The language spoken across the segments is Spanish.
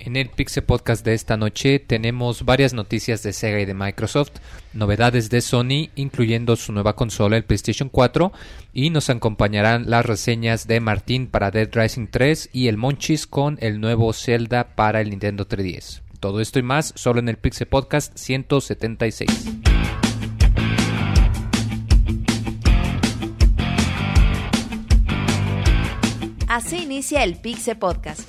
En el Pixel Podcast de esta noche tenemos varias noticias de Sega y de Microsoft, novedades de Sony, incluyendo su nueva consola, el PlayStation 4, y nos acompañarán las reseñas de Martín para Dead Rising 3 y el Monchis con el nuevo Zelda para el Nintendo 3DS. Todo esto y más solo en el Pixel Podcast 176. Así inicia el Pixel Podcast,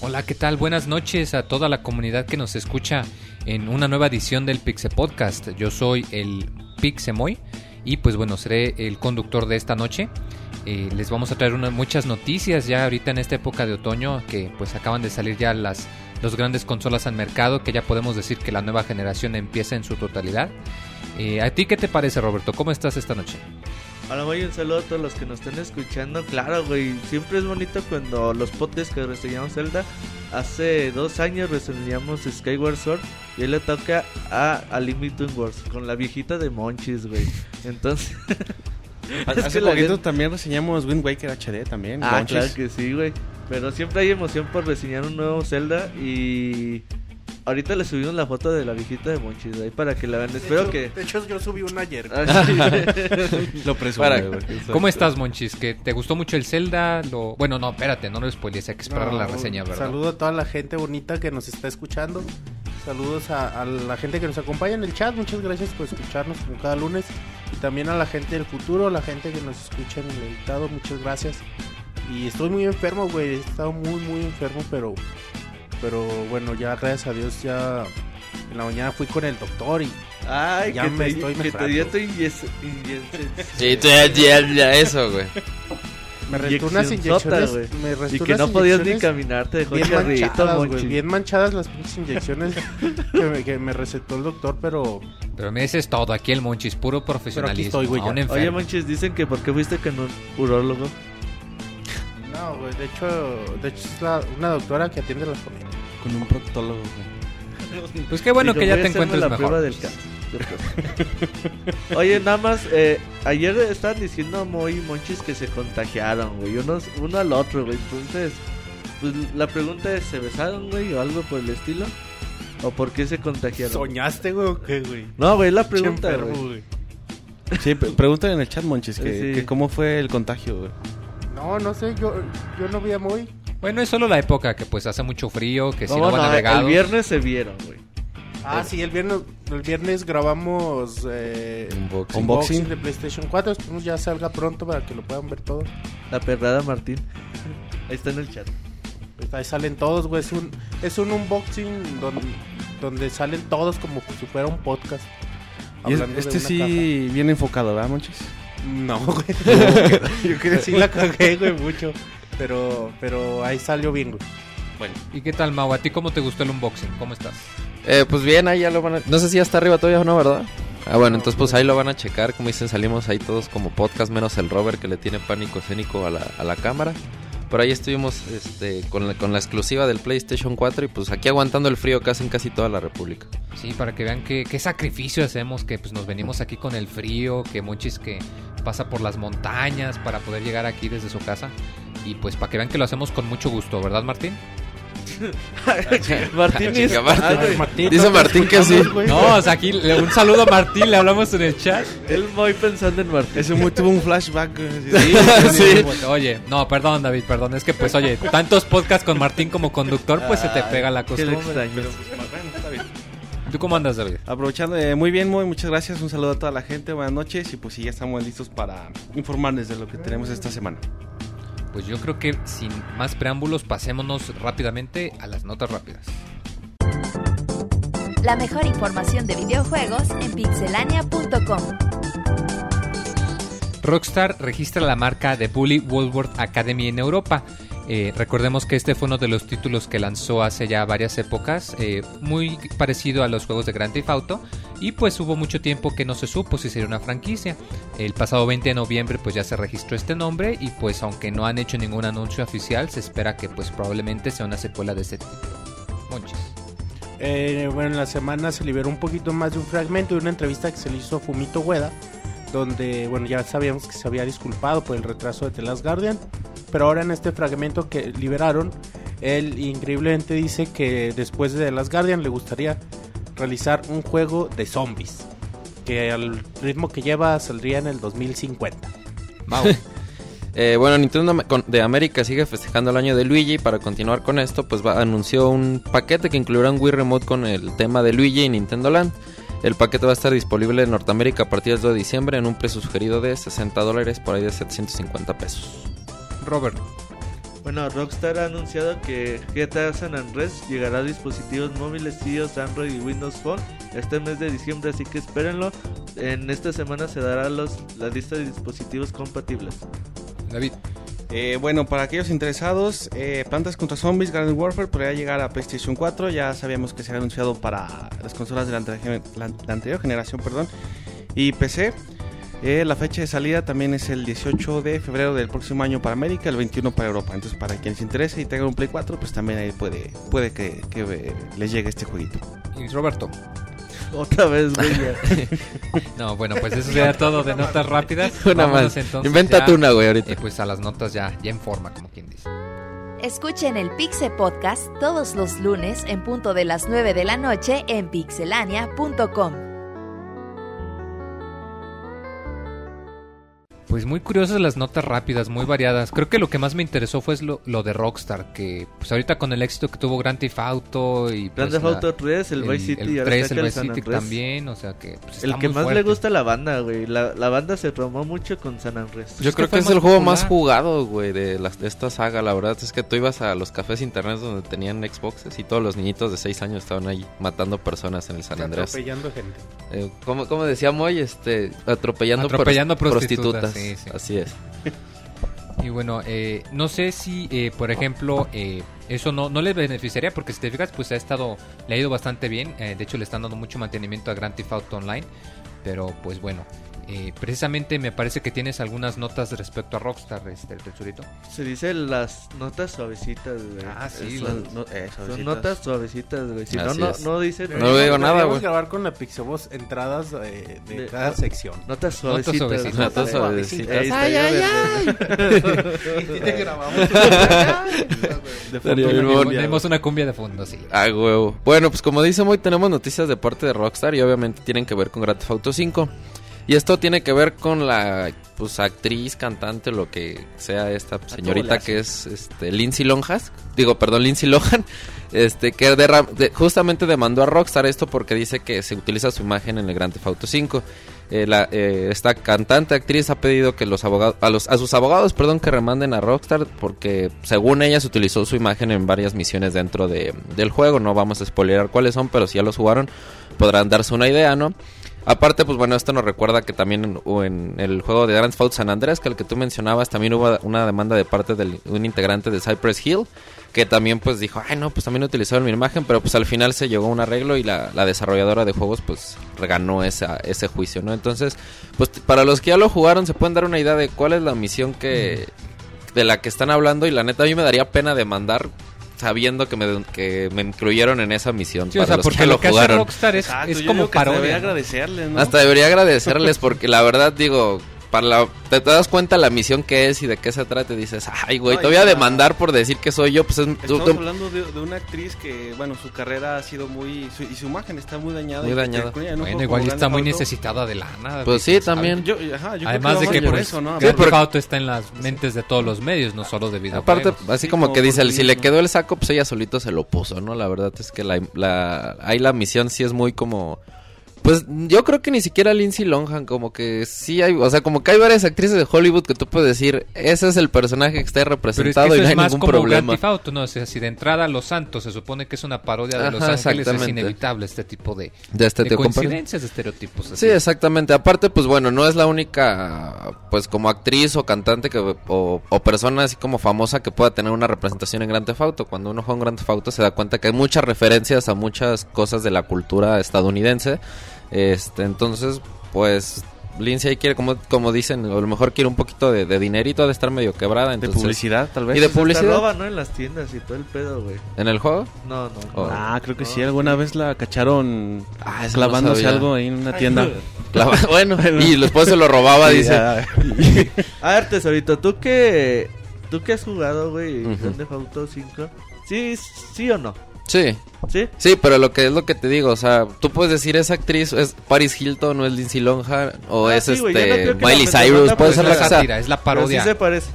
Hola, ¿qué tal? Buenas noches a toda la comunidad que nos escucha en una nueva edición del Pixel Podcast. Yo soy el Pixemoy y pues bueno, seré el conductor de esta noche. Les vamos a traer muchas noticias ya ahorita en esta época de otoño, que pues acaban de salir ya las grandes consolas al mercado, que ya podemos decir que la nueva generación empieza en su totalidad. ¿A ti qué te parece, Roberto? ¿Cómo estás esta noche? Hola, güey, un saludo a todos los que nos estén escuchando. Claro, güey, siempre es bonito cuando los podcasts que reseñamos Zelda. Hace 2 años reseñamos Skyward Sword y hoy le toca a Limited Wars con la viejita de Monchis, güey. Entonces... hace poquito también reseñamos Wind Waker HD también. Ah, Monchis. Claro que sí, güey. Pero siempre hay emoción por reseñar un nuevo Zelda y... ahorita le subimos la foto de la viejita de Monchis ahí para que la vean. De hecho, yo subí una ayer. Lo presumo. ¿Cómo estás, Monchis? ¿Que te gustó mucho el Zelda? Bueno, no, espérate, no lo spoilees, hay que esperar la reseña, ¿verdad? Saludo a toda la gente bonita que nos está escuchando. Saludos a la gente que nos acompaña en el chat. Muchas gracias por escucharnos como cada lunes. Y también a la gente del futuro, la gente que nos escucha en el editado. Muchas gracias. Y estoy muy enfermo, güey. He estado muy, muy enfermo, pero bueno, ya gracias a Dios, ya en la mañana fui con el doctor y ya me estoy mejorando. Que te dio eso, güey. Me restó unas inyecciones, y que no podías ni caminar, te dejó bien manchadas las pinches inyecciones que me recetó el doctor, pero me dices todo, aquí el Monchis, puro profesionalismo. Pero aquí estoy, güey. Oye, Monchis, dicen que ¿por qué fuiste con un urólogo? No, güey, de hecho es una doctora que atiende las familias. Con un proctólogo, güey. Pues qué bueno que ya te encuentres la mejor. Prueba del caso. Oye, nada más, ayer estaban diciendo Moy y Monchis que se contagiaron, güey, uno al otro, güey. Entonces, pues la pregunta es, ¿se besaron, güey, o algo por el estilo? ¿O por qué se contagiaron? ¿Soñaste, güey, o qué, güey? No, güey, la pregunta, güey. Sí, pregúntale en el chat, Monchis, que cómo fue el contagio, güey. No sé, yo no vi a Moy. Bueno, es solo la época, que pues hace mucho frío, que si no van agregados. El viernes se vieron, güey. Sí, el viernes grabamos unboxing de PlayStation 4. Esperemos ya salga pronto para que lo puedan ver todos. La perrada, Martín. Ahí está en el chat. Pues ahí salen todos, güey. Es un unboxing donde salen todos como si fuera un podcast. Y este sí caja. Bien enfocado, ¿verdad, Monchis? No, güey. Yo creo que sí la cagué, güey, mucho. Pero ahí salió bien, güey. Bueno. ¿Y qué tal, Mau? ¿A ti cómo te gustó el unboxing? ¿Cómo estás? Pues bien, ahí ya lo van a... No sé si ya está arriba todavía o no, ¿verdad? Ah, bueno, no, entonces pues ahí lo van a checar. Como dicen, salimos ahí todos como podcast, menos el Robert, que le tiene pánico escénico a la cámara. Pero ahí estuvimos con la exclusiva del PlayStation 4 y pues aquí aguantando el frío casi en casi toda la república. Sí, para que vean qué sacrificio hacemos, que pues nos venimos aquí con el frío, que Monchis que pasa por las montañas para poder llegar aquí desde su casa. Y pues para que vean que lo hacemos con mucho gusto, ¿verdad, Martín? Martín dice Martín que sí. No, o sea, aquí un saludo a Martín, le hablamos en el chat. Él muy pensando en Martín. Ese muy tuvo un flashback. Sí. Oye, no, perdón, David, perdón. Es que pues, oye, tantos podcasts con Martín como conductor, pues se te pega la costumbre. ¿Tú cómo andas, David? Aprovechando, muy bien, muy muchas gracias. Un saludo a toda la gente, buenas noches. Y pues sí, ya estamos listos para informarles de lo que tenemos esta semana. Pues yo creo que sin más preámbulos, pasémonos rápidamente a las notas rápidas. La mejor información de videojuegos en pixelania.com. Rockstar registra la marca de Bully World Academy en Europa. Recordemos que este fue uno de los títulos que lanzó hace ya varias épocas, muy parecido a los juegos de Grand Theft Auto, y pues hubo mucho tiempo que no se supo si sería una franquicia. El pasado 20 de noviembre pues ya se registró este nombre, y pues aunque no han hecho ningún anuncio oficial, se espera que pues probablemente sea una secuela de este título. Monchis. Bueno, en la semana se liberó un poquito más de un fragmento de una entrevista que se le hizo a Fumito Ueda, donde, bueno, ya sabíamos que se había disculpado por el retraso de The Last Guardian, pero ahora en este fragmento que liberaron, él increíblemente dice que después de The Last Guardian le gustaría realizar un juego de zombies, que al ritmo que lleva saldría en el 2050. Mau. Bueno, Nintendo de América sigue festejando el año de Luigi, y para continuar con esto, pues anunció un paquete que incluirá un Wii Remote con el tema de Luigi y Nintendo Land. El paquete va a estar disponible en Norteamérica a partir del 2 de diciembre en un precio sugerido de $60, por ahí de $750. Robert. Bueno, Rockstar ha anunciado que GTA San Andreas llegará a dispositivos móviles, iOS, Android y Windows Phone este mes de diciembre, así que espérenlo. En esta semana se dará la lista de dispositivos compatibles. David. Bueno, para aquellos interesados, Plantas contra Zombies, Garden Warfare podría llegar a PlayStation 4. Ya sabíamos que se había anunciado para las consolas de la anterior generación, y PC. La fecha de salida también es el 18 de febrero del próximo año para América, el 21 para Europa. Entonces, para quien se interese y tenga un Play 4, pues también ahí puede que les llegue este jueguito. Y Roberto. Otra vez, güey. No, bueno, pues eso será todo de notas rápidas. Una más. Invéntate una, güey, ahorita. Pues a las notas ya en forma, como quien dice. Escuchen el Pixel Podcast todos los lunes en punto de las 9 de la noche en pixelania.com. Pues muy curiosas las notas rápidas, muy variadas. Creo que lo que más me interesó fue lo de Rockstar, que pues ahorita con el éxito que tuvo Grand Theft Auto y pues Grand Theft Auto 3, el Vice City, el 3, el Vice City también, o sea que pues, está el que muy más fuerte. Le gusta a la banda, güey. La banda se tromó mucho con San Andrés. Yo creo que es el juego más jugado, güey, de esta saga. La verdad es que tú ibas a los cafés internet donde tenían Xboxes y todos los niñitos de 6 años estaban ahí matando personas en el San Andrés. Atropellando gente. Como decíamos hoy, atropellando prostitutas. Sí, sí. Así es. Y bueno, no sé si, por ejemplo, eso no les beneficiaría, porque si te fijas, pues le ha ido bastante bien. De hecho, le están dando mucho mantenimiento a Grand Theft Auto Online. Pero pues bueno, precisamente me parece que tienes algunas notas respecto a Rockstar, el Tetsurito. Se dice las notas suavecitas, güey. Ah, sí, son notas suavecitas, güey. Si no dice. No digo nada, güey. Vamos a grabar con la Pixevoz entradas de cada sección. Notas suavecitas. Notas suavecitas. Ay. Y te grabamos. De fondo. Tenemos una cumbia de fondo, sí. Ah, huevo. Bueno, pues como dicen hoy, tenemos noticias de parte de Rockstar y obviamente tienen que ver con Grand Theft Auto 5. Y esto tiene que ver con la actriz, cantante, lo que sea esta señorita que es Lindsay Lohan, que justamente demandó a Rockstar esto porque dice que se utiliza su imagen en el Grand Theft Auto 5. Esta cantante, actriz, ha pedido que a sus abogados, que remanden a Rockstar porque según ella se utilizó su imagen en varias misiones dentro del juego. No vamos a spoilear cuáles son, pero si ya los jugaron podrán darse una idea, ¿no? Aparte, pues bueno, esto nos recuerda que también en el juego de Grand Theft Auto San Andreas, que el que tú mencionabas, también hubo una demanda de parte de un integrante de Cypress Hill, que también pues dijo, ay no, pues también utilizaron mi imagen, pero pues al final se llegó a un arreglo y la desarrolladora de juegos pues reganó ese juicio, ¿no? Entonces, pues para los que ya lo jugaron se pueden dar una idea de cuál es la misión de la que están hablando, y la neta a mí me daría pena demandar sabiendo que me incluyeron en esa misión, sí, para los que lo jugaron. Rockstar es como parodia. Hasta debería agradecerles, ¿no? Hasta debería agradecerles porque la verdad, digo, te das cuenta la misión que es y de qué se trata y dices, ay güey, te voy a demandar por decir que soy yo. Pues estamos hablando de una actriz que, bueno, su carrera ha sido y su imagen está muy dañada. Muy dañada. Bueno, igual está muy necesitada de lana. Pues sí, también. Yo además creo que por eso, ¿no? Grand Auto está en las mentes de todos los medios, no solo de videojuegos. Aparte, así como que dice, si le quedó el saco, pues ella solito se lo puso, ¿no? La verdad es que ahí la misión sí es muy como... Pues yo creo que ni siquiera Lindsay Lohan, como que sí hay, o sea, como que hay varias actrices de Hollywood que tú puedes decir, ese es el personaje que está representado, pero es que eso y no es hay más ningún como problema. Grand Theft Auto, no, o sea, si de entrada Los Santos se supone que es una parodia de Los Ángeles, es inevitable este tipo de coincidencias, de estereotipos. Así. Sí, exactamente. Aparte, pues bueno, no es la única, pues como actriz o cantante que, o persona así como famosa que pueda tener una representación en Grand Theft Auto. Cuando uno juega en Grand Theft Auto se da cuenta que hay muchas referencias a muchas cosas de la cultura estadounidense. Entonces, pues Lindsay quiere, como dicen, a lo mejor quiere un poquito de dinerito, ha de estar medio quebrada, entonces... De publicidad, tal vez. Y de publicidad. Se roba, ¿no? En las tiendas y todo el pedo, güey. ¿En el juego? No, no. Oh. Ah, creo que no, sí, alguna vez la cacharon clavándose algo ahí en una tienda. Bueno, y después se lo robaba, dice. A ver, tesorito, ¿tú qué has jugado, güey? Uh-huh. ¿Dónde fue Auto 5? ¿Sí, sí o no? Sí. ¿Sí? Sí, pero lo que te digo, o sea, tú puedes decir, esa actriz es Paris Hilton, no es Lindsay Lohan, o es sí, güey, no Miley Cyrus, puede ser la sátira, es la parodia. Pero sí se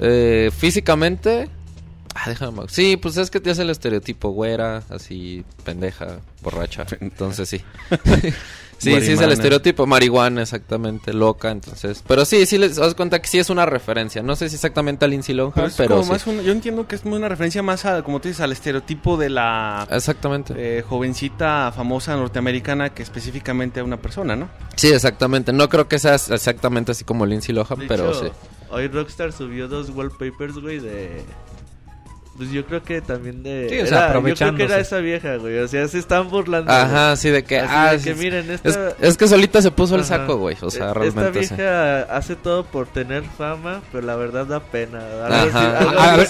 parece. Físicamente, déjame. Sí, pues es que te hace el estereotipo, güera, así, pendeja, borracha, entonces sí. Sí, Marimana. Sí es el estereotipo, marihuana, exactamente, loca, entonces... Pero sí, les das cuenta que sí es una referencia, no sé si exactamente a Lindsay Lohan, pero sí. Yo entiendo que es una referencia más, como tú dices, al estereotipo de la... Exactamente. Jovencita famosa norteamericana que específicamente a una persona, ¿no? Sí, exactamente, no creo que sea exactamente así como Lindsay Lohan, pero sí. Hoy Rockstar subió 2 wallpapers, güey, de... Pues yo creo que también de... Sí, o sea, aprovechándose. Yo creo que era esa vieja, güey. O sea, se están burlando. Ajá, sí, de que... de que miren, esta... Es que solita se puso el saco, güey. O sea, realmente... Esta vieja hace todo por tener fama, pero la verdad da pena.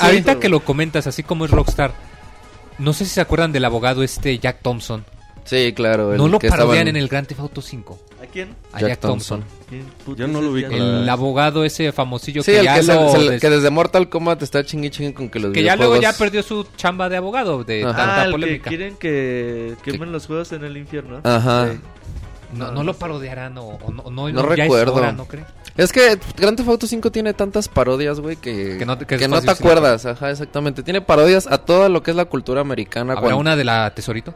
Ahorita que lo comentas, así como es Rockstar. No sé si se acuerdan del abogado Jack Thompson. Sí, claro. No lo parodian en el Grand Theft Auto 5. ¿A quién? A Jack Thompson. Yo no lo vi. El abogado ese famosillo, sí, que ya lo... que desde Mortal Kombat está chingui con que los videojuegos... Que ya luego ya perdió su chamba de abogado de tanta polémica. Que quieren que quemen los juegos en el infierno. Ajá. Sí. No lo parodiarán o no recuerdo. Es hora, ¿no creen? Es que Grand Theft Auto 5 tiene tantas parodias, güey, que no te acuerdas. Ajá, exactamente. Tiene parodias a todo lo que es la cultura americana. ¿Habrá una de la Tesorito?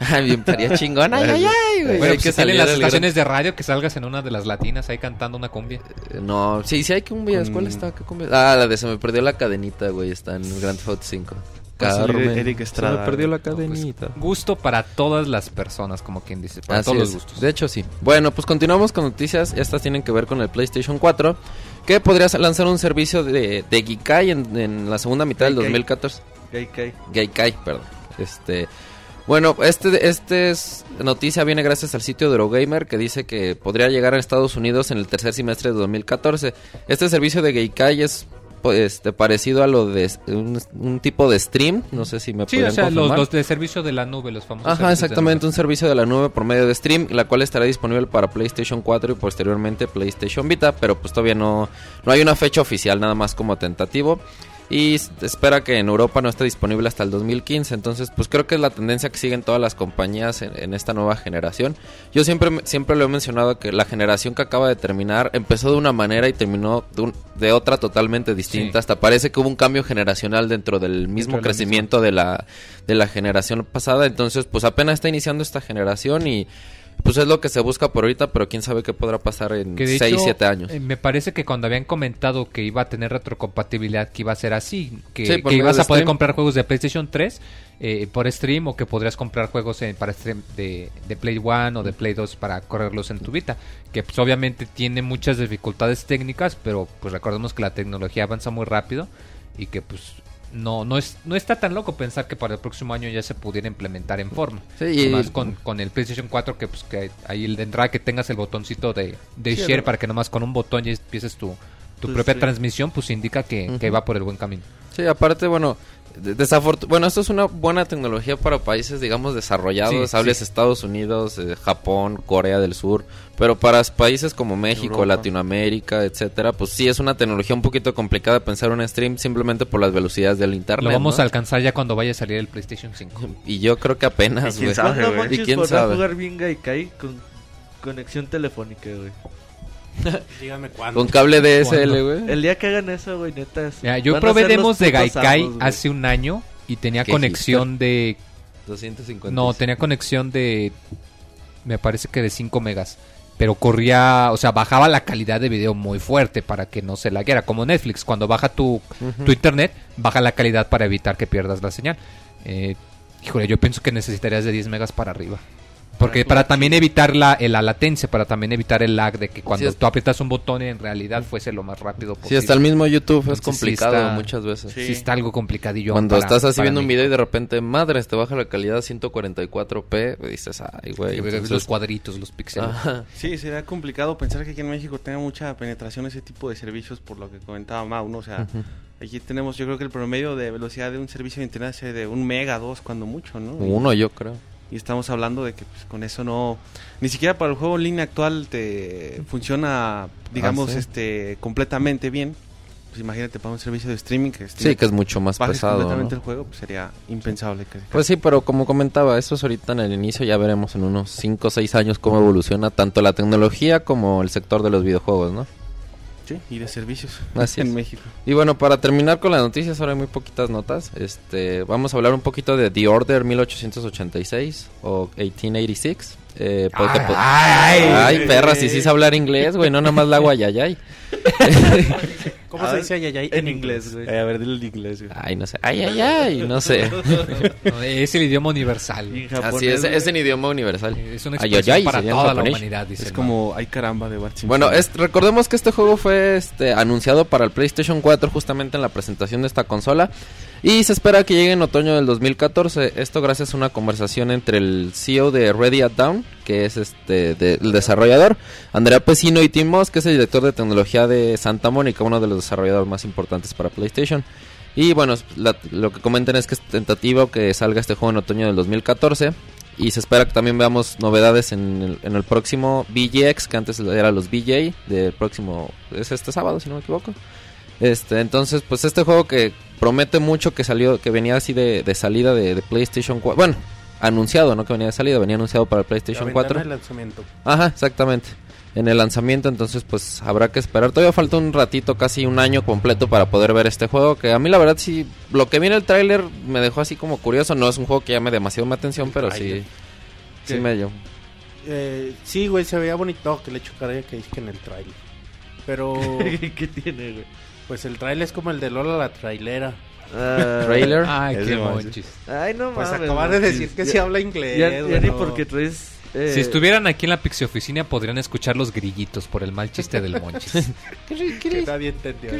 Ay, estaría chingón. Ay, güey. Bueno, pues que salen las estaciones de radio, que salgas en una de las latinas ahí cantando una cumbia. No, sí hay cumbias. ¿Cuál está? ¿Qué cumbia? La de Se me perdió la cadenita, güey, está en Grand Theft Auto 5. Eric Estrada. Se me perdió la cadenita. Pues, gusto para todas las personas, como quien dice, para todos los gustos. De hecho, sí. Bueno, pues continuamos con noticias. Estas tienen que ver con el PlayStation 4, que podría lanzar un servicio de Gaikai en la segunda mitad del 2014. Gaikai, perdón. Bueno, es noticia viene gracias al sitio de Eurogamer, que dice que podría llegar a Estados Unidos en el tercer semestre de 2014. Este servicio de Gaikai es parecido a lo de un tipo de stream, no sé si me pueden confirmar. Sí, o sea, los de servicio de la nube, los famosos. Ajá, exactamente, un servicio de la nube por medio de stream, la cual estará disponible para PlayStation 4 y posteriormente PlayStation Vita, pero pues todavía no hay una fecha oficial, nada más como tentativo. Y espera que en Europa no esté disponible hasta el 2015. Entonces, pues creo que es la tendencia que siguen todas las compañías en esta nueva generación. Yo siempre lo he mencionado, que la generación que acaba de terminar empezó de una manera y terminó de otra totalmente distinta. Sí. Hasta parece que hubo un cambio generacional dentro del mismo crecimiento de la generación pasada. Entonces, pues apenas está iniciando esta generación y... Pues es lo que se busca por ahorita, pero quién sabe qué podrá pasar en 6-7 años. Me parece que cuando habían comentado que iba a tener retrocompatibilidad, que iba a ser así, que ibas a poder comprar juegos de PlayStation 3 por stream, o que podrías comprar juegos para stream de Play 1 o de Play 2 para correrlos en tu Vita, que pues obviamente tiene muchas dificultades técnicas, pero pues recordemos que la tecnología avanza muy rápido y que pues... No está tan loco pensar que para el próximo año ya se pudiera implementar en forma. Sí, más con el PlayStation 4, que pues que ahí de entrada que tengas el botoncito de share, ¿no? Para que nomás con un botón ya empieces tu propia transmisión, pues indica que va por el buen camino. Sí, aparte, bueno, esto es una buena tecnología para países, digamos, desarrollados. Hables Estados Unidos, Japón, Corea del Sur, pero para países como México, Europa, Latinoamérica, etcétera, pues sí es una tecnología un poquito complicada pensar un stream simplemente por las velocidades del internet. Lo vamos a alcanzar ya cuando vaya a salir el PlayStation 5. Y yo creo que apenas, güey. ¿Y quién sabe? Jugar bien Gaikai con conexión telefónica, güey. Dígame cuándo. Con cable DSL, güey. El día que hagan eso, güey, neta es... Mira, yo probé demos de Gaikai hace un año y tenía conexión de... 250. No, tenía conexión de me parece que de 5 megas. Pero corría, o sea, bajaba la calidad de video muy fuerte para que no se lagueara. Como Netflix, cuando baja tu internet, baja la calidad para evitar que pierdas la señal. Híjole, yo pienso que necesitarías de 10 megas para arriba. Porque para también evitar la latencia, para también evitar el lag de que cuando tú aprietas un botón en realidad fuese lo más rápido posible. Sí, hasta el mismo YouTube es complicado muchas veces. Sí, está algo complicadillo. Cuando estás así viendo un video y de repente, madres, te baja la calidad a 144p, y dices, ay, güey. Sí, entonces... Los cuadritos, los píxeles. Sí, será complicado pensar que aquí en México tenga mucha penetración ese tipo de servicios, por lo que comentaba Mau, ¿no? O sea... Uh-huh. Aquí tenemos, yo creo que el promedio de velocidad de un servicio de internet es de 1 mega, 2 cuando mucho, ¿no? 1 yo creo. Y estamos hablando de que pues, con eso no... Ni siquiera para el juego en línea actual te funciona, digamos, completamente bien. Pues imagínate para un servicio de streaming que... Sí, que es mucho más pesado, completamente, ¿no? El juego, pues sería impensable. Que pues sí, pero como comentaba, eso es ahorita en el inicio. Ya veremos en unos 5 o 6 años cómo evoluciona tanto la tecnología como el sector de los videojuegos, ¿no? Sí, y de servicios en México. Y bueno, para terminar con las noticias, ahora hay muy poquitas notas. Vamos a hablar un poquito de The Order 1886 o 1886. Perra, si sabes hablar inglés, güey, no nada más la hago ayayay. ¿Cómo se dice ayayay en inglés, güey? A ver, dile en inglés, güey. Ay, no sé. Ayayay, no sé. No, es el idioma universal. Así es el idioma universal. Es una expresión para toda la humanidad, dice. Es como, ay caramba, de Barchim. Bueno, recordemos que este juego fue anunciado para el PlayStation 4 justamente en la presentación de esta consola. Y se espera que llegue en otoño del 2014. Esto gracias a una conversación entre el CEO de Ready at Dawn, que es el desarrollador, Andrea Pesino, y Tim Moss, que es el director de tecnología de Santa Mónica, uno de los desarrolladores más importantes para PlayStation. Y bueno, lo que comentan es que es tentativa que salga este juego en otoño del 2014. Y se espera que también veamos novedades en el próximo VGX, que antes era los VJ, del próximo... Es este sábado, si no me equivoco. Entonces, pues este juego que promete mucho, que salió, que venía así de salida de PlayStation 4. Bueno, anunciado, no que venía de salida, venía anunciado para el PlayStation 4. En el lanzamiento. Ajá, exactamente. En el lanzamiento, entonces pues habrá que esperar. Todavía falta un ratito, casi un año completo para poder ver este juego. Que a mí la verdad sí, lo que vi en el tráiler me dejó así como curioso. No es un juego que llame demasiado mi atención, pero sí, ¿qué? Sí me llamó. Sí, güey, se veía bonito, que le echo carrilla que dije en el tráiler. Pero... ¿Qué tiene, güey? Pues el trailer es como el de Lola la trailera. ¿Trailer? Ay, qué Monchis. Ay, no mames. Pues acabas de decir que sí habla inglés. Ya ni porque traes... Si estuvieran aquí en la Pixeoficina podrían escuchar los grillitos por el mal chiste del Monchis. Que nadie entendió.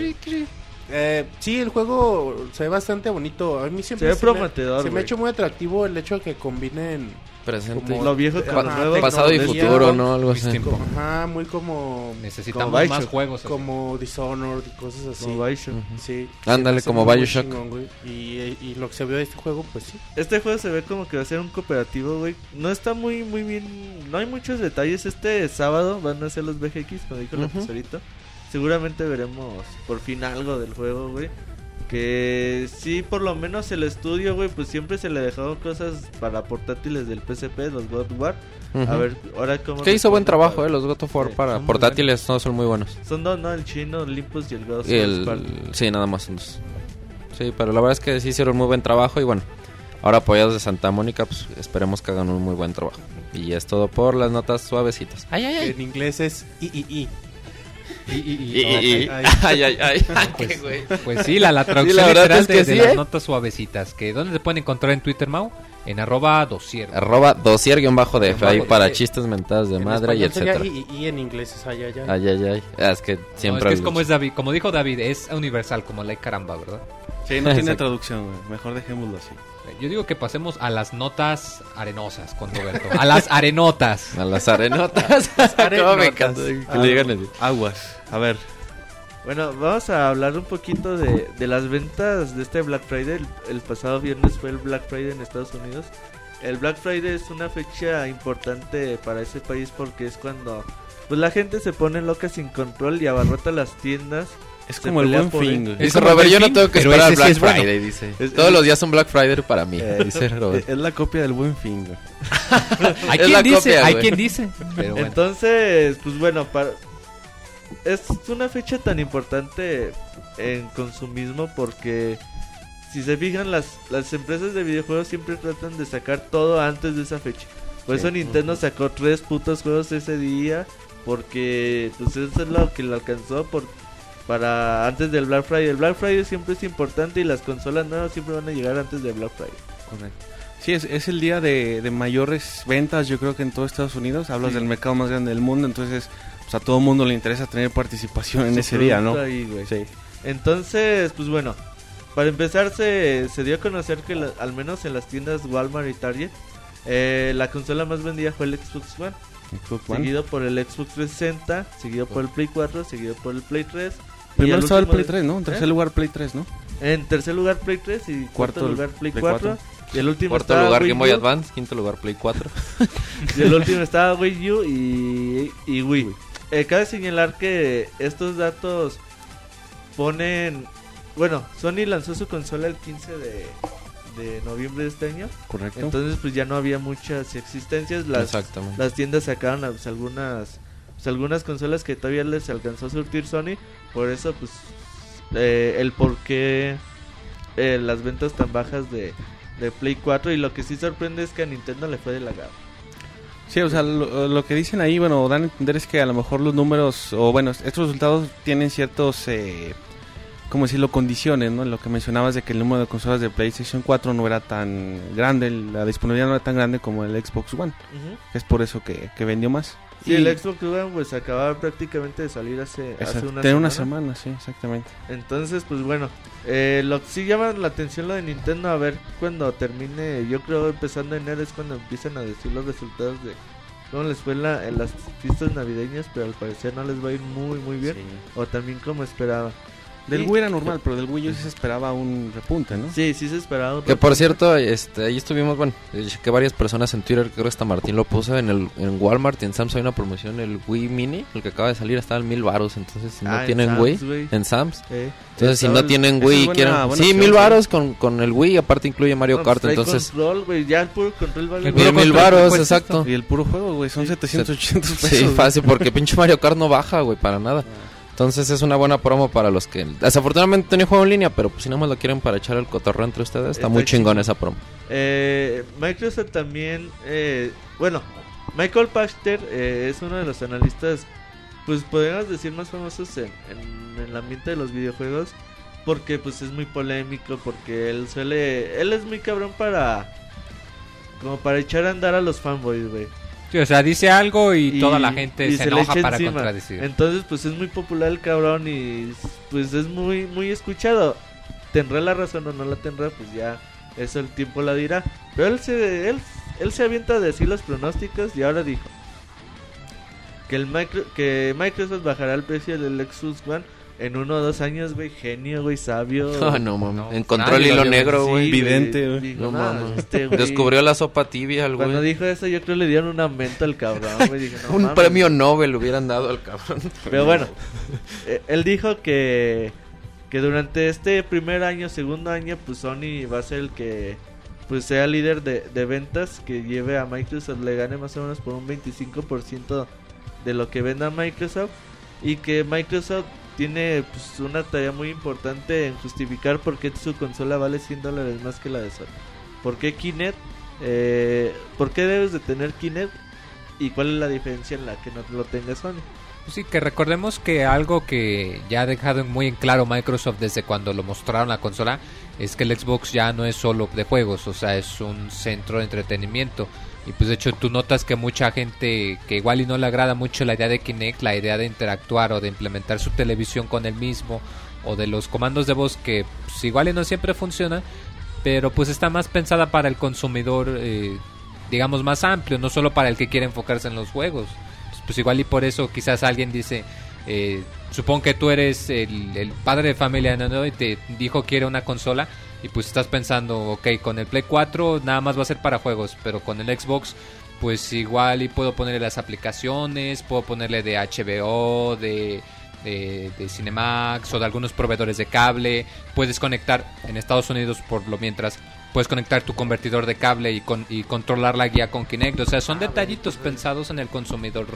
Sí, el juego se ve bastante bonito. A mí siempre se ve prometedor. Se me ha hecho muy atractivo el hecho de que combinen... Presente. Lo viejo con lo nuevo. Pasado y futuro, ¿no? Algo así. Ajá, muy como... Necesitamos como más juegos. Así. Como Dishonored y cosas así. Como Bioshock. Uh-huh. Sí. Ándale, como Bioshock. Chingón, y lo que se vio de este juego, pues sí. Este juego se ve como que va a ser un cooperativo, güey. No está muy, muy bien... No hay muchos detalles. Este sábado van a ser los BGX, como dijo el profesorito. Seguramente veremos por fin algo del juego, güey. Que sí, por lo menos el estudio, güey, pues siempre se le dejaron cosas para portátiles del PSP, los God of War. Uh-huh. A ver, ahora cómo... Que hizo buen trabajo, los God of War para portátiles, no son muy buenos. Son dos, ¿no? El chino, Olympus y el God of War. Sí, nada más son dos. Sí, pero la verdad es que sí hicieron muy buen trabajo y bueno, ahora apoyados de Santa Mónica, pues esperemos que hagan un muy buen trabajo. Y es todo por las notas suavecitas. ¡Ay! En inglés es I. Pues sí, la traducción sí, la literal es que de las notas suavecitas. Que ¿dónde se pueden encontrar en Twitter, Mau? En @dosier. @dosier_df. Ahí para chistes, mentadas de en madre y etcétera. Y en inglés es ayayay. Es que siempre... No, es como es David, como dijo David, es universal, como la caramba, ¿verdad? Sí, no tiene traducción, güey. Mejor dejémoslo así. Yo digo que pasemos a las notas arenosas con Roberto. A las arenotas. A las arenotas. ¿Cómo me encanta que le digan aguas? A ver. Bueno, vamos a hablar un poquito de las ventas de este Black Friday. El pasado viernes fue el Black Friday en Estados Unidos. El Black Friday es una fecha importante para ese país porque es cuando pues la gente se pone loca sin control y abarrota las tiendas. Es como el buen fin. Dice Robert, yo no tengo que esperar al Black Friday, dice. Todos los días son Black Friday para mí, dice Robert. Es la copia del buen fin. Hay quien dice. Pero bueno. Entonces, pues bueno, es una fecha tan importante en consumismo porque si se fijan las empresas de videojuegos siempre tratan de sacar todo antes de esa fecha. Por eso Nintendo sacó 3 putos juegos ese día, porque pues eso es lo que le alcanzó para antes del Black Friday. El Black Friday siempre es importante y las consolas nuevas siempre van a llegar antes del Black Friday. Correcto. Sí, es el día de mayores ventas, yo creo que en todo Estados Unidos. Hablas del mercado más grande del mundo, entonces pues, a todo mundo le interesa tener participación en ese día, ¿no? Ahí, sí. Entonces, pues bueno, para empezar se dio a conocer que al menos en las tiendas Walmart y Target, la consola más vendida fue el Xbox One, seguido por el Xbox 360, seguido por el Play 4, seguido por el Play 3. Primero estaba el Play 3, ¿no? En tercer lugar Play 3, ¿no? En tercer lugar Play 3 y cuarto lugar Play 4. Y el último cuarto lugar Game Boy Advance, quinto lugar Play 4. Y el último estaba Wii U y Wii. Cabe señalar que estos datos ponen... Bueno, Sony lanzó su consola el 15 de noviembre de este año. Correcto. Entonces pues ya no había muchas existencias. Las tiendas sacaron pues, algunas consolas que todavía les alcanzó a surtir Sony. Por eso pues el porqué las ventas tan bajas de Play 4, y lo que sí sorprende es que a Nintendo le fue de la gama. Sí, o sea, lo que dicen ahí, bueno, dan a entender es que a lo mejor los números, o bueno, estos resultados tienen ciertos, ¿cómo decirlo?, condiciones, ¿no? Lo que mencionabas de que el número de consolas de PlayStation 4 no era tan grande, la disponibilidad no era tan grande como el Xbox One. Uh-huh. Es por eso que vendió más. Sí, y el Xbox One pues acababa prácticamente de salir hace una semana, sí, exactamente. Entonces, pues bueno, lo que sí llama la atención lo de Nintendo, a ver cuando termine, yo creo empezando enero es cuando empiezan a decir los resultados de cómo les fue en las fiestas navideñas, pero al parecer no les va a ir muy muy bien, sí. O también como esperaban. Del Wii era normal, pero del Wii U sí se esperaba un repunte, ¿no? Sí se esperaba un repunte. Que por cierto, ahí estuvimos, bueno, que varias personas en Twitter, creo que hasta Martín lo puso, en Walmart y en Sam's hay una promoción, el Wii Mini, el que acaba de salir, está en $1,000, entonces si no tienen Sam's, Wii, en Sam's, entonces si no tienen Wii y quieren... Sí, $1,000 con el Wii, aparte incluye Mario Kart, entonces... Control, güey, ya el puro control vale... $1,000, exacto. Y el puro juego, güey, son $780. Sí, fácil, porque pinche Mario Kart no baja, güey, para nada. Entonces es una buena promo para los que... Desafortunadamente no hay juego en línea, pero pues si nada más lo quieren para echar el cotorreo entre ustedes, está muy chingón esa promo. Microsoft también... Michael Pachter es uno de los analistas, pues podríamos decir más famosos en el ambiente de los videojuegos, porque pues es muy polémico, porque él es muy cabrón para echar a andar a los fanboys, güey. Sí, o sea, dice algo y toda la gente se enoja para encima. Contradecir. Entonces, pues es muy popular el cabrón y pues es muy muy escuchado. Tendrá la razón o no la tendrá, pues ya eso el tiempo la dirá. Pero él se avienta a decir los pronósticos y ahora dijo que Microsoft bajará el precio del Xbox One en 1 o 2 años, güey. Genio, güey, sabio. No, mames. Encontró el hilo negro, güey. Sí, vidente, güey. No, mames. Descubrió la sopa tibia, güey. Cuando dijo eso, yo creo que le dieron un aumento al cabrón, güey. No, un premio Nobel le hubieran dado al cabrón. Pero bueno, él dijo que durante este primer año, segundo año, pues Sony va a ser el que pues sea líder de ventas, que lleve a Microsoft, le gane más o menos por un 25% de lo que venda Microsoft, y que Microsoft tiene pues una tarea muy importante en justificar por qué su consola vale $100 más que la de Sony. ¿Por qué Kinect? ¿Por qué debes de tener Kinect? ¿Y cuál es la diferencia en la que no lo tenga Sony? Sí, que recordemos que algo que ya ha dejado muy en claro Microsoft desde cuando lo mostraron la consola es que el Xbox ya no es solo de juegos, o sea, es un centro de entretenimiento. Y pues de hecho tú notas que mucha gente que igual y no le agrada mucho la idea de Kinect, la idea de interactuar o de implementar su televisión con el mismo, o de los comandos de voz que pues, igual y no siempre funciona, pero pues está más pensada para el consumidor, digamos más amplio, no solo para el que quiere enfocarse en los juegos. Pues igual y por eso quizás alguien dice, supongo que tú eres el padre de familia, ¿no? Y te dijo quiere una consola. Y pues estás pensando, ok, con el Play 4 nada más va a ser para juegos, pero con el Xbox pues igual y puedo ponerle las aplicaciones, puedo ponerle de HBO, de Cinemax o de algunos proveedores de cable. Puedes conectar, en Estados Unidos por lo mientras, puedes conectar tu convertidor de cable y controlar la guía con Kinect. O sea, son detallitos pensados en el consumidor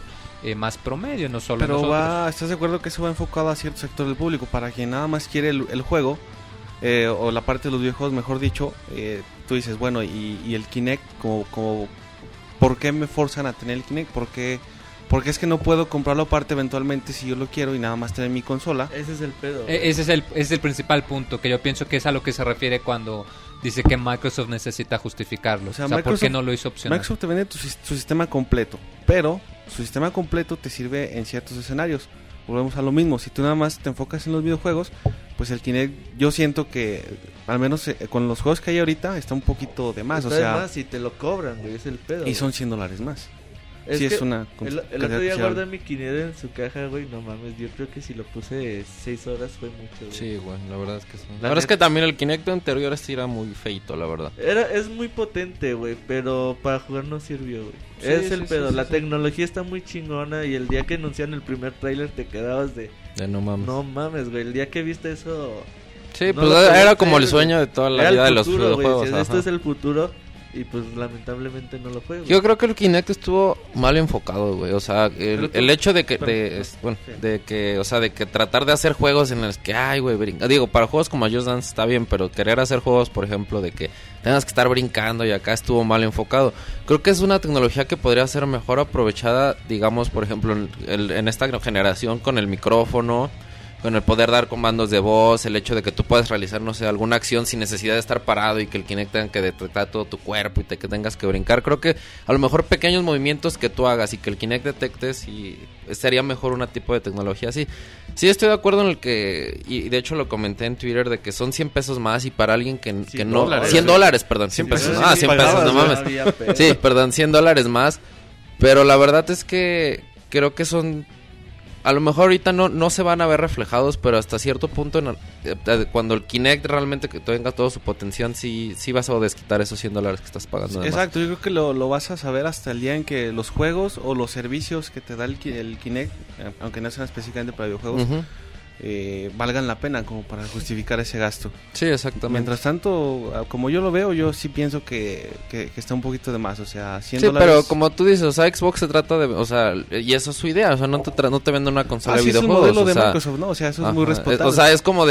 más promedio, no solo pero nosotros. Pero ¿estás de acuerdo que eso va enfocado a cierto sector del público? Para quien nada más quiere el juego... o la parte de los videojuegos, mejor dicho, tú dices, bueno, y el Kinect como ¿por qué me forzan a tener el Kinect? Porque es que no puedo comprarlo aparte eventualmente si yo lo quiero y nada más tener mi consola. Ese es el pedo. Ese es el principal punto, que yo pienso que es a lo que se refiere cuando dice que Microsoft necesita justificarlo. O sea Microsoft, ¿por qué no lo hizo opcional? Microsoft te vende su sistema completo, pero su sistema completo te sirve en ciertos escenarios. Volvemos a lo mismo, si tú nada más te enfocas en los videojuegos, pues el Kinect, yo siento que, al menos con los juegos que hay ahorita, está un poquito de más. Está de más y te lo cobran, güey, es el pedo. Y son $100 más. Es sí, es una. El otro día guardé mi Kinect en su caja, güey. No mames, yo creo que si lo puse 6 horas fue mucho, güey. Sí, güey, la verdad es que sí. La verdad es que también el Kinect anterior sí era muy feito, la verdad. Es muy potente, güey, pero para jugar no sirvió, güey. Sí, es el pedo. Sí, la tecnología está muy chingona y el día que anunciaron el primer tráiler te quedabas de. Ya no mames. No mames, güey. El día que viste eso. Sí, no, pues era como el sueño de toda la vida futuro, de los videojuegos. Si esto es el futuro. Y pues lamentablemente no lo fue, güey. Yo creo que el Kinect estuvo mal enfocado, güey. O sea, el hecho de que tratar de hacer juegos en los que ay, güey, digo, para juegos como Just Dance está bien, pero querer hacer juegos, por ejemplo, de que tengas que estar brincando, y acá estuvo mal enfocado. Creo que es una tecnología que podría ser mejor aprovechada, digamos, por ejemplo, en esta generación con el micrófono, con el poder dar comandos de voz, el hecho de que tú puedas realizar, no sé, alguna acción sin necesidad de estar parado y que el Kinect tenga que detectar todo tu cuerpo y que tengas que brincar. Creo que a lo mejor pequeños movimientos que tú hagas y que el Kinect detectes, y sería mejor una tipo de tecnología así. Sí, estoy de acuerdo en el que, y de hecho lo comenté en Twitter, de que son $100 más, y para alguien que no... $100 más. Pero la verdad es que creo que son... A lo mejor ahorita no se van a ver reflejados, pero hasta cierto punto cuando el Kinect realmente que tenga todo su potencial, sí vas a desquitar esos $100 que estás pagando. Exacto, yo creo que lo vas a saber hasta el día en que los juegos o los servicios que te da el Kinect, aunque no sean específicamente para videojuegos, uh-huh, valgan la pena como para justificar ese gasto. Sí, exactamente. Mientras tanto, como yo lo veo, yo sí pienso que está un poquito de más, o sea, $100. Sí, pero como tú dices, o sea, Xbox se trata de, o sea, y eso es su idea, o sea, no te vende una consola de videojuegos. Es un modelo de Microsoft, ¿no? O sea, eso es muy respetable. O sea, es como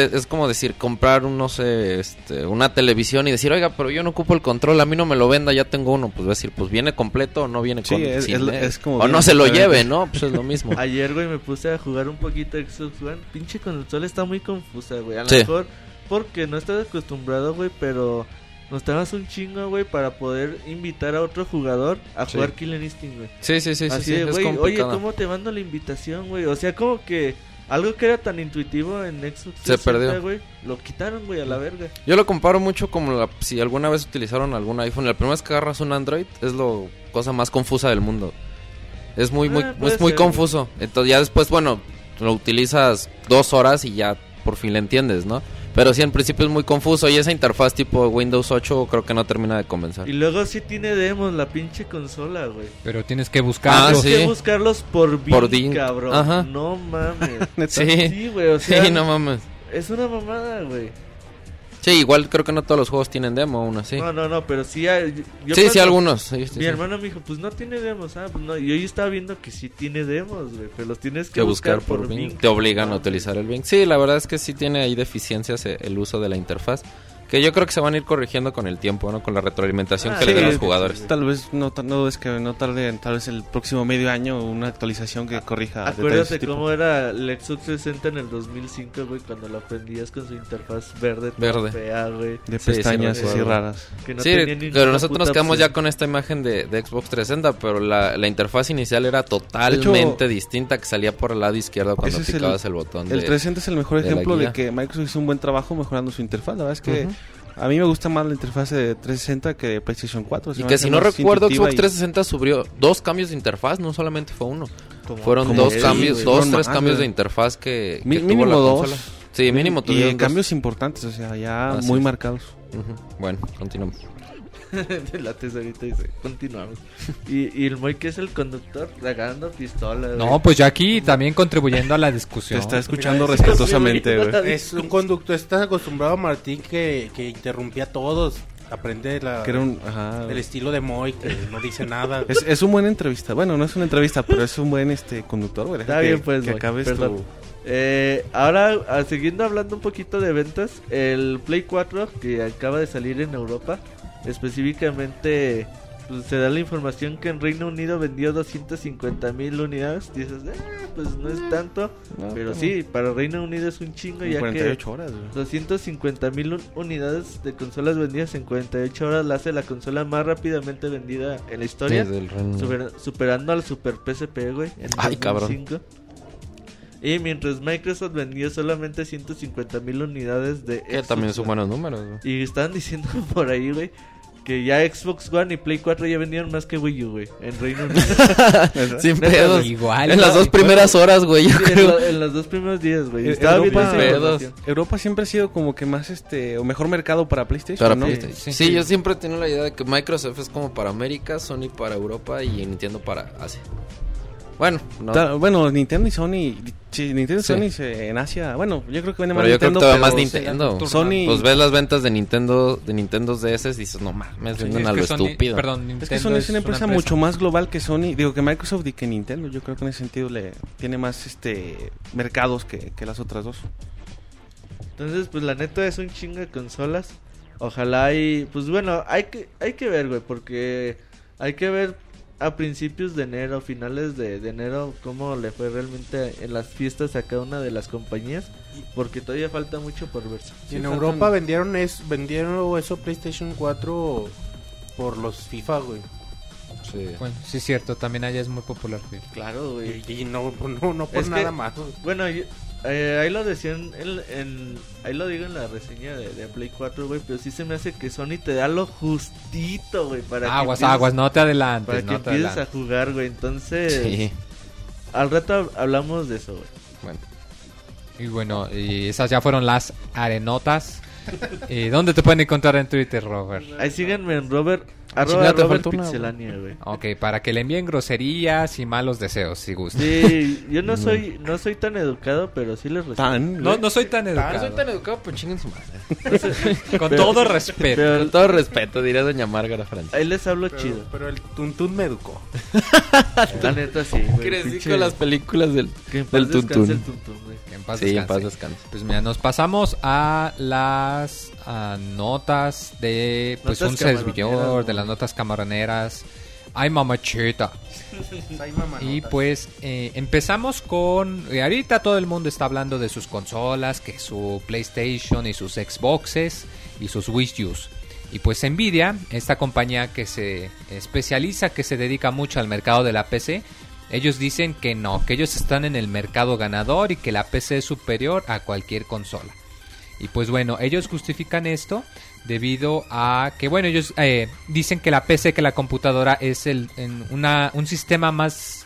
decir, comprar un, no sé, una televisión y decir, oiga, pero yo no ocupo el control, a mí no me lo venda, ya tengo uno. Pues va a decir, pues viene completo o no viene completo. Sí, es como o no se lo lleve, ¿no? Pues es lo mismo. Ayer, güey, me puse a jugar un poquito Xbox One, con el sol está muy confusa, güey. A lo mejor porque no estás acostumbrado, güey, pero nos tardas un chingo, güey, para poder invitar a otro jugador a jugar Killer Instinct, güey. Sí. Así de, güey, oye, ¿cómo te mando la invitación, güey? O sea, como que algo que era tan intuitivo en Xbox se perdió, güey. Lo quitaron, güey, a la verga. Yo lo comparo mucho como si alguna vez utilizaron algún iPhone. La primera vez que agarras un Android es la cosa más confusa del mundo. Es muy confuso. Entonces ya después, bueno... Lo utilizas 2 horas y ya por fin le entiendes, ¿no? Pero sí, en principio es muy confuso y esa interfaz tipo Windows 8 creo que no termina de convencer. Y luego sí tiene demos la pinche consola, güey. Pero tienes que buscarlos. Tienes que buscarlos por Bing, cabrón. Ajá. No mames. Sí, güey, o sea. Sí, no mames. Es una mamada, güey. Sí, igual creo que no todos los juegos tienen demo aún así. No, pero sí hay... Sí, algunos. Mi hermano me dijo, pues no tiene demos, ¿ah? Pues no. Y hoy estaba viendo que sí tiene demos, güey, pero los tienes que buscar por Bing. Te obligan a utilizar el Bing. Sí, la verdad es que sí tiene ahí deficiencias el uso de la interfaz, que yo creo que se van a ir corrigiendo con el tiempo, ¿no? Con la retroalimentación que le den los jugadores. Sí. Tal vez tal vez el próximo medio año una actualización que corrija. Acuérdate cómo era el Xbox 360 en el 2005, güey, cuando lo prendías con su interfaz verde. Fea, güey. De pestañas así raras. Que no pero nosotros nos quedamos ya con esta imagen de Xbox 360, pero la interfaz inicial era totalmente distinta, que salía por el lado izquierdo cuando picabas el botón. El 360 es el mejor ejemplo de que Microsoft hizo un buen trabajo mejorando su interfaz. La verdad es que a mí me gusta más la interfaz de 360 que de PlayStation 4. Y que si no recuerdo, Xbox 360 sufrió 2 cambios de interfaz, no solamente fue uno. Fueron 3 cambios de interfaz que tuvo la consola. Sí, mínimo tuvieron. Y cambios importantes, o sea, ya muy marcados. Uh-huh. Bueno, continuamos. La tesorita dice, continuamos. Y el Moy, que es el conductor, agarrando pistola. Güey. No, pues yo aquí también contribuyendo a la discusión. Te está escuchando respetuosamente, güey. Es un conductor, estás acostumbrado, Martín, que interrumpía a todos. Aprende el estilo de Moy, que no dice nada. Es un buen entrevista. Bueno, no es una entrevista, pero es un buen conductor, güey. Está bien, pues, que Moy, acabes tu... ahora, siguiendo hablando un poquito de ventas, el Play 4 que acaba de salir en Europa... Específicamente pues te da la información que en Reino Unido vendió 250,000 unidades. Dices, pues no es tanto, no, pero sí, para Reino Unido es un chingo, ya 48 que horas, 250,000 unidades de consolas vendidas en 48 horas la hace la consola más rápidamente vendida en la historia, superando al Super PSP, güey, en 2005. Ay, cabrón. Y mientras Microsoft vendió solamente 150,000 unidades de Xbox, también son buenos números, güey. Y estaban diciendo por ahí, güey, que ya Xbox One y Play 4 ya vendieron más que Wii U, güey, en Reino Unido. Sin pedos. Igual, en las dos primeras horas, güey, yo creo. En los dos primeros días, güey. Estaba bien. Europa siempre ha sido como que más, o mejor mercado para PlayStation, ¿no? Sí, yo siempre he tenido la idea de que Microsoft es como para América, Sony para Europa y Nintendo para Asia. Bueno, no. Bueno, Nintendo y Sony, sí, Nintendo y Sony en Asia, bueno, yo creo que vende más Nintendo. Pero yo creo que todavía más Nintendo. Sony... Pues ves las ventas de Nintendo DS y dices, no mames, venden algo estúpido. Es que Sony es una empresa mucho más global que Sony, digo, que Microsoft y que Nintendo. Yo creo que en ese sentido le tiene más mercados que las otras dos. Entonces, pues la neta es un chingo de consolas. Ojalá y, pues bueno, hay que ver, güey, porque hay que ver a principios de enero, finales de enero, cómo le fue realmente en las fiestas a cada una de las compañías, porque todavía falta mucho por verse. Sí, en Europa vendieron eso PlayStation 4 por los FIFA, güey. Sí. Bueno, sí es cierto, también allá es muy popular, güey. Claro, güey. Y no por es nada que, más. Bueno, yo, ahí lo decían ahí lo digo en la reseña de Play 4, güey, pero sí se me hace que Sony te da lo justito, güey, para aguas, no te adelantes, para que empieces a jugar, güey. Entonces, sí, al rato hablamos de eso, güey. Bueno, y esas ya fueron las arenotas. ¿Dónde te pueden encontrar en Twitter, Robert? Ahí síganme en Robert Pixelania, güey. Ok, para que le envíen groserías y malos deseos, si gustan. Sí, yo no soy tan educado, pero sí les respeto. No soy tan educado, pues chinguen su madre. Con todo respeto, diría doña Márgara Francia. Ahí les hablo chido. Pero el Tuntún me educó. La neta sí, güey. Crecí con las películas del Tuntún. Que en paz descanse. Sí, en paz descanse. Pues mira, nos pasamos a las notas de un servidor, de las notas camaroneras. Ay, mamachita. Y pues empezamos con... Ahorita todo el mundo está hablando de sus consolas, que su PlayStation y sus Xboxes y sus Wii U's. Y pues Nvidia, esta compañía que se especializa, que se dedica mucho al mercado de la PC... Ellos dicen que no, que ellos están en el mercado ganador y que la PC es superior a cualquier consola. Y pues bueno, ellos justifican esto debido a que, bueno, ellos dicen que la PC, que la computadora es un sistema más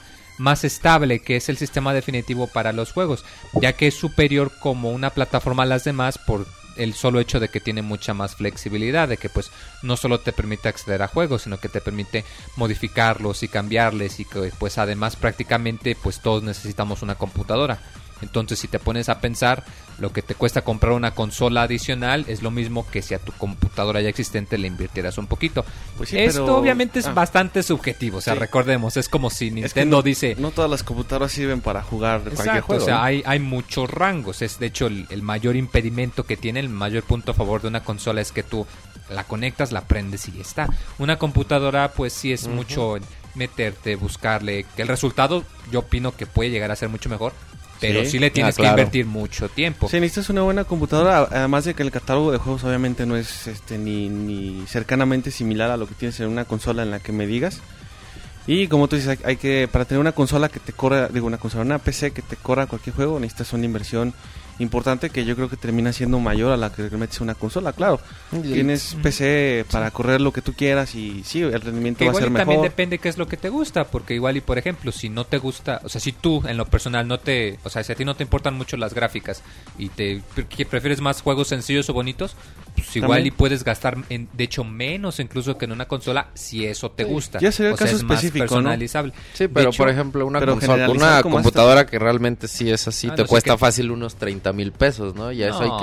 estable, que es el sistema definitivo para los juegos, ya que es superior como una plataforma a las demás por el solo hecho de que tiene mucha más flexibilidad, de que pues no solo te permite acceder a juegos, sino que te permite modificarlos y cambiarles, y que pues además prácticamente pues todos necesitamos una computadora. Entonces, si te pones a pensar, lo que te cuesta comprar una consola adicional es lo mismo que si a tu computadora ya existente le invirtieras un poquito. Pues sí, esto obviamente es bastante subjetivo, o sea, recordemos, es como si Nintendo dice... No todas las computadoras sirven para jugar cualquier juego. O sea, hay muchos rangos, es de hecho el mayor impedimento que tiene, el mayor punto a favor de una consola es que tú la conectas, la prendes y ya está. Una computadora pues sí es mucho meterte, buscarle, que el resultado yo opino que puede llegar a ser mucho mejor. Pero sí le tienes que invertir mucho tiempo. Si necesitas una buena computadora, además de que el catálogo de juegos obviamente no es ni cercanamente similar a lo que tienes en una consola en la que me digas. Y como tú dices, hay que, para tener una consola que te corra, una PC que te corra cualquier juego, necesitas una inversión importante que yo creo que termina siendo mayor a la que metes una consola, claro. Tienes PC para correr lo que tú quieras y sí, el rendimiento que va a ser mejor. También depende qué es lo que te gusta, porque igual y por ejemplo, si no te gusta, o sea, si tú en lo personal si a ti no te importan mucho las gráficas y que prefieres más juegos sencillos o bonitos, pues igual también. Y puedes gastar menos incluso que en una consola si eso te gusta. Ya sería el caso específico, es personalizable. ¿No? Sí, pero hecho, por ejemplo, una computadora que realmente sí es así, te cuesta fácil unos 30,000 pesos, ¿no? Ya no. Eso hay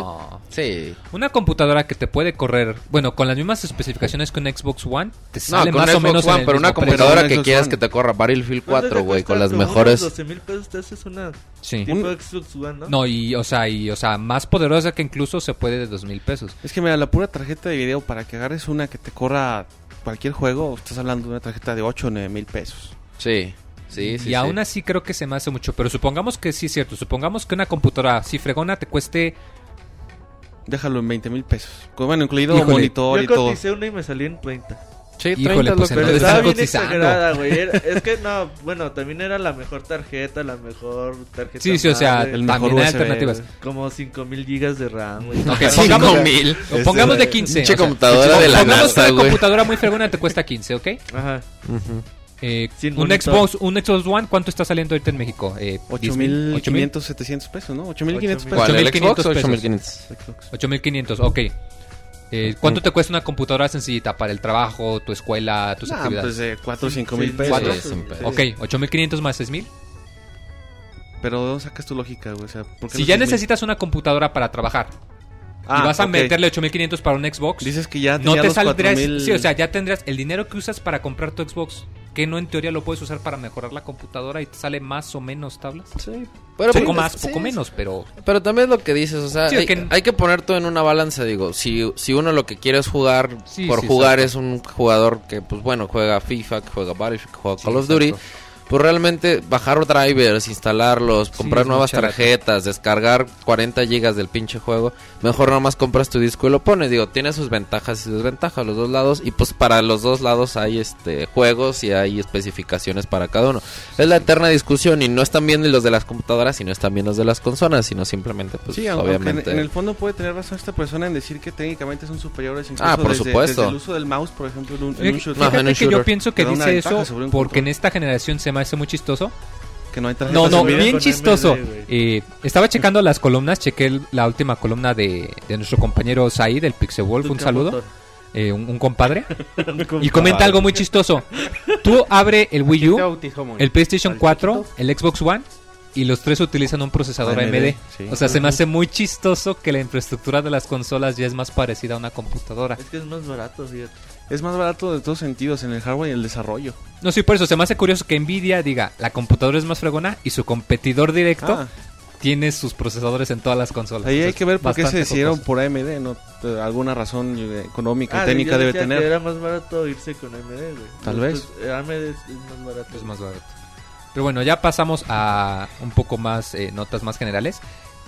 que... Sí. Una computadora que te puede correr... Bueno, con las mismas especificaciones que un Xbox One, te sale más o menos... No, pero una computadora que quieras que te corra Battlefield 4, güey, con las mejores... 12,000 pesos te haces una... Sí. Tipo Xbox One, ¿no? No, y o sea, más poderosa que incluso se puede de 2,000 pesos. Es que mira, la pura tarjeta de video para que agarres una que te corra... cualquier juego, estás hablando de una tarjeta de 8 o 9 mil pesos. Sí. Sí, sí, y aún así creo que se me hace mucho. Pero supongamos que sí es cierto. Supongamos que una computadora, si fregona, te cueste... Déjalo en 20 mil pesos. Bueno, incluido monitor y todo. Yo coticé una y me salió en 30. Sí, 30. Híjole, pues, pero estaba bien exagerada, güey. Es que no, bueno, también era la mejor tarjeta, la mejor tarjeta. Sí, sí, o sea, el mejor USB, alternativas. Como 5 mil gigas de RAM, güey. Okay, 5 mil. Pongamos de 15. Pinche computadora, o sea, de la NASA, güey. Pongamos que la computadora muy fregona te cuesta 15, ¿ok? Ajá. Uh-huh. Un Xbox One, ¿cuánto está saliendo ahorita en México? 8,500, 700 pesos, ¿no? 8,500 pesos. ¿Cuál, el Xbox o 8,500? 8,500, ok. ¿Cuánto te cuesta una computadora sencillita para el trabajo, tu escuela, tus actividades? Pues 4 o 5 mil pesos. 4, ok, 8,500 más 6,000. Pero ¿dónde sacas tu lógica, güey? O sea, ¿por qué si no ya necesitas una computadora para trabajar? Y vas a meterle 8,500 para un Xbox. Dices que ya no te saldrías. 4,000... Sí, o sea, ya tendrías el dinero que usas para comprar tu Xbox. Que no, en teoría lo puedes usar para mejorar la computadora y te sale más o menos tablas. Sí, pero poco más, poco menos, pero... Pero también es lo que dices, o sea, sí, hay que poner todo en una balanza, digo. Si uno lo que quiere es jugar, sí, por sí, jugar, exacto. Es un jugador que, pues bueno, juega FIFA, que juega Battlefield, que juega Call of Duty. Pues realmente bajar drivers, instalarlos, comprar nuevas tarjetas, descargar 40 gigas del pinche juego. Mejor nomás compras tu disco y lo pones. Digo, tiene sus ventajas y sus desventajas, los dos lados. Y pues para los dos lados hay juegos y hay especificaciones para cada uno. Es la eterna discusión y no están bien ni los de las computadoras y no están bien los de las consolas, sino simplemente, pues sí, obviamente. En el fondo puede tener razón esta persona en decir que técnicamente son superiores, incluso desde el uso del mouse, por ejemplo, en un shooter. Yo pienso que dice eso porque en esta generación se me hace muy chistoso. Que no hay tarjetas. No, bien chistoso. Estaba checando las columnas, chequé la última columna de nuestro compañero Saí del Pixel Wolf, un saludo, un compadre, y comenta algo muy chistoso. Tú abre el Wii U, el PlayStation 4, el Xbox One y los tres utilizan un procesador AMD. Sí. O sea, se me hace muy chistoso que la infraestructura de las consolas ya es más parecida a una computadora. Es que es más barato, fíjate. Es más barato de todos sentidos, en el hardware y el desarrollo. No, sí, por eso se me hace curioso que Nvidia diga, la computadora es más fregona y su competidor directo tiene sus procesadores en todas las consolas. Ahí hay que ver por qué se decidieron por AMD, ¿no? Alguna razón económica, técnica debe tener. Que era más barato irse con AMD, güey. Tal vez. AMD es más barato. Es más barato. Pero bueno, ya pasamos a un poco más, notas más generales.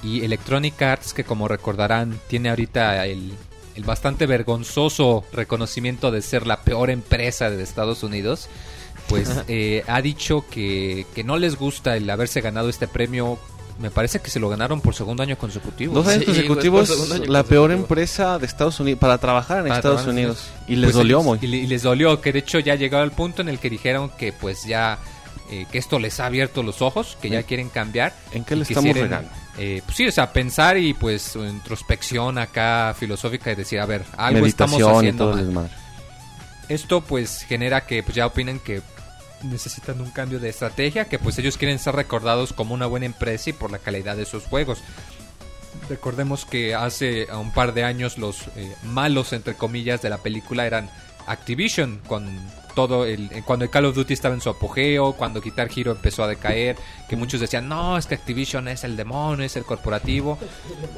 Y Electronic Arts, que como recordarán, tiene ahorita el bastante vergonzoso reconocimiento de ser la peor empresa de Estados Unidos, pues ha dicho que no les gusta el haberse ganado este premio. Me parece que se lo ganaron por segundo año consecutivo. 2 años consecutivos, pues, la peor empresa de Estados Unidos para trabajar en Estados Unidos. Y les dolió muy. Y les dolió, que de hecho ya llegaba al punto en el que dijeron que pues ya... que esto les ha abierto los ojos, que ya quieren cambiar. ¿En qué le estamos regando? Pues sí, o sea, pensar y pues introspección acá filosófica y decir, a ver, algo meditación estamos haciendo y todo mal. Esto pues genera que pues ya opinen que necesitan un cambio de estrategia, que pues ellos quieren ser recordados como una buena empresa y por la calidad de sus juegos. Recordemos que hace un par de años los malos, entre comillas, de la película eran Activision, con... todo cuando el Call of Duty estaba en su apogeo, cuando Guitar Hero empezó a decaer, que muchos decían, no, es que Activision es el demonio, es el corporativo,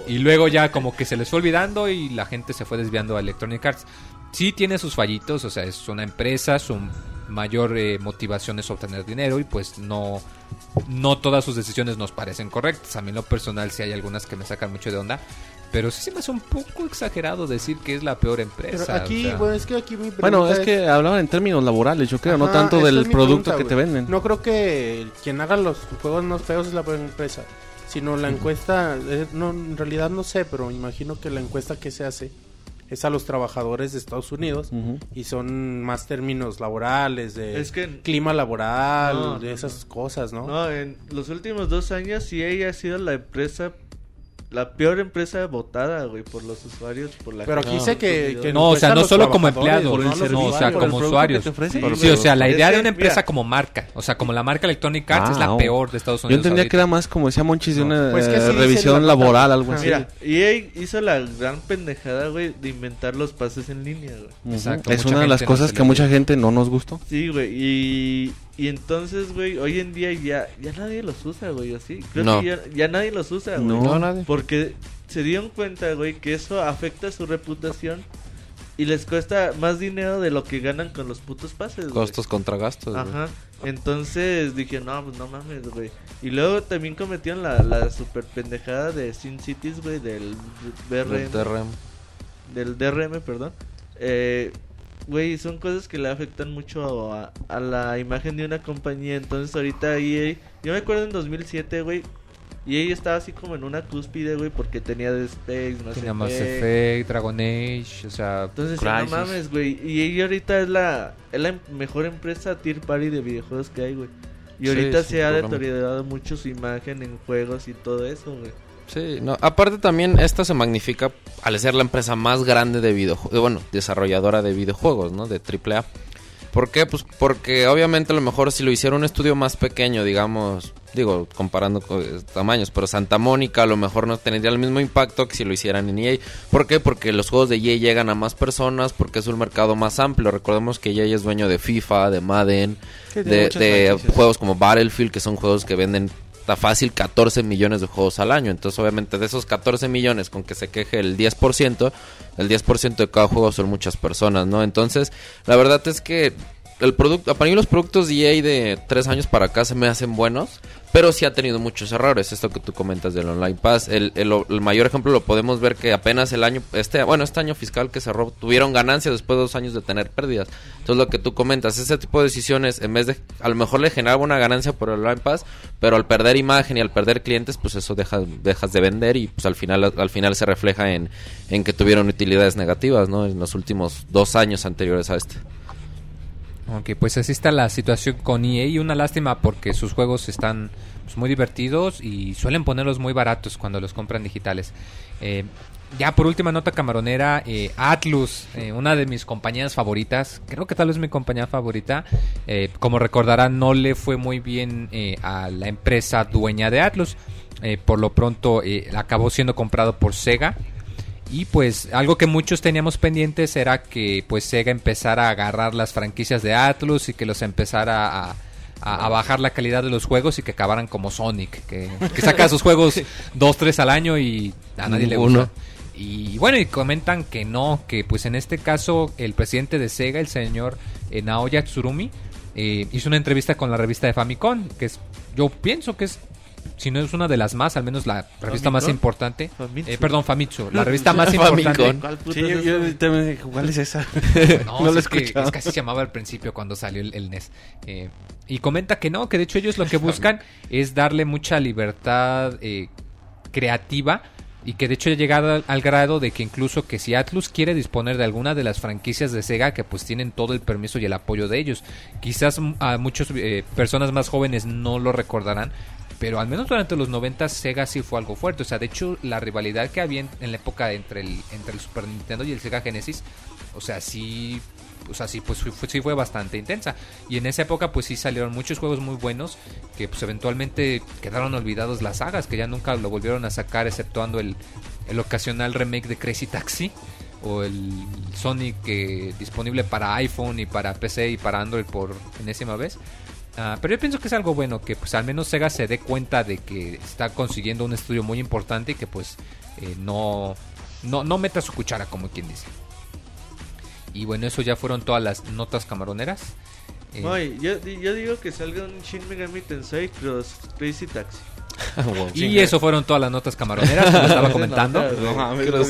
y luego ya como que se les fue olvidando y la gente se fue desviando a Electronic Arts. Sí tiene sus fallitos, o sea, es una empresa, su mayor motivación es obtener dinero y pues no todas sus decisiones nos parecen correctas. A mí en lo personal sí hay algunas que me sacan mucho de onda. Pero sí se me hace un poco exagerado decir que es la peor empresa. Pero aquí, o sea... bueno, es que aquí mi pregunta es que hablaban en términos laborales, yo creo, no tanto del producto que te venden. No creo que quien haga los juegos más feos es la peor empresa, sino la encuesta, no, en realidad no sé, pero imagino que la encuesta que se hace es a los trabajadores de Estados Unidos y son más términos laborales, de es que clima laboral, de esas cosas, ¿no? No, en los últimos 2 años sí ella ha sido la empresa... la peor empresa votada, güey, por los usuarios, por la... Pero aquí dice que no, o sea, no solo como empleado, no, o sea, como usuarios. Sí, o sea, la idea de una empresa como marca, o sea, como la marca Electronic Arts es la peor de Estados Unidos. Yo entendía que era más, como decía Monchis, de una revisión laboral, algo así. Mira, EA hizo la gran pendejada, güey, de inventar los pases en línea, güey. Exacto. Es una de las cosas que a mucha gente no nos gustó. Sí, güey, y entonces, güey, hoy en día ya nadie los usa, güey, así. Creo que ya nadie los usa, güey. No, nadie. Porque se dieron cuenta, güey, que eso afecta su reputación Y les cuesta más dinero de lo que ganan con los putos pases. Costos contra gastos. Ajá. Wey. Entonces dije, no, pues no mames, güey. Y luego también cometieron la super pendejada de Sin Cities, güey, del DRM. Del DRM, perdón. Güey, son cosas que le afectan mucho a la imagen de una compañía. Entonces ahorita EA... Yo me acuerdo en 2007, güey. EA estaba así como en una cúspide, güey, porque tenía Dead Space, no sé qué. Tenía Mass Effect, Dragon Age, o sea... Entonces, no mames, güey. EA ahorita es la mejor empresa tier party de videojuegos que hay, güey. Y ahorita sí, se ha deteriorado mucho su imagen en juegos y todo eso, güey. Sí, no, aparte también esta se magnifica al ser la empresa más grande de videojuegos, bueno, desarrolladora de videojuegos, ¿no? De AAA. ¿Por qué? Pues porque obviamente a lo mejor si lo hiciera un estudio más pequeño, digamos, digo, comparando con tamaños, pero Santa Mónica a lo mejor no tendría el mismo impacto que si lo hicieran en EA. ¿Por qué? Porque los juegos de EA llegan a más personas, porque es un mercado más amplio. Recordemos que EA es dueño de FIFA, de Madden, de juegos como Battlefield, que son juegos que venden está fácil 14 millones de juegos al año. Entonces obviamente de esos 14 millones con que se queje el 10%, el 10% de cada juego son muchas personas, ¿no? Entonces la verdad es que el producto, para mí los productos de EA de 3 años para acá se me hacen buenos, pero sí ha tenido muchos errores. Esto que tú comentas del Online Pass, el mayor ejemplo lo podemos ver que apenas el año, este año fiscal que cerró, tuvieron ganancias después de 2 años de tener pérdidas. Entonces lo que tú comentas, ese tipo de decisiones, en vez de, a lo mejor le generaba una ganancia por el Online Pass, pero al perder imagen y al perder clientes, pues eso dejas de vender y pues al final se refleja en que tuvieron utilidades negativas, ¿no? En los últimos 2 años anteriores a este. Ok, pues así está la situación con EA y una lástima porque sus juegos están pues, muy divertidos y suelen ponerlos muy baratos cuando los compran digitales. Ya por última nota camaronera, Atlus, una de mis compañías favoritas, creo que tal vez mi compañía favorita, como recordarán no le fue muy bien a la empresa dueña de Atlus, por lo pronto acabó siendo comprado por Sega. Y pues algo que muchos teníamos pendientes era que pues Sega empezara a agarrar las franquicias de Atlus y que los empezara a bajar la calidad de los juegos y que acabaran como Sonic, que saca sus juegos 2-3 al año y a nadie le gusta. Y bueno, y comentan que no, que pues en este caso el presidente de Sega, el señor Naoya Tsurumi, hizo una entrevista con la revista de Famicom, que es, yo pienso que es, si no es una de las más, al menos la revista más importante. Famitsu. La revista más importante. Sí, yo también dije, ¿cuál es esa? No lo escuchaba. Es que así se llamaba al principio cuando salió el NES. Y comenta que no, que de hecho ellos lo que buscan es darle mucha libertad creativa. Y que de hecho ha llegado al grado de que incluso que si Atlus quiere disponer de alguna de las franquicias de Sega, que pues tienen todo el permiso y el apoyo de ellos. Quizás a muchas personas más jóvenes no lo recordarán, pero al menos durante los 90 Sega sí fue algo fuerte. O sea, de hecho, la rivalidad que había en la época entre el Super Nintendo y el Sega Genesis, sí fue bastante intensa. Y en esa época, pues sí salieron muchos juegos muy buenos que pues eventualmente quedaron olvidados las sagas, que ya nunca lo volvieron a sacar, exceptuando el ocasional remake de Crazy Taxi o el Sonic disponible para iPhone y para PC y para Android por enésima vez. Pero yo pienso que es algo bueno, que pues al menos Sega se dé cuenta de que está consiguiendo un estudio muy importante y que pues no meta su cuchara, como quien dice. Y bueno, eso ya fueron todas las notas camaroneras. Oye, yo digo que salga un Shin Megami Tensei Crazy Taxi. Y eso fueron todas las notas camaroneras que lo estaba comentando.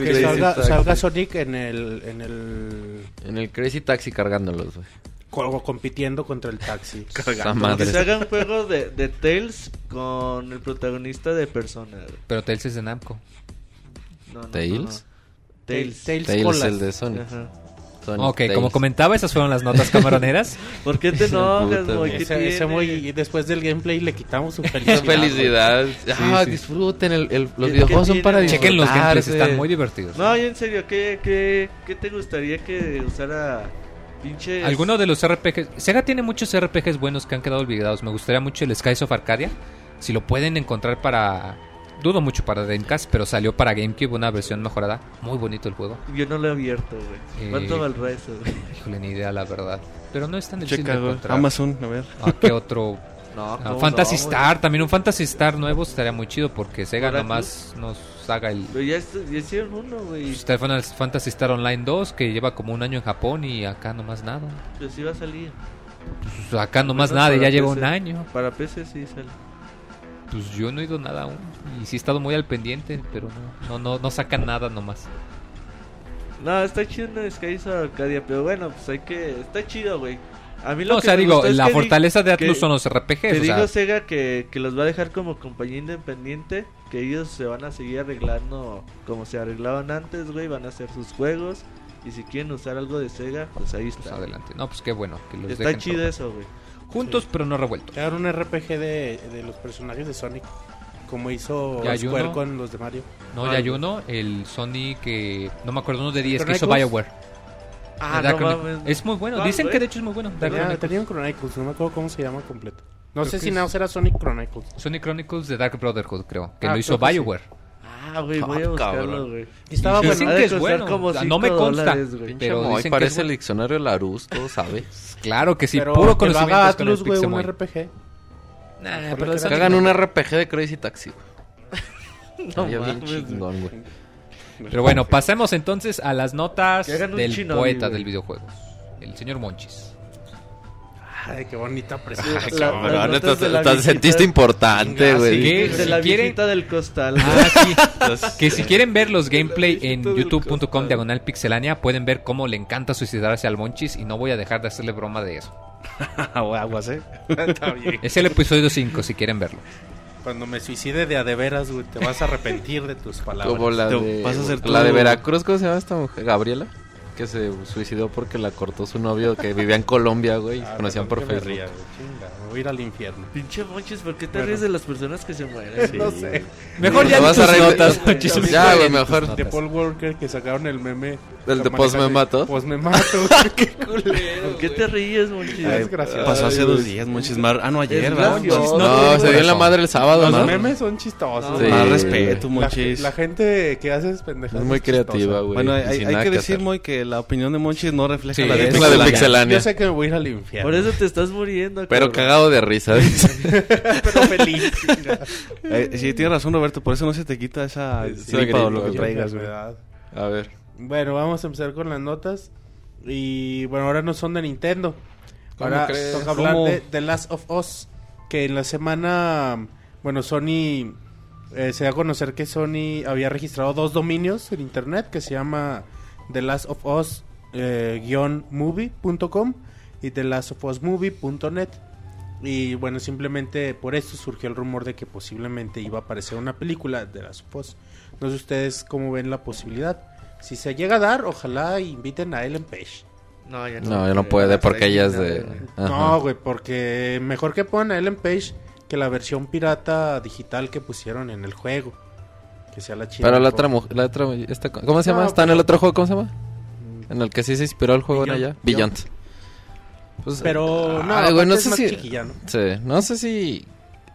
Que salga Sonic en el Crazy Taxi cargándolos, güey. Compitiendo contra el taxi. Que se hagan juegos de Tails con el protagonista de Persona. Pero Tails es de Namco. No, ¿Tails? No. Tails el de Sonic. Sonic. Ok, Tails. Como comentaba, esas fueron las notas camaroneras. ¿Por qué te enojas, Moy? Después del gameplay le quitamos su felicidad. Sí. Disfruten, los videojuegos son para disfrutar. Chequen los gameplays, están muy divertidos. No, en serio, ¿qué te gustaría que usara... Pinches. Alguno de los RPGs. Sega tiene muchos RPGs buenos que han quedado olvidados. Me gustaría mucho el Skies of Arcadia. Si lo pueden encontrar para... Dudo mucho para Dreamcast, pero salió para GameCube una versión mejorada. Muy bonito el juego. Yo no lo he abierto, güey. ¿Cuánto valdrá eso, güey? Híjole, ni idea, la verdad. Pero no es tan difícil de encontrar. Amazon, a ver. ¿Qué otro? Fantasy Star. También un Fantasy Star nuevo estaría muy chido porque Sega nomás nos... saca el... Pero ya hicieron uno, güey. Está Final Fantasy Star Online 2, que lleva como un año en Japón y acá nomás nada. Pero sí va a salir. Pues acá nomás nada, ya PC, lleva un año. Para PC sí sale. Pues yo no he ido nada aún. Y sí he estado muy al pendiente, pero no sacan nada nomás. No, está chido una Skyrim Arcadia, pero bueno, pues hay que... Está chido, güey. A mí lo no, que o sea, digo, la fortaleza de Atlus son los RPGs. Te digo, Sega, que los va a dejar como compañía independiente, que ellos se van a seguir arreglando como se arreglaban antes, güey, van a hacer sus juegos. Y si quieren usar algo de Sega, pues ahí está. Pues adelante. No, pues qué bueno que los dejen. Está chido eso, güey. Juntos, sí, pero no revueltos. Era un RPG de los personajes de Sonic, como hizo Square con los de Mario. No, ya hay uno, el Sonic, no me acuerdo, uno de 10 que hizo BioWare. Ah, no, es muy bueno, dicen que de hecho es muy bueno. Tenía un Chronicles, no me acuerdo cómo se llama completo. No creo sé si no será Sonic Chronicles. Sonic Chronicles de Dark Brotherhood, creo, que lo hizo BioWare. Sí. Ah, güey, voy a buscarlo, güey. Estaba bueno, dicen que es bueno. Como no me consta, pero dicen parece que el diccionario Larus, todo sabes. Claro que sí, pero puro conocimiento con Atlus, güey, un RPG. Nah, pero que hagan un RPG de Crazy Taxi, güey. No, bien chingón, güey. Pero bueno, pasemos entonces a las notas del poeta del videojuego, el señor Monchis. Ay, qué bonita presión. Te sentiste importante, güey. De la viejita del costal. Que si quieren ver los gameplay en youtube.com/pixelania, pueden ver cómo le encanta suicidarse al Monchis y no voy a dejar de hacerle broma de eso. Aguas, Está bien. Es el episodio 5, si quieren verlo. Cuando me suicide de a de veras, güey, te vas a arrepentir de tus palabras. Como la de Veracruz, ¿cómo se llama esta mujer? Gabriela, que se suicidó porque la cortó su novio que vivía en Colombia, güey, y conocían por Facebook. Ría, chinga, me voy a ir al infierno. Pinche Monchis, ¿por qué te ríes de las personas que se mueren? Sí. No sé. Mejor no, ya no vas a notas, Monchis. Ya, güey, mejor. De Paul Walker que sacaron el meme. ¿El de Post me mato? Post me mato, güey. Qué culero. ¿Por qué te ríes, Monchis? Es gracioso. Pasó hace 2 días, Monchis. Ah, no, ayer, ¿verdad? No, se dio en la madre el sábado, ¿no? Los memes son chistosos. Más respeto, Monchis. La gente que hace pendejadas es muy creativa, güey. Bueno, hay que decir, muy que la opinión de Monchis no refleja la de Pixelania. Yo sé que me voy a ir al infierno. Por eso te estás muriendo, pero cabrón, cagado de risa. Pero feliz. Sí, tienes razón, Roberto. Por eso no se te quita esa gripa o lo que traigas, ¿verdad? A ver. Bueno, vamos a empezar con las notas. Y bueno, ahora no son de Nintendo. Ahora toca hablar de The Last of Us. Que en la semana, bueno, Sony se da a conocer que Sony había registrado 2 dominios en internet que se llama The Last of Us movie.com y The Last of Us movie.net. Y bueno, simplemente por esto surgió el rumor de que posiblemente iba a aparecer una película de The Last of Us. No sé ustedes cómo ven la posibilidad. Si se llega a dar, ojalá inviten a Ellen Page. No, ya no puede porque ella es de... No, güey, porque mejor que pongan a Ellen Page que la versión pirata digital que pusieron en el juego. Que sea la chida. Pero la otra esta, ¿cómo se llama? Está en el otro juego, ¿cómo se llama? En el que sí se inspiró el juego en ella. Beyond. Pues, pero no, güey, no sé si chiquilla, ¿no? Sí, no sé si...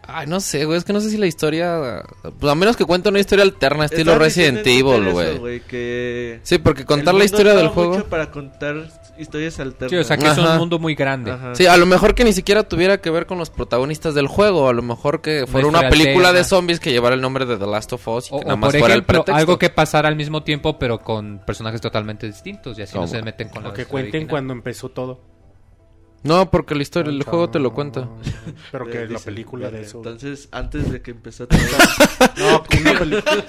Ay, no sé, güey, es que no sé si la historia... Pues a menos que cuente una historia alterna, estilo Resident Evil, güey. Que... Sí, porque contar la historia del juego... Mucho para contar historias alternas. Sí, o sea, que es un mundo muy grande. Ajá. Sí, a lo mejor que ni siquiera tuviera que ver con los protagonistas del juego. A lo mejor que fuera una película de zombies que llevara el nombre de The Last of Us. Y que nada más fuera el pretexto. Algo que pasara al mismo tiempo, pero con personajes totalmente distintos. Y así no se meten con la historia. O que cuenten original cuando empezó todo. No, porque la historia, el juego te lo cuenta. Pero que la película de eso. Entonces, antes de que empezó todo. No, una película.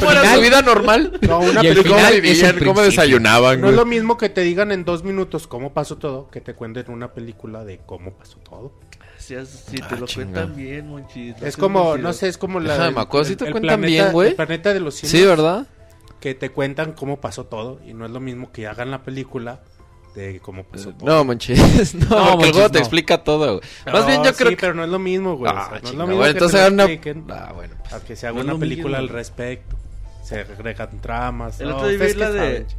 ¿Una su vida normal? No, una película. ¿Cómo vivían? ¿Cómo desayunaban? No es lo mismo que te digan en 2 minutos cómo pasó todo, que te cuenten una película de cómo pasó todo. Si te lo cuentan bien, Monchis. Es como, no sé, es como la... Me acuerdo, si te cuentan bien, güey. El planeta de los simios. Sí, ¿verdad? Que te cuentan cómo pasó todo y no es lo mismo que hagan la película de cómo pasó todo. No, Monchis, no, porque el juego te explica todo, güey. Más bien yo creo que... pero no es lo mismo, güey. Ah, o sea, no es lo mismo, bueno, que se expliquen. Ah, bueno, pues, a que se haga no una película mismo al respecto. Se agregan tramas. El otro día vi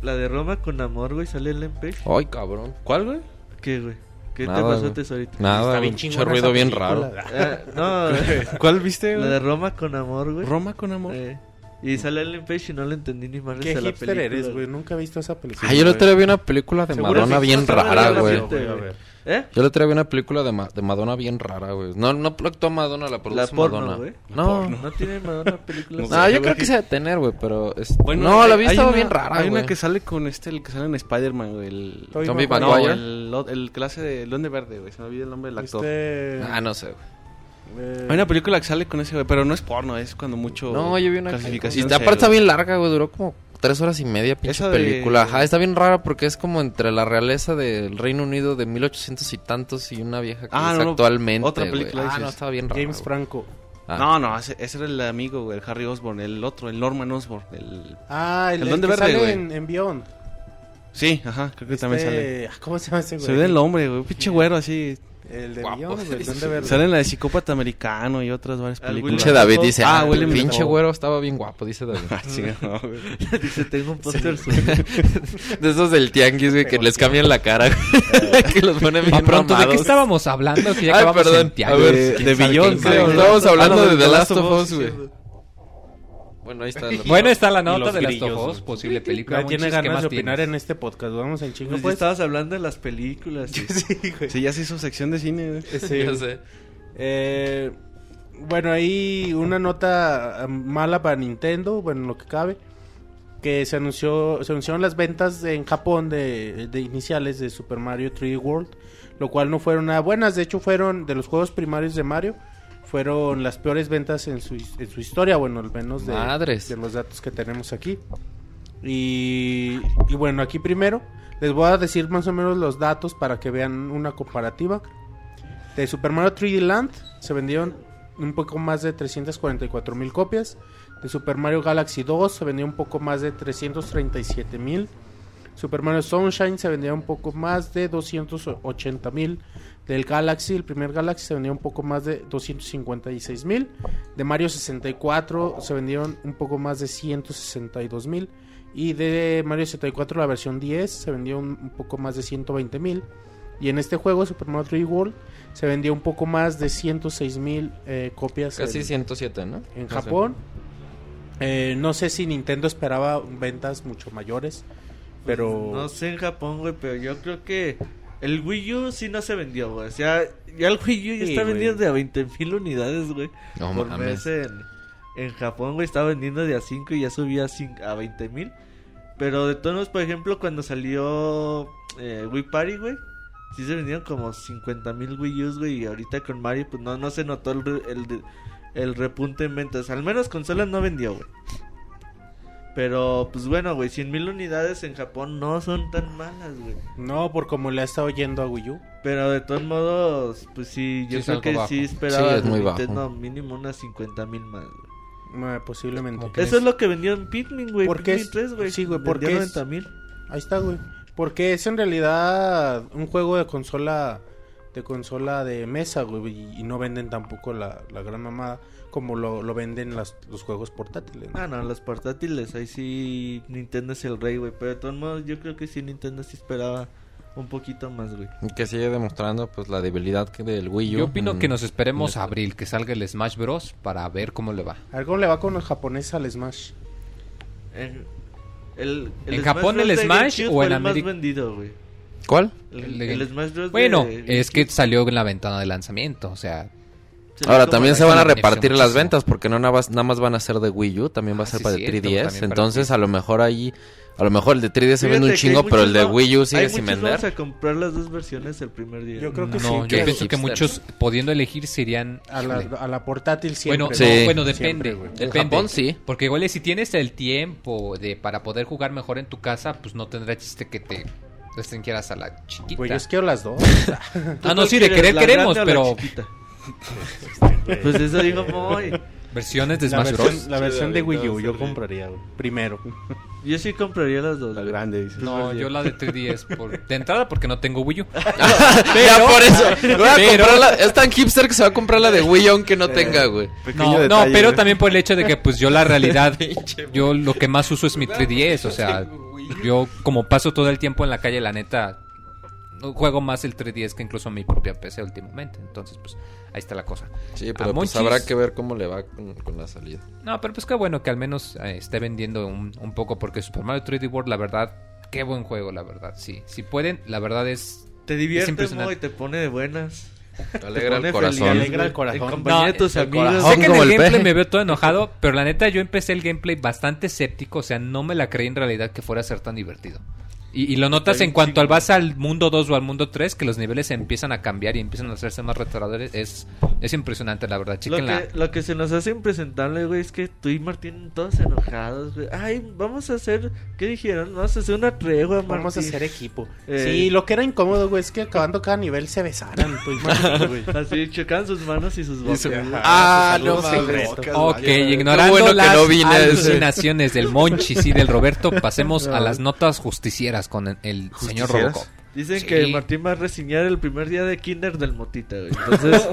la de Roma con amor, güey. Sale el Page. Ay, cabrón. ¿Cuál, güey? ¿Qué, güey? ¿Qué nada, te pasó, güey, tesorito? Nada, güey, mucho ruido bien raro. No, ¿cuál viste, güey? La de Roma con amor, güey. ¿Roma con amor? Y sale Ellen Page y no le entendí ni más de la película. ¿Qué hipster eres, güey? Nunca he visto esa película. Ah, yo el otro día vi una película de Madonna bien rara, güey. Yo el otro día vi una película de Madonna bien rara, güey. No actuó Madonna, la produce Madonna. No, no tiene Madonna películas. No, yo creo que se debe tener, güey, pero... No, la vi, estaba bien rara, güey. Hay una que sale con el que sale en Spider-Man, güey. El Tobey Maguire. El clase de Duende Verde, güey. Se me olvidó el nombre del actor. Ah, no sé, güey. Hay una película que sale con ese güey, pero no es porno, es cuando mucho. No, yo vi una clasificación. Y aparte está bien larga, güey, duró como 3 horas y media pinche película. De... Ajá, está bien rara porque es como entre la realeza del Reino Unido de 1800 y tantos y una vieja que es actualmente. Otra película. Ah, no, estaba bien rara. James Franco. Ah. No, ese era el amigo, güey, el Harry Osborn, el otro, el Norman Osborn. El que verde, sale en Beyond. Sí, ajá, creo que también sale. ¿Cómo se llama ese güey? Se ve el hombre, güey, pinche güero así. El de guapos, güey. Salen la de Psicópata Americano y otras varias películas. Pinche David dice, el pinche güero estaba bien guapo, dice David. Dice, tengo un póster suyo. De esos del tianguis, güey, que les cambian la cara. Que los ponen bien pronto, ¿de qué estábamos hablando? Que ya acabamos en tianguis. A ver, de Billón, creo. Estábamos hablando de The Last of Us, güey. Bueno, ahí está la, nota de las dos posible película. Ya tiene ganas de opinar en este podcast. Vamos al chingo. No, pues estabas hablando de las películas. Sí, güey. Sí, ya se hizo sección de cine. Sí, yo sé. Bueno, ahí una nota mala para Nintendo, bueno, lo que cabe, que se anunciaron las ventas en Japón de iniciales de Super Mario 3D World, lo cual no fueron nada buenas. De hecho, fueron de los juegos primarios de Mario. Fueron las peores ventas en su historia, bueno, al menos de los datos que tenemos aquí. Y bueno, aquí primero les voy a decir más o menos los datos para que vean una comparativa. De Super Mario 3D Land se vendieron un poco más de 344,000 copias. De Super Mario Galaxy 2 se vendió un poco más de 337,000. Super Mario Sunshine se vendía un poco más de 280,000. Del Galaxy, el primer Galaxy se vendió un poco más de 256,000. De Mario 64 se vendieron un poco más de 162,000. Y de Mario 64 la versión 10 se vendió un poco más de 120,000. Y en este juego, Super Mario 3D World, se vendió un poco más de 106,000 copias. Casi 107, ¿no? En Japón. No sé si Nintendo esperaba ventas mucho mayores, pero... No sé en Japón, güey, pero yo creo que... El Wii U sí no se vendió, güey. O sea, ya el Wii U ya está vendiendo de a 20,000 unidades, güey. No, por mes en Japón, güey, estaba vendiendo de a 5 y ya subía a 20,000. Pero de todos modos, por ejemplo, cuando salió Wii Party, güey, sí se vendieron como 50,000 Wii U's, güey. Y ahorita con Mario, pues no se notó el repunte en ventas. Al menos consolas no vendió, güey. Pero, pues bueno, güey, 100,000 unidades en Japón no son tan malas, güey. No, por como le ha estado yendo a Wii U. Pero de todos modos, pues sí, yo creo que bajo. Sí esperaba Nintendo mínimo unas 50,000 más, güey. Posiblemente. Eso es lo que vendió en Pikmin, güey. Porque Pikmin 3, güey. Sí, güey, porque 90,000. Ahí está, güey. Porque es en realidad un juego de consola de mesa, güey, y no venden tampoco la gran mamada como lo venden los juegos portátiles, ¿no? Ah, no, los portátiles, ahí sí Nintendo es el rey, güey, pero de todos modos yo creo que sí Nintendo sí esperaba un poquito más, güey. Y que sigue demostrando, pues, la debilidad del Wii U. Yo opino que nos esperemos a abril, que salga el Smash Bros. Para ver cómo le va. A ver cómo le va con los japoneses al Smash. ¿En Smash Japón Bros. El Smash o en América? ¿Cuál? El Smash Bros. Bueno, es que salió en la ventana de lanzamiento, o sea... Ahora, también se van a repartir las ventas, porque no nada más van a ser de Wii U, también va a ser para el 3DS, entonces a lo mejor ahí... A lo mejor el de 3DS se vende un chingo, pero el de Wii U sigue sin vender. Vamos a comprar las dos versiones el primer día. Yo creo que sí. No, yo pienso que muchos, pudiendo elegir, serían... A la portátil siempre. Bueno, sí. No, bueno, depende. Siempre, depende. En Japón sí. Porque igual si tienes el tiempo para poder jugar mejor en tu casa, pues no tendrá chiste que te... quieras a la chiquita. Pues yo quiero las dos. Ah, no, sí, de querer queremos, pero... Pues eso digo, voy. Versiones de Smash Bros. La versión de Wii U yo compraría, güey. Primero. Yo sí compraría las dos. La grande, dice. No, yo la de 3DS. De entrada, porque no tengo Wii U. Ya por eso. Es tan hipster que se va a comprar la de Wii U aunque no tenga, güey. No, pero también por el hecho de que, pues yo la realidad, yo lo que más uso es mi 3DS, o sea... Yo, como paso todo el tiempo en la calle, la neta, juego más el 3DS que incluso mi propia PC últimamente. Entonces, pues, ahí está la cosa. Sí, pero a Monchis, pues habrá que ver cómo le va con la salida. No, pero pues qué bueno que al menos esté vendiendo un poco, porque Super Mario 3D World, la verdad, qué buen juego, la verdad. Sí, si pueden, la verdad es... Te divierte, Mau, y te pone de buenas. Te alegra el corazón. Alegra el corazón. En compañía de tus amigos. Sé que en el gameplay me veo todo enojado, pero la neta yo empecé el gameplay bastante escéptico, o sea, no me la creí en realidad que fuera a ser tan divertido. Y lo notas en cuanto vas al mundo 2 o al mundo 3, que los niveles empiezan a cambiar y empiezan a hacerse más retadores. Es impresionante, la verdad. Chequenla. Lo que se nos hace impresentable, güey, es que tú y Martín todos enojados, güey. Ay, vamos a hacer... ¿Qué dijeron? Vamos a hacer una tregua, Martín. Vamos a hacer equipo. Sí, lo que era incómodo, güey, es que acabando cada nivel se besaran. Así, chocaban sus manos y sus bocas. No mames. Ok, ignorando las alucinaciones del Monchis y del Roberto, pasemos a las notas justicieras con el señor Robocop. Dicen que Martín va a reseñar el primer día de kinder del Motita, güey. Entonces,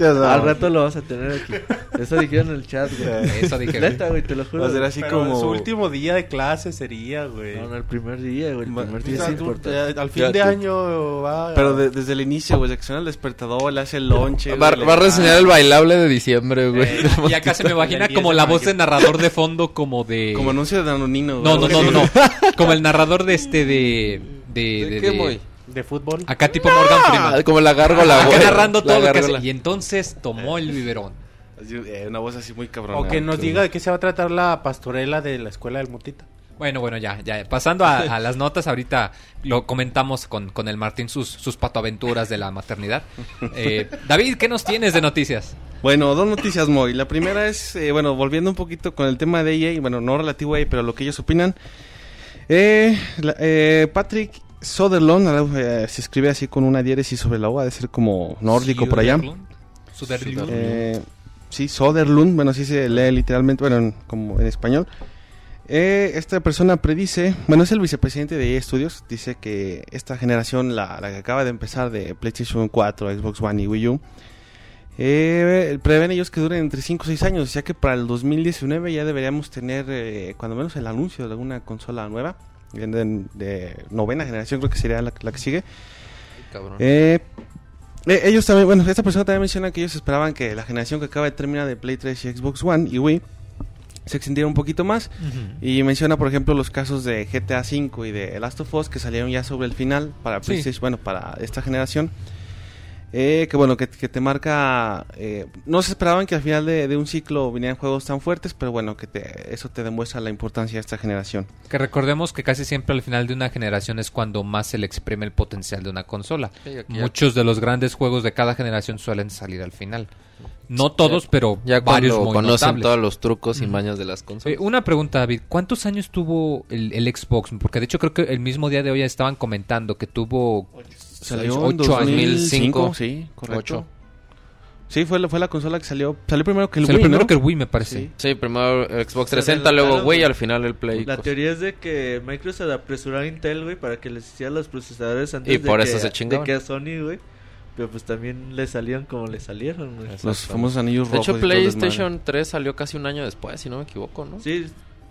al rato lo vas a tener aquí. Eso dijeron en el chat, güey. Eso dije. Neta, güey, te lo juro. Va a ser así como... su último día de clase sería, güey. No, el primer día, güey. El primer día es importante. Al fin de año va... Pero desde el inicio, güey. Se acciona el despertador, le hace el lonche. Va a reseñar el bailable de diciembre, güey. Y acá se me imagina como la voz de narrador de fondo, como de... Como anuncio de Danonino, güey. No. Como el narrador de ¿De fútbol? Acá tipo Morgan Freeman. Como la gárgola, güey. Acá narrando todo lo que hace. Y entonces tomó el biberón. Una voz así muy cabrona. O que nos diga de qué se va a tratar la pastorela de la escuela del Motita. Bueno, ya. Pasando a las notas, ahorita lo comentamos con el Martín sus patoaventuras de la maternidad. David, ¿qué nos tienes de noticias? Bueno, 2 noticias, Moy. La primera es, volviendo un poquito con el tema de EA. Bueno, no relativo a EA, pero lo que ellos opinan. Patrick Sutherland, se escribe así con una diéresis sobre la O, ha de ser como nórdico por allá. Sutherland. Sí, Sutherland, bueno, así se lee literalmente, como en español. Esta persona predice, es el vicepresidente de EA Studios, dice que esta generación, la que acaba de empezar de PlayStation 4, Xbox One y Wii U, prevén ellos que duren entre 5 o 6 años, ya que para el 2019 ya deberíamos tener cuando menos el anuncio de alguna consola nueva de 9ª generación, creo que sería la que sigue. Ay, cabrón. Ellos también, esta persona también menciona que ellos esperaban que la generación que acaba de terminar de Play 3 y Xbox One y Wii se extendiera un poquito más. Uh-huh. Y menciona, por ejemplo, los casos de GTA V y de The Last of Us, que salieron ya sobre el final para PlayStation, para esta generación. Que te marca... no se esperaban que al final de un ciclo vinieran juegos tan fuertes, pero eso te demuestra la importancia de esta generación. Que recordemos que casi siempre al final de una generación es cuando más se le exprime el potencial de una consola. Sí, muchos de los grandes juegos de cada generación suelen salir al final. No todos, pero ya varios muy notables. Ya conocen todos los trucos y mañas de las consolas. Una pregunta, David. ¿Cuántos años tuvo el Xbox? Porque de hecho creo que el mismo día de hoy estaban comentando que tuvo... Salió 8 en 2005, sí, correcto. 8. Sí, fue la consola que salió primero que el Wii, primero, ¿no? Que el Wii, me parece. Sí, primero Xbox 360, luego Wii, al final el Play. La teoría es de que Microsoft apresuró a Intel, güey, para que les hiciera los procesadores antes de que a Sony, güey. Pero pues también le salían como le salieron, güey. Los famosos anillos rojos. De hecho, PlayStation 3 salió casi un año después, si no me equivoco, ¿no? Sí.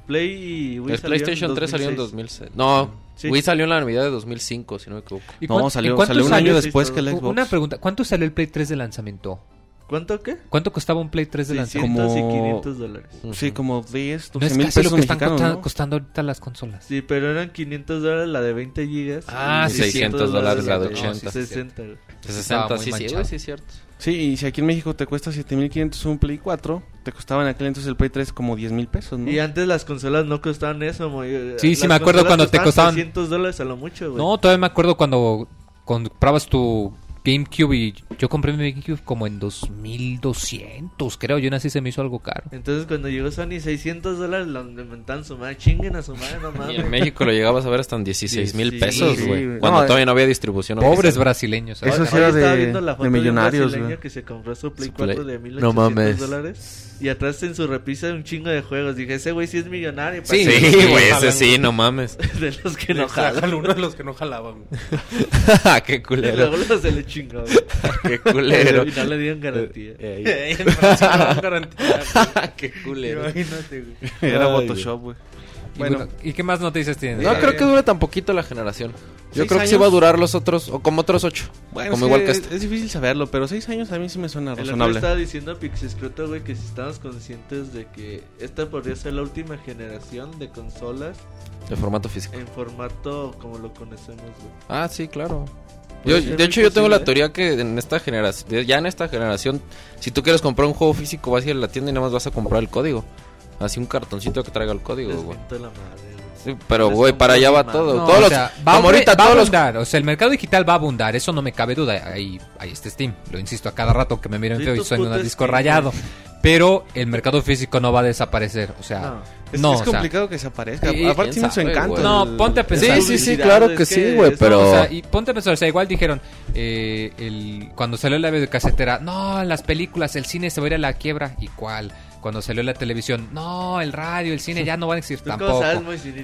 Play y Wii. El PlayStation 3 salió en 2006. No, sí. Wii salió en la Navidad de 2005, si no me equivoco. Salió un año después que el Xbox. Una pregunta, ¿cuánto salió el Play 3 de lanzamiento? ¿Cuánto qué? ¿Cuánto costaba un Play 3 de lanzamiento? Como... $500. Uh-huh. Sí, como 10, 12 mil pesos mexicanos, ¿no? Es casi lo que están costando ahorita las consolas. Sí, pero eran $500 la de 20 gigas. Ah, sí, $600 la de 80. 60. 60, sí, cierto. Sí, y si aquí en México te cuesta $7,500 un Play 4, te costaba en aquel entonces el Play 3 como $10,000, ¿no? Y antes las consolas no costaban eso, güey. Sí, me acuerdo cuando te costaban $300 a lo mucho, güey. No, todavía me acuerdo cuando comprabas tu GameCube, y yo compré mi GameCube como en $2,200, creo. Yo así se me hizo algo caro. Entonces cuando llegó Sony, $600 lo inventaron su madre, chinguen a su madre, no mames. Y en México lo llegabas a ver hasta en $16,000, güey. Cuando todavía no había distribución. Pobres brasileños. Eso sí era de millonarios, güey. Brasileño que se compró su Play 4 de $1,800. Y atrás en su repisa un chingo de juegos. Dije, ese güey sí es millonario. Sí, güey, ese sí, no mames. De los que no jalaban. Uno de los que no jalaban. Qué culero. Chingado. Qué culero. Y no le dieron garantía. No le dieron garantía. Qué culero. Imagínate, güey. Era Photoshop, güey. Bueno, ¿y qué más noticias tienen? No creo que dure tan poquito la generación. Yo creo que sí va a durar los otros, o como otros 8. Bueno, como igual que este. Es difícil saberlo, pero 6 años a mí sí me suena razonable. Yo estaba diciendo a Pixescroto, güey, que si estamos conscientes de que esta podría ser la última generación de consolas de formato físico. En formato como lo conocemos, güey. Ah, sí, claro. De hecho, yo tengo la teoría que en esta generación, ya en esta generación, si tú quieres comprar un juego físico, vas a ir a la tienda y nada más vas a comprar el código. Así un cartoncito que traiga el código, güey. Sí, pero, güey, para allá va todo. No, todos, o sea, va como ahorita, va a abundar. O sea, el mercado digital va a abundar. Eso no me cabe duda. Ahí está Steam. Lo insisto a cada rato que me miren feo y suena un disco rayado. Pero el mercado físico no va a desaparecer. O sea, no, es complicado que desaparezca. Aparte tiene su encanto. No, ponte a pensar. Sí, claro que sí, güey. Pero... O sea, y ponte a pensar. O sea, igual dijeron, cuando salió la videocasetera, no, las películas, el cine se va a ir a la quiebra. ¿Y cuál? Cuando salió la televisión, no, el radio, el cine ya no van a existir tampoco.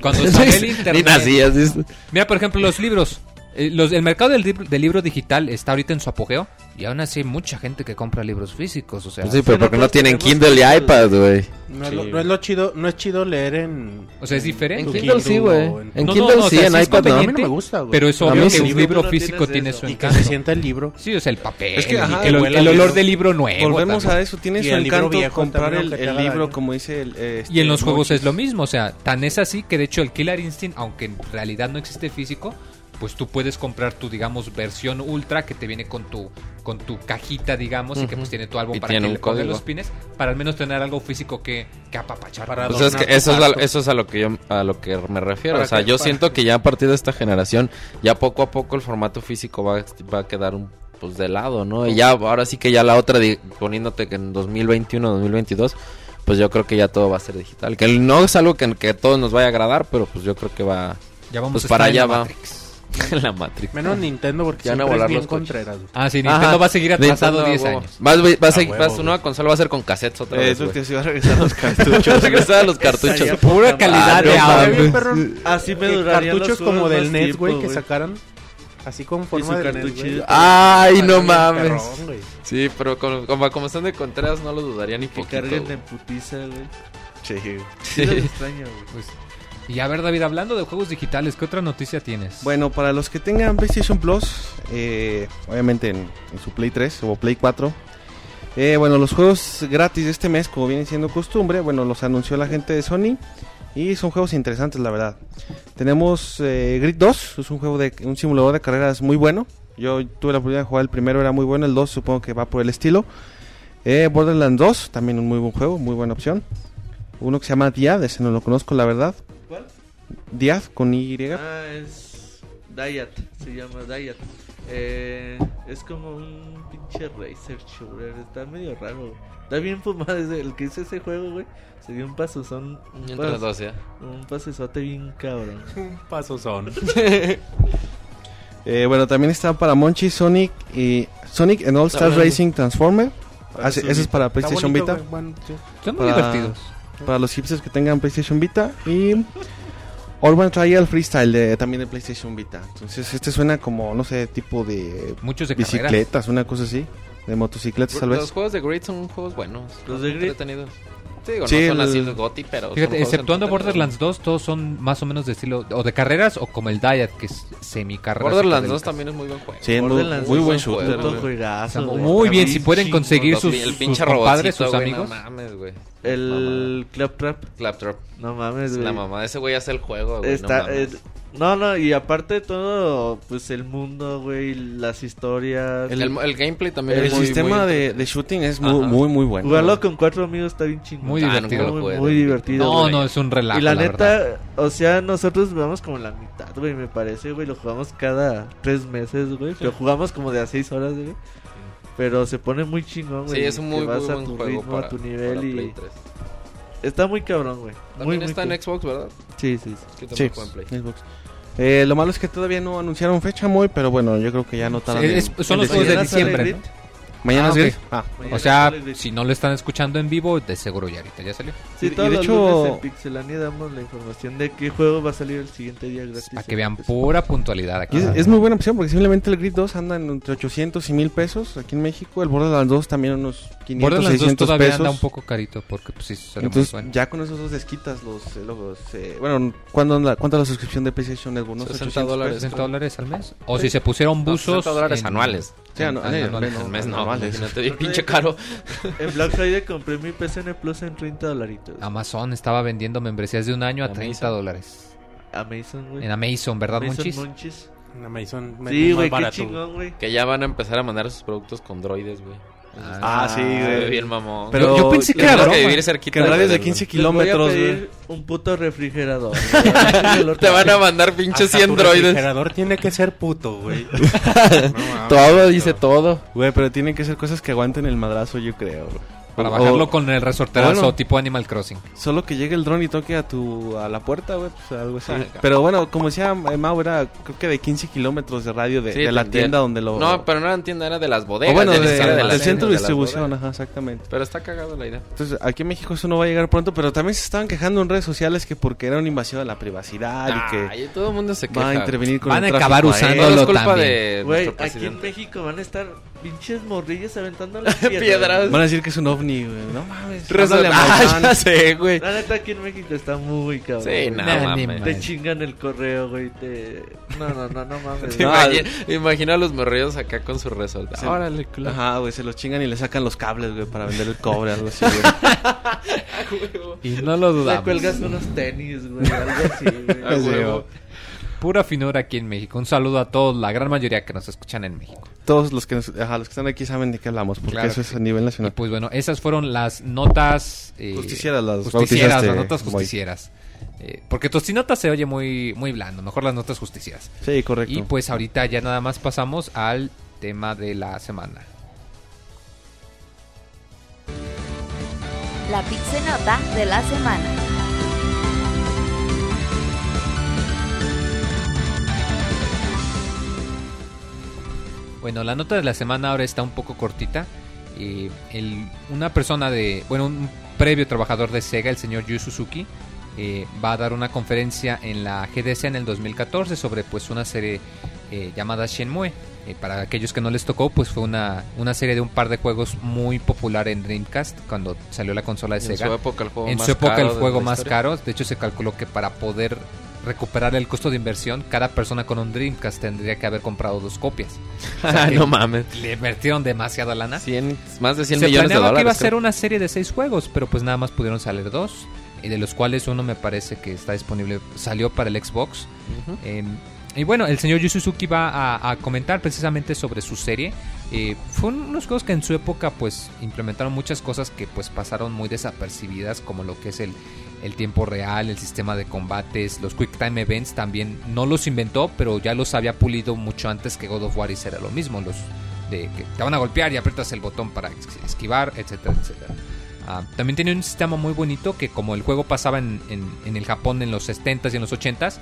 Cuando salió el internet. Mira, por ejemplo, los libros. El mercado del libro digital está ahorita en su apogeo. Y aún así hay mucha gente que compra libros físicos, o sea... Sí, pero porque no tienen Kindle y iPad, güey. No es chido leer en... O sea, es diferente. En Kindle sí, güey. En Kindle sí, en iPad no. A mí no me gusta, güey. Pero es obvio que un libro físico tiene su encanto. Y que se sienta el libro. Sí, o sea, el papel. Es que, el olor del libro nuevo. Volvemos a eso, tiene su encanto comprar el libro, como dice el... Y en los juegos es lo mismo, o sea, tan es así que de hecho el Killer Instinct, aunque en realidad no existe físico... Pues tú puedes comprar tu, digamos, versión ultra que te viene con tu cajita, digamos, y que pues tiene tu álbum y para que le pongas los pines, para al menos tener algo físico que apapachar. Para pues es que eso es a lo que me refiero. Para siento que ya a partir de esta generación, ya poco a poco el formato físico va a quedar pues de lado, ¿no? Y ya ahora sí que ya la otra, poniéndote que en 2021, 2022... Pues yo creo que ya todo va a ser digital. Que no es algo que a todos nos vaya a agradar, pero pues yo creo que va... Ya vamos pues a estar para allá en la Matrix. La Matrix. Menos Nintendo, porque ya no va a volar los Contreras. Ah, sí, Nintendo va a seguir atrasado 10 años. Su nueva consola va a ser con cassettes otra vez. Eso que se va a regresar a los cartuchos. Va a regresar a los cartuchos. Pura calidad de audio. Así me duraría. Cartuchos como del NES, güey, que sacaran. Así con forma de cartuchillo. Ay, no mames. Sí, pero como están de Contreras, no lo dudaría ni poquito. Que carguen de putiza, güey. Sí. Es extraño, güey. Y a ver, David, hablando de juegos digitales, ¿qué otra noticia tienes? Bueno, para los que tengan PlayStation Plus, obviamente en su Play 3 o Play 4, bueno, los juegos gratis de este mes, como viene siendo costumbre, bueno, los anunció la gente de Sony y son juegos interesantes, la verdad. Tenemos Grid 2, es un juego de un simulador de carreras muy bueno. Yo tuve la oportunidad de jugar el primero, era muy bueno, el 2 supongo que va por el estilo. Borderlands 2, también un muy buen juego, muy buena opción. Uno que se llama Diad, ese no lo conozco, la verdad. ¿Cuál? Diad con Y. Ah, es Diad, se llama Diad. Es como un pinche racer shooter, está medio raro. Está bien fumado desde el que hizo ese juego, güey. Se dio un pasozón. Un pasosote bien cabrón. Un pasozón. Bueno, también está para Monchis Sonic y Sonic and All Star Racing Transformer. Ese es para PlayStation Vita. Son muy divertidos. Para los hipsters que tengan PlayStation Vita. Y Urban Trial Freestyle también de PlayStation Vita. Entonces este suena como, no sé, tipo de... Muchos de bicicletas, carreras. Una cosa así. De motocicletas, tal vez. Los juegos de Grid son juegos buenos. Los de Grid. Sí, digo, sí, no son así los GOTY, pero... Fíjate, exceptuando Borderlands 2, todos son más o menos de estilo... O de carreras o como el Diad, que es semi-carreras. Borderlands 2 también es muy buen juego. Sí, muy buen shooter. Muy bien, si pueden conseguir sus compadres, sus amigos. No mames, güey. El Claptrap. No mames, güey. La mamá de ese güey hace el juego, güey. No, y aparte de todo, pues el mundo, güey, las historias. El gameplay también. El sistema de shooting es muy bueno. Jugarlo con 4 amigos está bien chingón. Muy divertido. Muy divertido. No, es un relajo. Y la neta, verdad. O sea, nosotros jugamos como la mitad, güey, me parece, güey. Lo jugamos cada 3 meses, güey. Lo jugamos como de a 6 horas, güey. Pero se pone muy chingón, güey. Sí, es un muy buen juego. Vas a tu ritmo, a tu nivel y... Está muy cabrón, güey. También está en Xbox, ¿verdad? Sí. Sí, Xbox. Lo malo es que todavía no anunciaron fecha, pero bueno, yo creo que ya no tardan. Son los juegos de diciembre, ¿no? Mañana es gris. Mañana, o sea, si no lo están escuchando en vivo, de seguro ya ahorita ya salió. Sí, y todos de hecho, los lunes en Pixelania damos la información de qué juego va a salir el siguiente día gratis. Para que vean pura puntualidad aquí. Es muy buena opción porque simplemente el Grid 2 anda entre 800 y 1000 pesos aquí en México. El Borderlands 2 también unos 500, 600 todavía pesos. Anda un poco carito porque pues sí sale. Entonces, muy bueno. Ya con esos dos desquitas los bueno, ¿cuánto es la suscripción de PlayStation? ¿Algunos 60 dólares, pesos, $60 al mes? O sí. Si se pusieron buzos $60 anuales. Sí, anuales al mes no. Imagínate, bien pinche caro. En Black Friday compré mi PSN Plus en $30. Amazon estaba vendiendo membresías de un año a $30. Amazon, güey. En Amazon, ¿verdad, Monchis? Monchis. En Amazon. Sí, güey, qué chingón, güey. Que ya van a empezar a mandar sus productos con droides, güey. Sí, güey. Bien mamón. Pero yo pensé que era que vivir cerquita. Que radios de 15 kilómetros, güey. Un puto refrigerador. Te van a mandar pinches 100 droides. El refrigerador tiene que ser puto, güey. No, todo, dice todo. Güey, pero tienen que ser cosas que aguanten el madrazo, yo creo, güey. Para bajarlo con el resorterazo, bueno, tipo Animal Crossing. Solo que llegue el dron y toque a la puerta, güey, pues algo así. Pero bueno, como decía Mau, era creo que de 15 kilómetros de radio de la tienda donde lo... No, pero no era tienda, era de las bodegas. O bueno, del centro de distribución, ajá, exactamente. Pero está cagado la idea. Entonces, aquí en México eso no va a llegar pronto, pero también se estaban quejando en redes sociales que porque era una invasión a la privacidad y todo el mundo se queja. Va a intervenir con el tráfico. Van a acabar usándolo también. Güey, aquí en México van a estar pinches morrillas aventando las piedras. Van a decir que es un ovni. No mames. Ya sé, güey. La neta aquí en México está muy cabrón. Sí, no mames. Te chingan el correo, güey. No mames. Imagina a los morrillos acá con su resorte. Órale, culo. Ajá, güey, se los chingan y le sacan los cables, güey, para vender el cobre, algo así, güey. Y no lo dudamos. Te cuelgas unos tenis, güey, algo así, güey. A huevo. Pura finura aquí en México. Un saludo a todos, la gran mayoría que nos escuchan en México. Todos los que los que están aquí saben de qué hablamos, porque claro, eso es a nivel nacional. Y pues bueno, esas fueron las notas justicieras, las notas justicieras. Porque Tostinota se oye muy, muy blando, mejor las notas justicieras. Sí, correcto. Y pues ahorita ya nada más pasamos al tema de la semana. La Pixenota de la semana. Bueno, la nota de la semana ahora está un poco cortita. Una persona un previo trabajador de Sega, el señor Yu Suzuki, va a dar una conferencia en la GDC en el 2014 sobre pues una serie llamada Shenmue. Para aquellos que no les tocó, pues fue una serie de un par de juegos muy popular en Dreamcast cuando salió la consola de Sega. En su época el juego más caro. De hecho se calculó que para poder recuperar el costo de inversión, cada persona con un Dreamcast tendría que haber comprado 2 copias. O sea, no mames. Le invirtieron demasiada lana. Más de $100 millones. Se planeaba que iba a ser una serie de 6 juegos, pero pues nada más pudieron salir 2, de los cuales uno me parece que está disponible, salió para el Xbox. Uh-huh. Y bueno, el señor Yu Suzuki va a comentar precisamente sobre su serie. Fueron unos juegos que en su época pues implementaron muchas cosas que pues pasaron muy desapercibidas, como lo que es el tiempo real, el sistema de combates, los Quick Time Events también no los inventó, pero ya los había pulido mucho antes que God of War y era lo mismo, los de que te van a golpear y aprietas el botón para esquivar, etcétera, etcétera. También tenía un sistema muy bonito que como el juego pasaba en el Japón en los 70s y en los 80s,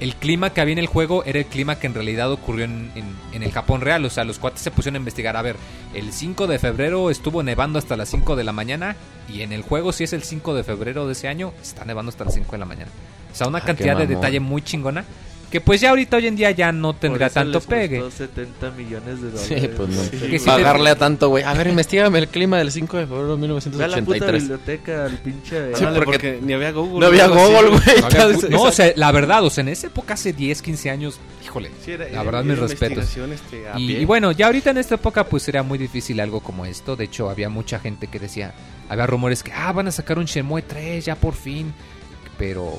el clima que había en el juego era el clima que en realidad ocurrió en el Japón real. O sea, los cuates se pusieron a investigar. A ver, el 5 de febrero estuvo nevando hasta las 5 de la mañana. Y en el juego, si es el 5 de febrero de ese año, está nevando hasta las 5 de la mañana. O sea, una cantidad de detalle muy chingona. Que pues ya ahorita, hoy en día, ya no tendrá tanto pegue. Por eso les costó $70 millones. Sí, pues no. Sí. Pagarle a tanto, güey. A ver, investígame el clima del 5 de febrero de 1983. A la puta biblioteca, al pinche... Sí, porque ni había Google. No había Google, güey. No, o sea, la verdad, o sea, en esa época, hace 10, 15 años, híjole, sí, la verdad, mis respetos. Y bueno, ya ahorita en esta época, pues era muy difícil algo como esto. De hecho, había mucha gente que decía... Había rumores que, van a sacar un Shenmue 3, ya por fin. Pero,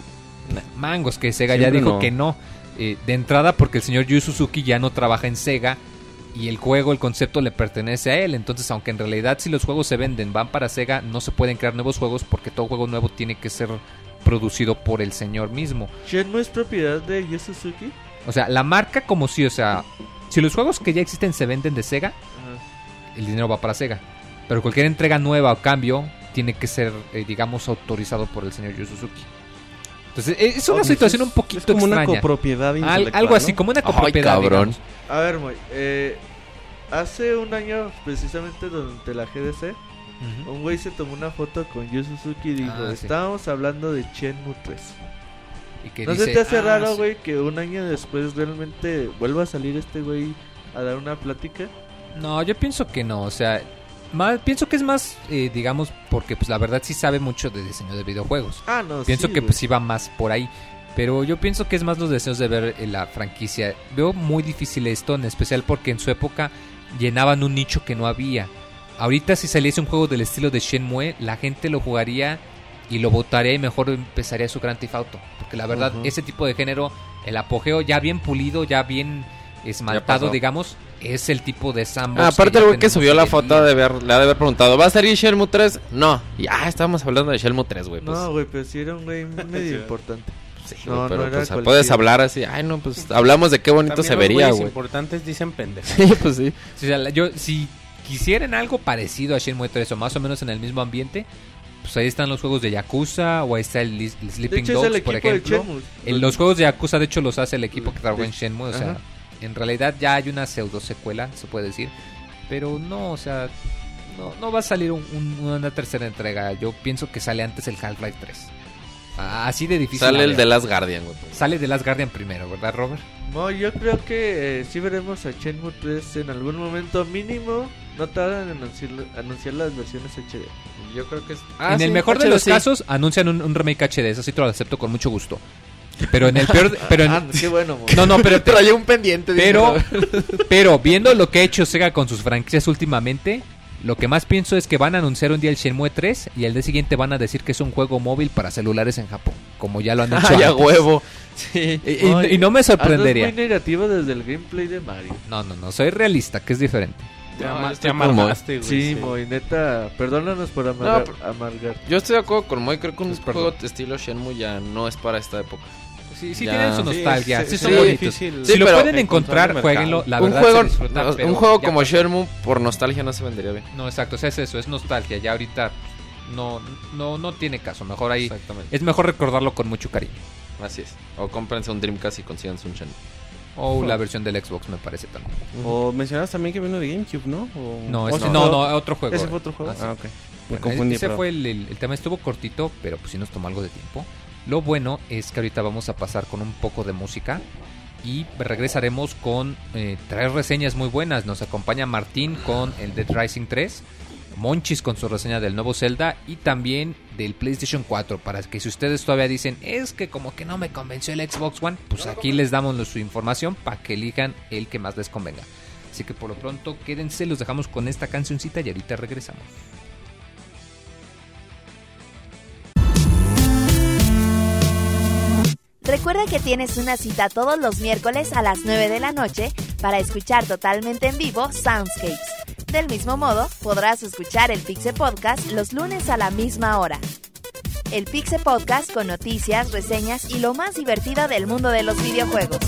mangos, que Sega siempre ya dijo que no. De entrada porque el señor Yu Suzuki ya no trabaja en Sega y el juego, el concepto le pertenece a él. Entonces, aunque en realidad si los juegos se venden, van para Sega, no se pueden crear nuevos juegos porque todo juego nuevo tiene que ser producido por el señor mismo. ¿Shenmue es propiedad de Yu Suzuki? O sea, la marca como sí, o sea, si los juegos que ya existen se venden de Sega, el dinero va para Sega. Pero cualquier entrega nueva o cambio tiene que ser, digamos, autorizado por el señor Yu Suzuki. Entonces, es una situación un poquito extraña. Es como una copropiedad intelectual, algo así, ¿no? Como una copropiedad. Ay, cabrón. Digamos. A ver, Moy, hace un año precisamente durante la GDC, uh-huh, un güey se tomó una foto con Yu Suzuki y dijo, estábamos hablando de Shenmue 3. ¿Y que no dice, se te hace raro, güey, que un año después realmente vuelva a salir este güey a dar una plática? No, yo pienso que no, o sea, más, pienso que es más, digamos, porque pues la verdad sí sabe mucho de diseño de videojuegos. Ah, no, pienso que pues iba más por ahí. Pero yo pienso que es más los deseos de ver la franquicia. Veo muy difícil esto, en especial porque en su época llenaban un nicho que no había. Ahorita si saliese un juego del estilo de Shenmue, la gente lo jugaría y lo votaría y mejor empezaría su Grand Theft Auto. Porque la verdad, ese tipo de género, el apogeo ya bien pulido, ya bien esmaltado, ya digamos, es el tipo de sandbox. Aparte el güey que subió la foto le ha de haber preguntado, ¿va a salir Shenmue 3? No. Ya estábamos hablando de Shenmue 3, güey. Pues. No, güey, pero sí era un güey medio importante. Sí, no, pero no pues, puedes hablar así. Ay, no, pues hablamos de qué bonito también se vería, güey. Los importantes dicen pendejos. Sí, pues sí. O sea, yo, si quisieran algo parecido a Shenmue 3 o más o menos en el mismo ambiente, pues ahí están los juegos de Yakuza o ahí está el Sleeping Dogs, por ejemplo. Los juegos de Yakuza, de hecho, los hace el equipo que trabajó en Shenmue. O sea, ajá, en realidad ya hay una pseudo secuela, se puede decir. Pero no, o sea, no va a salir una tercera entrega. Yo pienso que sale antes el Half-Life 3. Así de difícil. Sale el The Last Guardian, güey. Sale The Last Guardian primero, ¿verdad, Robert? No, yo creo que sí veremos a Shenmue 3 en algún momento mínimo. No tardan en anunciar las versiones HD. Yo creo que es... en el mejor de los casos anuncian un remake HD. Eso sí te lo acepto con mucho gusto. Pero en el peor... pero en... qué bueno, güey. No, pero... trae un pendiente. Pero viendo lo que ha hecho Sega con sus franquicias últimamente... Lo que más pienso es que van a anunciar un día el Shenmue 3 y al día siguiente van a decir que es un juego móvil para celulares en Japón, como ya lo han hecho. ¡Ay, a huevo! Sí. Y no me sorprendería. Es muy negativo desde el gameplay de Mario. No, soy realista, que es diferente. Te amargaste, güey. Sí, Moy, neta, perdónanos por amargar. Yo estoy de acuerdo con Moy, creo que un juego de estilo Shenmue ya no es para esta época. Sí, tienen su nostalgia, sí son bonitos. Si lo pueden encontrar, jueguenlo. La verdad, un juego como Shenmue por nostalgia no se vendería bien. No, exacto, o sea, es eso, es nostalgia. Ya ahorita no tiene caso. Mejor ahí, es mejor recordarlo con mucho cariño. Así es. O cómprense un Dreamcast y consigan un Shenmue. O la versión del Xbox, me parece también. O mencionabas también que vino de GameCube, ¿no? No, otro juego. Ese fue otro juego. Ah, ok. Me confundí. Ese fue el tema, estuvo cortito, pero pues sí nos tomó algo de tiempo. Lo bueno es que ahorita vamos a pasar con un poco de música y regresaremos con tres reseñas muy buenas. Nos acompaña Martín con el Dead Rising 3, Monchis con su reseña del nuevo Zelda y también del PlayStation 4. Para que si ustedes todavía dicen, es que como que no me convenció el Xbox One, pues aquí les damos su información para que elijan el que más les convenga. Así que por lo pronto quédense, los dejamos con esta cancioncita y ahorita regresamos. Recuerda que tienes una cita todos los miércoles a las 9 de la noche para escuchar totalmente en vivo Soundscapes. Del mismo modo, podrás escuchar el Pixel Podcast los lunes a la misma hora. El Pixel Podcast con noticias, reseñas y lo más divertido del mundo de los videojuegos.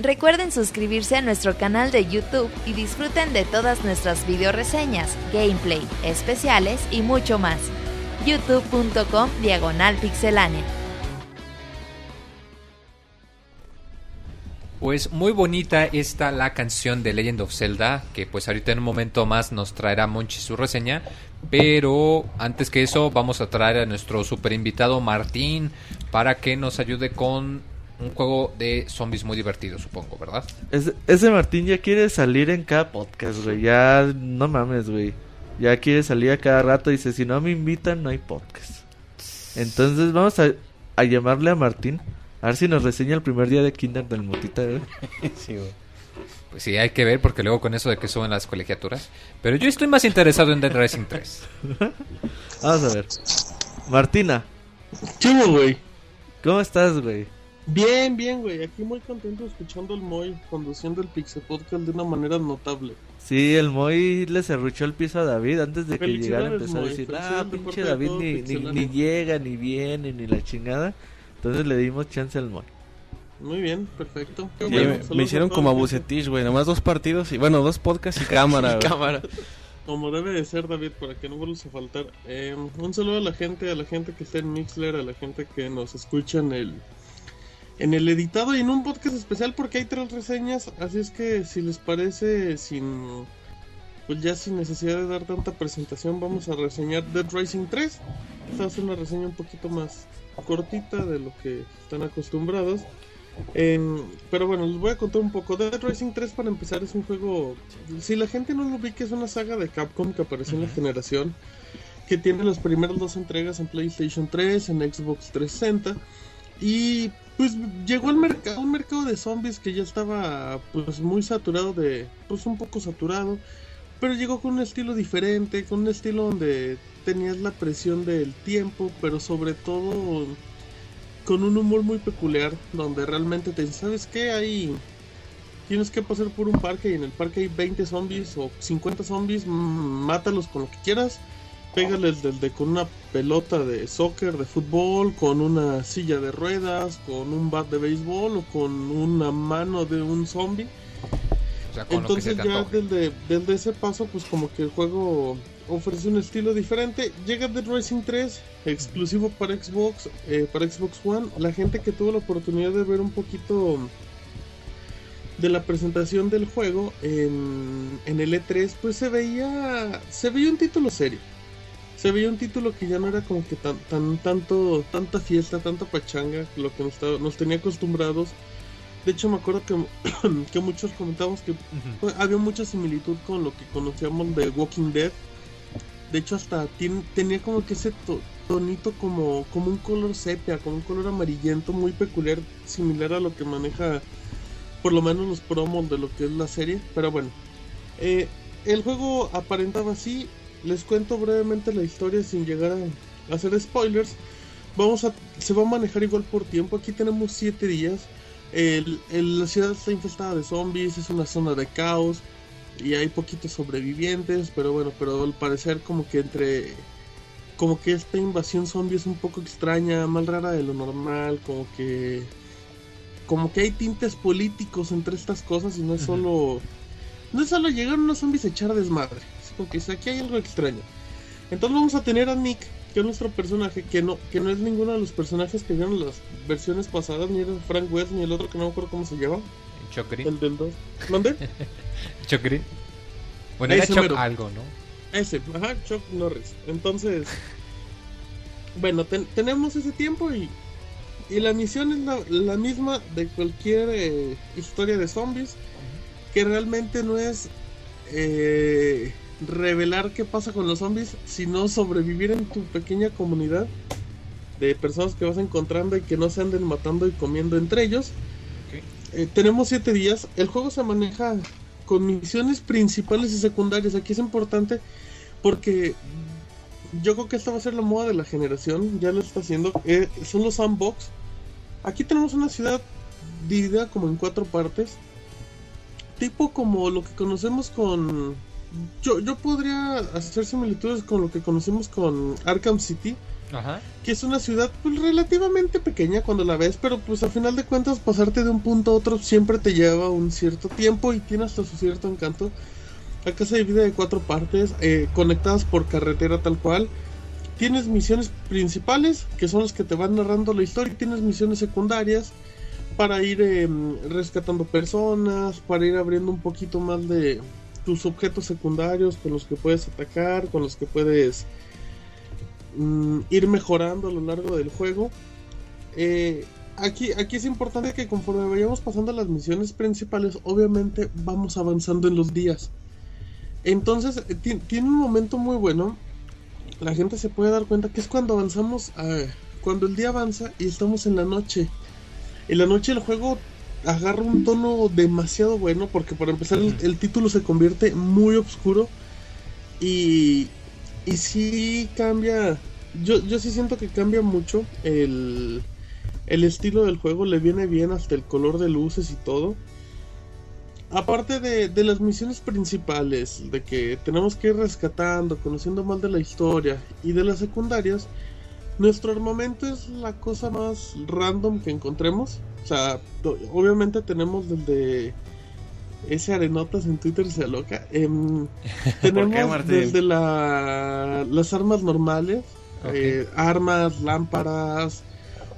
Recuerden suscribirse a nuestro canal de YouTube y disfruten de todas nuestras videoreseñas, gameplay, especiales y mucho más. youtube.com/pixelania. Pues muy bonita está la canción de Legend of Zelda, que pues ahorita en un momento más nos traerá Monchi su reseña, pero antes que eso vamos a traer a nuestro super invitado Martín para que nos ayude con un juego de zombies muy divertido, supongo, ¿verdad? Ese Martín ya quiere salir en cada podcast, güey, ya no mames, güey, ya quiere salir a cada rato, dice, si no me invitan no hay podcast. Entonces vamos a llamarle a Martín. A ver si nos reseña el primer día de kinder del Mutita, ¿eh? Sí, güey. Pues sí, hay que ver, porque luego con eso de que suben las colegiaturas. Pero yo estoy más interesado en Dead Rising 3. Vamos a ver. Martina. Chido, güey. ¿Cómo estás, güey? Bien, bien, güey. Aquí muy contento escuchando al Moy conduciendo el Pixel Podcast de una manera notable. Sí, el Moy le serruchó el piso a David antes de que llegara. Empezó Moy a decir, pinche David ni llega, ni viene, ni la chingada. Entonces le dimos chance al Moy. Muy bien, perfecto. Sí, me hicieron como a Bucetich, güey. Nomás dos partidos y, bueno, dos podcasts y cámara. Y cámara. Como debe de ser, David, para que no vuelvas a faltar. Un saludo a la gente que está en Mixler, a la gente que nos escucha en el editado y en un podcast especial, porque hay 3 reseñas. Así es que, si les parece, pues ya sin necesidad de dar tanta presentación, vamos a reseñar Dead Rising 3. Esta es una reseña un poquito más cortita de lo que están acostumbrados, pero bueno, les voy a contar un poco. Dead Rising 3, para empezar, es un juego, si la gente no lo ubica, es una saga de Capcom que apareció en la generación, que tiene las primeras 2 entregas en PlayStation 3, en Xbox 360, y pues llegó al mercado, un mercado de zombies que ya estaba pues muy saturado, un poco saturado, pero llegó con un estilo diferente, con un estilo donde tenías la presión del tiempo, pero sobre todo con un humor muy peculiar, donde realmente te dicen, ¿sabes qué? Ahí tienes que pasar por un parque y en el parque hay 20 zombies o 50 zombies, mátalos con lo que quieras, pégales con una pelota de soccer, de fútbol, con una silla de ruedas, con un bat de béisbol o con una mano de un zombie. O sea, entonces ya desde ese paso, pues como que el juego ofrece un estilo diferente. Llega Dead Rising 3, exclusivo para Xbox One. La gente que tuvo la oportunidad de ver un poquito de la presentación del juego en el E3, pues se veía un título serio. Se veía un título que ya no era como que tanta fiesta, tanta pachanga, lo que nos tenía acostumbrados. De hecho, me acuerdo que muchos comentamos que había mucha similitud con lo que conocíamos de Walking Dead. De hecho, hasta tenía como que ese tonito como un color sepia, como un color amarillento muy peculiar, similar a lo que maneja por lo menos los promos de lo que es la serie. Pero bueno, el juego aparentaba así. Les cuento brevemente la historia sin llegar a hacer spoilers. Se va a manejar igual por tiempo. Aquí tenemos 7 días. La ciudad está infestada de zombies, es una zona de caos y hay poquitos sobrevivientes, pero al parecer como que esta invasión zombie es un poco extraña, más rara de lo normal, como que hay tintes políticos entre estas cosas y no es solo llegar unos zombies a echar desmadre, es como que aquí hay algo extraño. Entonces vamos a tener a Nick, que es nuestro personaje, que no es ninguno de los personajes que vieron las versiones pasadas, ni era Frank West, ni el otro que no me acuerdo cómo se llama. Chuck Green. El del 2. ¿Dónde? Chuck Green. Bueno, era Chuck algo, ¿no? Ese, ajá, Chuck Norris. Entonces, bueno, tenemos ese tiempo y la misión es la misma de cualquier historia de zombies, que realmente no es revelar qué pasa con los zombies, sino sobrevivir en tu pequeña comunidad de personas que vas encontrando y que no se anden matando y comiendo entre ellos. Tenemos 7 días. El juego se maneja con misiones principales y secundarias. Aquí es importante porque yo creo que esta va a ser la moda de la generación. Ya lo está haciendo. Son los sandbox. Aquí tenemos una ciudad dividida como en 4 partes, tipo como lo que conocemos con... Yo podría hacer similitudes con lo que conocemos con Arkham City, Ajá. Que es una ciudad pues relativamente pequeña cuando la ves, pero pues a final de cuentas pasarte de un punto a otro siempre te lleva un cierto tiempo y tiene hasta su cierto encanto. Acá se divide de 4 partes conectadas por carretera tal cual. Tienes misiones principales, que son las que te van narrando la historia, y tienes misiones secundarias para ir rescatando personas, para ir abriendo un poquito más de tus objetos secundarios con los que puedes atacar, con los que puedes ir mejorando a lo largo del juego. Aquí es importante que conforme vayamos pasando las misiones principales, obviamente vamos avanzando en los días. Entonces tiene un momento muy bueno. La gente se puede dar cuenta que es cuando avanzamos, cuando el día avanza y estamos en la noche. En la noche el juego agarra un tono demasiado bueno, porque para empezar el título se convierte muy oscuro. Y sí cambia. Yo sí siento que cambia mucho el estilo del juego. Le viene bien hasta el color de luces y todo. Aparte de las misiones principales, de que tenemos que ir rescatando, conociendo más de la historia, y de las secundarias, nuestro armamento es la cosa más random que encontremos. O sea, obviamente tenemos desde... Ese arenotas en Twitter se aloca. Tenemos desde las armas normales, okay. Armas, lámparas,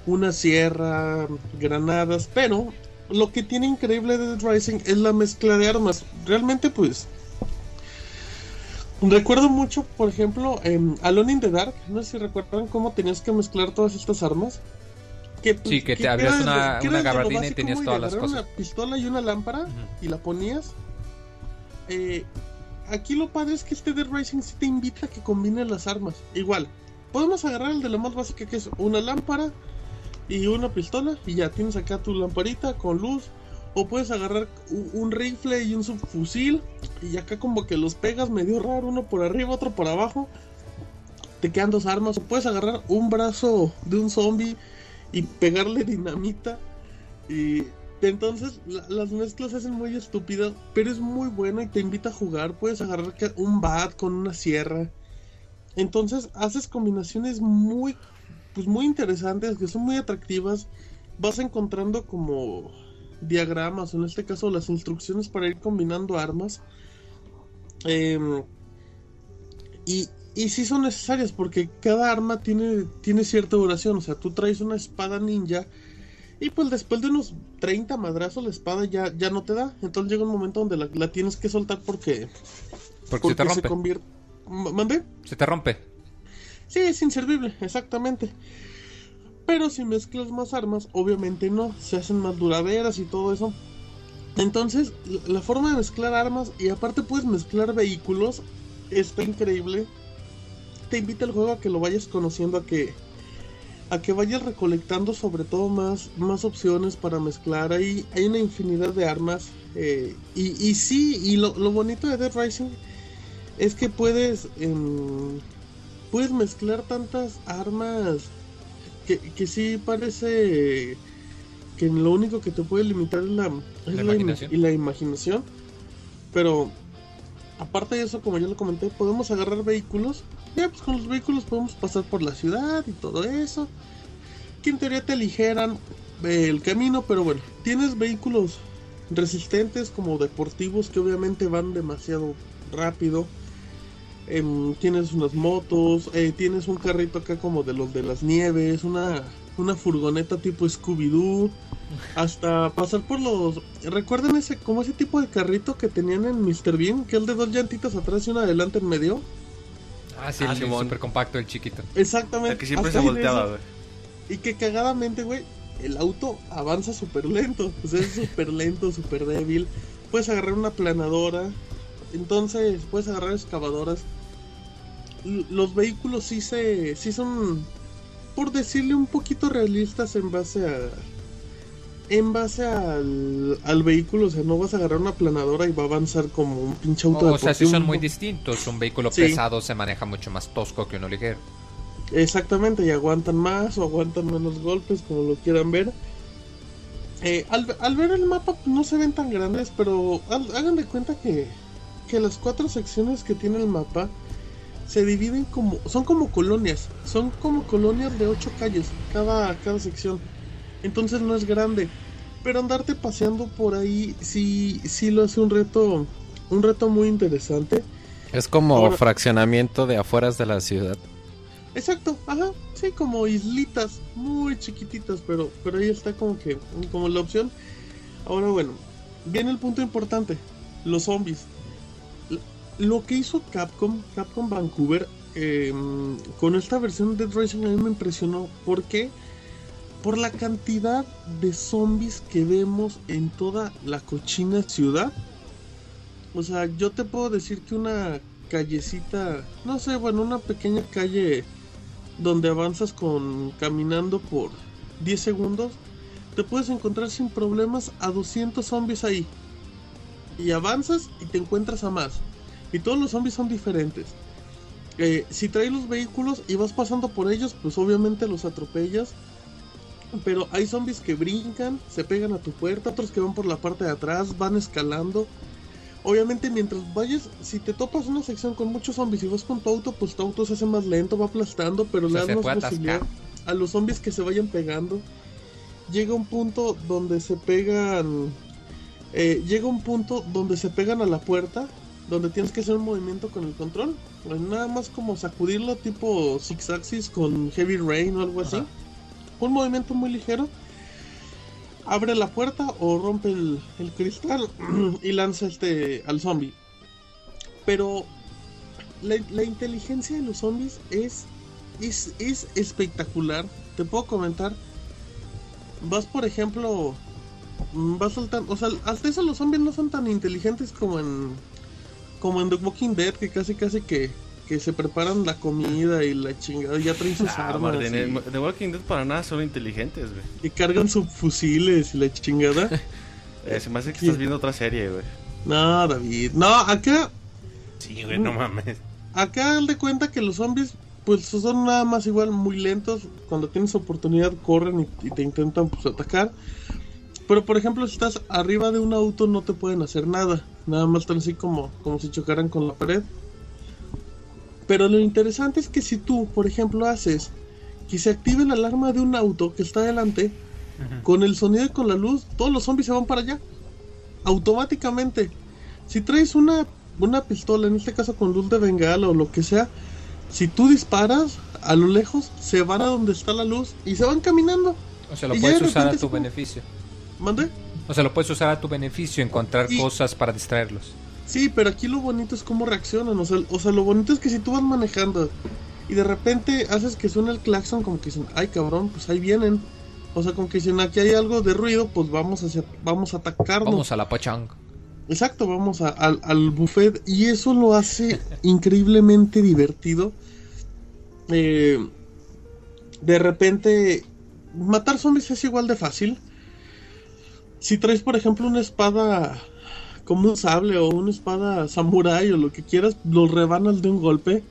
una sierra, granadas, pero... Lo que tiene increíble de Dead Rising es la mezcla de armas. Realmente pues recuerdo mucho, por ejemplo, Alone in the Dark. No sé si recuerdan cómo tenías que mezclar todas estas armas, que, pues, sí, que te abrías una gabardina y tenías todas las cosas, una pistola y una lámpara, uh-huh. Y la ponías. Aquí lo padre es que este Dead Rising sí te invita a que combines las armas. Igual, podemos agarrar el de la más básica, que es una lámpara y una pistola, y ya tienes acá tu lamparita con luz. O puedes agarrar un rifle y un subfusil, y acá como que los pegas medio raro, uno por arriba, otro por abajo, te quedan dos armas. O puedes agarrar un brazo de un zombie y pegarle dinamita. Y entonces las mezclas se hacen muy estúpidas, pero es muy buena y te invita a jugar. Puedes agarrar un bat con una sierra. Entonces haces combinaciones muy... pues muy interesantes, que son muy atractivas. Vas encontrando como diagramas, o en este caso las instrucciones para ir combinando armas, y sí son necesarias, porque cada arma tiene cierta duración. O sea, tú traes una espada ninja y pues después de unos 30 madrazos la espada ya no te da. Entonces llega un momento donde la tienes que soltar porque se te rompe. ¿Mande? Se te rompe. Sí, es inservible, exactamente. Pero si mezclas más armas, obviamente no, se hacen más duraderas y todo eso. Entonces, la forma de mezclar armas, y aparte puedes mezclar vehículos, está increíble. Te invita el juego a que lo vayas conociendo, a que vayas recolectando sobre todo más opciones para mezclar. Hay una infinidad de armas, y sí, y lo bonito de Dead Rising es que puedes mezclar tantas armas que sí parece que lo único que te puede limitar es la imaginación. Pero aparte de eso, como ya lo comenté, podemos agarrar vehículos. Ya pues con los vehículos podemos pasar por la ciudad y todo eso, que en teoría te aligeran el camino. Pero bueno, tienes vehículos resistentes como deportivos, que obviamente van demasiado rápido. Tienes unas motos, tienes un carrito acá como de los de las nieves, una furgoneta tipo Scooby-Doo, hasta pasar por los... ¿Recuerdan ese tipo de carrito que tenían en Mr. Bean? Que es el de dos llantitas atrás y una adelante en medio. Ah, sí, el super compacto, el chiquito. Exactamente. El que siempre se volteaba, güey. Y que cagadamente, güey, el auto avanza súper lento. O sea, es súper lento, súper débil. Puedes agarrar una aplanadora. Entonces puedes agarrar excavadoras. Los vehículos sí son, por decirle, un poquito realistas en base al vehículo. O sea, no vas a agarrar una aplanadora y va a avanzar como un pinche auto. O sea, sí son muy distintos. Un vehículo pesado se maneja mucho más tosco que uno ligero. Exactamente, y aguantan más o aguantan menos golpes, como lo quieran ver. Al ver el mapa no se ven tan grandes, pero hagan de cuenta que las 4 secciones que tiene el mapa se dividen como, son como colonias de 8 calles, cada sección. Entonces no es grande, pero andarte paseando por ahí sí lo hace un reto muy interesante. Es como ahora, fraccionamiento de afueras de la ciudad. Exacto, ajá, sí, como islitas muy chiquititas, pero ahí está como la opción. Ahora bueno, viene el punto importante, los zombies. Lo que hizo Capcom Vancouver con esta versión de Dead Rising a mí me impresionó. ¿Por qué? Por la cantidad de zombies que vemos en toda la cochina ciudad. O sea, yo te puedo decir que una callecita, no sé, bueno, una pequeña calle donde avanzas caminando por 10 segundos, te puedes encontrar sin problemas a 200 zombies ahí. Y avanzas y te encuentras a más. Y todos los zombies son diferentes. Si traes los vehículos y vas pasando por ellos, pues obviamente los atropellas. Pero hay zombies que brincan, se pegan a tu puerta, otros que van por la parte de atrás, van escalando. Obviamente mientras vayas, si te topas una sección con muchos zombies y vas con tu auto, pues tu auto se hace más lento, va aplastando, pero le das más posibilidad a los zombies que se vayan pegando. Llega un punto donde se pegan a la puerta, donde tienes que hacer un movimiento con el control, pues nada más como sacudirlo tipo Six Axis con Heavy Rain o algo así. Ajá. Un movimiento muy ligero, abre la puerta o rompe el cristal y lanza al zombie. Pero la inteligencia de los zombies es espectacular. Te puedo comentar, vas por ejemplo, vas saltando, o sea, hasta eso los zombies no son tan inteligentes como en The Walking Dead, que casi que se preparan la comida y la chingada, ya traen sus armas. Martín, The Walking Dead para nada son inteligentes, güey. Y cargan subfusiles y la chingada. Se me hace que estás viendo otra serie, güey. No, David, no, acá... Sí, güey, no mames. Acá haz de cuenta que los zombies, pues son nada más igual muy lentos. Cuando tienes oportunidad corren y te intentan pues atacar. Pero por ejemplo, si estás arriba de un auto no te pueden hacer nada. Nada más están así como si chocaran con la pared. Pero lo interesante es que si tú, por ejemplo, haces que se active la alarma de un auto que está adelante, uh-huh, con el sonido y con la luz, todos los zombies se van para allá, automáticamente. Si traes una pistola, en este caso con luz de bengala o lo que sea, si tú disparas a lo lejos, se van a donde está la luz y se van caminando. O sea, lo puedes usar a tu beneficio. ¿Mande? O sea, lo puedes usar a tu beneficio, encontrar cosas para distraerlos. Sí, pero aquí lo bonito es cómo reaccionan, o sea, lo bonito es que si tú vas manejando y de repente haces que suene el claxon, como que dicen, ay cabrón, pues ahí vienen. O sea, como que dicen, aquí hay algo de ruido, pues vamos a atacarnos. Vamos a la pachanga. Exacto, vamos al buffet, y eso lo hace increíblemente divertido. De repente, matar zombies es igual de fácil. Si traes, por ejemplo, una espada... como un sable o una espada samurai o lo que quieras, los rebanas de un golpe.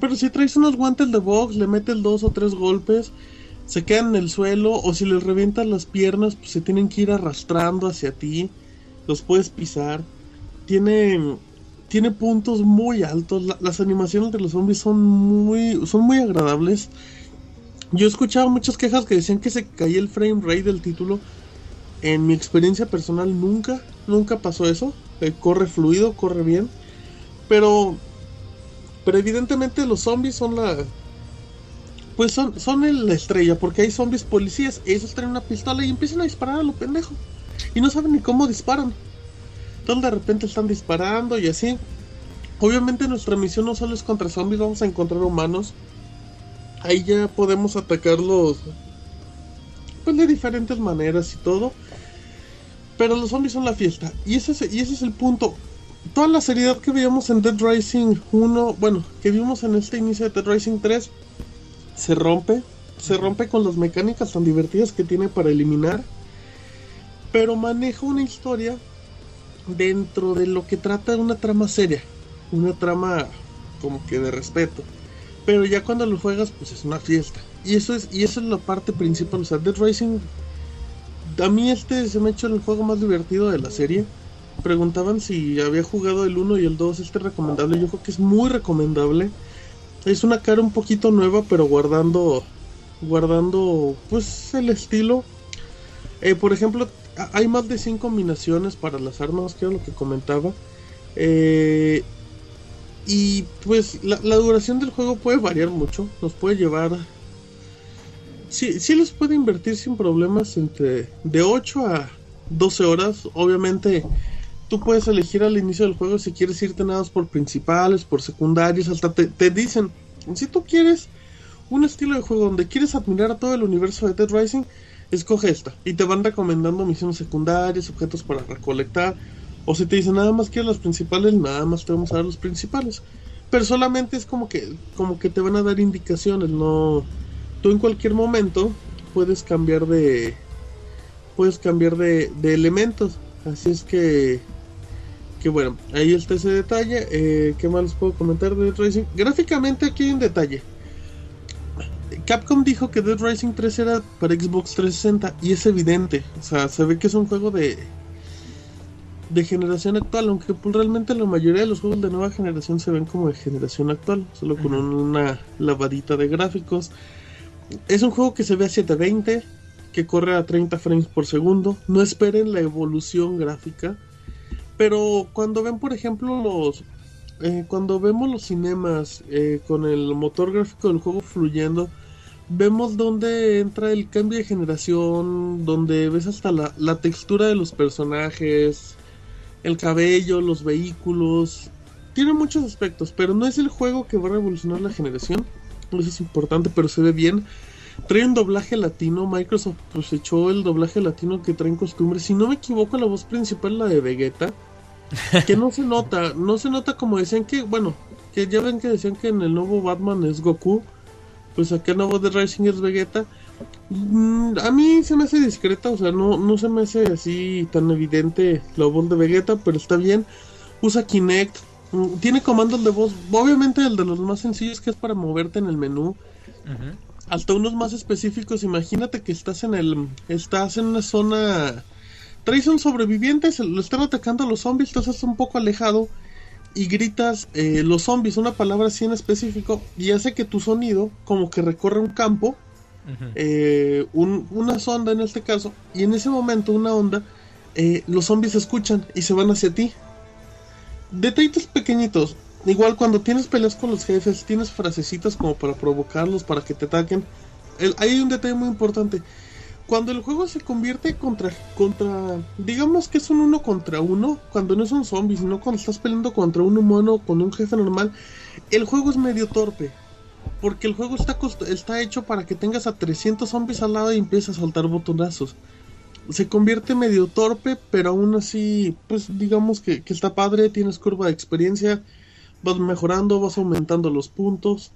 Pero si traes unos guantes de box, le metes 2 o 3 golpes, se quedan en el suelo, o si les revientas las piernas, pues se tienen que ir arrastrando hacia ti, los puedes pisar. Tiene puntos muy altos, las animaciones de los zombies son muy agradables. Yo he escuchado muchas quejas que decían que se caía el frame rate del título. En mi experiencia personal nunca pasó eso. Corre fluido, corre bien. Pero evidentemente los zombies son la estrella, porque hay zombies policías, ellos traen una pistola y empiezan a disparar a lo pendejo y no saben ni cómo disparan. Entonces de repente están disparando y así. Obviamente nuestra misión no solo es contra zombies, vamos a encontrar humanos. Ahí ya podemos atacarlos pues de diferentes maneras y todo. Pero los zombies son la fiesta. Y ese es el punto. Toda la seriedad que veíamos en Dead Rising 1, bueno, que vimos en este inicio de Dead Rising 3, se rompe con las mecánicas tan divertidas que tiene para eliminar. Pero maneja una historia dentro de lo que trata de una trama seria, una trama como que de respeto. Pero ya cuando lo juegas, pues es una fiesta. Y esa es la parte principal. O sea, Dead Rising, a mí se me ha hecho el juego más divertido de la serie. preguntaban si había jugado el 1 y el 2, este es recomendable. Yo creo que es muy recomendable. Es una cara un poquito nueva, pero guardando pues el estilo. Por ejemplo, hay más de 100 combinaciones para las armas, que era lo que comentaba. Y pues la duración del juego puede variar mucho. Nos puede llevar... Sí les puede invertir sin problemas entre de 8 a 12 horas. Obviamente tú puedes elegir al inicio del juego si quieres irte nada más por principales, por secundarios. Hasta te dicen, si tú quieres un estilo de juego donde quieres admirar a todo el universo de Dead Rising, escoge esta. Y te van recomendando misiones secundarias, objetos para recolectar. O si te dicen nada más quieres las principales, nada más te vamos a dar los principales. Pero solamente es como que te van a dar indicaciones, no... Tú en cualquier momento puedes cambiar de elementos. Así es que bueno, ahí está ese detalle. ¿Qué más les puedo comentar de Dead Rising? Gráficamente aquí hay un detalle. Capcom dijo que Dead Rising 3 era para Xbox 360 y es evidente. O sea, se ve que es un juego de generación actual, aunque realmente la mayoría de los juegos de nueva generación se ven como de generación actual, solo con una lavadita de gráficos. Es un juego que se ve a 720, que corre a 30 frames por segundo. No esperen la evolución gráfica, pero cuando ven, por ejemplo, cuando vemos los cinemas con el motor gráfico del juego fluyendo, vemos dónde entra el cambio de generación, donde ves hasta la textura de los personajes, el cabello, los vehículos. Tiene muchos aspectos, pero no es el juego que va a revolucionar la generación. Eso es importante, pero se ve bien. Trae un doblaje latino. Microsoft pues echó el doblaje latino que traen costumbre. Si no me equivoco, la voz principal es la de Vegeta, que no se nota como decían que, bueno, que ya ven que decían que en el nuevo Batman es Goku, pues acá en la voz de Rising es Vegeta. A mí se me hace discreta, o sea, no se me hace así tan evidente la voz de Vegeta, pero está bien. Usa Kinect. Tiene comandos de voz, obviamente el de los más sencillos, que es para moverte en el menú, uh-huh, hasta unos más específicos. Imagínate que estás en una zona, traes un sobreviviente, lo están atacando los zombies, entonces estás un poco alejado y gritas los zombies, una palabra así en específico, y hace que tu sonido como que recorre un campo, uh-huh, una sonda en este caso, y en ese momento una onda, los zombies escuchan y se van hacia ti. Detallitos pequeñitos. Igual cuando tienes peleas con los jefes, tienes frasecitas como para provocarlos, para que te ataquen. Ahí hay un detalle muy importante. Cuando el juego se convierte contra, digamos que es un 1 contra 1, cuando no son zombies, sino cuando estás peleando contra un humano o con un jefe normal, el juego es medio torpe, porque el juego está hecho para que tengas a 300 zombies al lado y empieces a soltar botonazos. Se convierte medio torpe, pero aún así, pues digamos que está padre. Tienes curva de experiencia, vas mejorando, vas aumentando los puntos.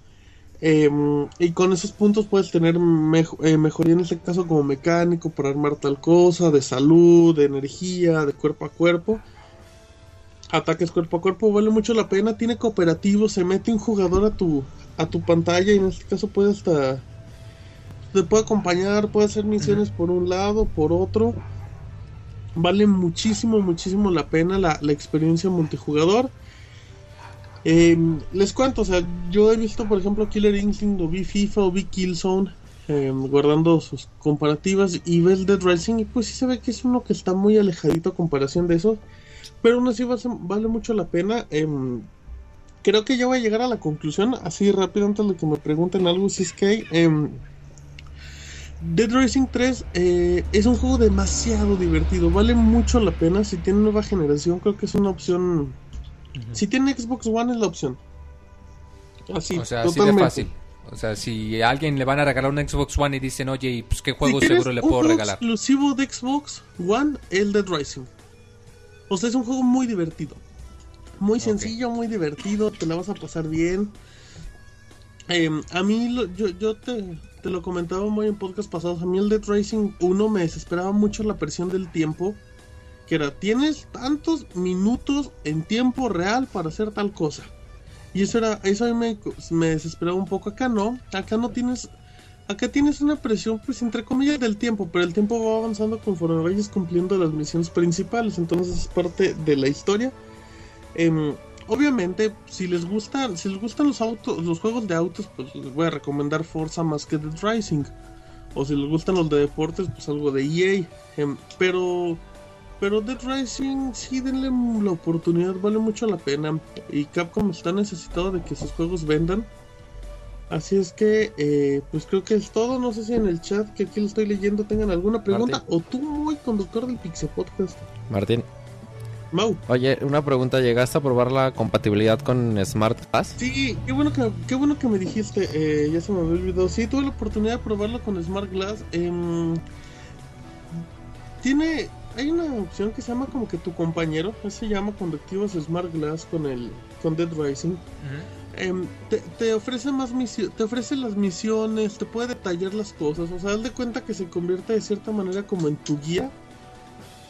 Y con esos puntos puedes tener mejoría en este caso como mecánico, para armar tal cosa, de salud, de energía, de cuerpo a cuerpo. Ataques cuerpo a cuerpo, vale mucho la pena. Tiene cooperativo, se mete un jugador a tu pantalla y en este caso puede hasta... te puede acompañar, puede hacer misiones por un lado, por otro. Vale muchísimo la pena la experiencia multijugador. Les cuento, o sea, yo he visto por ejemplo Killer Instinct, o vi FIFA, o vi Killzone, guardando sus comparativas, y ves Dead Rising y pues sí se ve que es uno que está muy alejadito a comparación de esos, pero aún así vale mucho la pena. Creo que ya voy a llegar a la conclusión así rápido antes de que me pregunten algo, si es que hay... Dead Rising 3 es un juego demasiado divertido, vale mucho la pena. Si tiene nueva generación, creo que es una opción. Uh-huh. Si tiene Xbox One, es la opción. Así, o sea, totalmente. Así de fácil. O sea, si a alguien le van a regalar un Xbox One y dicen, oye, ¿y pues qué juego si seguro le puedo regalar? Si quieres un juego exclusivo de Xbox One, el Dead Rising. O sea, es un juego muy divertido, muy sencillo, muy divertido, te la vas a pasar bien. A mí, yo te lo comentaba muy en podcast pasados, a mí el Dead Rising 1 me desesperaba mucho la presión del tiempo, que era, tienes tantos minutos en tiempo real para hacer tal cosa, y eso a mí me desesperaba un poco. Acá no tienes acá tienes una presión, pues entre comillas, del tiempo, pero el tiempo va avanzando conforme vayas cumpliendo las misiones principales, entonces es parte de la historia. Obviamente, si les gustan los juegos de autos, pues les voy a recomendar Forza más que Dead Rising, o si les gustan los de deportes, pues algo de EA, pero Dead Rising sí denle la oportunidad, vale mucho la pena, y Capcom está necesitado de que sus juegos vendan. Así es que, pues creo que es todo. No sé si en el chat que aquí lo estoy leyendo tengan alguna pregunta, Martín. O tú, muy conductor del Pixel Podcast, Martín. Mau. Oye, una pregunta, ¿llegaste a probar la compatibilidad con Smart Pass? Sí, qué bueno que me dijiste, ya se me había olvidado. Sí, tuve la oportunidad de probarlo con Smart Glass. Hay una opción que se llama como que tu compañero, se llama cuando activas Smart Glass con Dead Rising. Te ofrece las misiones, te puede detallar las cosas, o sea, haz de cuenta que se convierte de cierta manera como en tu guía.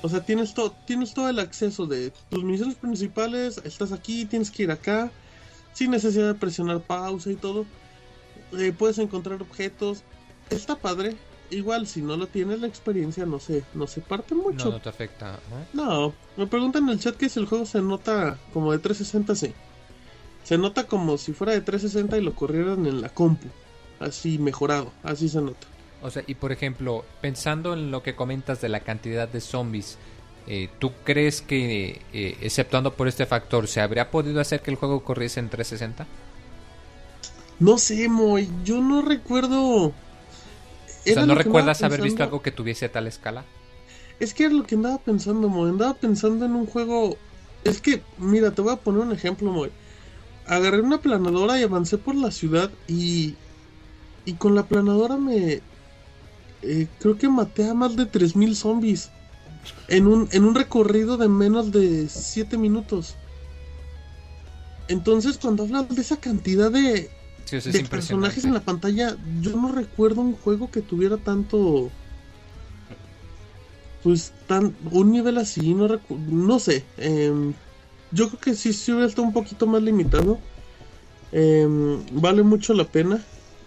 O sea, tienes todo el acceso de tus misiones principales, estás aquí, tienes que ir acá, sin necesidad de presionar pausa y todo. Puedes encontrar objetos, está padre. Igual, si no lo tienes, la experiencia no se parte mucho. No te afecta, ¿eh? No, me preguntan en el chat que si el juego se nota como de 360, sí. Se nota como si fuera de 360 y lo corrieran en la compu, así mejorado, así se nota. O sea, y por ejemplo, pensando en lo que comentas de la cantidad de zombies, ¿tú crees que, exceptuando por este factor, se habría podido hacer que el juego corriese en 360? No sé, Moy, yo no recuerdo... O sea, ¿no recuerdas pensando... haber visto algo que tuviese tal escala? Es que era lo que andaba pensando, Moy, andaba pensando en un juego... Es que, mira, te voy a poner un ejemplo, Moy. Agarré una planadora y avancé por la ciudad y con la planadora me... creo que maté a más de 3000 zombies en un recorrido de menos de 7 minutos. Entonces, cuando hablan de esa cantidad de personajes en la pantalla, yo no recuerdo un juego que tuviera tanto... Pues un nivel así, no sé. Yo creo que sí hubiera estado un poquito más limitado. Vale mucho la pena.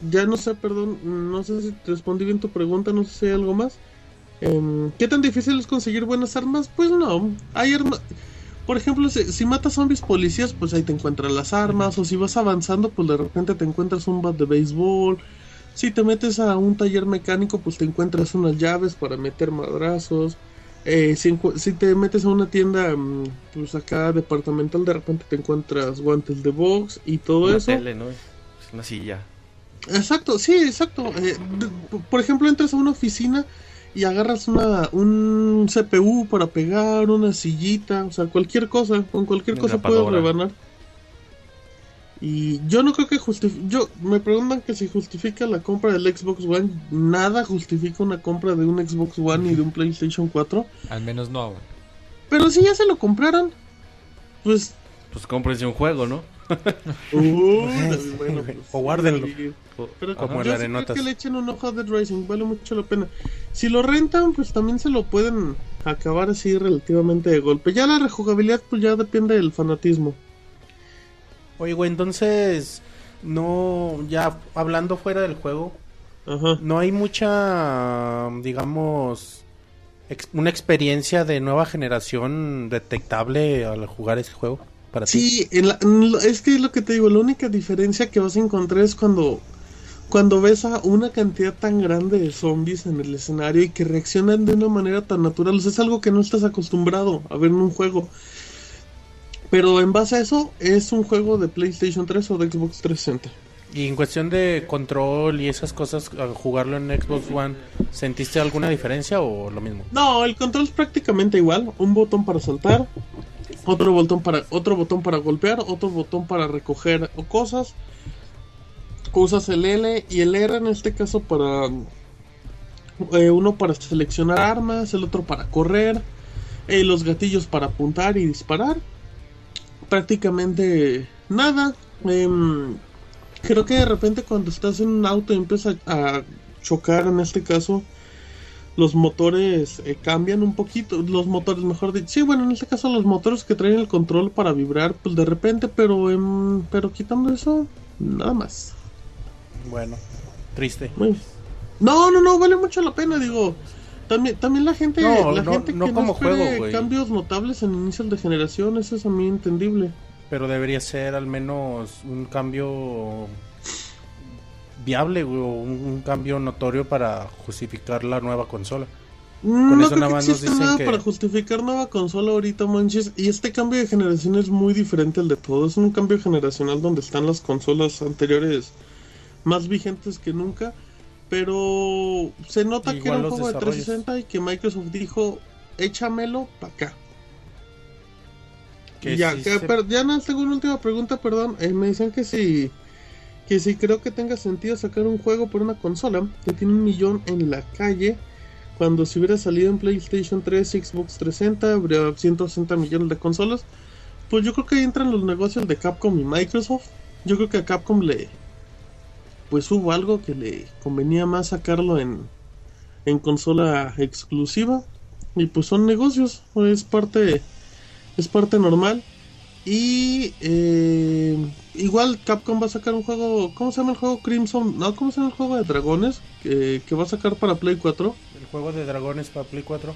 Ya no sé, perdón, no sé si te respondí bien tu pregunta, no sé si hay algo más. ¿Qué tan difícil es conseguir buenas armas? Pues no, hay armas... Por ejemplo, si matas zombies policías, pues ahí te encuentras las armas, o si vas avanzando, pues de repente te encuentras un bat de béisbol. Si te metes a un taller mecánico, pues te encuentras unas llaves para meter madrazos. Si te metes a una tienda, pues acá departamental, de repente te encuentras guantes de box y todo una eso. Una tele, ¿no? Es una silla. Exacto, sí, exacto. Por ejemplo, entras a una oficina y agarras un CPU para pegar, una sillita, o sea, cualquier cosa. Con cualquier cosa puedes rebanar. Y yo no creo que me preguntan que si justifica la compra del Xbox One. Nada justifica una compra de un Xbox One y de un PlayStation 4. Al menos no ahora. Pero si ya se lo compraron, pues cómprense un juego, ¿no? Bueno, pues, o guárdenlo. Pero como yo sí creo que le echen un ojo a Dead Rising, vale mucho la pena. Si lo rentan, pues también se lo pueden acabar así relativamente de golpe. Ya la rejugabilidad pues ya depende del fanatismo. Oye, güey, entonces, no, ya hablando fuera del juego, ajá, no hay mucha, digamos, una experiencia de nueva generación detectable al jugar ese juego para ti. Sí, es que es lo que te digo, la única diferencia que vas a encontrar es cuando ves a una cantidad tan grande de zombies en el escenario y que reaccionan de una manera tan natural. O sea, es algo que no estás acostumbrado a ver en un juego. Pero en base a eso, es un juego de PlayStation 3 o de Xbox 360. Y en cuestión de control y esas cosas, al jugarlo en Xbox One, ¿sentiste alguna diferencia o lo mismo? No, el control es prácticamente igual. Un botón para saltar, otro botón para golpear, otro botón para recoger cosas. Usas el L y el R en este caso para... uno para seleccionar armas, el otro para correr, los gatillos para apuntar y disparar. Prácticamente nada. Creo que de repente cuando estás en un auto y empieza a chocar, en este caso los motores cambian un poquito, los motores mejor dicho, sí, bueno, en este caso los motores que traen el control para vibrar, pues de repente, pero quitando eso, nada más. Bueno, triste. Muy bien. No, vale mucho la pena, digo. También la gente, la gente que no espera cambios notables en inicios de generación, eso es a mí entendible. Pero debería ser al menos un cambio viable, güey, o un cambio notorio para justificar la nueva consola. Con no eso creo que existe nada para justificar nueva consola ahorita, Monchis. Y este cambio de generación es muy diferente al de todo. Es un cambio generacional donde están las consolas anteriores más vigentes que nunca. Pero se nota igual que era un juego de 360 y que Microsoft dijo, échamelo para acá. Ya nada, tengo una última pregunta, perdón. Me dicen que si creo que tenga sentido sacar un juego por una consola que tiene 1 millón en la calle, cuando si hubiera salido en PlayStation 3, Xbox 360, habría 160 millones de consolas. Pues yo creo que ahí entran los negocios de Capcom y Microsoft. Yo creo que a Capcom pues hubo algo que le convenía más sacarlo en consola exclusiva. Y pues son negocios, es parte normal. Y igual Capcom va a sacar un juego, ¿cómo se llama el juego? Crimson, no, ¿cómo se llama el juego de dragones? Que va a sacar para Play 4. El juego de dragones para Play 4.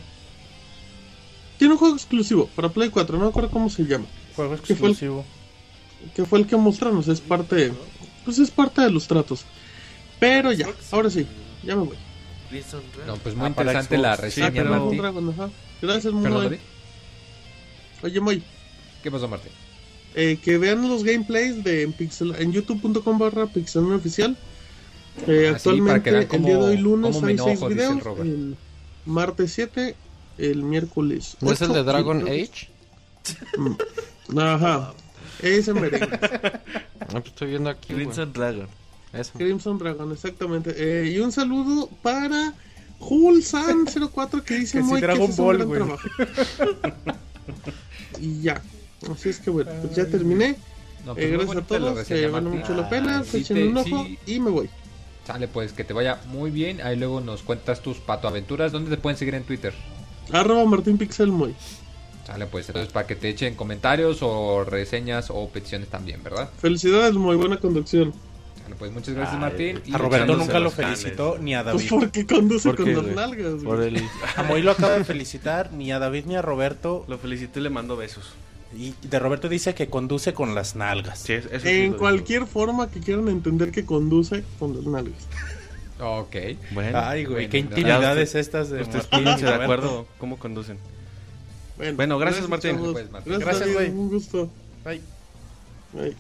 Tiene un juego exclusivo para Play 4, no me acuerdo cómo se llama. Juego exclusivo. Que fue el que mostramos, es parte de los tratos. Pero ya, ahora sí, ya me voy. No, pues muy interesante la reseña, Martín. Gracias, Moy. Oye, Moy. ¿Qué pasó, Martín? Que vean los gameplays en youtube.com/pixelmoyoficial. Actualmente, el día de hoy lunes hay 6 videos. El martes 7, el miércoles 8. ¿No es el de Dragon Age? Ajá. Ese merengue. Estoy viendo aquí Crimson Dragon. Eso. Crimson Dragon, exactamente. Y un saludo para Hulsan04 que dice muy que es un gran trabajo. Y ya. Así es que bueno, pues ya terminé. No, pues gracias a todos, que vale mucho la pena. Se echen un ojo y me voy. Sale, pues que te vaya muy bien. Ahí luego nos cuentas tus patoaventuras. ¿Dónde te pueden seguir en Twitter? @MartinPixelMoy. Sale, pues entonces para que te echen comentarios o reseñas o peticiones también, ¿verdad? Felicidades, muy buena conducción. Sale, pues muchas gracias, Martín. Y a Roberto nunca lo felicitó, ni a David. ¿Por qué conduce con dos nalgas? A Moy lo acaba de felicitar, ni a David ni a Roberto. Lo felicito y le mando besos. Y de Roberto dice que conduce con las nalgas. Sí, eso en sí cualquier forma que quieran entender que conduce con las nalgas. Ok. Bueno. Ay, güey. Bueno, qué intimidades estas de ustedes Martín, de acuerdo cómo conducen. Bueno, gracias Martín. Pues, Martín. Gracias, güey. Un gusto. Bye. Bye.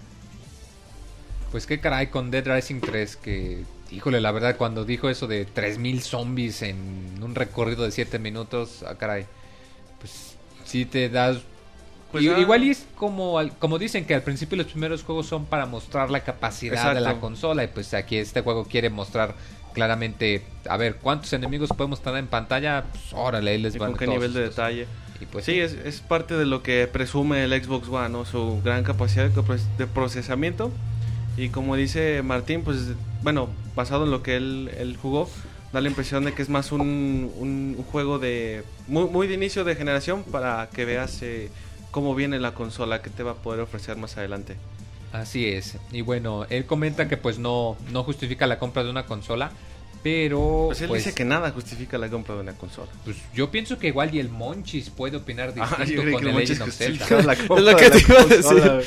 Pues qué caray con Dead Rising 3 que... Híjole, la verdad, cuando dijo eso de 3000 zombies en un recorrido de 7 minutos... Ah, caray. Pues sí te das... Pues igual es como dicen que al principio los primeros juegos son para mostrar la capacidad de la consola. Y pues aquí este juego quiere mostrar claramente, a ver, ¿cuántos enemigos podemos tener en pantalla? Pues órale, ahí les van todos. ¿Con qué nivel de detalle? Y pues, sí, es parte de lo que presume el Xbox One, ¿no? Su gran capacidad de procesamiento. Y como dice Martín, pues bueno, basado en lo que él jugó, da la impresión de que es más un juego de muy, muy de inicio de generación para que veas... cómo viene la consola, que te va a poder ofrecer más adelante. Así es. Y bueno, él comenta que pues no justifica la compra de una consola, pero... Pues él dice que nada justifica la compra de una consola. Pues yo pienso que igual y el Monchis puede opinar distinto con el Legend of Zelda. Es lo que te iba a decir.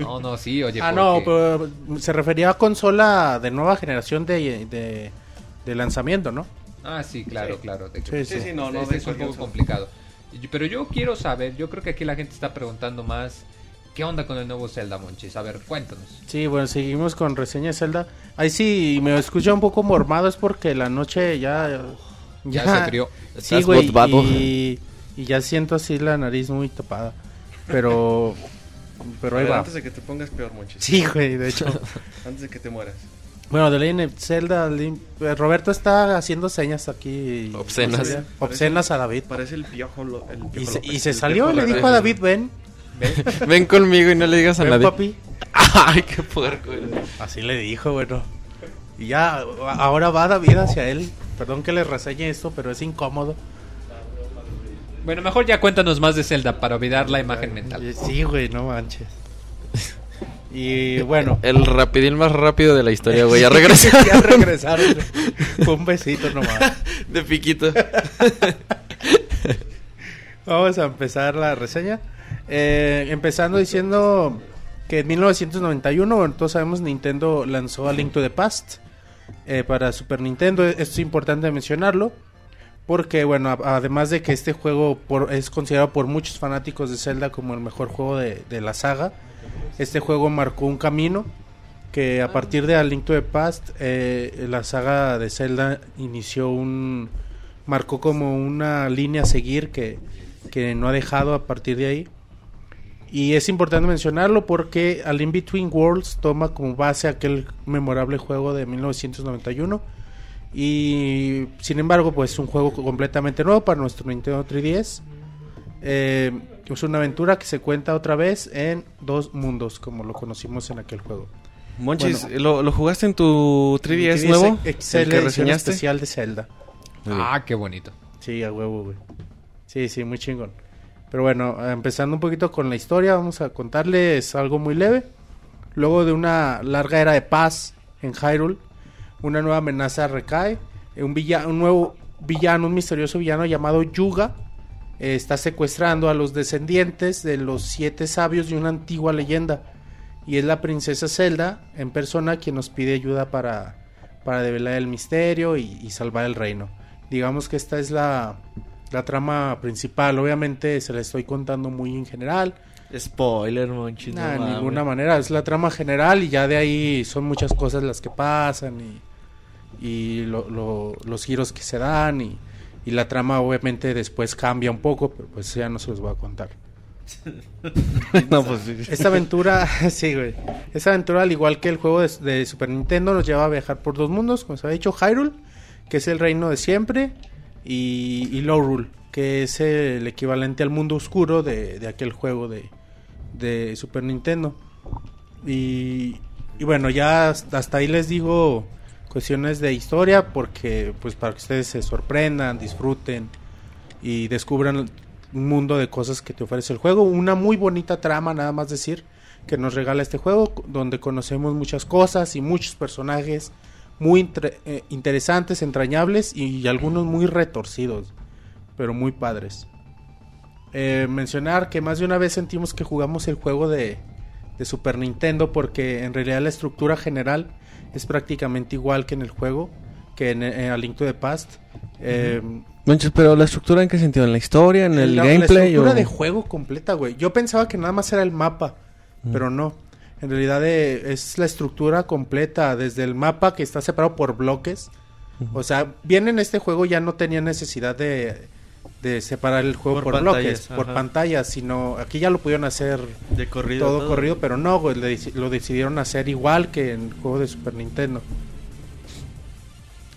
No, sí, oye. Pero se refería a consola de nueva generación de lanzamiento, ¿no? Ah, sí, claro. Sí, no. Es un poco complicado. Pero yo quiero saber, yo creo que aquí la gente está preguntando más, ¿qué onda con el nuevo Zelda, Monchis? A ver, cuéntanos. Sí, bueno, seguimos con reseña de Zelda. Ahí sí me escucha un poco mormado, es porque la noche ya se crió. Sí, güey, y ya siento así la nariz muy tapada. Pero ahí va. Antes de que te pongas peor, Monchis. Sí, güey, de hecho. Antes de que te mueras. Bueno, de Legend of Zelda, Roberto está haciendo señas aquí. Obscenas a David. Parece el piojo. Y se salió y le dijo a David, ven conmigo y no le digas a nadie. Papi. Ay, qué puerco. Así le dijo, bueno. Y ya, ahora va David hacia él. Perdón que le reseñe esto, pero es incómodo. Bueno, mejor ya cuéntanos más de Zelda para olvidar la imagen mental. Sí, güey, no manches. Y bueno, el rapidín más rápido de la historia, güey. Ya regresaron. Ya regresaron. Un besito nomás. De piquito. Vamos a empezar la reseña. Empezando diciendo que en 1991, todos sabemos, Nintendo lanzó a Link to the Past para Super Nintendo. Esto es importante mencionarlo porque, bueno, además de que este juego es considerado por muchos fanáticos de Zelda como el mejor juego de la saga, este juego marcó un camino que a partir de A Link to the Past, la saga de Zelda marcó como una línea a seguir que no ha dejado a partir de ahí. Y es importante mencionarlo porque Al In Between Worlds toma como base aquel memorable juego de 1991. Y sin embargo, pues es un juego completamente nuevo para nuestro Nintendo 3DS. Es una aventura que se cuenta otra vez en dos mundos, como lo conocimos en aquel juego. Monchis, bueno, ¿lo jugaste en tu 3DS nuevo? El que reseñaste, especial de Zelda. Ah, qué bonito. Sí, a huevo, güey. Sí, muy chingón. Pero bueno, empezando un poquito con la historia, vamos a contarles algo muy leve. Luego de una larga era de paz en Hyrule, una nueva amenaza recae. Un nuevo villano, un misterioso villano llamado Yuga, está secuestrando a los descendientes de los 7 sabios de una antigua leyenda. Y es la princesa Zelda en persona quien nos pide ayuda para develar el misterio y salvar el reino. Digamos que esta es la trama principal. Obviamente se la estoy contando muy en general. Spoiler, Monchis. Nah, no, de ninguna manera. Es la trama general y ya de ahí son muchas cosas las que pasan y los giros que se dan y la trama obviamente después cambia un poco, pero pues ya no se los voy a contar. No, pues sí. Esta aventura, sí, güey. Esta aventura, al igual que el juego de Super Nintendo, nos lleva a viajar por dos mundos, como se ha dicho, Hyrule, que es el reino de siempre, y Lorule, que es el equivalente al mundo oscuro de aquel juego de Super Nintendo. Y bueno, ya hasta ahí les digo cuestiones de historia, porque pues para que ustedes se sorprendan, disfruten y descubran un mundo de cosas que te ofrece el juego. Una muy bonita trama, nada más decir, que nos regala este juego, donde conocemos muchas cosas y muchos personajes muy interesantes, entrañables y algunos muy retorcidos, pero muy padres. Mencionar que más de una vez sentimos que jugamos el juego de Super Nintendo, porque en realidad la estructura general es prácticamente igual que en el juego, que en A Link to the Past. Manches, pero ¿la estructura en qué sentido? ¿En la historia? ¿En el gameplay? La estructura de juego completa, güey. Yo pensaba que nada más era el mapa, pero no. En realidad es la estructura completa, desde el mapa que está separado por bloques. O sea, bien, en este juego ya no tenía necesidad de separar el juego por bloques, ajá, por pantallas, sino aquí ya lo pudieron hacer de corrido, todo corrido, pero no, güey, lo decidieron hacer igual que en el juego de Super Nintendo.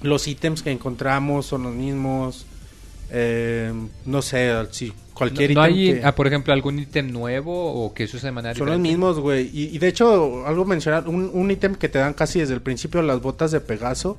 Los ítems que encontramos son los mismos. No sé, si cualquier ítem. ¿No hay, por ejemplo, algún ítem nuevo o que eso se manera son diferente? Los mismos, güey. Y de hecho, algo mencionar, un ítem que te dan casi desde el principio, las botas de Pegaso.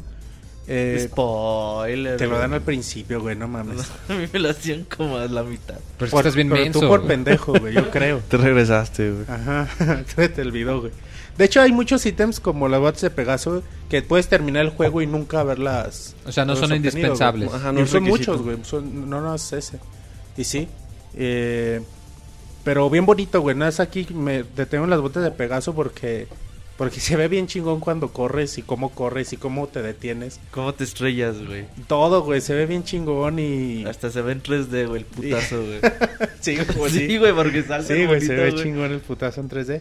Spoiler. Te lo dan al principio, güey, no mames. A mí me lo hacían como a la mitad. Pero estás bien menso, tú por güey. Pendejo, güey, yo creo. Te regresaste, güey. Ajá, te olvidó, güey. De hecho, hay muchos ítems como las botas de Pegaso que puedes terminar el juego y nunca verlas. O sea, no son indispensables. Ajá, no son muchos, güey. No es ese. Y sí. Pero bien bonito, güey. No es aquí me detengo en las botas de Pegaso porque se ve bien chingón cuando corres y cómo te detienes. Cómo te estrellas, güey. Todo, güey, se ve bien chingón y... hasta se ve en 3D, güey, el putazo, güey. Sí, güey, sí, güey, porque sale bonito, güey. Sí, se ve chingón el putazo en 3D.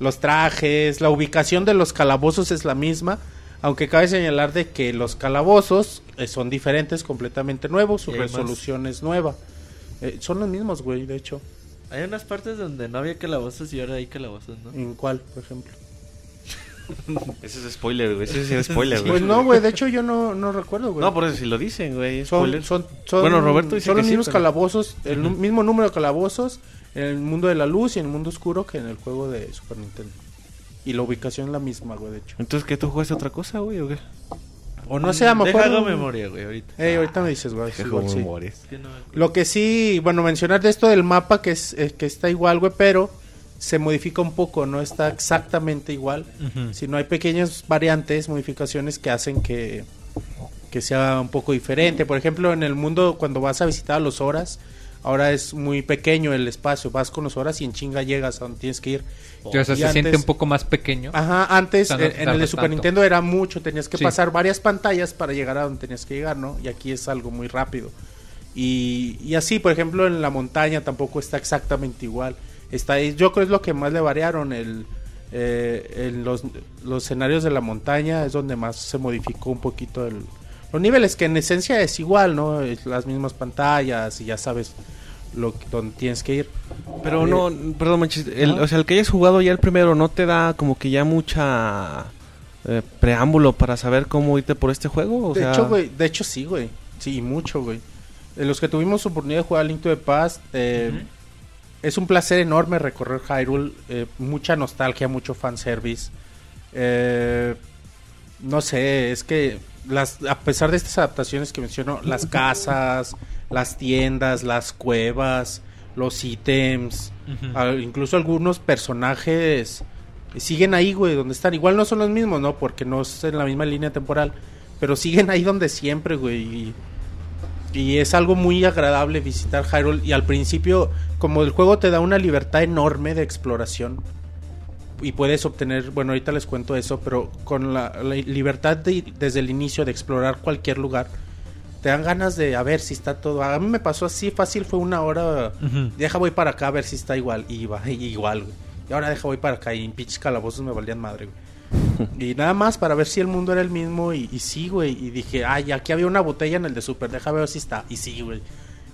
Los trajes, la ubicación de los calabozos es la misma, aunque cabe señalar de que los calabozos son diferentes, completamente nuevos, su resolución es nueva. Son los mismos, güey, de hecho. Hay unas partes donde no había calabozos y ahora hay calabozos, ¿no? ¿En cuál, por ejemplo? Ese es spoiler, güey. Ese sí es spoiler, güey. Pues no, güey. De hecho, yo no recuerdo, güey. No, por eso sí lo dicen, güey. Bueno, Roberto dice son los mismos calabozos, el mismo número de calabozos en el mundo de la luz y en el mundo oscuro que en el juego de Super Nintendo. Y la ubicación es la misma, güey, de hecho. Entonces, ¿qué tú jugaste otra cosa, güey, o qué? O no sé, a lo mejor. Deja memoria, güey, ahorita. Ahorita me dices, güey. Deja sí. Memoria. Lo que sí, bueno, mencionar de esto del mapa que está igual, güey, pero se modifica un poco, no está exactamente igual, sino hay pequeñas variantes, modificaciones que hacen que sea un poco diferente. Por ejemplo, en el mundo, cuando vas a visitar a los Horas, ahora es muy pequeño el espacio, vas con los Horas y en chinga llegas a donde tienes que ir. O sea, se siente un poco más pequeño. Ajá, antes, o sea, no en el de Super Nintendo era mucho, tenías que pasar varias pantallas para llegar a donde tenías que llegar, ¿no? Y aquí es algo muy rápido. Y así, por ejemplo, en la montaña tampoco está exactamente igual. Está, yo creo que es lo que más le variaron, en los escenarios de la montaña es donde más se modificó un poquito el... Los niveles, que en esencia es igual, ¿no? Las mismas pantallas y ya sabes donde tienes que ir. Pero no, perdón, Monchis, o sea, el que hayas jugado ya el primero no te da como que ya mucha preámbulo para saber cómo irte por este juego. O sea... hecho, güey, de hecho sí, güey. Sí, mucho, güey. Los que tuvimos oportunidad de jugar Link to the Past, es un placer enorme recorrer Hyrule. Mucha nostalgia, mucho fanservice. No sé, es que... a pesar de estas adaptaciones que menciono, las casas, las tiendas, las cuevas, los ítems, incluso algunos personajes siguen ahí, güey, donde están. Igual no son los mismos, ¿no? Porque no es en la misma línea temporal, pero siguen ahí donde siempre, güey. Y es algo muy agradable visitar Hyrule. Y al principio, como el juego te da una libertad enorme de exploración, y puedes obtener, bueno, ahorita les cuento eso, pero con la libertad desde el inicio de explorar cualquier lugar, te dan ganas de a ver si está todo. A mí me pasó así fácil, fue una hora, deja voy para acá a ver si está igual, y va igual, güey. Y ahora deja voy para acá, y en pinches calabozos me valían madre, güey. Y nada más para ver si el mundo era el mismo, y sí, güey. Y dije, ay, aquí había una botella en el de Super, deja ver si está, y sí, güey.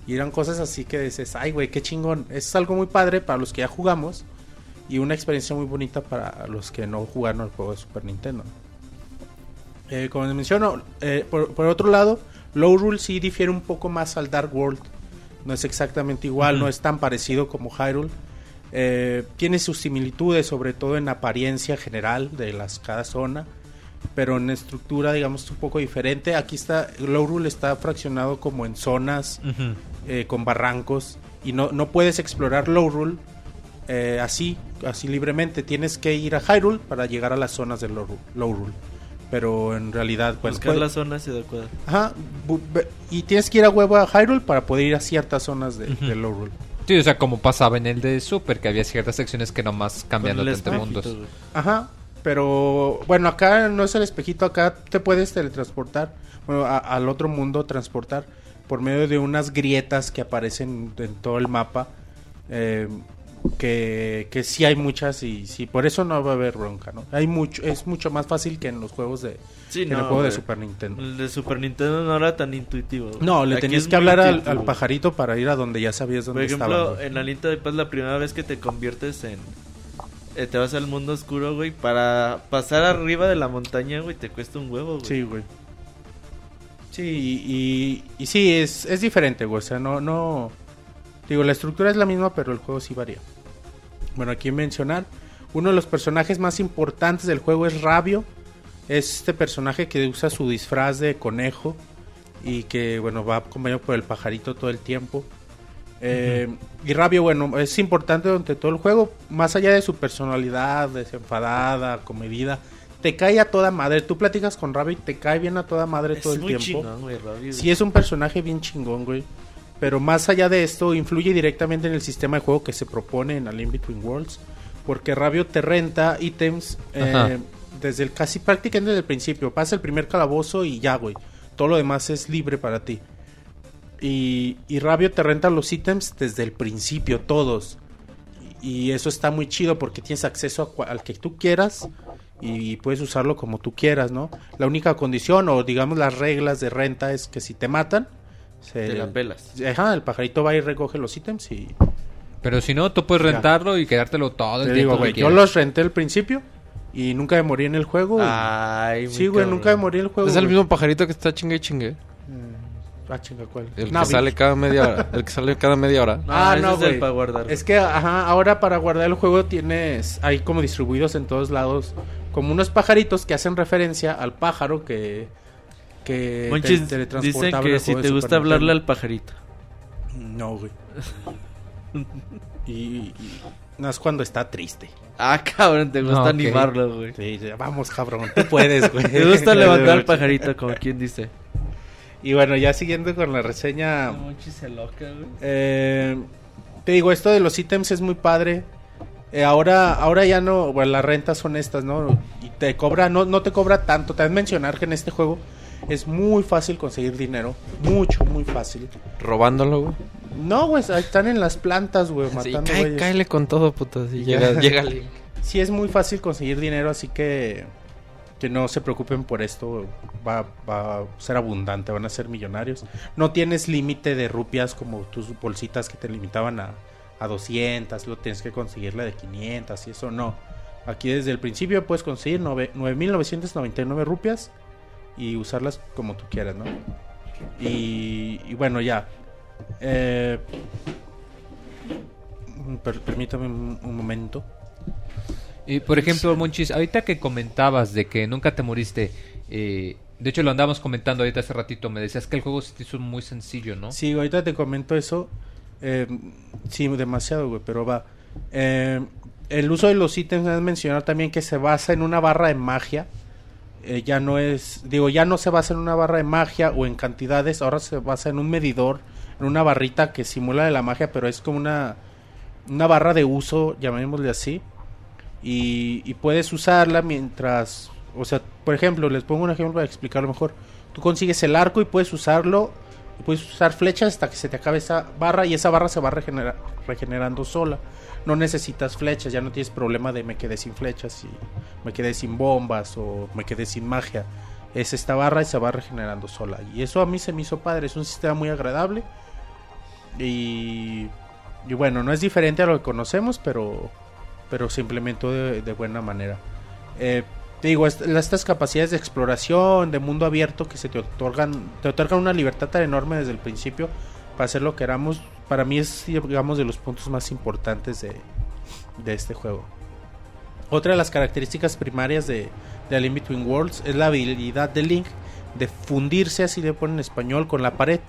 Y eran cosas así que dices, ay, güey, qué chingón. Es algo muy padre para los que ya jugamos, y una experiencia muy bonita para los que no jugaron el juego de Super Nintendo. Como les menciono, por otro lado, Hyrule sí difiere un poco más al Dark World. No es exactamente igual, no es tan parecido como Hyrule. Tiene sus similitudes, sobre todo en apariencia general de cada zona, pero en estructura, digamos, un poco diferente. Aquí está, Hyrule está fraccionado como en zonas, con barrancos, y no puedes explorar Hyrule así libremente. Tienes que ir a Hyrule para llegar a las zonas de Hyrule, pero en realidad buscar las zonas y de acuerdo. Ajá, y tienes que ir a huevo a Hyrule para poder ir a ciertas zonas de Hyrule. Sí, o sea, como pasaba en el de Super, que había ciertas secciones que nomás cambian entre mundos. Ajá, pero bueno, acá no es el espejito, acá te puedes teletransportar, bueno, al otro mundo transportar por medio de unas grietas que aparecen en todo el mapa. Que sí hay muchas, y sí, por eso no va a haber bronca, ¿no? Es mucho más fácil que en los juegos el juego de Super Nintendo. El de Super Nintendo no era tan intuitivo, güey. No, le tenías que hablar al pajarito para ir a donde ya sabías dónde estaba. Por ejemplo, en la Link to the Past, la primera vez que te conviertes en... te vas al mundo oscuro, güey, para pasar arriba de la montaña, güey, te cuesta un huevo, güey. Sí, güey. Sí, y sí, es diferente, güey, o sea, no... Digo, la estructura es la misma, pero el juego sí varía. Bueno, aquí mencionar, uno de los personajes más importantes del juego es Rabio. Es este personaje que usa su disfraz de conejo y que, bueno, va acompañado por el pajarito todo el tiempo. Y Rabio, bueno, es importante durante todo el juego. Más allá de su personalidad desenfadada, comedida, te cae a toda madre. Tú platicas con Rabio y te cae bien a toda madre todo el tiempo. Es muy chingón, güey, Rabio. Sí, es un personaje bien chingón, güey. Pero más allá de esto, influye directamente en el sistema de juego que se propone en In Between Worlds, porque Rabio te renta ítems desde casi prácticamente desde el principio. Pasa el primer calabozo y ya, güey, todo lo demás es libre para ti. Y Rabio te renta los ítems desde el principio, todos. Y eso está muy chido porque tienes acceso al que tú quieras y puedes usarlo como tú quieras, ¿no? La única condición, o digamos las reglas de renta, es que si te matan... te las pelas. Ajá, el pajarito va y recoge los ítems y... Pero si no, tú puedes rentarlo y quedártelo todo el tiempo. Güey, yo los renté al principio y nunca me morí en el juego. Ay, sí, güey, nunca me morí en el juego. Es el mismo pajarito que está chingue y chingue. Chinga, ¿cuál? El que sale cada media hora. El que sale cada media hora. No, güey. Es que, ahora para guardar el juego tienes... Hay como distribuidos en todos lados como unos pajaritos que hacen referencia al pájaro que... Monchis, dicen que si te gusta hablarle al pajarito. No, güey. Y no es cuando está triste. Ah, cabrón, te gusta animarlo, güey. Sí, vamos, cabrón, tú puedes, güey. Te gusta levantar el pajarito, como quien dice. Y bueno, ya siguiendo con la reseña. Monchis loca, güey. Te digo, esto de los ítems es muy padre. Ahora ya no, bueno, las rentas son estas, ¿no? Y te cobra, no te cobra tanto. Te has mencionar que en este juego es muy fácil conseguir dinero. Mucho, muy fácil. ¿Robándolo, güey? No, güey, están en las plantas, güey, matando. Sí, cáele con todo, puto, si llégale. Sí, es muy fácil conseguir dinero, así que no se preocupen por esto. Va a ser abundante, van a ser millonarios. No tienes límite de rupias como tus bolsitas que te limitaban a 200, lo tienes que conseguir la de 500 y eso no. Aquí desde el principio puedes conseguir 9,999 rupias y usarlas como tú quieras, ¿no? Y bueno, ya. Permítame un momento. Y por ejemplo, Monchis, ahorita que comentabas de que nunca te moriste, de hecho lo andamos comentando ahorita hace ratito, me decías que el juego se te hizo muy sencillo, ¿no? Sí, ahorita te comento eso. Sí, demasiado, güey, pero va. El uso de los ítems, has mencionado también que se basa en una barra de magia. Ya no se basa en una barra de magia o en cantidades, ahora se basa en un medidor, en una barrita que simula de la magia, pero es como una barra de uso, llamémosle así. Y puedes usarla mientras, o sea, por ejemplo, les pongo un ejemplo para explicarlo mejor. Tú consigues el arco y puedes usarlo. Puedes usar flechas hasta que se te acabe esa barra y esa barra se va regenerando sola. No necesitas flechas, ya no tienes problema de me quedé sin flechas, y me quedé sin bombas o me quedé sin magia. Es esta barra y se va regenerando sola. Y eso a mí se me hizo padre, es un sistema muy agradable. Y bueno, no es diferente a lo que conocemos, pero se implementó de buena manera. Te digo, estas capacidades de exploración, de mundo abierto que se te otorgan una libertad tan enorme desde el principio para hacer lo que queramos, para mí es, digamos, de los puntos más importantes de este juego. Otra de las características primarias de In Between Worlds es la habilidad de Link de fundirse, así le ponen en español, con la pared.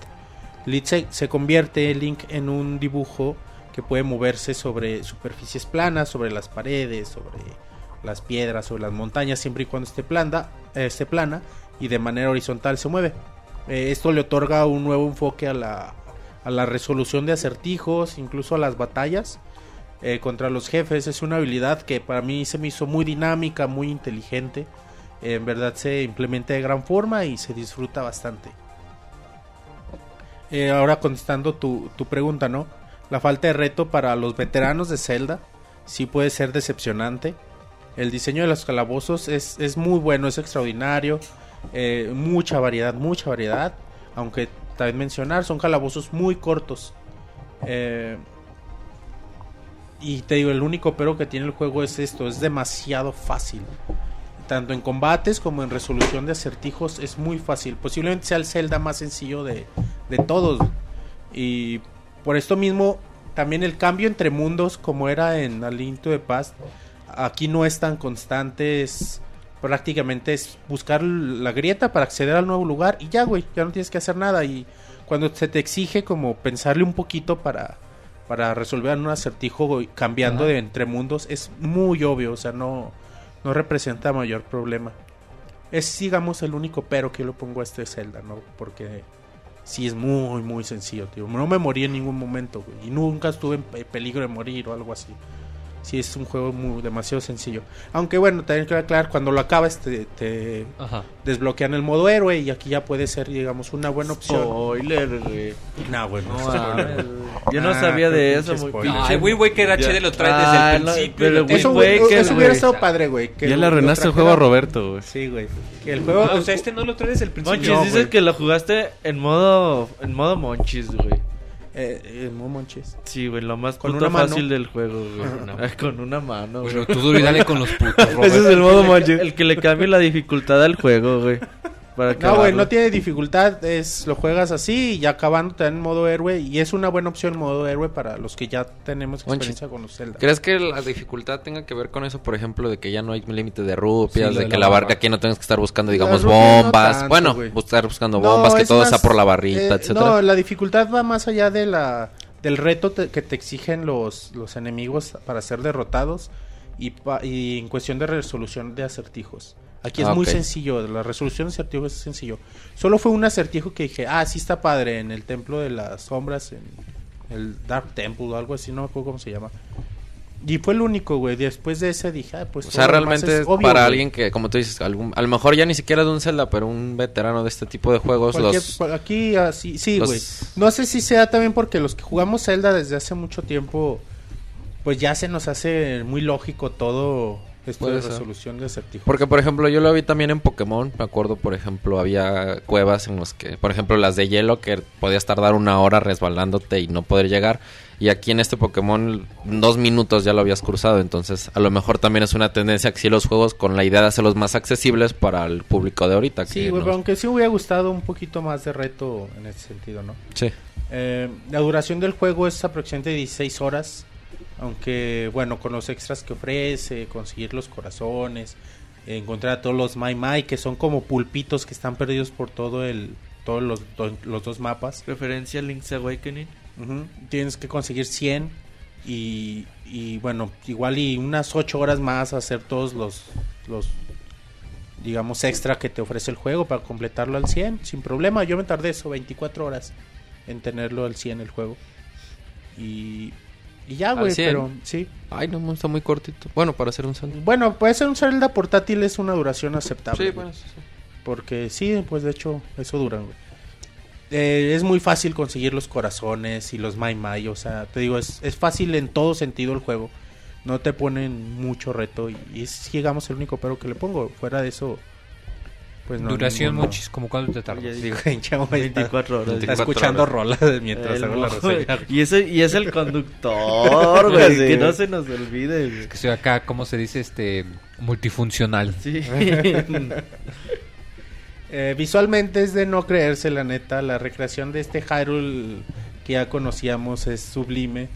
Link se convierte Link en un dibujo que puede moverse sobre superficies planas, sobre las paredes, sobre las piedras o las montañas, siempre y cuando esté plana y de manera horizontal se mueve. Esto le otorga un nuevo enfoque a la resolución de acertijos, incluso a las batallas contra los jefes. Es una habilidad que para mí se me hizo muy dinámica, muy inteligente. En verdad se implementa de gran forma y se disfruta bastante. Ahora contestando tu pregunta, ¿no? La falta de reto para los veteranos de Zelda sí puede ser decepcionante. El diseño de los calabozos es muy bueno, es extraordinario, mucha variedad, aunque también mencionar, son calabozos muy cortos. Y te digo, el único pero que tiene el juego es esto, es demasiado fácil. Tanto en combates como en resolución de acertijos es muy fácil, posiblemente sea el Zelda más sencillo de todos. Y por esto mismo, también el cambio entre mundos, como era en A Link to the Past, aquí no es tan constante, prácticamente es buscar la grieta para acceder al nuevo lugar y ya, güey, ya no tienes que hacer nada. Y cuando se te exige como pensarle un poquito para resolver un acertijo, güey, cambiando de entre mundos, es muy obvio, o sea, no representa mayor problema. Es, digamos, el único pero que yo le pongo a este Zelda, ¿no? Porque sí es muy, muy sencillo, tío. No me morí en ningún momento, güey, y nunca estuve en peligro de morir o algo así. Sí, es un juego demasiado sencillo. Aunque bueno, también que aclarar, cuando lo acabas te desbloquean el modo héroe y aquí ya puede ser, digamos, una buena opción. Spoiler, güey. Nah, bueno. Yo no sabía de eso. El Wii Waker HD lo trae desde el principio. Eso hubiera estado padre, güey. Ya le arruinaste el juego a Roberto, güey. Sí, güey. El juego, o sea, este no lo trae desde el principio. Monchis, dices que lo jugaste en modo Monchis, güey. No manches. Sí, güey, lo más puto fácil del juego, güey. Con una mano, güey. Bueno, tú duro y dale con los putos. Ese es el modo Monchis. El que le cambie la dificultad al juego, güey. No, güey, no tiene dificultad. Lo juegas así y ya acabando te dan modo héroe. Y es una buena opción modo héroe para los que ya tenemos experiencia con los Zelda. ¿Crees que la dificultad tenga que ver con eso, por ejemplo, de que ya no hay límite de rupias? Sí, de que la barca aquí no tengas que estar buscando, digamos, bombas. No tanto, bueno, estar buscando bombas, que todo está por la barrita, etcétera. No, la dificultad va más allá de la del reto que te exigen los enemigos para ser derrotados y en cuestión de resolución de acertijos. Aquí es muy sencillo, la resolución de acertijos es sencillo. Solo fue un acertijo que dije, sí está padre, en el templo de las sombras, en el Dark Temple o algo así, no me acuerdo cómo se llama. Y fue el único, güey. Después de ese dije, pues... O sea, realmente es obvio, para alguien que, como tú dices, a lo mejor ya ni siquiera de un Zelda, pero un veterano de este tipo de juegos. Aquí, así, sí, güey. No sé si sea también porque los que jugamos Zelda desde hace mucho tiempo, pues ya se nos hace muy lógico todo esto de resolución de acertijos. Porque, por ejemplo, yo lo vi también en Pokémon. Me acuerdo, por ejemplo, había cuevas en las que... Por ejemplo, las de hielo, que podías tardar 1 hora resbalándote y no poder llegar. Y aquí en este Pokémon, 2 minutos ya lo habías cruzado. Entonces, a lo mejor también es una tendencia que sí los juegos con la idea de hacerlos más accesibles para el público de ahorita. Sí, güey, pero aunque sí hubiera gustado un poquito más de reto en ese sentido, ¿no? Sí. La duración del juego es aproximadamente 16 horas. Aunque, bueno, con los extras que ofrece, conseguir los corazones, encontrar a todos los Mai Mai, que son como pulpitos que están perdidos por todos los 2 mapas. Referencia a Link's Awakening. Uh-huh. Tienes que conseguir 100 y bueno, igual y unas 8 horas más hacer todos los digamos extra que te ofrece el juego para completarlo al 100 sin problema. Yo me tardé eso 24 horas en tenerlo al 100 el juego y ya, güey, pero sí. Ay, no, está muy cortito. Bueno, para hacer un Zelda. Bueno, puede ser un Zelda portátil, es una duración aceptable. Sí, bueno, sí. Porque sí, pues de hecho eso dura, güey. Es muy fácil conseguir los corazones y los Mai Mai, o sea, te digo, es fácil en todo sentido el juego. No te ponen mucho reto y es, digamos, el único pero que le pongo. Fuera de eso, pues no. Duración Monchis, ¿como cuánto te tardas? Digo, chavo, 24 horas. Está escuchando rolas mientras hago la reseña. Y es el conductor, güey, sí. Que no se nos olvide. Güey. Es que soy acá, ¿cómo se dice? Multifuncional. Sí. Visualmente es de no creerse, la neta. La recreación de este Hyrule que ya conocíamos es sublime.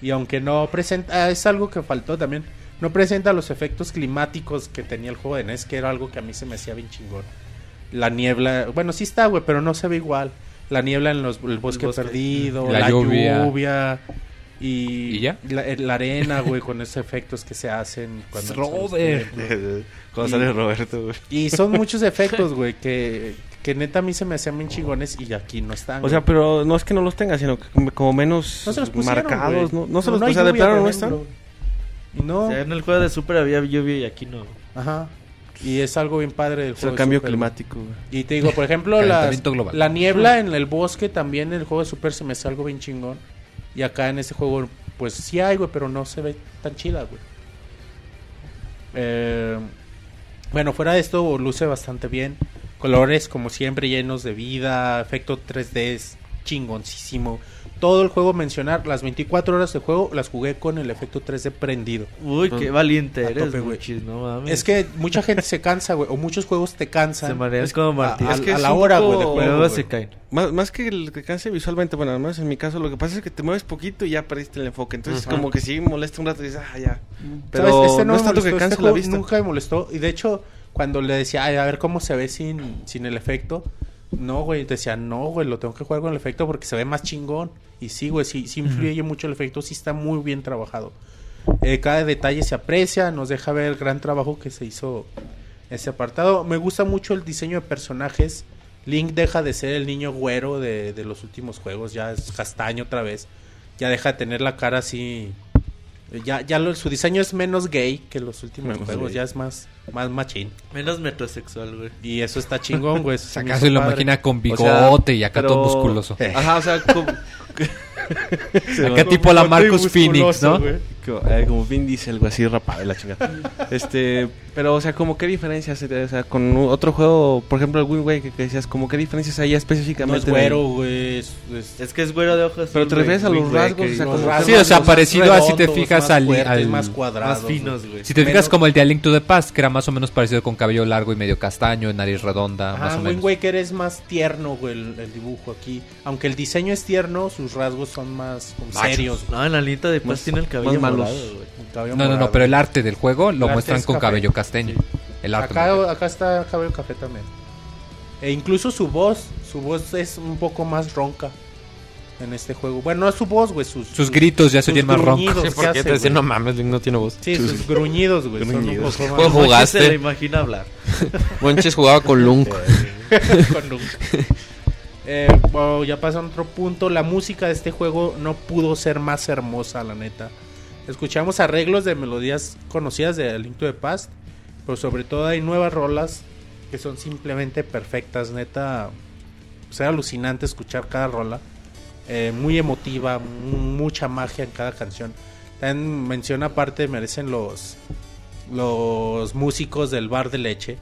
Y aunque no presenta... es algo que faltó también. No presenta los efectos climáticos que tenía el juego de NES, que era algo que a mí se me hacía bien chingón. La niebla... Bueno, sí está, güey, pero no se ve igual. La niebla en el bosque perdido, la lluvia... Y ¿ya? La arena, güey, con esos efectos que se hacen cuando sale Roberto, güey. Y son muchos efectos, güey, que neta a mí se me hacían bien chingones y aquí no están. O sea, pero no es que no los tengan, sino que como menos no se los pusieron, marcados, wey. No se los pusieron, de plano no están. No. O sea, en el juego de Super había lluvia y aquí no. Ajá. Y es algo bien padre del juego. Es el cambio climático. Y te digo, por ejemplo, la niebla en el bosque también en el juego de Super se me hace algo bien chingón. Y acá en este juego, pues sí hay, güey, pero no se ve tan chida, güey. Bueno, fuera de esto, luce bastante bien. Colores, como siempre, llenos de vida. Efecto 3D es chingoncísimo. Todo el juego, mencionar, las 24 horas de juego las jugué con el efecto 3D prendido. Uy, qué valiente eres, tope, Monchis, no mames. Es que mucha gente se cansa, güey, o muchos juegos te cansan. Se marean, es como Martín. Es que a la hora, güey, de juego. Se caen. Más que el que canse visualmente, bueno, además en mi caso lo que pasa es que te mueves poquito y ya perdiste el enfoque. Entonces, ajá, como que sí molesta un rato y dices, ya. Pero ¿sabes? No es tanto que cansa la vista. Nunca me molestó. Y de hecho, cuando le decía, a ver cómo se ve sin el efecto... No, güey, decía, no, güey, lo tengo que jugar con el efecto porque se ve más chingón. Y sí, güey, sí influye mucho el efecto, sí está muy bien trabajado. Cada detalle se aprecia, nos deja ver el gran trabajo que se hizo ese apartado. Me gusta mucho el diseño de personajes. Link deja de ser el niño güero de los últimos juegos, ya es castaño otra vez. Ya deja de tener la cara así... su diseño es menos gay que los últimos juegos, ya es más machín. Menos metrosexual, güey. Y eso está chingón, güey. Eso acá se lo imagina con bigote, o sea, y acá todo musculoso. Ajá, o sea, como... acá tipo la Marcus Phoenix, ¿no? Como Vin Diesel, algo así, rapado, la chingada. Pero, o sea, como qué diferencias, o sea, con otro juego, por ejemplo, el Wii, güey, que decías, como qué diferencias hay específicamente. No es güero, güey. Es que es güero de ojos. Pero te refieres a los rasgos, o sea, como rasgos. Sí, o sea, parecido redondos, a si te fijas al más cuadrados, más finos, güey. Si te fijas como el de A Link to the Past, que era más o menos parecido con cabello largo y medio castaño, nariz redonda, más o menos. Wind Waker es más tierno, güey, el dibujo aquí. Aunque el diseño es tierno, sus rasgos son más serios. No, en la lista de Paz tiene el cabello morado, güey. No, pero el arte del juego lo muestran con cabello castaño. Sí. El arte acá está cabello café también. E incluso su voz es un poco más ronca. en este juego. Bueno, no es su voz, güey. Sus gritos ya serían más roncos. Sí, porque te dicen, no mames, no tiene voz. Sí, sus gruñidos, güey. ¿Cómo jugaste? Se le imagina hablar. Monchis jugaba con Lunk. Con Lunk. Bueno, ya pasa a otro punto. La música de este juego no pudo ser más hermosa, la neta. Escuchamos arreglos de melodías conocidas de Link to the Past, pero sobre todo hay nuevas rolas que son simplemente perfectas, neta. Pues era alucinante escuchar cada rola. Muy emotiva, mucha magia en cada canción. También mención aparte merecen los músicos del bar de leche,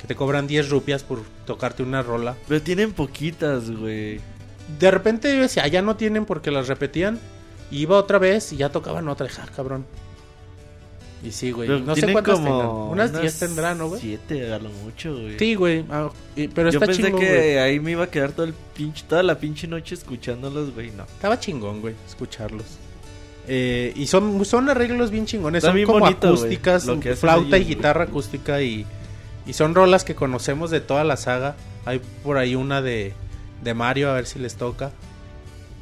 que te cobran 10 rupias por tocarte una rola. Pero tienen poquitas, güey. De repente yo decía, ya no tienen porque las repetían. Iba otra vez y ya tocaban otra. Ja, cabrón. Y sí, güey. No sé cuántas tendrán. Unas 10 tendrán, ¿no, güey? 7, a lo mucho, güey. Sí, güey. Ah, pero yo está chingón. Yo pensé que güey, ahí me iba a quedar toda la pinche noche escuchándolos, güey. No. Estaba chingón, güey, escucharlos. Y son arreglos bien chingones. Está son bien como bonito, acústicas, flauta ellos, y guitarra güey, acústica. Y son rolas que conocemos de toda la saga. Hay por ahí una de Mario, a ver si les toca.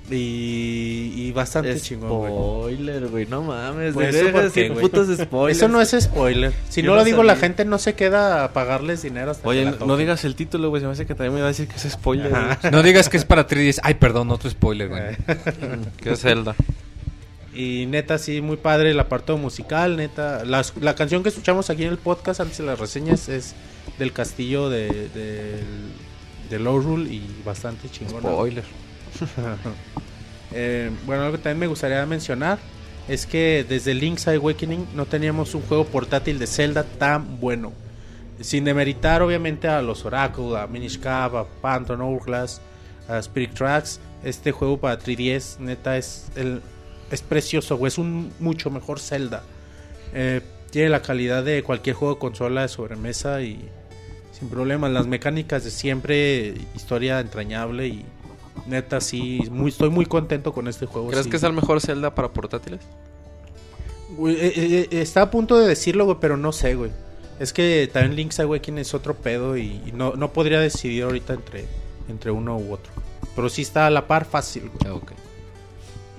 Y bastante spoiler, chingón. Spoiler, güey, no mames. Pues eso no es spoiler. Si yo no lo digo, sabía. La gente no se queda a pagarles dinero hasta oye, que la no digas el título, güey. Se me hace que también me va a decir que es spoiler. No digas que es para 3DS. Ay, perdón, otro spoiler, güey. Que es Zelda. Y neta, sí, muy padre el apartado musical, neta. La canción que escuchamos aquí en el podcast antes de las reseñas es del castillo de Lorule y bastante chingón. Spoiler. Bueno, algo que también me gustaría mencionar es que desde Link's Awakening no teníamos un juego portátil de Zelda tan bueno. Sin demeritar obviamente a los Oracle, a Minish Cap, a Phantom Hourglass, a Spirit Tracks. Este juego para 3DS neta es precioso, güey. Es un mucho mejor Zelda. Tiene la calidad de cualquier juego de consola de sobremesa y sin problemas. Las mecánicas de siempre, historia entrañable y neta, sí, estoy muy contento con este juego. ¿Crees sí, que es el mejor Zelda para portátiles? Güey, está a punto de decirlo, güey, pero no sé, güey. Es que también Link's Awakening es otro pedo y no podría decidir ahorita entre uno u otro. Pero sí está a la par fácil, güey. Ah, okay.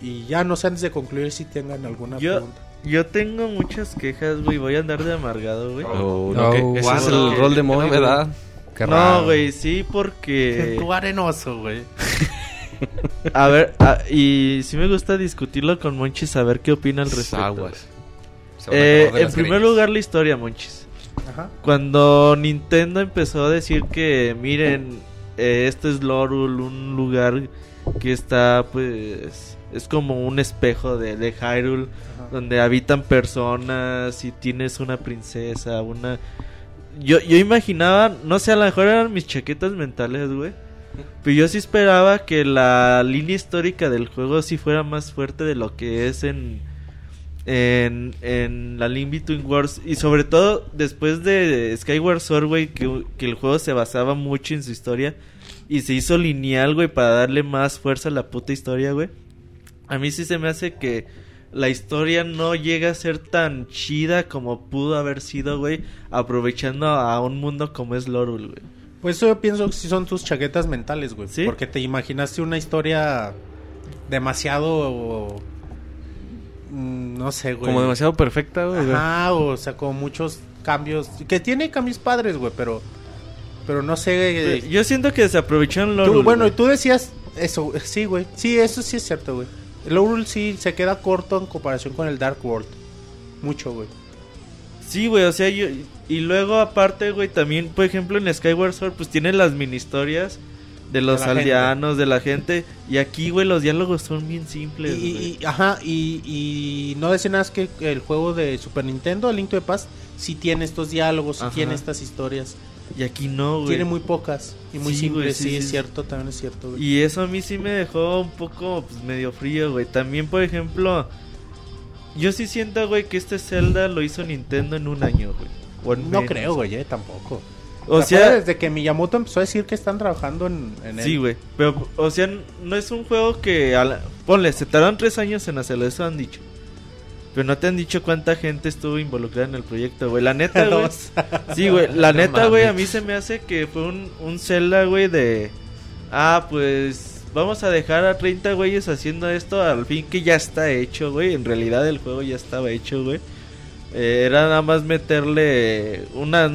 Y ya no sé antes de concluir si tengan alguna pregunta. Yo tengo muchas quejas, güey. Voy a andar de amargado, güey. Oh, no, okay. Ese es el rol de moda, ¿verdad? No, güey, sí, porque... Tú arenoso, güey. A ver, y sí me gusta discutirlo con Monchis, a ver qué opina al respecto. Aguas. En primer lugar, la historia, Monchis. Ajá. Cuando Nintendo empezó a decir que, miren, este es Lorule, un lugar que está, pues... Es como un espejo de Hyrule, ajá, donde habitan personas y tienes una princesa, una... Yo imaginaba, no sé, a lo mejor eran mis chaquetas mentales, güey. Pero yo sí esperaba que la línea histórica del juego sí fuera más fuerte de lo que es en la Link Between Worlds. Y sobre todo después de Skyward Sword, güey, que el juego se basaba mucho en su historia. Y se hizo lineal, güey, para darle más fuerza a la puta historia, güey. A mí sí se me hace que la historia no llega a ser tan chida como pudo haber sido, güey, aprovechando a un mundo como es Lorule, güey. Pues yo pienso que sí son tus chaquetas mentales, güey. ¿Sí? Porque te imaginaste una historia demasiado... No sé, güey. Como demasiado perfecta, güey. Ajá, o sea, con muchos cambios. Que tiene cambios padres, güey, pero no sé... Yo siento que se aprovecharon Lorule. Bueno, y tú decías eso, sí, güey. Sí, eso sí es cierto, güey. Lorule sí se queda corto en comparación con el Dark World. Mucho, güey. Sí, güey, o sea, yo... Y luego, aparte, güey, también, por ejemplo, en Skyward Sword, pues tiene las mini historias de los aldeanos, gente, de la gente. Y aquí, güey, los diálogos son bien simples, güey. Ajá, y no decías que el juego de Super Nintendo, el Link to the Past, sí tiene estos diálogos, ajá, sí tiene estas historias. Y aquí no, güey. Tiene muy pocas y muy sí, simples, güey, sí, es cierto, también es cierto, güey. Y eso a mí sí me dejó un poco, pues, medio frío, güey. También, por ejemplo, yo sí siento, güey, que este Zelda lo hizo Nintendo en un año, güey. No menos, creo, güey, tampoco. O sea, desde que Miyamoto empezó a decir que están trabajando en él. Sí, güey, pero, o sea, no es un juego que... Ponle, se tardaron 3 años en hacerlo, eso han dicho. Pero no te han dicho cuánta gente estuvo involucrada en el proyecto, güey. La neta, güey. Sí, güey, la neta, güey, a mí se me hace que fue un Zelda, güey, de... Ah, pues... vamos a dejar a 30 güeyes haciendo esto, al fin que ya está hecho, güey. En realidad el juego ya estaba hecho, güey. Era nada más meterle una...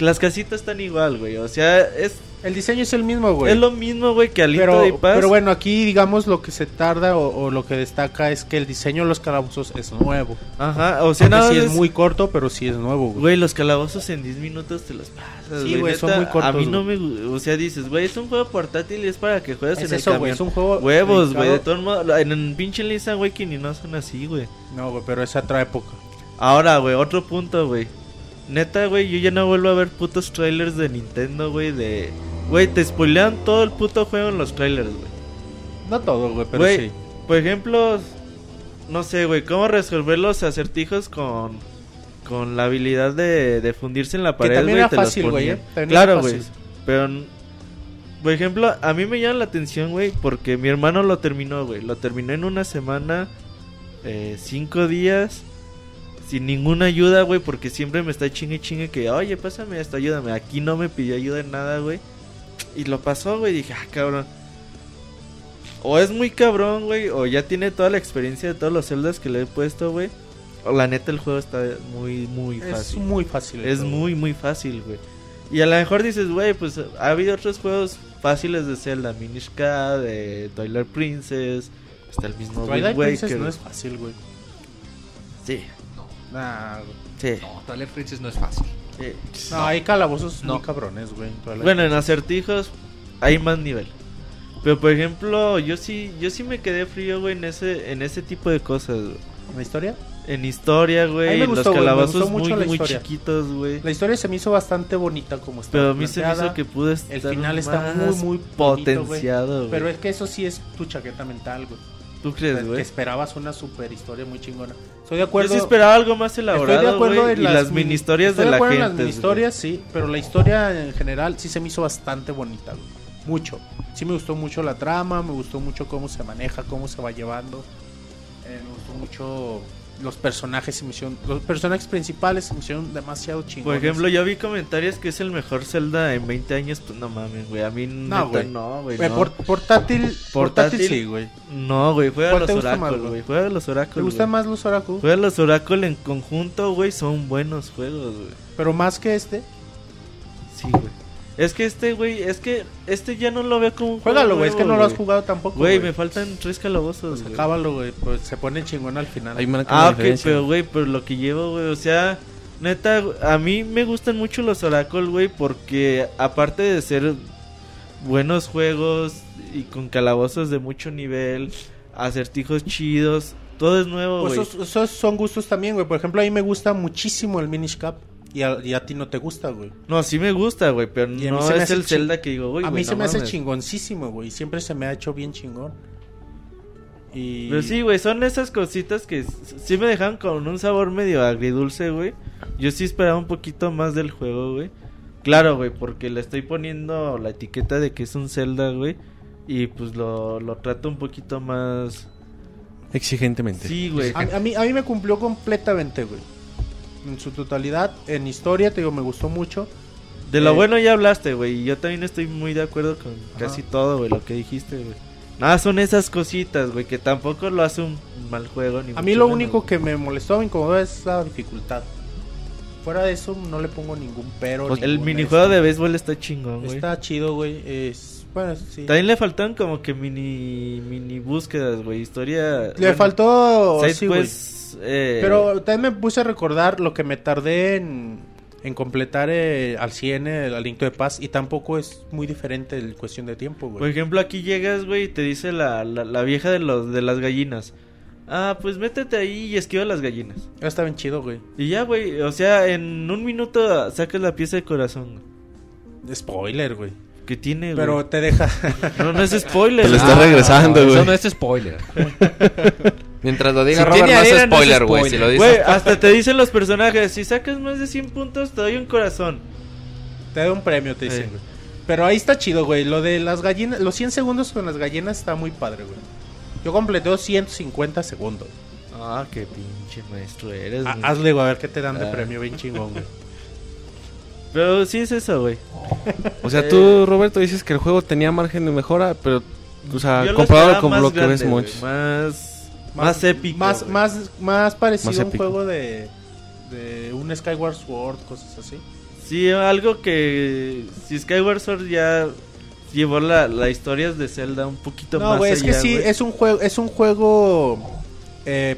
Las casitas están igual, güey. O sea, es... El diseño es el mismo, güey. Es lo mismo, güey, que Alito de Paz. Pero bueno, aquí, digamos, lo que se tarda o lo que destaca es que el diseño de los calabozos es nuevo. Ajá, o sea, nada, sí es muy corto, pero sí es nuevo, güey. Güey, los calabozos en 10 minutos te los pasas, sí, güey, son muy cortos. A mí no me... O sea, dices, güey, es un juego portátil y es para que juegues en el camión. Güey, es un juego... Huevos, güey, de todo modo. En pinche Lisa, güey, que ni no son así, güey. No, güey, pero es otra época. Ahora, güey, otro punto, güey. Neta, güey, yo ya no vuelvo a ver putos trailers de Nintendo, güey, de... Güey, te spoilean todo el puto juego en los trailers, güey. No todo, güey, pero wey, sí. Por ejemplo, no sé, güey, cómo resolver los acertijos con la habilidad de fundirse en la pared, güey. Que también era fácil, güey, Claro, güey, pero... Por ejemplo, a mí me llama la atención, güey, porque mi hermano lo terminó, güey. Lo terminó en una semana, 5 días... Sin ninguna ayuda, güey, porque siempre me está chingue que, oye, pásame esto, ayúdame. Aquí no me pidió ayuda en nada, güey. Y lo pasó, güey, dije, ah, cabrón. O es muy cabrón, güey, o ya tiene toda la experiencia de todos los Zeldas que le he puesto, güey. O la neta, el juego está muy fácil. Es muy fácil. Es muy fácil, güey. Y a lo mejor dices, güey, pues ha habido otros juegos fáciles de Zelda. Minish Cap, de Twilight Princess, hasta el mismo Twilight Princess no es fácil, güey. Sí. Nah, sí. No, Twilight Princess no es fácil. Sí. No, hay calabozos muy cabrones, güey. Bueno, en acertijos hay más nivel. Pero por ejemplo, yo sí me quedé frío, güey, en ese tipo de cosas. Güey. ¿En historia? En historia, güey. Los calabozos muy chiquitos, güey. La historia se me hizo bastante bonita como estaba. Pero a mí se me hizo que pude estar. El final está muy potenciado, bonito, güey. Pero es que eso sí es tu chaqueta mental, güey. ¿Tú crees, güey? Que esperabas una super historia muy chingona. Estoy de acuerdo. Yo sí esperaba algo más elaborado. Estoy de acuerdo, güey, en las mini historias de la gente. Estoy de acuerdo en las mini historias, sí. Pero la historia en general sí se me hizo bastante bonita, güey. Mucho. Sí me gustó mucho la trama. Me gustó mucho cómo se maneja, cómo se va llevando. Me gustó mucho los personajes. Los personajes principales se me hicieron demasiado chingones. Por ejemplo, yo vi comentarios que es el mejor Zelda en 20 años. Pues no mames, güey. A mí no, güey. No, portátil sí, güey. No, güey. Juega los oráculos, güey. Juega los oráculos. ¿Te gustan más los oráculos? Juega los oráculos en conjunto, güey. Son buenos juegos, güey. ¿Pero más que este? Sí, güey. Es que este ya no lo veo como un juego. Juégalo, güey, es que no lo has jugado tampoco. Güey, me faltan 3 calabozos. Pues acábalo, güey, pues se pone chingón al final. Ok, pero güey, pero lo que llevo, güey, o sea, neta, a mí me gustan mucho los Oracle, güey, porque aparte de ser buenos juegos y con calabozos de mucho nivel, acertijos chidos, todo es nuevo, güey. Pues esos son gustos también, güey, por ejemplo, a mí me gusta muchísimo el Minish Cap. Y a ti no te gusta, güey. No, sí me gusta, güey, pero no es el Zelda que digo, güey. A mí se me hace chingoncísimo, güey. Siempre se me ha hecho bien chingón. Y... Pero sí, güey, son esas cositas que sí me dejan con un sabor medio agridulce, güey. Yo sí esperaba un poquito más del juego, güey. Claro, güey, porque le estoy poniendo la etiqueta de que es un Zelda, güey. Y pues lo trato un poquito más... Exigentemente. Sí, güey. A mí me cumplió completamente, güey. En su totalidad, en historia, te digo, me gustó mucho. De lo bueno ya hablaste, güey. Y yo también estoy muy de acuerdo con casi todo, güey, lo que dijiste, güey. Nada, son esas cositas, güey, que tampoco lo hace un mal juego. Ni a mí lo único que me molestó, me incomodó, es la dificultad. Fuera de eso, no le pongo ningún pero. Pues el minijuego de béisbol está chingón, güey. Está chido, güey. Bueno, sí. También le faltaron como que mini búsquedas, güey. Historia. Le faltó. Sí, pues, pero también me puse a recordar lo que me tardé en completar al 100 el Aliento de Paz. Y tampoco es muy diferente en cuestión de tiempo, güey. Por ejemplo, aquí llegas, güey, y te dice la vieja de las gallinas. Ah, pues métete ahí y esquiva las gallinas. Está bien chido, güey. Y ya, güey. O sea, en un minuto sacas la pieza de corazón. Spoiler, güey. Que tiene, güey. Pero te deja. No es spoiler. Te lo está regresando, güey. Eso no es spoiler. Mientras lo diga, si Robert, no es spoiler, güey. No, si lo dice. Güey, hasta te dicen los personajes, si sacas más de 100 puntos te doy un corazón. Te doy un premio, te dicen, güey. Pero ahí está chido, güey. Lo de las gallinas, los 100 segundos con las gallinas está muy padre, güey. Yo completé 150 segundos. Ah, qué pinche maestro eres, güey. Hazle, güey, a ver qué te dan de premio, bien chingón, güey. Pero sí es eso, güey. O sea, tú, Roberto, dices que el juego tenía margen de mejora, pero O sea, comparado con lo que ves Monchis. Más épico. Más parecido más a un juego de un Skyward Sword, cosas así. Sí, algo que... Si Skyward Sword ya llevó la historia de Zelda un poquito más allá. No, es que sí, es un juego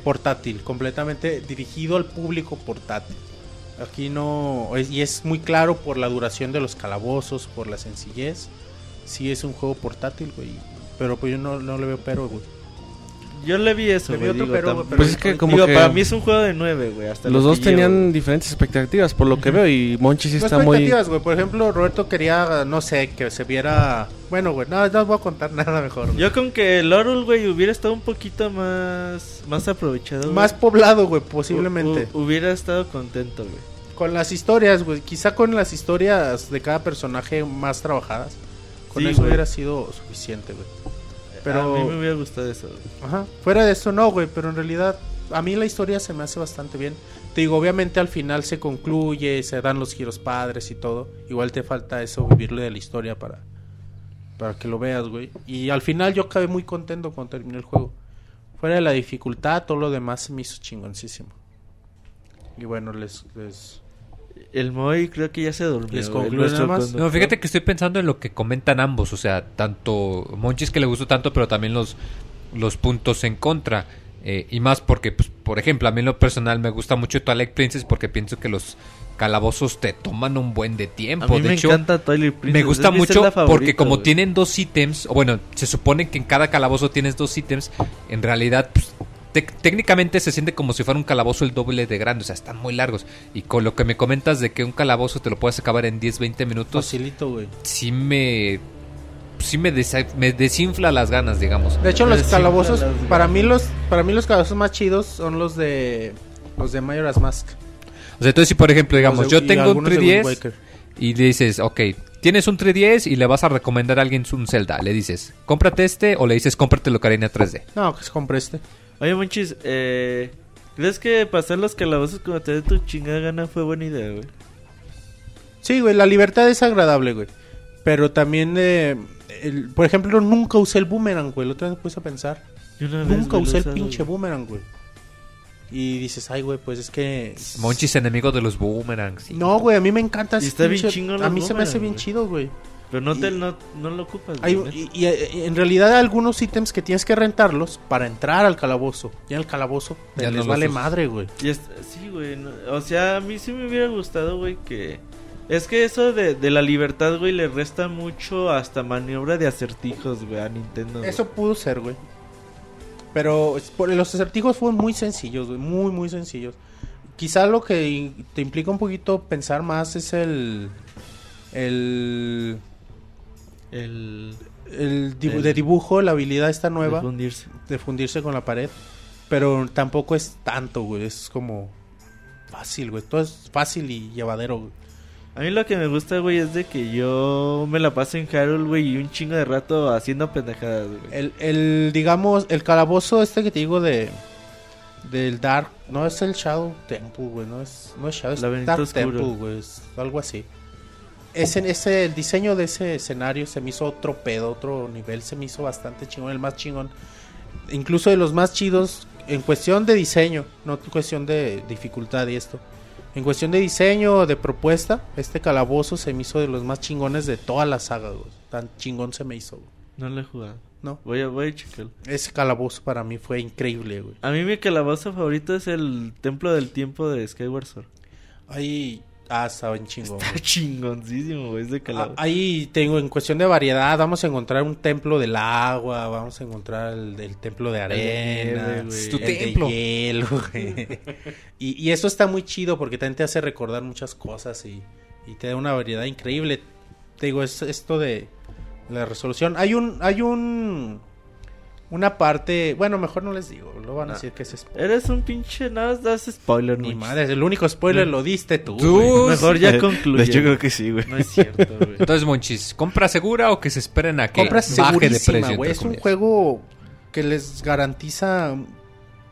portátil, completamente dirigido al público portátil. Aquí no... Y es muy claro por la duración de los calabozos, por la sencillez. Sí, es un juego portátil, güey. Pero pues yo no le veo pero, güey. Yo le vi eso, güey. Pues es que como digo, que para mí es un juego de 9, güey. Los dos tenían diferentes expectativas, por lo que veo. Y Monchis sí no está muy... expectativas, güey. Por ejemplo, Roberto quería, no sé, que se viera... Bueno, güey, no voy a contar nada mejor. Yo con que el Orul, güey, hubiera estado un poquito más aprovechado, güey. Más poblado, güey, posiblemente. Hubiera estado contento, güey. Con las historias, güey. Quizá con las historias de cada personaje más trabajadas. Con sí, eso güey. Hubiera sido suficiente, güey. Pero... A mí me hubiera gustado eso, güey. Ajá. Fuera de eso no, güey. Pero en realidad a mí la historia se me hace bastante bien. Te digo, obviamente al final se concluye, se dan los giros padres y todo. Igual te falta eso, vivirle de la historia para que lo veas, güey. Y al final yo acabé muy contento cuando terminé el juego. Fuera de la dificultad, todo lo demás se me hizo chingoncísimo. Y bueno, el Moy creo que ya se durmió. No, fíjate que estoy pensando en lo que comentan ambos. O sea, tanto Monchis que le gustó tanto, pero también los puntos en contra. Y más porque, pues, por ejemplo, a mí en lo personal me gusta mucho Twilight Princess porque pienso que los calabozos te toman un buen de tiempo. A mí de hecho, encanta Twilight Princess. Me gusta mucho favorita, porque como wey. Tienen dos ítems, o bueno, se supone que en cada calabozo tienes dos ítems, en realidad... Pues, técnicamente se siente como si fuera un calabozo el doble de grande, o sea, están muy largos. Y con lo que me comentas de que un calabozo te lo puedes acabar en 10-20 minutos. Facilito, güey. Sí me desinfla las ganas, digamos. De hecho, los calabozos, para mí los calabozos más chidos son los de Majora's Mask. O sea, entonces si por ejemplo, digamos, yo tengo un 3DS y dices, ok, tienes un 3DS y le vas a recomendar a alguien un Zelda, le dices, cómprate este, o le dices, cómprate Ocarina 3D. No, que se compre este. Oye, Monchis, ¿crees que pasar los calabozos como te dé tu chingada gana fue buena idea, güey? Sí, güey, la libertad es agradable, güey. Pero también, por ejemplo, nunca usé el boomerang, güey. La otra vez me puse a pensar. Nunca usé el pinche boomerang, güey. Y dices, ay, güey, pues es que... Monchis, enemigo de los boomerangs. Sí. No, güey, a mí me encanta. Está pinche... bien chingón. A mí se me hace bien chido, güey. Pero no lo ocupas, güey. Y en realidad hay algunos ítems que tienes que rentarlos para entrar al calabozo. Ya el calabozo ya les vale madre, güey. Sí, güey. No, o sea, a mí sí me hubiera gustado, güey, que... Es que eso de la libertad, güey, le resta mucho hasta maniobra de acertijos, güey, a Nintendo. Eso güey. Pudo ser, güey. Pero los acertijos fueron muy sencillos, güey. Muy, muy sencillos. Quizá lo que te implica un poquito pensar más es el dibujo, la habilidad esta nueva de fundirse con la pared. Pero tampoco es tanto, güey. Es como fácil, güey. Todo es fácil y llevadero, güey. A mí lo que me gusta, güey, es de que yo me la paso en Hyrule, güey, y un chingo de rato haciendo pendejadas, güey. Digamos, el calabozo este que te digo del Dark, no es el Shadow Temple, güey, no es Shadow, es el Dark Temple, güey, es algo así. El diseño de ese escenario se me hizo otro pedo, otro nivel, se me hizo bastante chingón, el más chingón. Incluso de los más chidos en cuestión de diseño, no en cuestión de dificultad y esto. En cuestión de diseño, de propuesta, este calabozo se me hizo de los más chingones de toda la saga, güey. Tan chingón se me hizo, güey. No lo he jugado. No. Voy a checarlo. Ese calabozo para mí fue increíble, güey. A mí mi calabozo favorito es el Templo del Tiempo de Skyward Sword. Ay... Ah, está bien chingón. Está chingoncísimo, güey, ese calabozo. Ahí tengo, en cuestión de variedad, vamos a encontrar un templo del agua, vamos a encontrar el templo de arena, güey, tu templo de hielo, güey. Y eso está muy chido porque también te hace recordar muchas cosas y te da una variedad increíble. Te digo, es esto de la resolución. Una parte... Bueno, mejor no les digo. Lo van a decir que es spoiler. Eres un pinche... Nada, das spoiler. Ni madre. El único spoiler lo diste tú. Mejor ya concluye. Yo creo que sí, güey. No es cierto, güey. Entonces, Monchis, ¿compra segura o que se esperen a que baje de precio? Güey. Es un juego que les garantiza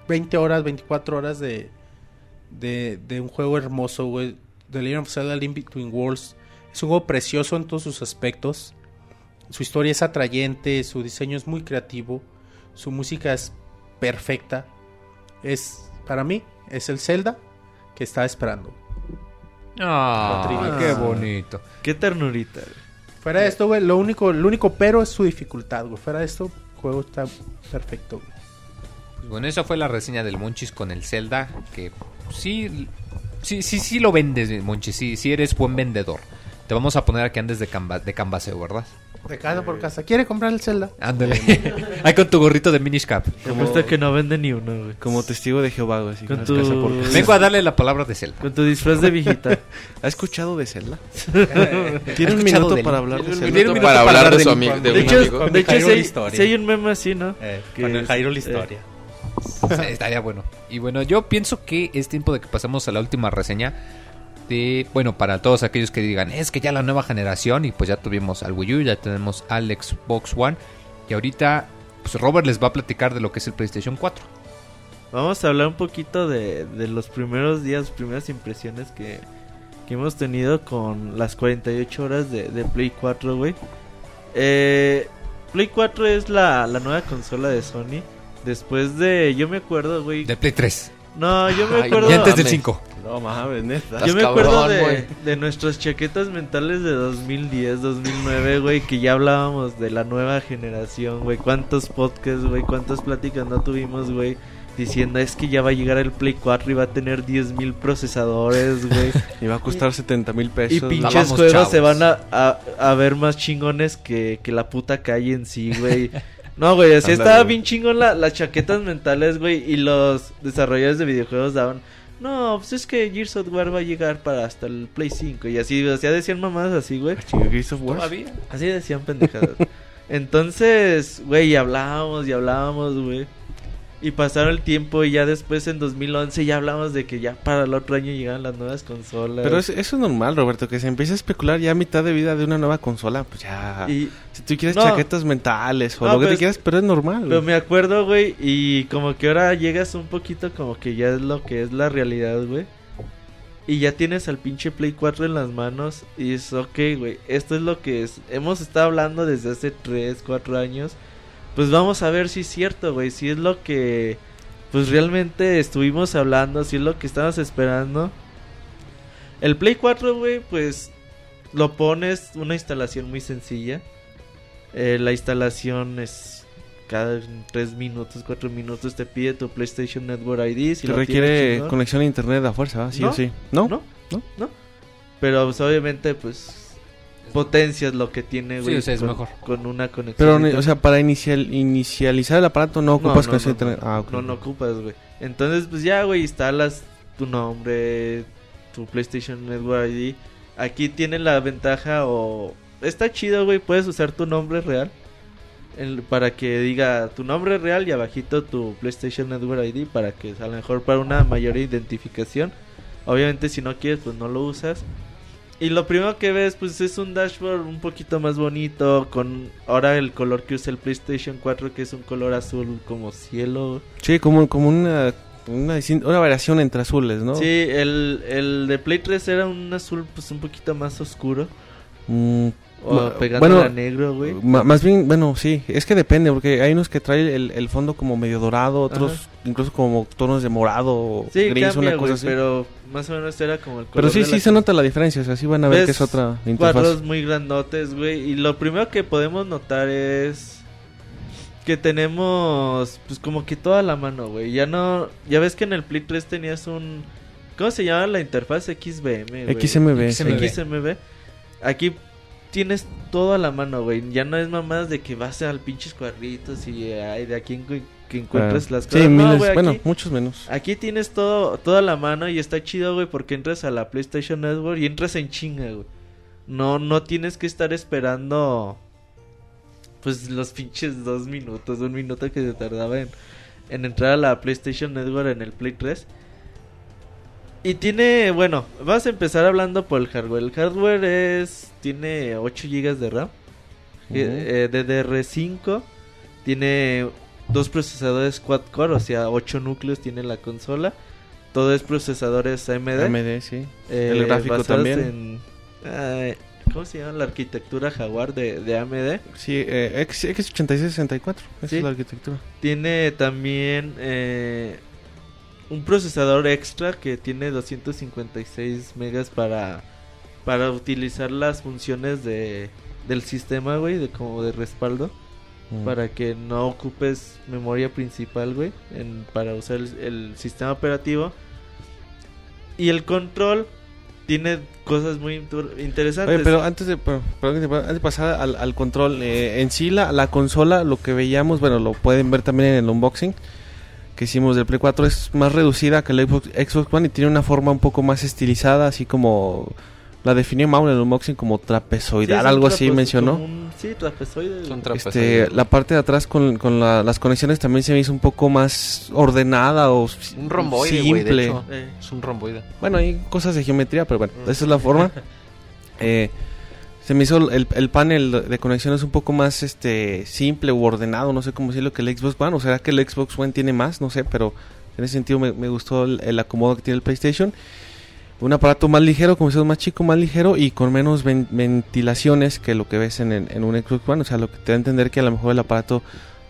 20 horas, 24 horas de un juego hermoso, güey. The Legend of Zelda: Link Between Worlds. Es un juego precioso en todos sus aspectos. Su historia es atrayente, su diseño es muy creativo, su música es perfecta. Es, para mí, es el Zelda que estaba esperando. ¡Ah! ¡Qué bonito! ¡Qué ternurita! Fuera de esto, güey, lo único pero es su dificultad, güey. Fuera de esto, el juego está perfecto, güey. Pues bueno, esa fue la reseña del Monchis con el Zelda, que sí lo vendes, Monchis. Sí eres buen vendedor. Te vamos a poner a que andes de cambaseo, ¿verdad? De casa por casa. ¿Quiere comprar el Zelda? Ándale. Ahí con tu gorrito de Minish Cap. Como este que no vende ni uno, güey. Como testigo de Jehová, güey. Así, con tu... casa por casa. Vengo a darle la palabra de Zelda. Con tu disfraz de viejita. ¿Ha escuchado de Zelda? Tiene un minuto para hablar de Zelda. Tiene un minuto para hablar de su amigo. De hecho, si hay un meme así, ¿no? Con el Jairo la historia. Estaría bueno. Y bueno, yo pienso que es tiempo de que pasemos a la última reseña. Bueno, para todos aquellos que digan, es que ya la nueva generación, y pues ya tuvimos al Wii U, ya tenemos al Xbox One, y ahorita pues Robert les va a platicar de lo que es el PlayStation 4. Vamos a hablar un poquito de los primeros días, primeras impresiones que hemos tenido con las 48 horas de Play 4, güey. Play 4 es la nueva consola de Sony. Después de, yo me acuerdo, güey, de Play 3. No, yo me acuerdo... Y antes del 5. No mames, neta. Yo me acuerdo de nuestras chaquetas mentales de 2010, 2009, güey, que ya hablábamos de la nueva generación, güey. Cuántos podcasts, güey, cuántas pláticas no tuvimos, güey, diciendo es que ya va a llegar el Play 4 y va a tener 10,000 procesadores, güey. Y va a costar 70,000 pesos. Y pinches juegos, chavos, se van a ver más chingones que la puta calle en sí, güey. No, güey, así estaba bien chingón las chaquetas mentales, güey, y los desarrolladores de videojuegos daban... No, pues es que Gears of War va a llegar para hasta el Play 5 y así, o sea, decían mamadas así, güey. ¿Gears of War? ¿Todavía? Así decían pendejadas. Entonces, güey, y hablábamos, güey. Y pasaron el tiempo y ya después en 2011 ya hablamos de que ya para el otro año llegaban las nuevas consolas. Pero eso es normal, Roberto, que se empiece a especular ya a mitad de vida de una nueva consola, pues ya... Y... Si tú quieres chaquetas mentales o lo que te quieras, pero es normal. Pero me acuerdo, güey, y como que ahora llegas un poquito como que ya es lo que es la realidad, güey. Y ya tienes al pinche Play 4 en las manos y es ok, güey, esto es lo que es. Hemos estado hablando desde hace 3, 4 años... Pues vamos a ver si es cierto, güey, si es lo que pues realmente estuvimos hablando, si es lo que estábamos esperando. El Play 4, güey, pues lo pones, una instalación muy sencilla. La instalación es cada 3 minutos, 4 minutos te pide tu PlayStation Network ID. Si te requiere tienes, ¿no? Conexión a internet a fuerza, sí, ¿no? O sí. No. Pero pues, obviamente pues... potencia es lo que tiene, güey. Sí, o sea, es mejor. Con una conexión. Pero, o sea, para inicializar el aparato no ocupas conexión de internet. Ah, ok. No ocupas, güey. Entonces, pues ya, güey, instalas tu nombre, tu PlayStation Network ID. Aquí tiene la ventaja Está chido, güey, puedes usar tu nombre real. Para que diga tu nombre real y abajito tu PlayStation Network ID. Para que, a lo mejor, para una mayor identificación. Obviamente, si no quieres, pues no lo usas. Y lo primero que ves, pues, es un dashboard un poquito más bonito, con ahora el color que usa el PlayStation 4, que es un color azul como cielo. Sí, como una variación entre azules, ¿no? Sí, el de Play 3 era un azul, pues, un poquito más oscuro. Pegándole a negro, güey. Más bien, bueno, sí, es que depende, porque hay unos que traen el fondo como medio dorado, otros incluso como tonos de morado, sí, gris, cambia, una cosa así. Pero más o menos era como el color. Pero sí se nota la diferencia, o sea, sí van a ver que es otra interfaz. Cuadros muy grandotes, güey, y lo primero que podemos notar es que tenemos, pues, como que toda la mano, güey. Ya ves que en el Play 3 tenías un... ¿Cómo se llama la interfaz? XMB. Aquí tienes todo a la mano, güey. Ya no es mamás de que vas al pinches cuadritos y de aquí que encuentras las cosas. Sí, no, miles, güey, bueno, aquí, muchos menos. Aquí tienes todo a la mano y está chido, güey, porque entras a la PlayStation Network y entras en chinga, güey. No tienes que estar esperando, pues, los pinches 2 minutos, 1 minuto que se tardaba en entrar a la PlayStation Network en el Play 3. Y tiene, bueno, vas a empezar hablando por el hardware. El hardware tiene 8 GB de RAM, DDR5, tiene 2 procesadores quad-core, o sea, 8 núcleos tiene la consola. Todo es procesadores AMD. Sí. El gráfico también. ¿cómo se llama? La arquitectura Jaguar de AMD. Sí, X8664, esa sí, es la arquitectura. Tiene también un procesador extra que tiene 256 megas para utilizar las funciones del sistema, güey, de como de respaldo. Para que no ocupes memoria principal, güey, para usar el sistema operativo. Y el control tiene cosas muy interesantes. Oye, pero antes de pasar al control, en sí la consola, lo que veíamos, bueno, lo pueden ver también en el unboxing que hicimos del Play 4, es más reducida que el Xbox One y tiene una forma un poco más estilizada, así como la definió Mau en el unboxing como trapezoidal, sí, algo así mencionó. Sí, trapezoide. La parte de atrás con las conexiones también se me hizo un poco más ordenada o un romboide, simple. Wey, de hecho, es un romboide. Bueno, hay cosas de geometría, pero bueno, esa es la forma. Se me hizo el panel de conexiones un poco más simple u ordenado, no sé cómo decirlo, que el Xbox One. O será que el Xbox One tiene más, no sé, pero en ese sentido me gustó el acomodo que tiene el PlayStation. Un aparato más ligero, como si es más chico, más ligero y con menos ventilaciones que lo que ves en un Xbox One. O sea, lo que te da a entender que a lo mejor el aparato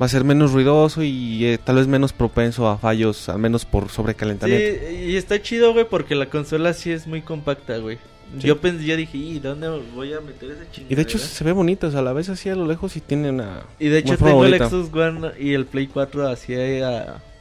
va a ser menos ruidoso y tal vez menos propenso a fallos, al menos por sobrecalentamiento. Sí, y está chido, güey, porque la consola sí es muy compacta, güey. Sí. Yo dije, ¿y dónde voy a meter esa chingadera? Y de hecho se ve bonito, o sea, a la vez así a lo lejos y tiene una... Y de hecho tengo el Xbox One y el Play 4 así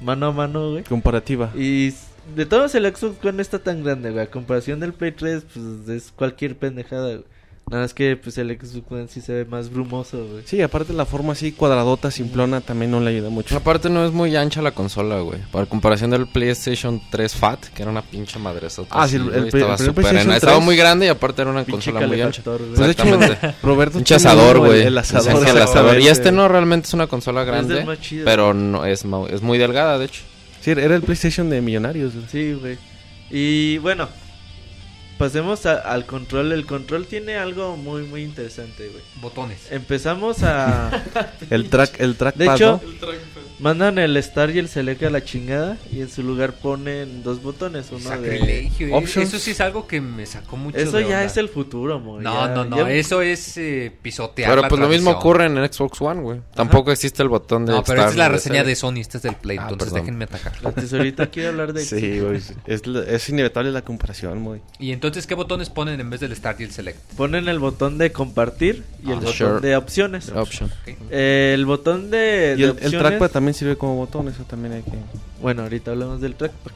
mano a mano, güey. Comparativa. Y... de todos el Xbox One está tan grande, güey. A comparación del Play 3, pues es cualquier pendejada, güey. Nada más que pues el Xbox One sí se ve más brumoso, güey. Sí, aparte la forma así cuadradota, simplona, también no le ayuda mucho. Aparte no es muy ancha la consola, güey. Para comparación del PlayStation 3 Fat, que era una pinche madresota. Ah, sí, estaba súper enana. Estaba muy grande y aparte era una consola muy ancha. Pues de hecho, Roberto... un asador, güey. El asador. Y no, realmente es una consola grande. Es más chido, pero no, es muy delgada, de hecho. Sí, era el PlayStation de millonarios, güey. Sí, güey. Y bueno, pasemos al control. El control tiene algo muy, muy interesante, güey. Botones. Empezamos a... el trackpad, de hecho, ¿no? Mandan el Start y el Select a la chingada y en su lugar ponen dos botones. Uno sacrilegio, de... Options. Eso sí es algo que me sacó mucho eso de onda. Es el futuro, amor. No, eso es pisotear. Pero la pues tradición. Lo mismo ocurre en el Xbox One, güey. Tampoco existe el botón de Start. No, pero esta es la reseña de Sony, esta es del Play, entonces perdón. Déjenme atacar. Entonces ahorita quiero hablar de... Sí, güey, es inevitable la comparación, güey. Y entonces, ¿qué botones ponen en vez del Start y el Select? Ponen el botón de compartir y el botón de opciones. Okay. El botón de opciones. El trackpad también sirve como botón, eso también hay que... Bueno, ahorita hablamos del trackpad.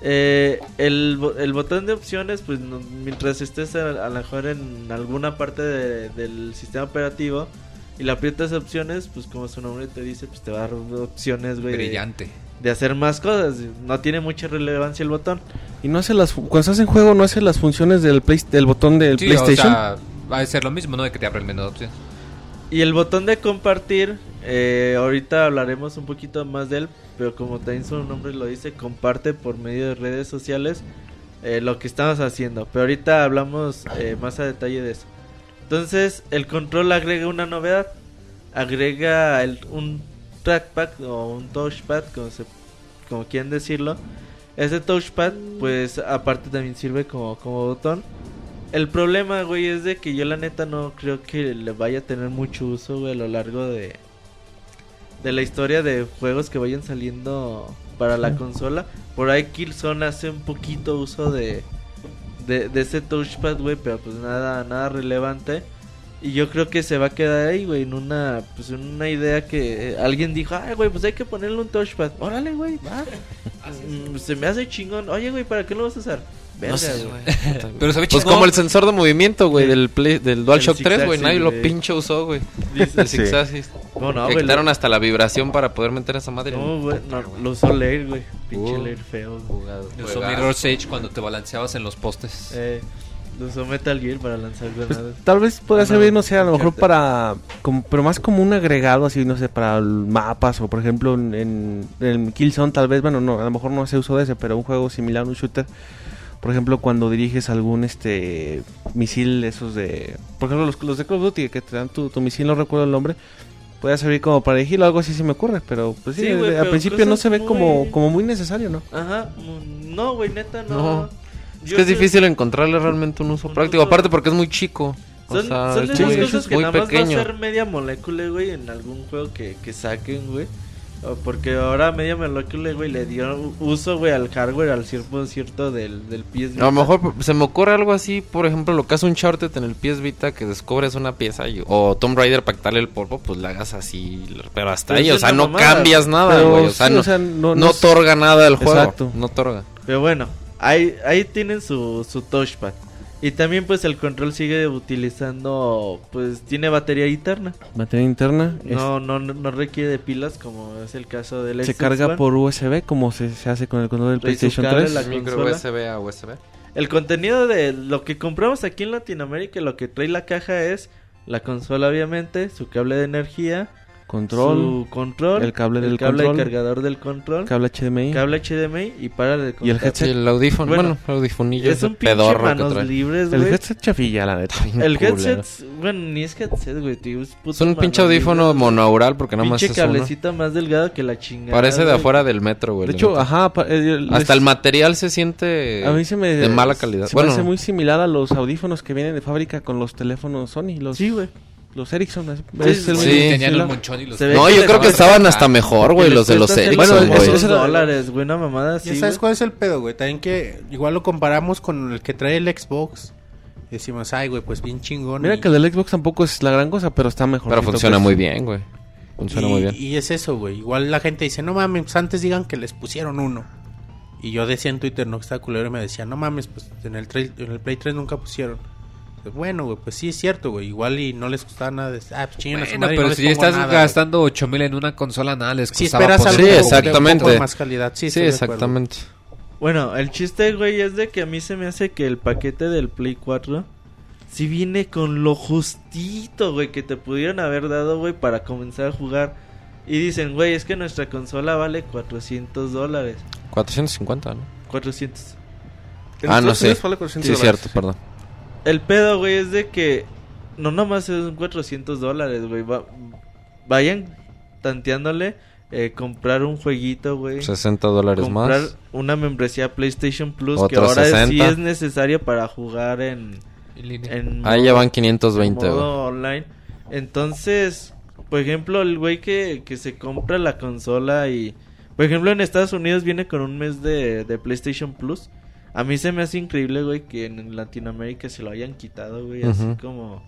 El botón de opciones, pues mientras estés a lo mejor en alguna parte del sistema operativo y le aprietas opciones, pues como su nombre te dice, pues te va a dar opciones, güey. Brillante. De hacer más cosas, no tiene mucha relevancia el botón. Y no hace cuando estás en juego no hace las funciones del botón del PlayStation. O sea, va a ser lo mismo, ¿no? De que te abre el menú de opciones. Y el botón de compartir, ahorita hablaremos un poquito más de él, pero como también su nombre lo dice, comparte por medio de redes sociales lo que estamos haciendo. Pero ahorita hablamos más a detalle de eso. Entonces, el control agrega una novedad, agrega un trackpad o un touchpad, como quieran decirlo. Ese touchpad, pues aparte también sirve como botón. El problema, güey, es de que yo la neta no creo que le vaya a tener mucho uso, güey, a lo largo de la historia de juegos que vayan saliendo para la consola. Por ahí Killzone hace un poquito uso de ese touchpad, güey, pero pues nada relevante. Y yo creo que se va a quedar ahí, güey, en una idea que alguien dijo, ay, güey, pues hay que ponerle un touchpad. Órale, güey, va. Se me hace chingón. Oye, güey, ¿para qué lo vas a usar? Verga, no sé, güey. Pero se ve pues como el sensor de movimiento, güey, del DualShock 3, güey, nadie lo pinche usó, güey. El zigzag, sí. No, quitaron hasta la vibración para poder meter a esa madre. No, güey, lo usó Lair, güey. Pinche Lair feo. Lo usó Mirror's Edge cuando te balanceabas en los postes. Lo usó Metal Gear para lanzar granadas. Pues, tal vez podría servir, no sé, a lo mejor para... pero más como un agregado, así, no sé, para mapas o, por ejemplo, en Killzone, tal vez, bueno, no, a lo mejor no hace uso de ese, pero un juego similar, un shooter... Por ejemplo, cuando diriges algún misil, esos de... Por ejemplo, los de Call of Duty que te dan tu misil, no recuerdo el nombre. Puede servir como para dirigirlo, algo así se me ocurre. Pero pues sí, güey, al principio no se ve como muy necesario, ¿no? Ajá, no, güey, neta, no. Es que es difícil encontrarle realmente un uso práctico. Aparte porque es muy chico. Son de esas cosas que nada más va a ser media molécula, güey, en algún juego que saquen, güey. Porque ahora media molécula, güey, le dio uso, güey, al hardware, al 100% del PS Vita. A lo mejor se me ocurre algo así, por ejemplo, lo que hace un Uncharted en el PS Vita, que descubres una pieza, o Tomb Raider pactarle el polvo, pues la hagas así, pero hasta ahí, o sea, no cambias nada, güey, o sea, no otorga nada el juego. Exacto. No otorga. Pero bueno, ahí tienen su touchpad. Y también pues el control sigue utilizando, pues tiene batería interna. ¿Batería interna? No requiere de pilas como es el caso del Xbox. Se carga One. Por USB como se hace con el control del PlayStation 3. La micro USB a USB. El contenido de lo que compramos aquí en Latinoamérica, lo que trae la caja es la consola obviamente, su cable de energía, control, el cable del control, el cargador del control, cable HDMI y para el control. Y el headset, el audífono, bueno, el audifonillo es un pinche manos libres, güey. El headset chafilla, la neta. El headset, bueno, ni es headset, güey, es un pinche audífono monaural porque nada más es pinche cablecito más delgado que la chingada. Parece de afuera del metro, güey. De hecho, ajá, hasta el material se siente de mala calidad. Bueno, parece muy similar a los audífonos que vienen de fábrica con los teléfonos Sony, sí, güey. Los Ericsson, tenían el monchón y los... No, yo creo que estaban hasta mejor, güey, los de los Ericsson, güey. Bueno, esos dólares, güey, una mamada así. ¿Ya sabes cuál es el pedo, güey? También que igual lo comparamos con el que trae el Xbox. Decimos, ay, güey, pues bien chingón. Mira que el del Xbox tampoco es la gran cosa, pero está mejor. Pero funciona muy bien, güey. Funciona muy bien. Y es eso, güey. Igual la gente dice, no mames, pues antes digan que les pusieron uno. Y yo decía en Twitter, no, que estaba culero, y me decía, no mames, pues en el Play 3 nunca pusieron. Bueno, güey, pues sí es cierto, güey. Igual y no les costaba nada de... bueno, pero no si ya estás nada, gastando 8,000 en una consola, nada les costaba. Si esperas algo de más calidad. Sí, exactamente. Bueno, el chiste, güey, es de que a mí se me hace que el paquete del Play 4 sí viene con lo justito, güey, que te pudieron haber dado, güey, para comenzar a jugar. Y dicen, güey, es que nuestra consola vale $400. 450, ¿no? 400. No sé. Vale $400, sí, cierto, perdón. El pedo, güey, es de que no nomás es $400, güey. Vayan tanteándole, comprar un jueguito, güey. $60 comprar más. Comprar una membresía PlayStation Plus. Otro que ahora 60. Sí es necesario para jugar en línea. Ahí ya van 520, güey. Online. Entonces, por ejemplo, el güey que se compra la consola y... Por ejemplo, en Estados Unidos viene con un mes de PlayStation Plus. A mí se me hace increíble, güey, que en Latinoamérica se lo hayan quitado, güey, así como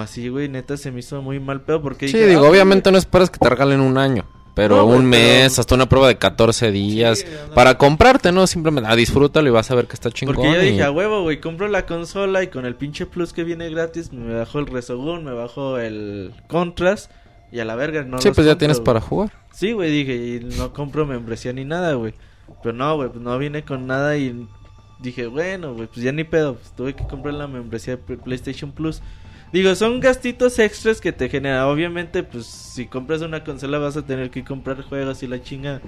así, güey, neta se me hizo muy mal pedo porque... Sí, dije, digo, obviamente güey, no esperas que te regalen un año, pero no, un mes, hasta una prueba de 14 días, sí, para comprarte, ¿no? Simplemente, disfrútalo y vas a ver que está chingón. Porque yo dije, a huevo, güey, compro la consola y con el pinche plus que viene gratis me bajo el Resogun, me bajo el Contrast y a la verga no. Sí, pues ya compro, tienes güey, para jugar. Sí, güey, dije, y no compro membresía ni nada, güey. Pero no, güey, pues no vine con nada y dije, bueno, güey, pues ya ni pedo, pues tuve que comprar la membresía de PlayStation Plus. Digo, son gastitos extras que te genera. Obviamente, pues si compras una consola vas a tener que comprar juegos y la chinga.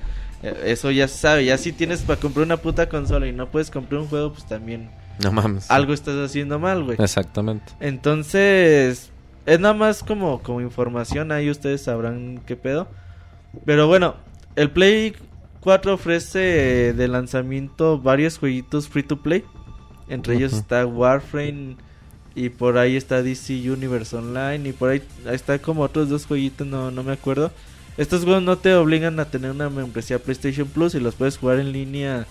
Eso ya se sabe, ya si tienes para comprar una puta consola y no puedes comprar un juego, pues también... No mames. Algo estás haciendo mal, güey. Exactamente. Entonces, es nada más como información, ahí ustedes sabrán qué pedo. Pero bueno, el Play 4 ofrece de lanzamiento varios jueguitos free to play. Entre ellos está Warframe y por ahí está DC Universe Online y por ahí está como otros dos jueguitos, no me acuerdo. Estos juegos no te obligan a tener una membresía PlayStation Plus y los puedes jugar en línea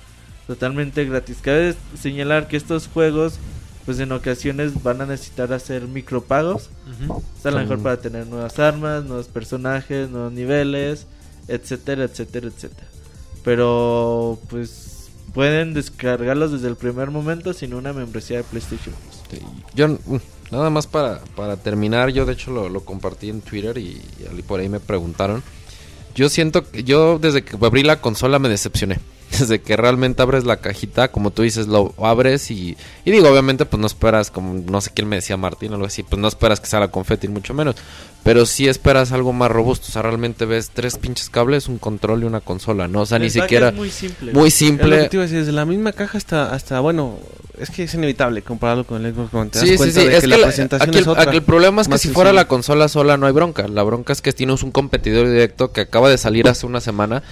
totalmente gratis. Cabe señalar que estos juegos pues en ocasiones van a necesitar hacer micropagos. Está a lo mejor para tener nuevas armas, nuevos personajes, nuevos niveles, etcétera, etcétera, etcétera. Pero pues pueden descargarlos desde el primer momento sin una membresía de PlayStation. Sí, yo nada más para terminar, yo de hecho lo compartí en Twitter y por ahí me preguntaron. Yo siento que yo desde que abrí la consola me decepcioné. Desde que realmente abres la cajita, como tú dices, lo abres y digo, obviamente pues no esperas, como no sé quién me decía, Martín o algo así, pues no esperas que salga confeti, mucho menos, pero sí esperas algo más robusto, o sea, realmente ves 3 pinches cables, un control y una consola, ¿no? O sea, ni siquiera... Es muy simple. Muy simple. Desde la misma caja hasta bueno, es que es inevitable compararlo con el Xbox One, te das cuenta de que la presentación es otra. Aquí el problema es que si fuera la consola sola no hay bronca, la bronca es que tienes un competidor directo que acaba de salir hace una semana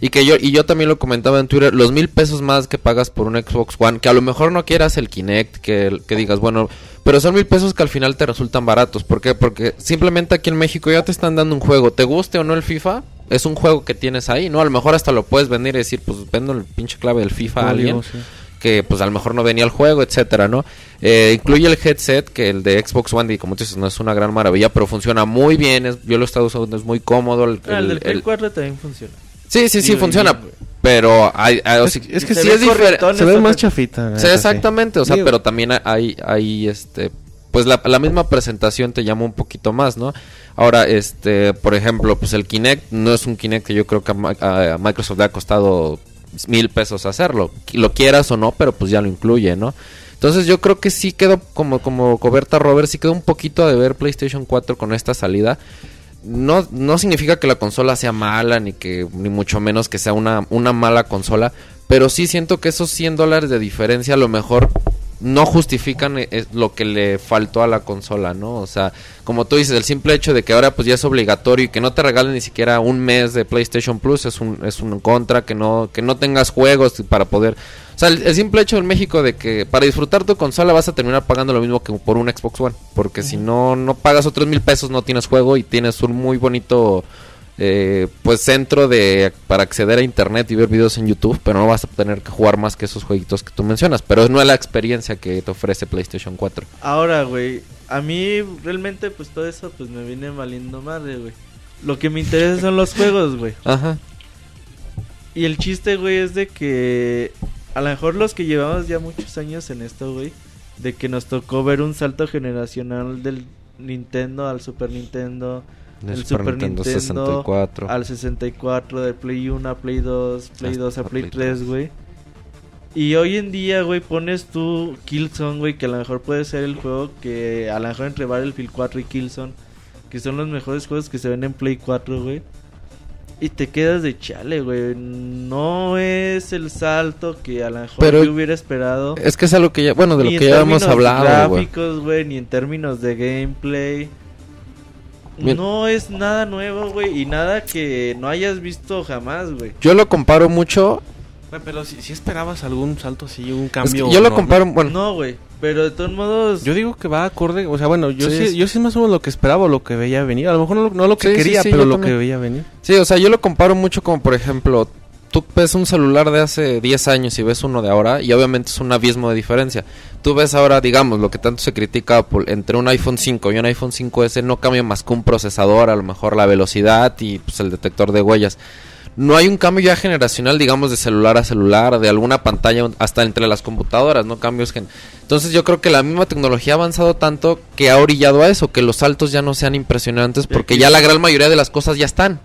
Y que yo también lo comentaba en Twitter, los $1,000 más que pagas por un Xbox One, que a lo mejor no quieras el Kinect, que digas, bueno, pero son $1,000 que al final te resultan baratos. ¿Por qué? Porque simplemente aquí en México ya te están dando un juego, te guste o no el FIFA, es un juego que tienes ahí, ¿no? A lo mejor hasta lo puedes venir y decir, pues vendo el pinche clave del FIFA a alguien, sí, que pues a lo mejor no venía al juego, etcétera, ¿no? Incluye el headset, que el de Xbox One, y como tú dices, no es una gran maravilla, pero funciona muy bien, yo lo he estado usando, es muy cómodo. El del Play 4 también funciona. Sí, funciona, pero hay es que sí es diferente. Se ve más chafita. Sí, exactamente, o sea, pero también hay pues la misma presentación te llama un poquito más, ¿no? Ahora, por ejemplo, pues el Kinect no es un Kinect que yo creo que a Microsoft le ha costado $1,000 hacerlo, lo quieras o no, pero pues ya lo incluye, ¿no? Entonces yo creo que sí quedó, como coberta Robert, sí quedó un poquito a deber PlayStation 4 con esta salida. No significa que la consola sea mala, ni mucho menos que sea una mala consola, pero sí siento que esos $100 de diferencia a lo mejor no justifican lo que le faltó a la consola, ¿no? O sea, como tú dices, el simple hecho de que ahora pues ya es obligatorio y que no te regalen ni siquiera un mes de PlayStation Plus es un contra, que no tengas juegos para poder... O sea, el simple hecho en México de que para disfrutar tu consola vas a terminar pagando lo mismo que por un Xbox One, porque si no pagas otros $1,000 no tienes juego y tienes un muy bonito... pues centro para acceder a internet y ver videos en YouTube, pero no vas a tener que jugar más que esos jueguitos que tú mencionas, pero no es la experiencia que te ofrece PlayStation 4. Ahora, güey, a mí realmente pues todo eso pues me viene valiendo madre, güey. Lo que me interesa son los juegos, güey. Ajá. Y el chiste, güey, es de que a lo mejor los que llevamos ya muchos años en esto, güey, de que nos tocó ver un salto generacional del Nintendo al Super Nintendo, del Super Nintendo 64 al 64, de Play 1 a Play 2, Play 2 a Play 3, güey. Y hoy en día, güey, pones tú Killzone, güey, que a lo mejor puede ser el juego que a lo mejor entre Battlefield 4 y Killzone, que son los mejores juegos que se ven en Play 4, güey. Y te quedas de chale, güey. No es el salto que a lo mejor pero yo hubiera esperado. Es que es algo que ya, bueno, de lo que ya hemos hablado, güey. Ni en términos gráficos, güey, ni en términos de gameplay. No es nada nuevo, güey, y nada que no hayas visto jamás, güey. Yo lo comparo mucho... Pero si esperabas algún salto así, un cambio... Es que yo lo comparo... Bueno. No, güey, pero de todos modos... Yo digo que va acorde, o sea, bueno, yo sí más o menos lo que esperaba o lo que veía venir. A lo mejor no lo que quería, pero lo también. Que veía venir. Sí, o sea, yo lo comparo mucho como, por ejemplo... Tú ves un celular de hace 10 años y ves uno de ahora, y obviamente es un abismo de diferencia. Tú ves ahora, digamos, lo que tanto se critica Apple, entre un iPhone 5 y un iPhone 5S no cambia más que un procesador, a lo mejor la velocidad y pues el detector de huellas. No hay un cambio ya generacional, digamos, de celular a celular, de alguna pantalla, hasta entre las computadoras, no cambios. Entonces yo creo que la misma tecnología ha avanzado tanto que ha orillado a eso, que los saltos ya no sean impresionantes porque ya la gran mayoría de las cosas ya están.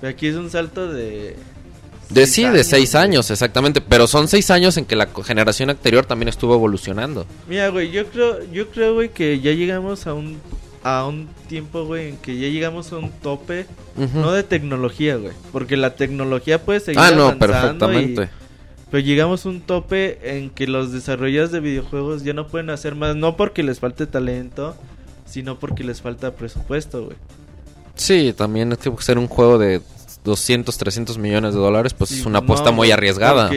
Pero aquí es un salto de 6 años, exactamente. Pero son 6 años en que la generación anterior también estuvo evolucionando. Mira, güey, yo creo, güey, que ya llegamos a un tiempo, güey, en que ya llegamos a un tope, no de tecnología, güey, porque la tecnología puede seguir avanzando. Perfectamente. Pero llegamos a un tope en que los desarrolladores de videojuegos ya no pueden hacer más, no porque les falte talento, sino porque les falta presupuesto, güey. Sí, también es que ser un juego de $200-300 millones, pues sí, es una apuesta muy arriesgada.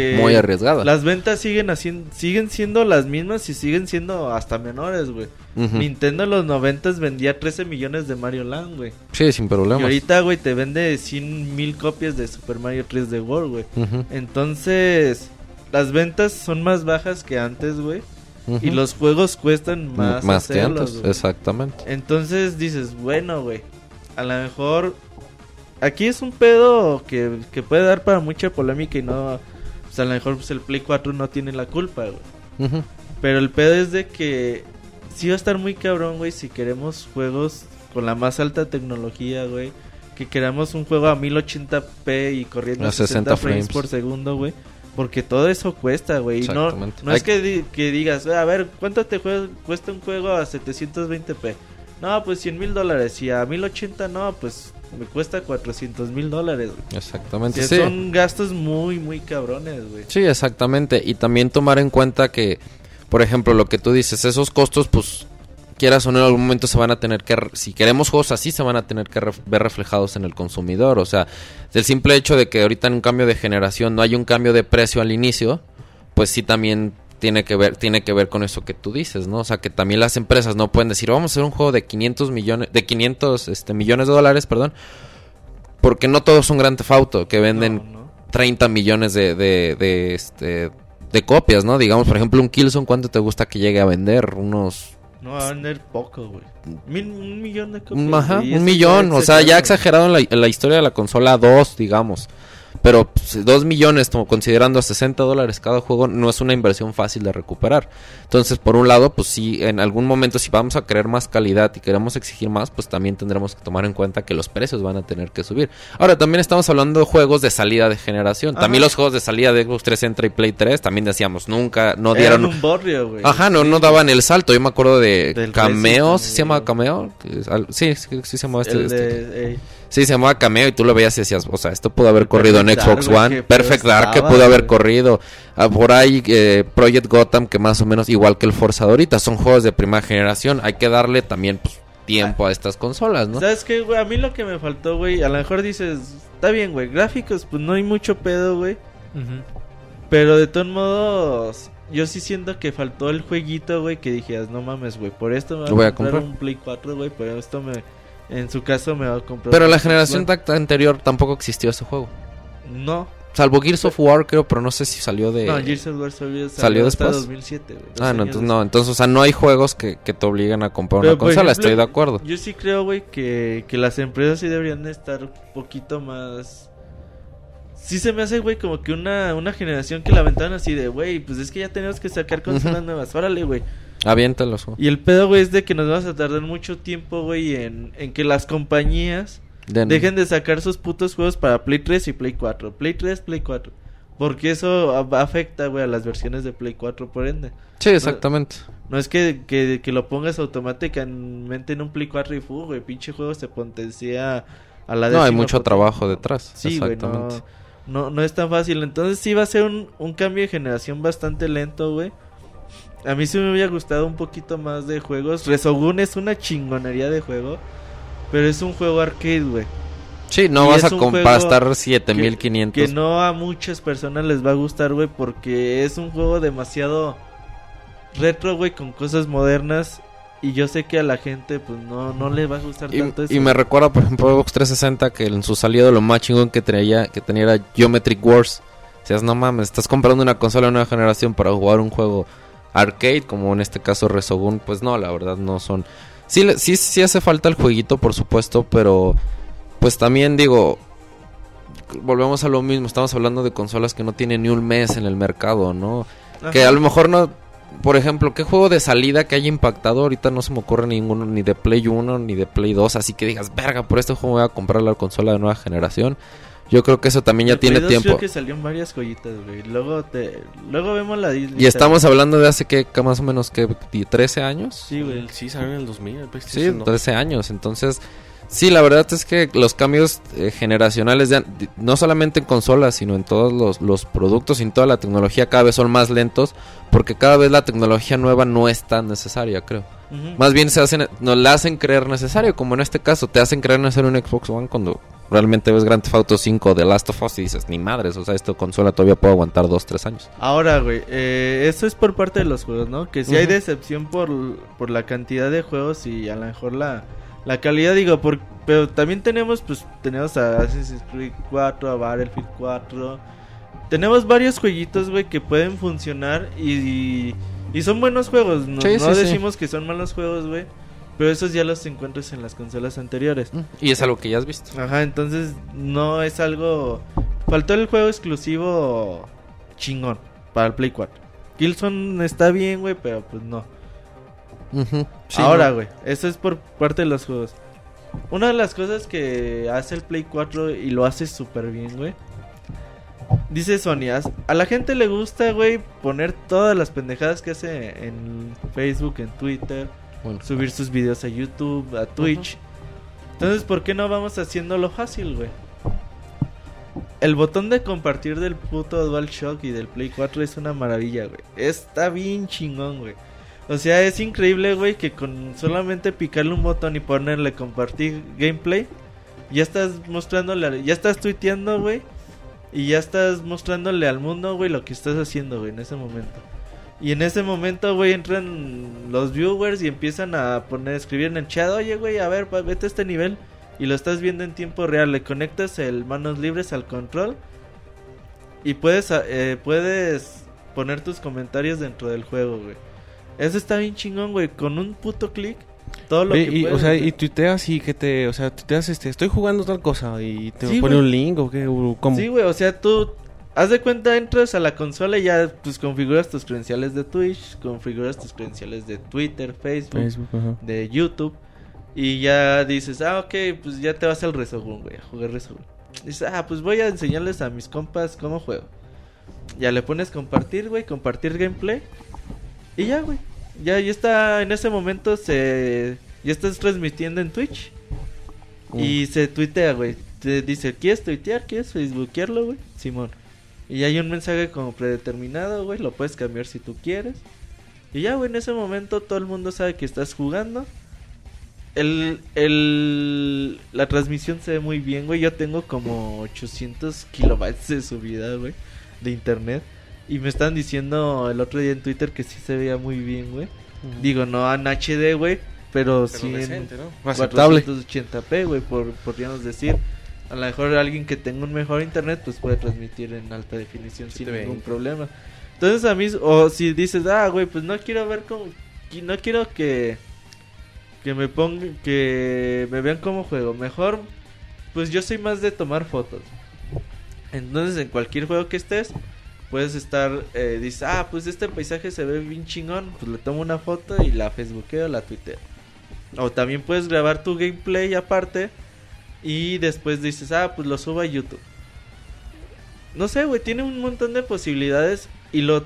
Las ventas siguen siendo las mismas y siguen siendo hasta menores, güey. Nintendo en los 90s vendía 13 millones de Mario Land, güey. Sí, sin problemas. Y ahorita, güey, te vende 100,000 copias de Super Mario 3D World, güey. Entonces, las ventas son más bajas que antes, güey. Y los juegos cuestan más hacerlos, que antes, güey. Exactamente. Entonces dices, bueno, güey, a lo mejor... Aquí es un pedo que puede dar para mucha polémica y no... Pues a lo mejor pues el Play 4 no tiene la culpa, güey. Pero el pedo es de que... Sí va a estar muy cabrón, güey, si queremos juegos con la más alta tecnología, güey. Que queramos un juego a 1080p y corriendo a 60 frames por segundo, güey. Porque todo eso cuesta, güey. No es que digas, a ver, ¿cuánto te cuesta un juego a 720p? No, pues $100,000. Y a 1080, no, pues... Me cuesta $400,000. Exactamente, o sea, sí. Son gastos muy, muy cabrones, güey. Sí, exactamente. Y también tomar en cuenta que, por ejemplo, lo que tú dices, esos costos, pues, quieras o no, en algún momento se van a tener que, si queremos juegos así, se van a tener que ver reflejados en el consumidor. O sea, el simple hecho de que ahorita en un cambio de generación no hay un cambio de precio al inicio, pues sí también tiene que ver con eso que tú dices, ¿no? O sea, que también las empresas no pueden decir, vamos a hacer un juego de 500 millones de dólares, porque no todos son Grand Theft Auto, que venden 30 millones de copias, ¿no? Digamos, por ejemplo, un Killzone, ¿cuánto te gusta que llegue a vender? No, va a vender poco, güey. Un millón de copias. Ajá, un millón, o sea, ya exagerado en la historia de la consola 2, digamos. Pero 2 millones, considerando a $60 cada juego, no es una inversión fácil de recuperar. Entonces, por un lado, pues sí, en algún momento, si vamos a querer más calidad y queremos exigir más, pues también tendremos que tomar en cuenta que los precios van a tener que subir. Ahora, también estamos hablando de juegos de salida de generación. Ajá. También los juegos de salida de Xbox 360 y Play 3, también decíamos, nunca, no dieron... Eran un borrio, güey. Ajá, no daban el salto. Yo me acuerdo de Cameo, ¿sí se llama Cameo? Sí se llamaba Sí, se llamaba Cameo y tú lo veías y decías, o sea, esto pudo haber corrido en Xbox One. Perfect Dark que pudo haber corrido. Por ahí Project Gotham, que más o menos igual que el Forza ahorita. Son juegos de primera generación. Hay que darle también tiempo a estas consolas, ¿no? ¿Sabes qué, güey? A mí lo que me faltó, güey, a lo mejor dices, está bien, güey, gráficos, pues no hay mucho pedo, güey. Uh-huh. Pero de todos modos, yo sí siento que faltó el jueguito, güey, que dijeras, no mames, güey, por esto me voy a comprar un Play 4, güey, por esto me... En su caso me va a comprar... Pero la generación anterior tampoco existió ese juego. No. Salvo Gears of War, creo, pero no sé si salió de... No, Gears of War salió hasta después. 2007, güey. Ah, no, entonces no. Entonces, o sea, no hay juegos que te obligan a comprar una consola, ejemplo, estoy de acuerdo. Yo sí creo, güey, que las empresas sí deberían estar un poquito más... Sí se me hace, güey, como que una generación que la aventaron así de, güey, pues es que ya tenemos que sacar consolas nuevas. Órale, güey. Aviéntalos, güey. Y el pedo, güey, es de que nos vamos a tardar mucho tiempo, güey, en que las compañías dejen de sacar sus putos juegos para Play 3 y Play 4. Play 3, Play 4. Porque eso afecta, güey, a las versiones de Play 4, por ende. Sí, exactamente. No es que lo pongas automáticamente en un Play 4 y fuego, güey, pinche juego se potencia a la décima. No, hay mucho trabajo detrás. Sí, exactamente. Güey, no es tan fácil. Entonces sí va a ser un cambio de generación bastante lento, güey. A mí sí me hubiera gustado un poquito más de juegos. Resogun es una chingonería de juego, pero es un juego arcade, güey. Sí, no vas a compastar 7500. Que no a muchas personas les va a gustar, güey, porque es un juego demasiado retro, güey, con cosas modernas. Y yo sé que a la gente pues no le va a gustar tanto eso. Y me recuerda, por ejemplo, Xbox 360, que en su salida lo más chingón que tenía era Geometric Wars. O sea, no mames, estás comprando una consola de nueva generación para jugar un juego arcade, como en este caso Resogun. Pues no, la verdad no son... Sí hace falta el jueguito, por supuesto, pero pues también digo, volvemos a lo mismo, estamos hablando de consolas que no tienen ni un mes en el mercado, ¿no? Ajá. Que a lo mejor no... Por ejemplo, ¿qué juego de salida que haya impactado? Ahorita no se me ocurre ninguno, ni de Play 1, ni de Play 2, así que digas, verga, por este juego voy a comprar la consola de nueva generación. Yo creo que eso también ya tiene tiempo. Creo que salieron varias joyitas, güey. Luego vemos la lista. Y estamos hablando de hace, ¿qué? Más o menos, ¿qué? ¿13 años? Sí, güey. Sí, salieron en el 2000. Sí, 13 años. Entonces, sí, la verdad es que los cambios generacionales, no solamente en consolas, sino en todos los productos, en toda la tecnología, cada vez son más lentos, porque cada vez la tecnología nueva no es tan necesaria, creo. Uh-huh. Más bien nos la hacen creer necesario, como en este caso, te hacen creer necesario un Xbox One cuando realmente ves Grand Theft Auto 5 de Last of Us y dices, ni madres, o sea, esta consola todavía puede aguantar 2-3 años. Ahora, güey, eso es por parte de los juegos, ¿no? Que sí hay decepción por la cantidad de juegos y a lo mejor la calidad, digo, pero también tenemos a Assassin's Creed 4, a Battlefield 4. Tenemos varios jueguitos, güey, que pueden funcionar y son buenos juegos. No decimos que son malos juegos, güey, pero esos ya los encuentras en las consolas anteriores. Y es algo que ya has visto. Ajá, entonces no es algo... Faltó el juego exclusivo chingón para el Play 4. Killzone está bien, güey, pero pues no. Uh-huh. Sí, ahora, güey, eso es por parte de los juegos. Una de las cosas que hace el Play 4 y lo hace súper bien, güey, dice Sony, a la gente le gusta, güey, poner todas las pendejadas que hace en Facebook, en Twitter, bueno, subir sus videos a YouTube, a Twitch. Uh-huh. Entonces, ¿por qué no vamos haciéndolo fácil, güey? El botón de compartir del puto DualShock y del Play 4 es una maravilla, güey. Está bien chingón, güey. O sea, es increíble, güey, que con solamente picarle un botón y ponerle compartir gameplay, ya estás mostrándole, ya estás tuiteando, güey, y ya estás mostrándole al mundo, güey, lo que estás haciendo, güey, en ese momento. Y en ese momento, güey, entran los viewers y empiezan a poner, escribir en el chat, oye, güey, a ver, vete a este nivel. Y lo estás viendo en tiempo real, le conectas el manos libres al control y puedes poner tus comentarios dentro del juego, güey. Eso está bien chingón, güey, con un puto clic. Todo lo que puedes, o sea, y tuiteas y que te, o sea, tuiteas estoy jugando tal cosa y te pone un link o qué, ¿cómo? Sí, güey, o sea, tú haz de cuenta, entras a la consola y ya pues configuras tus credenciales de Twitch, configuras tus credenciales de Twitter, Facebook de YouTube. Y ya dices, ok, pues ya te vas al Resogun, güey, a jugar Resogun. Dices, pues voy a enseñarles a mis compas cómo juego. Ya le pones compartir, güey, compartir gameplay. Y ya, güey, ya está, en ese momento ya estás transmitiendo en Twitch. Y se tuitea, güey, te dice, ¿quieres tuitear? ¿Quieres facebookearlo, güey? Simón. Y hay un mensaje como predeterminado, güey, lo puedes cambiar si tú quieres. Y ya, güey, en ese momento todo el mundo sabe que estás jugando. La transmisión se ve muy bien, güey. Yo tengo como 800 kilobytes de subida, güey, de internet. Y me estaban diciendo el otro día en Twitter que sí se veía muy bien, güey. Digo, no en HD, güey, pero sí decente, en ¿no? 480p, güey, podríamos decir. A lo mejor alguien que tenga un mejor internet pues puede transmitir en alta definición sin ningún problema. Entonces a mí, o si dices, güey, pues no quiero ver cómo, no quiero que me vean cómo juego. Mejor, pues yo soy más de tomar fotos. Entonces en cualquier juego que estés puedes estar, dices, pues este paisaje se ve bien chingón, pues le tomo una foto y la facebookeo, la tuiteo. O también puedes grabar tu gameplay aparte y después dices, pues lo subo a YouTube. No sé, güey, tiene un montón de posibilidades. Y lo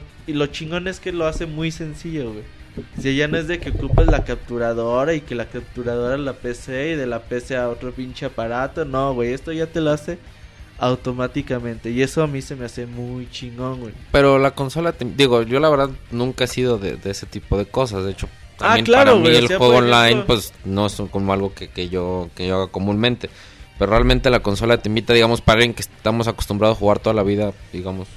chingón es que lo hace muy sencillo, güey. Si ya no es de que ocupas la capturadora y que la capturadora a la PC y de la PC a otro pinche aparato. No, güey, esto ya te lo hace automáticamente y eso a mí se me hace muy chingón, güey. Pero la consola, yo la verdad nunca he sido de ese tipo de cosas. De hecho, también claro, para mí el juego online pues no es como algo que yo haga comúnmente. Pero realmente la consola te invita, digamos, para alguien que estamos acostumbrados a jugar toda la vida, digamos,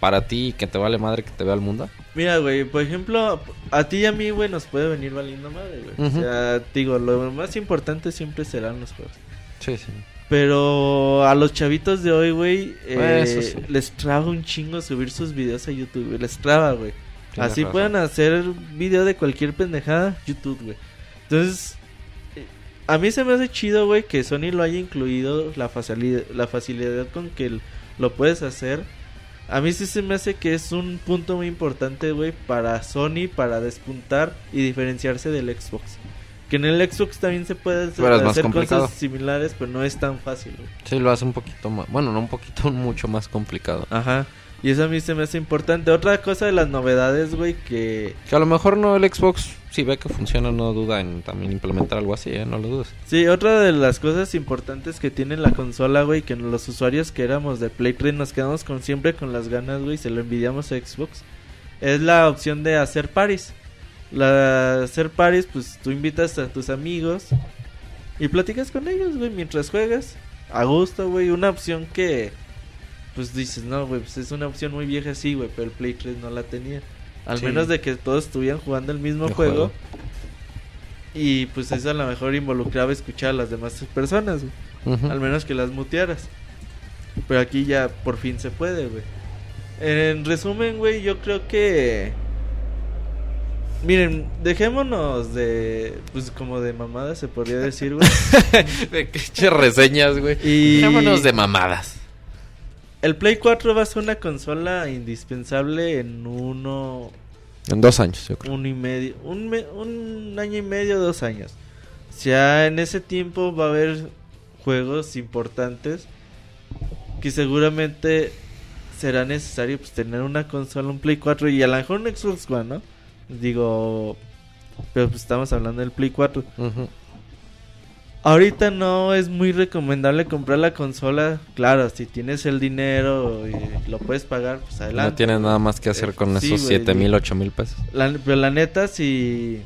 para ti, que te vale madre que te vea el mundo. Mira, güey, por ejemplo, a ti y a mí, güey, nos puede venir valiendo madre, güey. O sea, lo más importante siempre serán los juegos. Sí, sí. Pero a los chavitos de hoy, güey, les traba un chingo subir sus videos a YouTube, güey. Les traba, güey. Así razón. Pueden hacer video de cualquier pendejada, YouTube, güey. Entonces, a mí se me hace chido, güey, que Sony lo haya incluido, la facilidad con que lo puedes hacer. A mí sí se me hace que es un punto muy importante, güey, para Sony, para despuntar y diferenciarse del Xbox. Que en el Xbox también se puede hacer cosas similares, pero no es tan fácil, güey. Sí, lo hace un poquito más, mucho más complicado. Ajá. Y eso a mí se me hace importante. Otra cosa de las novedades, güey, que a lo mejor no, el Xbox, si ve que funciona, no duda en también implementar algo así, no lo dudes. Sí, otra de las cosas importantes que tiene la consola, güey, que los usuarios que éramos de Play 3 nos quedamos siempre con las ganas, güey, se lo envidiamos a Xbox, es la opción de hacer parties. Hacer parties, pues tú invitas a tus amigos y platicas con ellos, güey, mientras juegas. A gusto, güey, una opción que... pues dices, no, güey, pues es una opción muy vieja, sí, güey, pero el Play 3 no la tenía. Al menos de que todos estuvieran jugando el mismo juego. Y pues eso a lo mejor involucraba escuchar a las demás personas, güey. Al menos que las mutearas. Pero aquí ya por fin se puede, güey. En resumen, güey, yo creo que... miren, dejémonos de... pues como de mamadas se podría decir, güey. De que reseñas, güey. Dejémonos de mamadas. El Play 4 va a ser una consola indispensable en 2 años, yo creo. Un año y medio, 2 años. O sea, en ese tiempo va a haber juegos importantes que seguramente será necesario pues tener una consola, un Play 4 y a lo mejor un Xbox One, ¿no? Pero pues estamos hablando del Play 4. Ahorita no es muy recomendable comprar la consola. Claro, si tienes el dinero y lo puedes pagar, pues adelante. No tienes nada más que hacer con esos 7,000, 8,000 pesos. Pero la neta, si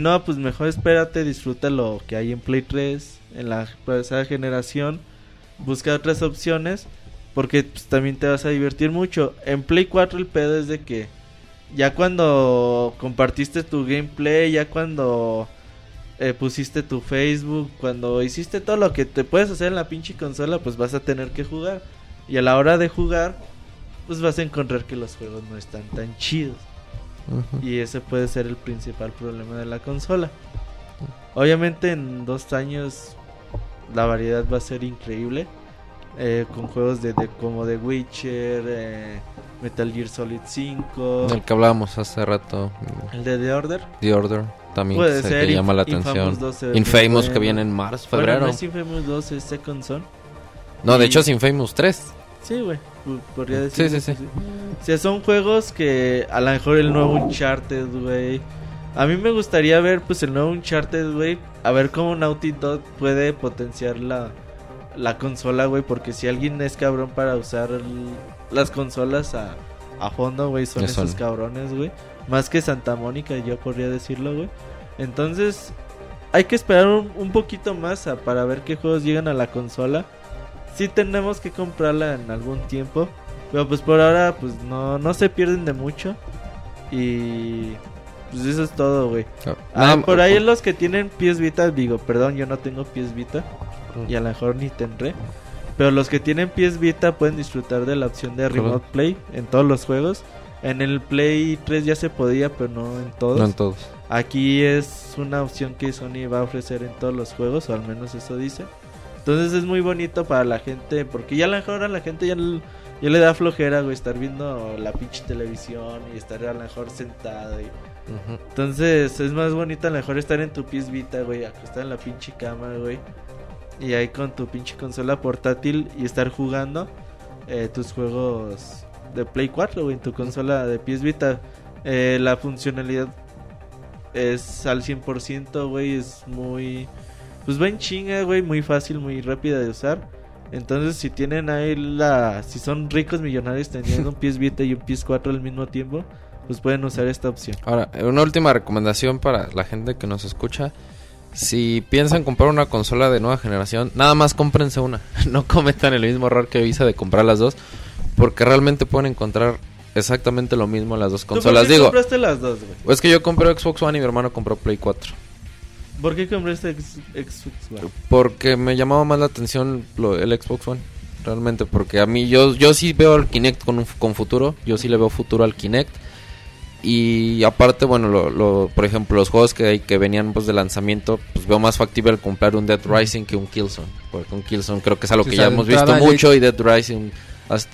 no, pues mejor espérate, disfruta lo que hay en Play 3, en la esa generación. Busca otras opciones, porque pues, también te vas a divertir mucho. En Play 4 el pedo es de que ya cuando compartiste tu gameplay, ya cuando... pusiste tu Facebook, cuando hiciste todo lo que te puedes hacer en la pinche consola, pues vas a tener que jugar. Y a la hora de jugar, pues vas a encontrar que los juegos no están tan chidos. Uh-huh. Y ese puede ser el principal problema de la consola. Obviamente en 2 años la variedad va a ser increíble, con juegos como The Witcher, Metal Gear Solid 5, el que hablábamos hace rato, el de The Order también puede ser, que llama la atención. 12, Infamous, que viene en marzo, febrero. Bueno, no es Infamous 2, es Second Son. No, de hecho es Infamous 3. Sí, güey, podría decir. Sí. O sea, son juegos que a lo mejor el nuevo Uncharted, güey. A mí me gustaría ver, pues, el nuevo Uncharted, güey. A ver cómo Naughty Dog puede potenciar la consola, güey. Porque si alguien es cabrón para usar las consolas a fondo, güey, son esos cabrones, güey. Más que Santa Mónica, yo podría decirlo, güey. Entonces, hay que esperar un poquito más para ver qué juegos llegan a la consola. Sí tenemos que comprarla en algún tiempo, pero pues por ahora pues no se pierden de mucho. Y pues eso es todo, güey. Por ahí los que tienen PS Vita, digo, perdón, yo no tengo PS Vita. Y a lo mejor ni tendré. Pero los que tienen PS Vita pueden disfrutar de la opción de Remote Play en todos los juegos. En el Play 3 ya se podía, pero no en todos. Aquí es una opción que Sony va a ofrecer en todos los juegos, o al menos eso dice. Entonces es muy bonito para la gente, porque ya a lo mejor a la gente ya le da flojera, güey, estar viendo la pinche televisión y estar a lo mejor sentado. Uh-huh. Entonces es más bonito a lo mejor estar en tu PS Vita, güey, acostar en la pinche cama, güey. Y ahí con tu pinche consola portátil y estar jugando tus juegos de Play 4, güey, en tu consola de PS Vita. La funcionalidad es al 100%, güey, es muy... pues va en chinga, güey, muy fácil, muy rápida de usar. Entonces, si tienen ahí si son ricos millonarios teniendo un PS Vita y un PS 4 al mismo tiempo, pues pueden usar esta opción. Ahora, una última recomendación para la gente que nos escucha. Si piensan comprar una consola de nueva generación, nada más cómprense una. No cometan el mismo error que hice de comprar las dos, porque realmente pueden encontrar exactamente lo mismo en las dos consolas. ¿Por qué compraste las dos, güey? Es que yo compré Xbox One y mi hermano compró Play 4. ¿Por qué compraste Xbox One? Porque me llamaba más la atención el Xbox One. Realmente, porque a mí yo sí veo al Kinect con futuro. Yo sí le veo futuro al Kinect. Y aparte, bueno, por ejemplo, los juegos que venían pues de lanzamiento, pues veo más factible comprar un Dead Rising que un Killzone. Porque un Killzone creo que es algo que ya hemos visto mucho, y Dead Rising...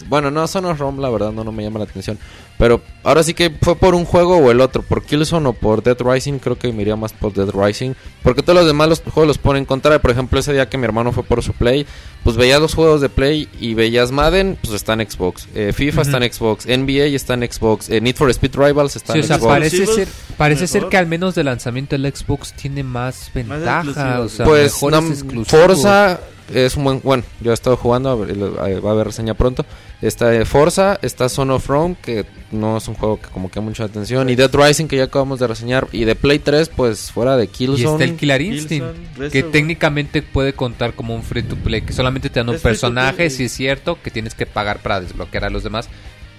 bueno, no, son los ROM, la verdad, no me llama la atención. Pero ahora sí que fue por un juego o el otro, por Killzone o por Dead Rising. Creo que me iría más por Dead Rising, porque todos los demás los juegos los ponen en contra. Por ejemplo, ese día que mi hermano fue por su Play, pues veías los juegos de Play y veías Madden, pues está en Xbox, FIFA está en Xbox, NBA está en Xbox, Need for Speed Rivals está en Xbox. Parece ser que al menos de lanzamiento el Xbox tiene más ventaja, o sea, pues, mejores exclusivos. Forza... es un bueno, yo he estado jugando, va a haber reseña pronto. Está Forza, está Zone of Rome, que no es un juego que como que mucha atención, y Dead Rising, que ya acabamos de reseñar, y de Play 3, pues fuera de Killzone. Y está el Killer Instinct, que técnicamente puede contar como un free to play, que solamente te dan un personaje, si es cierto que tienes que pagar para desbloquear a los demás,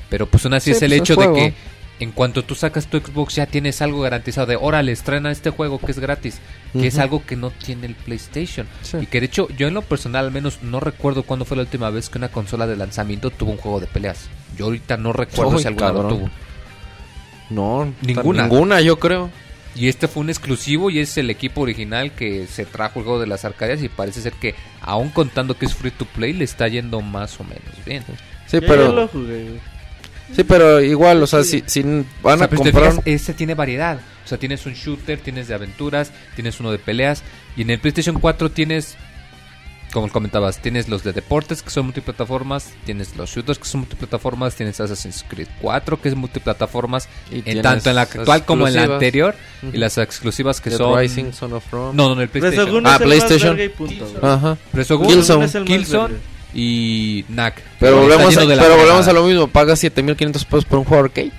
pero pues aún así es el hecho de que en cuanto tú sacas tu Xbox ya tienes algo garantizado de órale, estrena este juego que es gratis, que es algo que no tiene el PlayStation. Y que de hecho yo en lo personal al menos no recuerdo cuándo fue la última vez que una consola de lanzamiento tuvo un juego de peleas. Yo ahorita no recuerdo si alguna lo tuvo. No, ninguna yo creo. Y este fue un exclusivo y es el equipo original que se trajo el juego de las arcadias, y parece ser que aún contando que es free to play le está yendo más o menos bien. Sí, pero... yo lo jugué. Sí, pero igual, o sea, si van a comprar... Fijas, este tiene variedad. O sea, tienes un shooter, tienes de aventuras, tienes uno de peleas. Y en el PlayStation 4 tienes como comentabas, tienes los de deportes que son multiplataformas, tienes los shooters que son multiplataformas, tienes Assassin's Creed 4 que es multiplataformas, en tanto en la actual como en la anterior, y las exclusivas que son Dead Rising, Son of Rome. No, el PlayStation. Ah, PlayStation. Ajá. Killzone y NAC. Pero volvemos a lo mismo, pagas $7,500 por un juego arcade.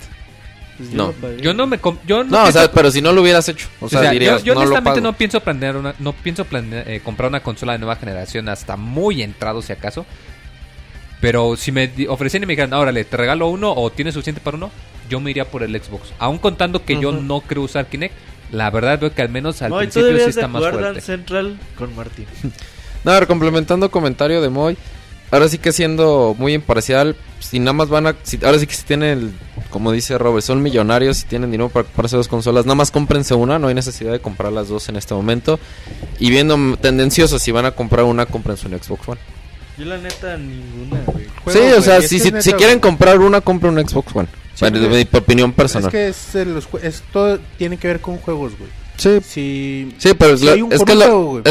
Pues no, yo no, pero si no lo hubieras hecho, o sea dirías, yo honestamente no pienso planear comprar una consola de nueva generación hasta muy entrado si acaso. Pero si me ofrecen y me dijeran, órale, te regalo uno o tienes suficiente para uno, yo me iría por el Xbox. Aún contando que yo no creo usar Kinect, la verdad veo que al menos al principio sí está más fuerte. Central con Martín. No, a ver, complementando comentario de Moy. Ahora sí que siendo muy imparcial, si nada más ahora sí que si tienen, como dice Robert, son millonarios, si tienen dinero para comprarse dos consolas, nada más cómprense una, no hay necesidad de comprar las dos en este momento. Y viendo tendenciosos, si van a comprar una, cómprense un Xbox One. Yo la neta ninguna, güey. O sea, si quieren comprar una, compren un Xbox One. Sí, por opinión personal. Es que esto tiene que ver con juegos, güey. Sí. Sí, pero es que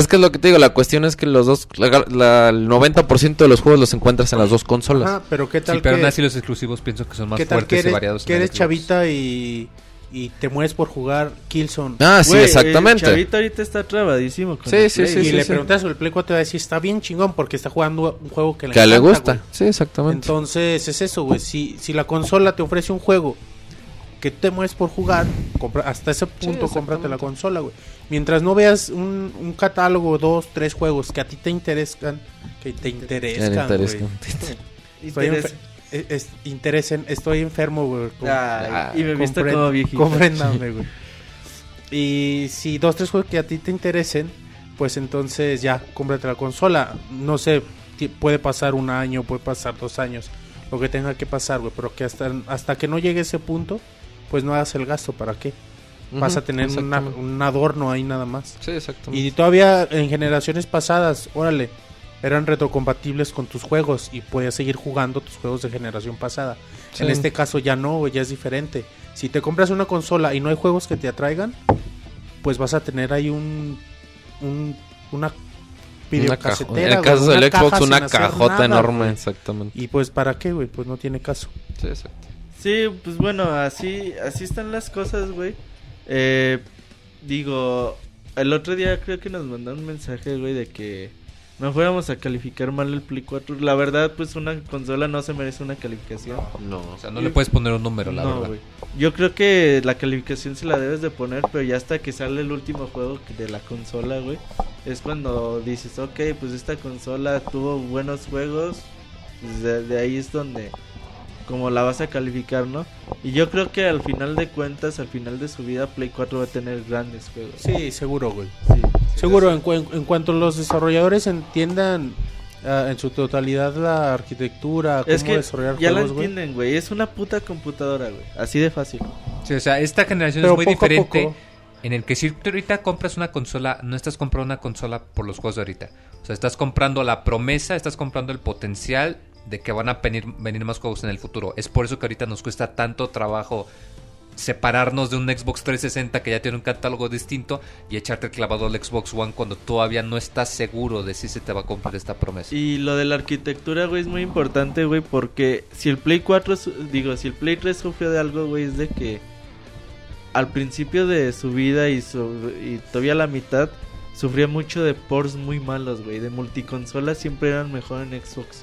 es lo que te digo, la cuestión es que los dos, el 90% de los juegos los encuentras en las dos consolas. Ah, pero qué tal. Sí, pero aún así los exclusivos pienso que son más fuertes y variados. Que eres chavita y te mueres por jugar Killzone. Ah, sí, wey, exactamente. El chavito ahorita está trabadísimo con el Play. Y le preguntas sobre el Play 4 y te va a decir, está bien chingón porque está jugando un juego que le gusta. Wey. Sí, exactamente. Entonces es eso, güey. Si la consola te ofrece un juego que te mueves por jugar, hasta ese punto cómprate la consola, güey. Mientras no veas un catálogo, 2, 3 juegos que a ti te interesan, estoy enfermo, güey. Y me viste como viejito. Compréndame, güey. Y si 2, 3 juegos que a ti te interesen, pues entonces ya, cómprate la consola. No sé, puede pasar un año, puede pasar 2 años, lo que tenga que pasar, güey, pero que hasta que no llegue ese punto, pues no hagas el gasto, ¿para qué? Vas a tener un adorno ahí nada más. Sí, exactamente. Y todavía en generaciones pasadas, órale, eran retrocompatibles con tus juegos y podías seguir jugando tus juegos de generación pasada. Sí. En este caso ya no, ya es diferente. Si te compras una consola y no hay juegos que te atraigan, pues vas a tener ahí una videocasetera. En el caso del Xbox, una cajota enorme, exactamente. Y pues, ¿para qué, güey? Pues no tiene caso. Sí, exacto. Sí, pues bueno, así están las cosas, güey. Digo, el otro día creo que nos mandaron un mensaje, güey, de que no fuéramos a calificar mal el Play 4. La verdad, pues una consola no se merece una calificación. No, o sea, no le puedes poner un número, la verdad. Güey. Yo creo que la calificación se la debes de poner, pero ya hasta que sale el último juego de la consola, güey. Es cuando dices, ok, pues esta consola tuvo buenos juegos, pues de ahí es donde... como la vas a calificar, ¿no? Y yo creo que al final de cuentas, al final de su vida, Play 4 va a tener grandes juegos. Sí, seguro, güey. Sí, seguro, en cuanto los desarrolladores entiendan en su totalidad la arquitectura, cómo desarrollar juegos, güey. Ya la entienden, güey. Es una puta computadora, güey. Así de fácil. Sí, o sea, esta generación pero es muy diferente. En el que si tú ahorita compras una consola, no estás comprando una consola por los juegos de ahorita. O sea, estás comprando la promesa, estás comprando el potencial de que van a venir más juegos en el futuro. Es por eso que ahorita nos cuesta tanto trabajo separarnos de un Xbox 360 que ya tiene un catálogo distinto y echarte el clavado al Xbox One cuando todavía no estás seguro de si se te va a cumplir esta promesa. Y lo de la arquitectura, güey, es muy importante, güey, porque si el Play 4, si el Play 3 sufrió de algo, güey, es de que al principio de su vida y todavía la mitad sufría mucho de ports muy malos, güey, de multiconsolas siempre eran mejor en Xbox.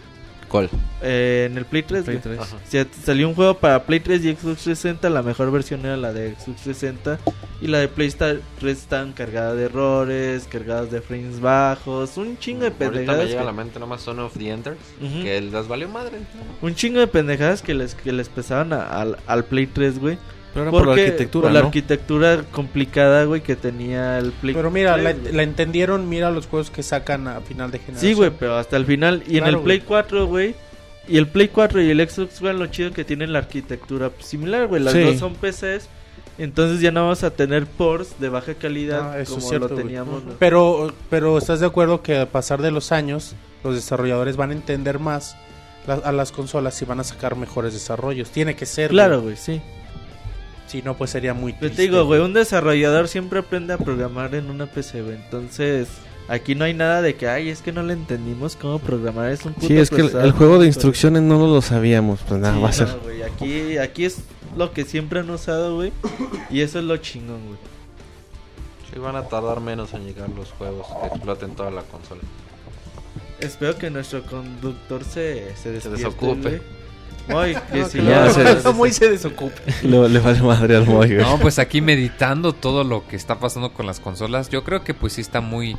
¿Cuál? En el Play 3, güey. Si salió un juego para Play 3 y Xbox 360, la mejor versión era la de Xbox 360 y la de Play 3 están cargada de errores, cargadas de frames bajos, un chingo de pendejadas. Ahorita me llega a la mente nomás Son of the Enders, que las valió madre. Un chingo de pendejadas que les pesaban al Play 3, güey. Pero era por la arquitectura, por la arquitectura complicada, güey, que tenía el Play. Pero mira, la entendieron, mira los juegos que sacan a final de generación. Sí, güey, pero hasta el final. Y claro, en el Play 4, güey, y el Play 4 y el Xbox One, lo chido que tienen la arquitectura similar, güey. Las dos son PCs, entonces ya no vamos a tener ports de baja calidad como cierto, lo teníamos. ¿No? Pero ¿estás de acuerdo que al pasar de los años, los desarrolladores van a entender más a las consolas y van a sacar mejores desarrollos? Tiene que ser. Claro, güey, sí. Si no, pues sería muy triste. Te digo, güey, un desarrollador siempre aprende a programar en una PC, güey. Entonces, Aquí no hay nada de que, ay, es que no le entendimos cómo programar, es un puto... Sí, es que el juego de instrucciones no lo sabíamos, pues nada, sí, va a ser. No, güey, aquí es lo que siempre han usado, güey, y eso es lo chingón, güey. Sí, van a tardar menos en llegar los juegos que exploten toda la consola. Espero que nuestro conductor se desocupe. Moy, que si ya se desocupe. Le vale madre al Moy, güey. No, pues aquí meditando todo lo que está pasando con las consolas, yo creo que pues sí está muy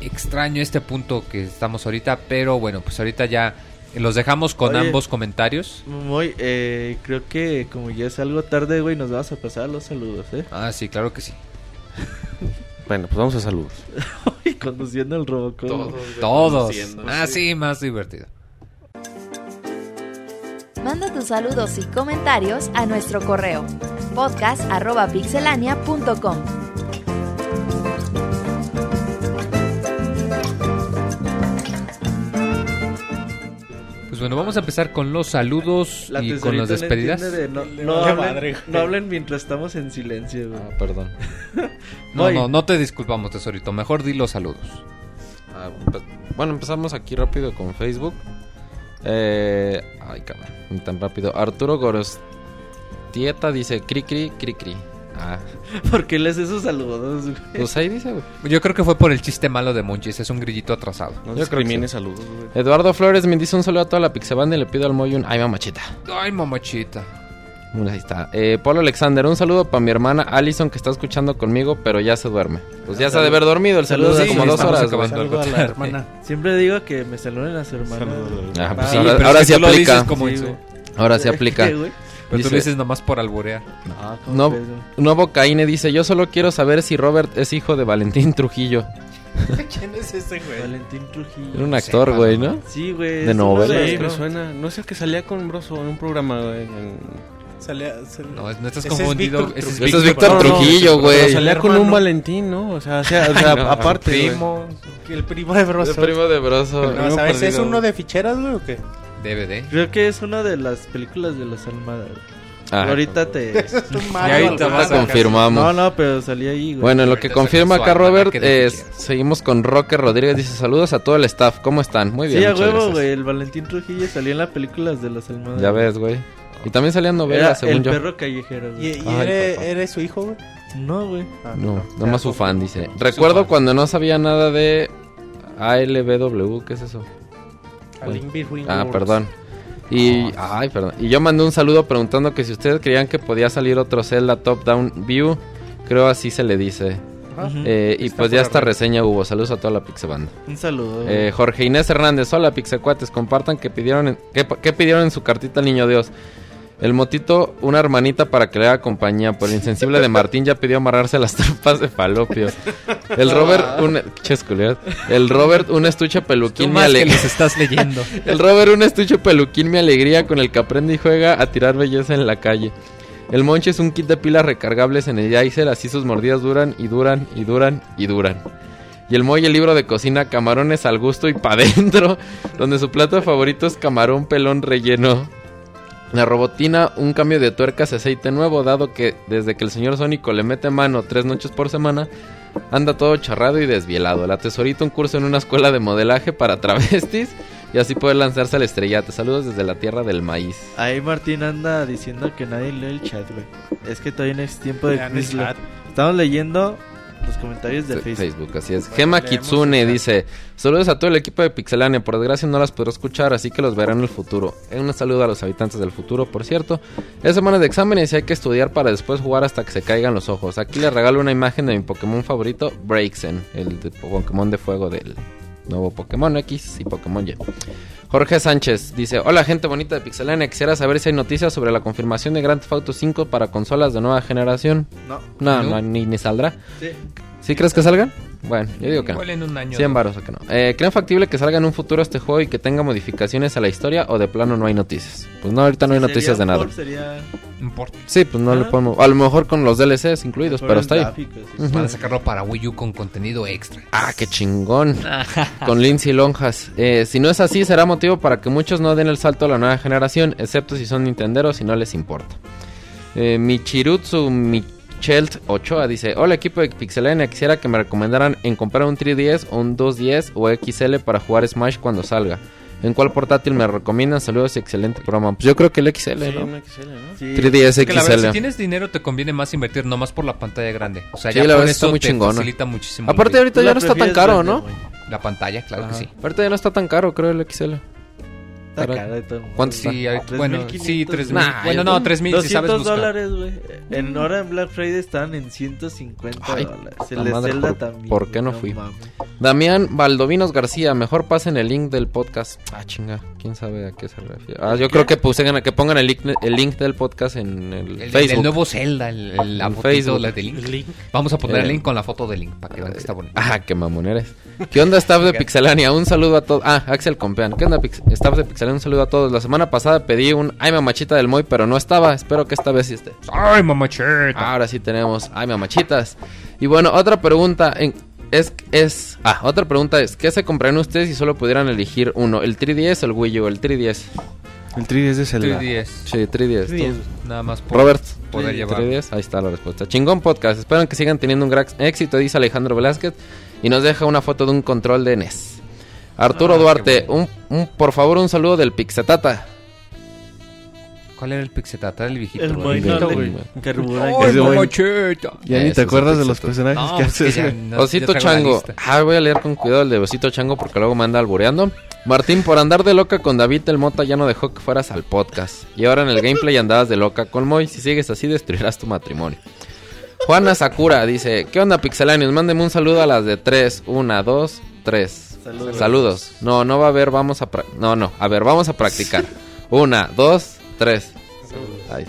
extraño este punto que estamos ahorita, pero bueno, pues ahorita ya los dejamos con ambos comentarios. Moy, creo que como ya es algo tarde, güey, nos vamos a pasar los saludos, ¿eh? Ah, sí, claro que sí. Bueno, pues vamos a saludos. Y conduciendo el Robocop. Todos. Así más divertido. Manda tus saludos y comentarios a nuestro correo podcast@pixelania.com. Pues bueno, vamos a empezar con los saludos y con las despedidas. No hablen mientras estamos en silencio. Güey. Ah, perdón. No te disculpamos, tesorito. Mejor di los saludos. Ah, pues, bueno, empezamos aquí rápido con Facebook. Ay, cabrón, ni tan rápido. Arturo Gorostieta dice Cricri, Cricri. Ah. ¿Por qué lees esos saludos, güey? Pues ahí dice, güey. Yo creo que fue por el chiste malo de Monchis. Es un grillito atrasado. No, yo creo que viene saludos, güey. Eduardo Flores me dice un saludo a toda la Pixebanda y le pido al Moy un ay, mamachita. Ay, mamachita. Bueno, ahí está. Pablo Alexander, un saludo para mi hermana Alison que está escuchando conmigo, pero ya se duerme. Pues ya se ha de haber dormido. El saludo hace como 2 horas. A la hermana. Siempre digo que me saluden a su hermana. Ah, pues ahora sí aplica. Ahora sí aplica. Pero dice, tú lo dices nomás por alborear. Nuevo Caine dice, yo solo quiero saber si Robert es hijo de Valentín Trujillo. ¿Quién es ese, güey? Valentín Trujillo. Era un actor, güey, ¿no? Sí, güey. De novela. Me suena. No es el que salía con Broso en un programa, güey. No estás confundido. Ese es Víctor Trujillo, güey. Pero salía con un Valentín, ¿no? O sea ay, no, aparte. El primo de Broso. El primo de Broso. No, ¿sabes? ¿Es uno de ficheras, güey, o qué? DVD. Creo que es una de las películas de las Almadas. Ah, ahorita te... ahorita confirmamos. No, pero salí ahí, güey. Bueno, lo que confirma acá Robert es... Seguimos con Roque Rodríguez. Dice, saludos a todo el staff. ¿Cómo están? Muy bien, sí, a huevo, güey. El Valentín Trujillo salió en las películas de las Almadas. Ya ves, güey. Y también salían novelas, según yo. El perro callejero, güey. ¿Y eres su hijo, güey? No, güey. Ah, no, nada más su fan, dice. Recuerdo cuando no sabía nada de... ALBW, ¿qué es eso? Perdón. Y yo mandé un saludo preguntando que si ustedes creían que podía salir otro Zelda Top Down View, creo así se le dice. Y pues ya esta reseña hubo. Saludos a toda la Pixebanda. Un saludo. Jorge Inés Hernández, hola Pixecuates, compartan que pidieron en su cartita al niño Dios. El motito, una hermanita para que le haga compañía. Por el insensible de Martín ya pidió amarrarse las trompas de falopio. El Robert, un estuche peluquín. Tú más que los estás leyendo. El Robert, un estuche peluquín, mi alegría, con el que aprende y juega a tirar belleza en la calle. El Monchi es un kit de pilas recargables en el Yaisel, así sus mordidas duran y duran y duran y duran. Y el Moy, el libro de cocina, camarones al gusto y pa' dentro, donde su plato favorito es camarón pelón relleno. La robotina, un cambio de tuercas, aceite nuevo, dado que desde que el señor Sónico le mete mano 3 noches por semana, anda todo charrado y desvielado. La tesorita, un curso en una escuela de modelaje para travestis y así poder lanzarse al estrellato. Saludos desde la tierra del maíz. Ahí Martín anda diciendo que nadie lee el chat, güey. Es que todavía no es tiempo de chat. Estamos leyendo los comentarios de Facebook, así es. Bueno, Gema Kitsune dice, saludos a todo el equipo de Pixelania, por desgracia no las podré escuchar, así que los verán en el futuro. Un saludo a los habitantes del futuro, por cierto. Es semana de exámenes y hay que estudiar para después jugar hasta que se caigan los ojos. Aquí les regalo una imagen de mi Pokémon favorito, Braixen, el de Pokémon de fuego del nuevo Pokémon X y Pokémon Y. Jorge Sánchez dice, hola gente bonita de Pixelania, quisiera saber si hay noticias sobre la confirmación de Grand Theft Auto 5 para consolas de nueva generación. No. Ni saldrá. Sí. ¿Sí crees que salgan? Bueno, yo digo que no. Igual en un año. 100 baros o que no. ¿Creen factible que salga en un futuro este juego y que tenga modificaciones a la historia o de plano no hay noticias? Pues no, ahorita no hay noticias de nada. ¿Sería un port? Sí, pues no le podemos... A lo mejor con los DLCs incluidos, pero está ahí. Van a sacarlo para Wii U con contenido extra. ¡Ah, qué chingón! Con Lindsay Lohan. Si no es así, será motivo para que muchos no den el salto a la nueva generación, excepto si son nintenderos y no les importa. Michirutsu... Chelt Ochoa dice: hola equipo de Pixelania, quisiera que me recomendaran en comprar un 3DS o un 2DS o XL para jugar Smash cuando salga. ¿En cuál portátil me recomiendan? Saludos, excelente programa. Pues yo creo que el XL, sí, ¿no? XL, ¿no? Sí. 3DS XL. Que la verdad, si tienes dinero te conviene más invertir nomás por la pantalla grande. O sea, sí, ya la verdad está muy chingona. Facilita muchísimo. Aparte ahorita ya no está tan caro, ¿no? Wey. La pantalla, claro. Ajá. Que sí. Aparte ya no está tan caro, creo, el XL. Está caro de todo. ¿Cuánto está? Sí, bueno, 3, sí, 3 mil. Nah, bueno, no, 3 mil si sabes buscar. $200, güey. En hora en Black Friday estaban en $150. El de Zelda también. ¿Por qué no fui? Damián Valdovinos García, mejor pasen el link del podcast. Ah, chinga, quién sabe a qué se refiere. Ah, yo creo que pongan el link del podcast en el Facebook. El nuevo Zelda, la foto de Link. Vamos a poner el link con la foto de Link para que vean que está bonito. Ah, qué mamón eres. ¿Qué onda, staff de Pixelania? Un saludo a todos. Ah, Axel Compeán. ¿Qué onda, staff de Pixelania? Un saludo a todos. La semana pasada pedí un Ay Mamachita del Moy, pero no estaba. Espero que esta vez sí esté. Ay Mamachita. Ahora sí tenemos Ay Mamachitas. Y bueno, otra pregunta es ¿qué se comprarían ustedes si solo pudieran elegir uno? ¿El 3DS o el Wii U? El 3DS. El 3DS es el 3DS. Sí, 3DS. Nada más por Robert, poder llevar 3DS. Ahí está la respuesta. Chingón podcast. Esperan que sigan teniendo un gran éxito, dice Alejandro Velázquez. Y nos deja una foto de un control de NES. Arturo Duarte, bueno. Por favor, un saludo del Pixetata. ¿Cuál era el Pixetata? El viejito. El mojito, güey. Ya ni te acuerdas de los personajes que haces. Que no, Osito Chango. Ah, voy a leer con cuidado el de Osito Chango porque luego me anda albureando. Martín, por andar de loca con David el Mota ya no dejó que fueras al podcast. Y ahora en el gameplay andabas de loca con Moy. Si sigues así destruirás tu matrimonio. Juana Sakura dice: ¿qué onda, Pixelanios? Mándeme un saludo a las de 3. 1, 2, 3. Saludos. No va a haber, vamos a practicar. 1, 2, 3.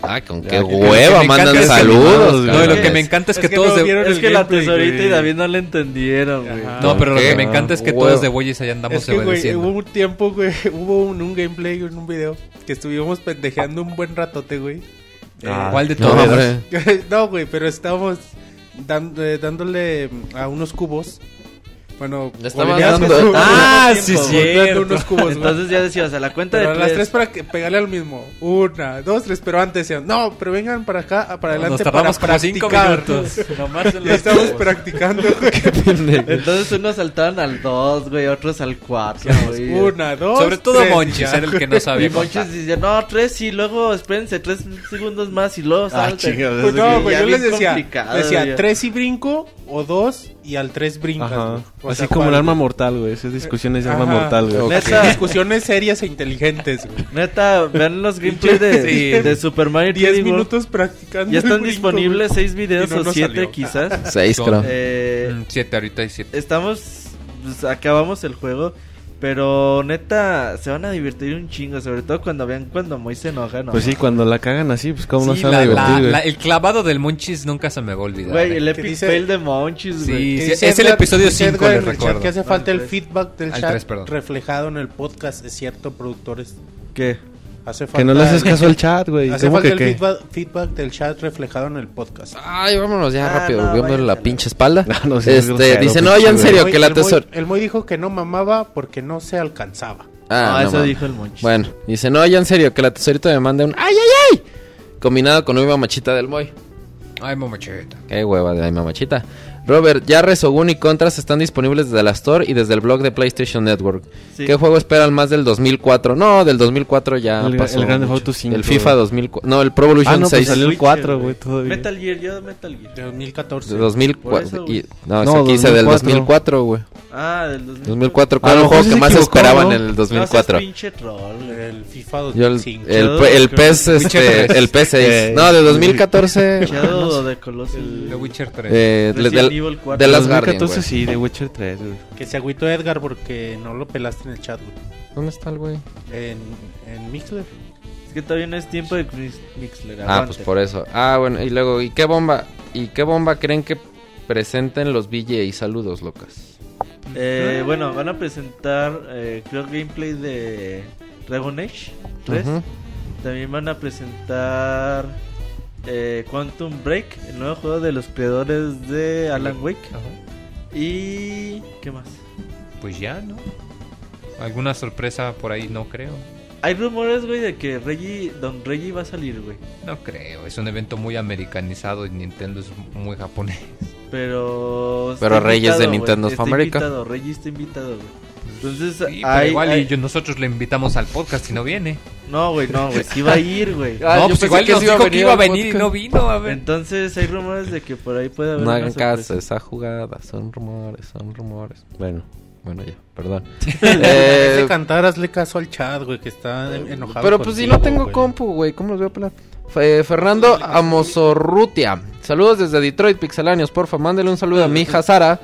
Ay, con qué hueva mandan saludos. No, lo que me encanta es que todos es que la tesorita y David no le entendieron, güey. No, pero lo que me encanta es que todos de güeyes allá andamos obedeciendo. Hubo un tiempo, güey, hubo un gameplay, en un video que estuvimos pendejeando un buen ratote, güey. ¿Cuál de todos? No, güey, pero estábamos dándole a unos cubos. Bueno, estaban dando. Ah, sí, sí. Entonces ya decías, a la cuenta de 3. Las tres para pegarle al mismo. 1, 2, 3. Pero antes decían, no, pero vengan para acá, para adelante. Nos tardamos para 5 minutos. Nomás ya estamos practicando. Entonces unos saltaban al 2, güey, otros al 4. 1, 2. Sobre todo Monchis era el que no sabía. Y Monchis decía, no, 3 y luego espérense 3 segundos más y luego salten. No, güey, yo les decía 3 y brinco o 2 y al 3 brincan. Así sea, como el arma mortal, güey. Esas discusiones de arma mortal, güey. Neta, discusiones serias e inteligentes, güey. Neta, vean los gameplays de Super Mario 10 minutos practicando. Ya están disponibles 6 videos o 7 quizás. 6, creo. 7, ahorita hay 7. Acabamos el juego. Pero neta, se van a divertir un chingo. Sobre todo cuando vean cuando Moy se enoja, ¿no? Pues sí, cuando la cagan así, pues cómo no se van a divertir, güey. El clavado del Monchis nunca se me va a olvidar. Güey, el epic fail de Monchis, güey. Sí, es el episodio 5, les recuerdo. Que hace falta el feedback del chat reflejado en el podcast, es cierto, productores. ¿Qué? Hace falta que no le haces caso al chat, güey. Hace falta el feedback del chat reflejado en el podcast. Ay, vámonos ya rápido. No, vámonos la pinche espalda. No, dice, no, ya en serio, que la tesora. El Moy dijo que no mamaba porque no se alcanzaba. Eso dijo el Monchis. Bueno, dice, no, ya en serio, que la tesorita me mande un ¡ay, ay, ay! Combinado con una mamachita del Moy. Ay, mamachita. Qué hueva de ay, mamachita. Robert, ya Resogun y Contras están disponibles desde la Store y desde el blog de PlayStation Network. Sí. ¿Qué juego esperan más del 2004? No, del 2004 ya pasó. El Grand Theft Auto 5. El FIFA 2004. No, el Pro Evolution 6. Pues salió el 4, güey, todavía. Metal Gear. De 2014. De 2004. No, aquí hice del 2004, güey. Ah, del 2004. ¿Cuál era el juego que más esperaban en el 2004? Pinche troll. El FIFA 2005. El PES, el PS6. No, de 2014. De Witcher 3. De las Guardian, güey. Sí, de Witcher 3, güey. Que se agüitó Edgar porque no lo pelaste en el chat, güey. ¿Dónde está el güey? En Mixler. Es que todavía no es tiempo de Mixler. Ah, aguante. Pues por eso. Ah, bueno, y luego, ¿y qué bomba creen que presenten los VJ? Saludos, Lucas. Bueno, van a presentar, creo, gameplay de Dragon Age 3. Uh-huh. También van a presentar... Quantum Break, el nuevo juego de los creadores de Alan Wake. Ajá. ¿Y qué más? Pues ya, ¿no? ¿Alguna sorpresa por ahí? No creo. Hay rumores, güey, de que Don Reggie va a salir, güey. No creo, es un evento muy americanizado y Nintendo es muy japonés. Pero Reggie es de Nintendo of America. Reggie está invitado, güey. Entonces, sí, hay, igual hay... Y nosotros le invitamos al podcast y no viene. No, güey, no, güey, sí va a ir, güey. Ah, no, pues igual nos dijo que iba a venir y no vino, a ver. Entonces hay rumores de que por ahí puede haber... No hagan caso, esa jugada, son rumores. Bueno, ya, perdón. Si cantar, hazle caso al chat, güey, que está enojado. Pero pues si no tengo compu, güey, ¿cómo los voy a pelar? Fernando Amozorrutia. Saludos desde Detroit, Pixelanios. Porfa, mándele un saludo a mi hija Sara.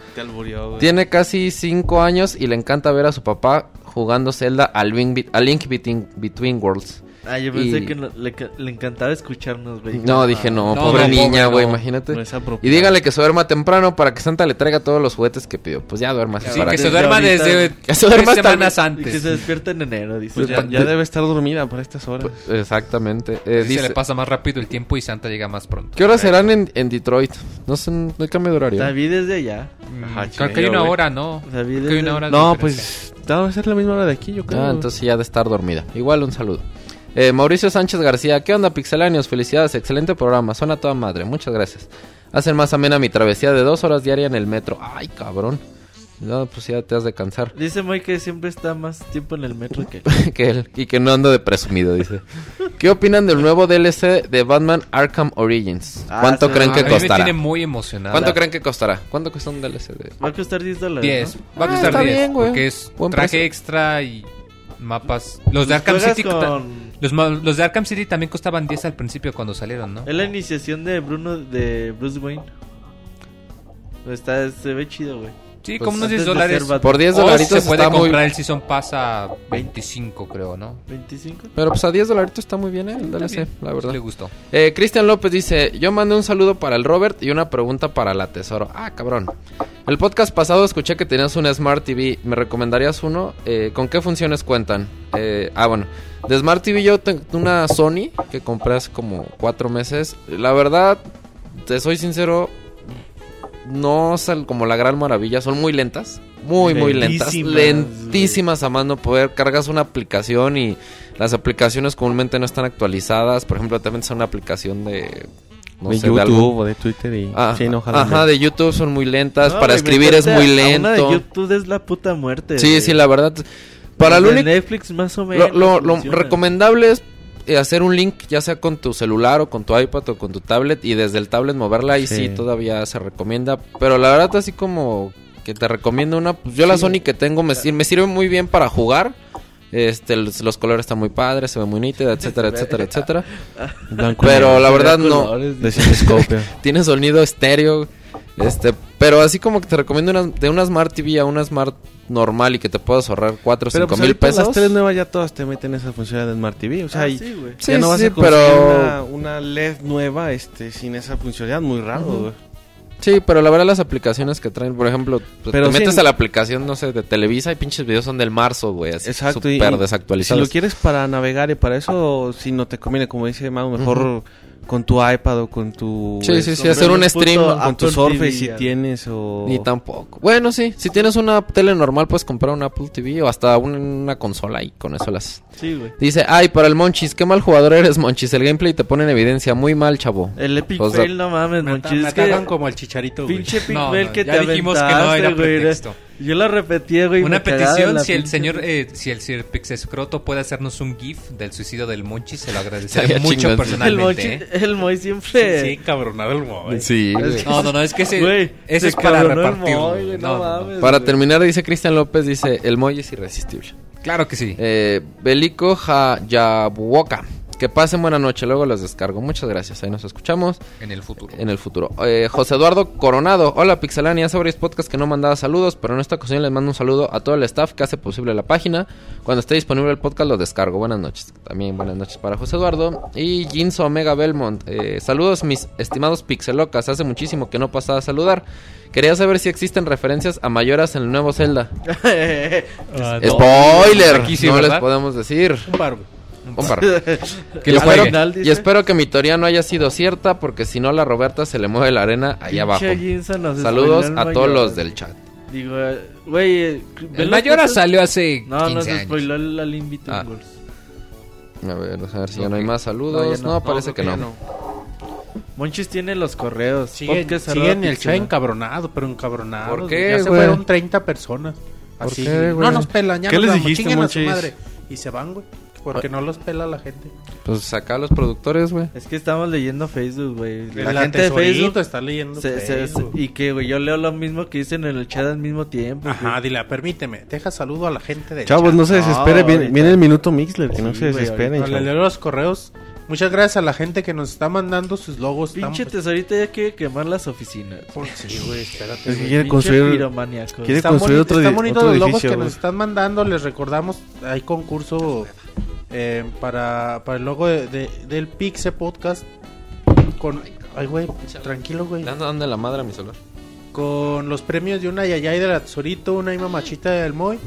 Tiene casi 5 años y le encanta ver a su papá jugando Zelda a Link Between Worlds. Ah, yo pensé que le encantaba escucharnos, güey. No, dije no, pobre niña, güey, no, imagínate. No, y díganle que se duerma temprano para que Santa le traiga todos los juguetes que pidió. Pues ya duerma. Sí, que se duerma desde 3 semanas antes. Y que se despierta en enero, dice. Pues ya debe estar dormida por estas horas. Pues, exactamente. Dice, se le pasa más rápido el tiempo y Santa llega más pronto. ¿Qué horas serán en Detroit? No sé, no hay cambio de horario. David es de allá. Ajá, creo que hay una hora, ¿no? David hay una hora. No, pues va a ser la misma hora de aquí, yo creo. Ah, entonces ya de estar dormida. Igual un saludo. Mauricio Sánchez García, ¿qué onda, Pixelanios? Felicidades, excelente programa, suena toda madre, muchas gracias. Hacen más amena mi travesía de 2 horas diaria en el metro. Ay, cabrón. No, pues ya te has de cansar. Dice Moy que siempre está más tiempo en el metro que él. Y que no ando de presumido, dice. ¿Qué opinan del nuevo DLC de Batman Arkham Origins? ¿Cuánto creen que costará? A mí me tiene muy emocionado. ¿Cuánto creen que costará? ¿Cuánto cuesta un DLC? Va a costar $10. 10, ¿no? Va a costar 10, bien, porque es buen traje precio. Extra y mapas. Los de Arkham City... Los de Arkham City también costaban 10 al principio cuando salieron, ¿no? Es la iniciación de Bruce Wayne. Se ve chido, güey. Sí, pues como unos $10. Por $10 se puede comprar el Season Pass a 25, creo, ¿no? 25. Pero pues a $10 está muy bien, el DLC, bien, la verdad. Sí, le gustó. Cristian López dice, yo mandé un saludo para el Robert y una pregunta para la Tesoro. Ah, cabrón. El podcast pasado escuché que tenías una Smart TV. ¿Me recomendarías uno? ¿Con qué funciones cuentan? Bueno. De Smart TV yo tengo una Sony que compré hace como 4 meses. La verdad, te soy sincero... No sal como la gran maravilla, son muy lentas. Muy lentas. Lentísimas, a más no poder. Cargas una aplicación y las aplicaciones comúnmente no están actualizadas. Por ejemplo, también es una aplicación de... No de sé, YouTube de algún... o de Twitter y... sí, no, ajá, de YouTube son muy lentas. No, para escribir es muy lento. Una de YouTube es la puta muerte. Sí, sí, la verdad. Para el único... Netflix más o menos. Lo recomendable es... hacer un link, ya sea con tu celular o con tu iPad o con tu tablet, y desde el tablet moverla, y sí todavía se recomienda, pero la verdad así como que te recomiendo una, pues yo la Sony que tengo me sirve muy bien para jugar. Los colores están muy padres, se ve muy nítida, etcétera. Pero la verdad no tiene sonido estéreo. Pero así como que te recomiendo de una Smart TV a una Smart normal y que te puedas ahorrar 4 o 5 mil pesos. Pero las 3 nuevas ya todas te meten esa función de Smart TV. O sea, sí, güey. Ya no vas a conseguir una LED nueva sin esa funcionalidad, muy raro, güey. Sí, pero la verdad las aplicaciones que traen, por ejemplo, pero te metes a la aplicación, no sé, de Televisa y pinches videos son del marzo, güey, así súper desactualizados. Si lo quieres para navegar y para eso, si no te conviene, como dice Mau, mejor... Con tu iPad o con tu... Sí, hacer un stream. Con tu Surface si tienes o... Ni tampoco. Bueno, sí, si tienes una tele normal puedes comprar una Apple TV o hasta una consola y con eso las... Sí, güey. Dice, ay, para el Monchis, qué mal jugador eres, Monchis. El gameplay te pone en evidencia, muy mal, chavo. El Epic Fail, no mames, Monchis. Me cagan como el chicharito, güey. Pinche Epic Fail que te aventaste, güey. Ya dijimos que no era pretexto. Yo lo repetía, güey. Una petición, si el Sir Pixescroto puede hacernos un GIF del suicidio del Monchi, se lo agradecería mucho personalmente. El Moy siempre... Sí, cabronado el Moy. Sí. No, es que ese es para repartir. Moy, no mames, para terminar, dice Cristian López, dice, el Moy es irresistible. Claro que sí. Belico Jayabuoka. Que pasen buena noche, luego los descargo. Muchas gracias, ahí nos escuchamos. En el futuro. José Eduardo Coronado. Hola, Pixelania, sobre podcast que no mandaba saludos, pero en esta ocasión les mando un saludo a todo el staff que hace posible la página. Cuando esté disponible el podcast lo descargo. Buenas noches. También buenas noches para José Eduardo. Y Ginzo Omega Belmont. Saludos, mis estimados pixelocas. Hace muchísimo que no pasaba a saludar. Quería saber si existen referencias a mayoras en el nuevo Zelda. Spoiler. Aquí sí, no, ¿verdad? Les podemos decir. Un par. Espero que mi teoría no haya sido cierta, porque si no la Roberta se le mueve la arena allá abajo. Saludos a todos los del chat. Digo, güey, el Mayora salió hace 15 años. No, se spoiló la Limbitum Wars. A ver si ya no hay más saludos. No, parece que no. Monchis tiene los correos. Siguen el chat encabronado, pero encabronado. ¿Por qué, güey? Se fueron 30 personas. Así. No nos pelan, ya ¿qué les dijiste, Monchis? Y se van, güey. Porque no los pela la gente. Pues acá los productores, güey. Es que estamos leyendo Facebook, güey. La gente de Facebook está leyendo Facebook. Y que, güey, yo leo lo mismo que dicen en el chat al mismo tiempo. Ajá, güey. Dile, permíteme, deja saludo a la gente del chat. Chavos, no se desespere, viene el minuto Mixler, que sí, no se desesperen. Le leo los correos. Muchas gracias a la gente que nos está mandando sus logos. Pinche tesorita ya quiere quemar las oficinas. Sí, güey, espérate. Es que quiere construir otro edificio. Están bonitos los logos que nos están mandando. Les recordamos, hay concurso para el logo del Pixel Podcast. Con... Ay, güey, tranquilo, güey. Le ando dando la madre a mi celular. Con los premios de una yayay de la tesorito, una mamachita del Moy.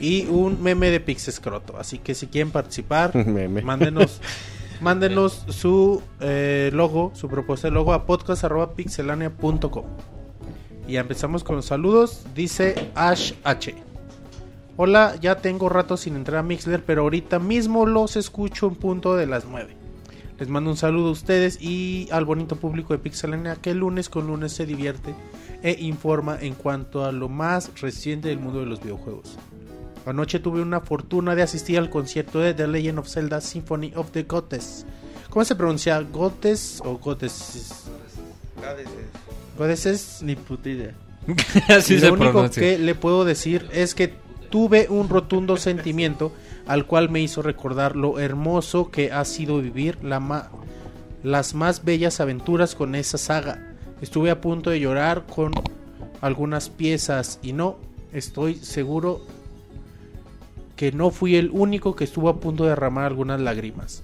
Y un meme de Pixel Scroto. Así que si quieren participar, mándenos su logo, su propuesta de logo a podcast@pixelania.com. Y ya empezamos con los saludos. Dice Ash H: hola, ya tengo rato sin entrar a Mixler, pero ahorita mismo los escucho en punto de las 9. Les mando un saludo a ustedes y al bonito público de Pixelania, que lunes con lunes se divierte e informa en cuanto a lo más reciente del mundo de los videojuegos. Anoche tuve una fortuna de asistir al concierto de The Legend of Zelda Symphony of the Goddess. ¿Cómo se pronuncia? ¿Goddess o Goddesses? Goddesses. Ni puta idea. Así se pronuncia. Lo único que le puedo decir es que tuve un rotundo sentimiento al cual me hizo recordar lo hermoso que ha sido vivir las más bellas aventuras con esa saga. Estuve a punto de llorar con algunas piezas y no estoy seguro que no fui el único que estuvo a punto de derramar algunas lágrimas.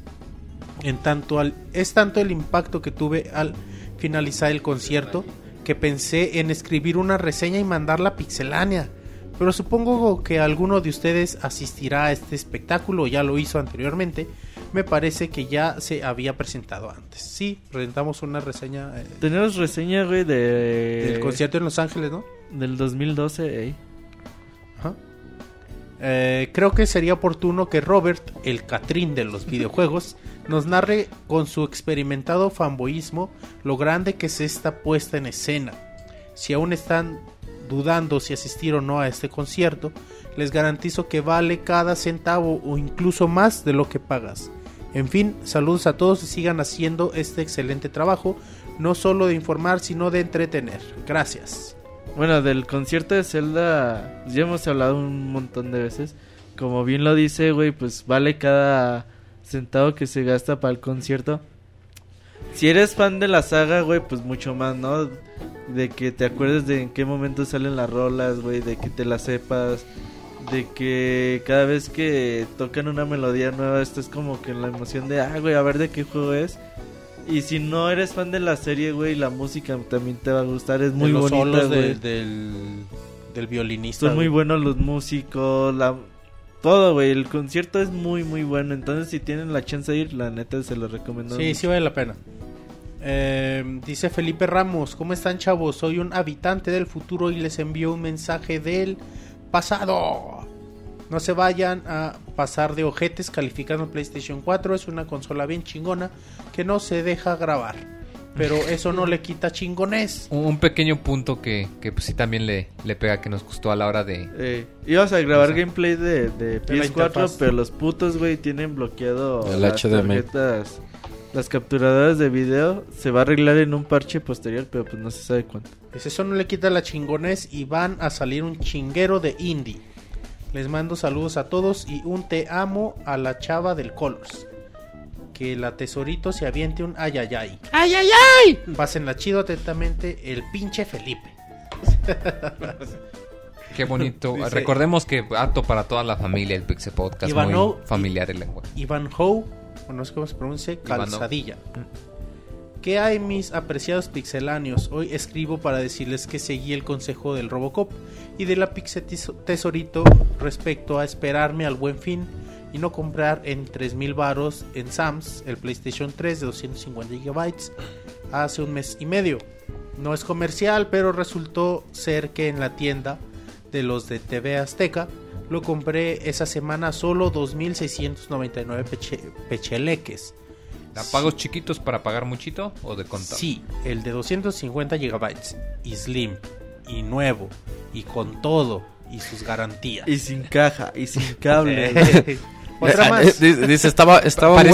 Es tanto el impacto que tuve al finalizar el concierto que pensé en escribir una reseña y mandarla a Pixelania, pero supongo que alguno de ustedes asistirá a este espectáculo, ya lo hizo anteriormente. Me parece que ya se había presentado antes. Sí, presentamos una reseña. Tenemos reseña, güey, del concierto en Los Ángeles, ¿no? Del 2012, Ajá. Creo que sería oportuno que Robert, el Catrín de los videojuegos, nos narre con su experimentado fanboyismo lo grande que es esta puesta en escena. Si aún están dudando si asistir o no a este concierto, les garantizo que vale cada centavo o incluso más de lo que pagas. En fin, saludos a todos y sigan haciendo este excelente trabajo, no solo de informar sino de entretener. Gracias. Bueno, del concierto de Zelda ya hemos hablado un montón de veces. Como bien lo dice, güey, pues vale cada centavo que se gasta para el concierto. Si eres fan de la saga, güey, pues mucho más, ¿no? De que te acuerdes de en qué momento salen las rolas, güey, de que te las sepas, de que cada vez que tocan una melodía nueva estás como que en la emoción de, güey, a ver de qué juego es. Y si no eres fan de la serie, güey, la música también te va a gustar. Es muy bonita, güey. Los solos del violinista. Son muy buenos los músicos, todo, güey. El concierto es muy, muy bueno. Entonces, si tienen la chance de ir, la neta, se lo recomiendo. Sí, mucho. Sí vale la pena. Dice Felipe Ramos: ¿cómo están, chavos? Soy un habitante del futuro y les envío un mensaje del pasado. No se vayan a pasar de ojetes calificando PlayStation 4. Es una consola bien chingona que no se deja grabar. Pero eso no le quita chingones. Un pequeño punto que pues, sí también le pega, que nos gustó a la hora de... ibas a grabar gameplay de PS4, pero los putos, güey, tienen bloqueado el las HDMI. Tarjetas. Las capturadoras de video se va a arreglar en un parche posterior, pero pues no se sabe cuánto. Pues eso no le quita la chingones y van a salir un chinguero de indie. Les mando saludos a todos y un te amo a la chava del Colors. Que la tesorito se aviente un ayayay. ¡Ayayay! Pásenla chido, atentamente, el pinche Felipe. Qué bonito. Dice, recordemos que apto para toda la familia el Pixel Podcast. Ivanhoe, muy familiar el lenguaje. Ivanhoe, o no sé cómo se pronuncia, Calzadilla. ¿Qué hay, mis apreciados pixelanios? Hoy escribo para decirles que seguí el consejo del Robocop y de la Pixel Tesorito respecto a esperarme al Buen Fin y no comprar en 3,000 varos en Sam's el PlayStation 3 de 250 GB hace un mes y medio. No es comercial, pero resultó ser que en la tienda de los de TV Azteca lo compré esa semana solo 2,699 pecheleques. ¿A pagos chiquitos para pagar muchito o de contado? Sí, el de 250 GB y Slim y nuevo y con todo y sus garantías. Y sin caja y sin cable. Otra más. Dice, estaba un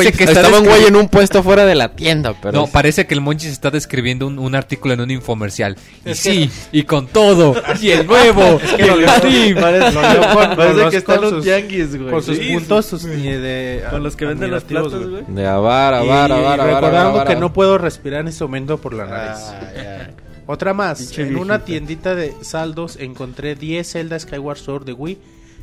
güey en un puesto fuera de la tienda, pero no, parece que el Monchis está describiendo un artículo en un infomercial. Y sí, y con todo, y el nuevo, es que y el Slim. Parece que están los tianguis, güey. Con sus puntos, sus con los que venden las platas, güey. De avara. Recordando que no puedo respirar en ese momento por la nariz. Otra más. En una tiendita de saldos encontré 10 Zelda Skyward Sword de Wii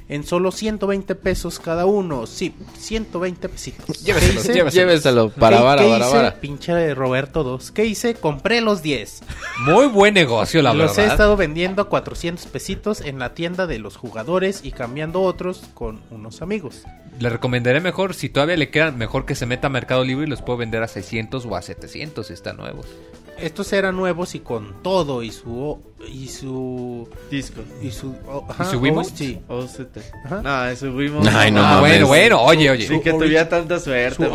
en solo 120 pesos cada uno. Sí, 120 pesitos. Lléveselo para. Pinche de Roberto 2. ¿Qué hice? Compré los 10. Muy buen negocio, la verdad. Los he estado vendiendo a 400 pesitos en la tienda de los jugadores y cambiando otros con unos amigos. Le recomendaré mejor, si todavía le quedan, mejor que se meta a Mercado Libre y los puedo vender a 600 o a 700 si están nuevos. Estos eran nuevos y con todo y su disco y su Wiimote. Ay, no mames. Bueno, oye. Sí, que tuviera tanta suerte.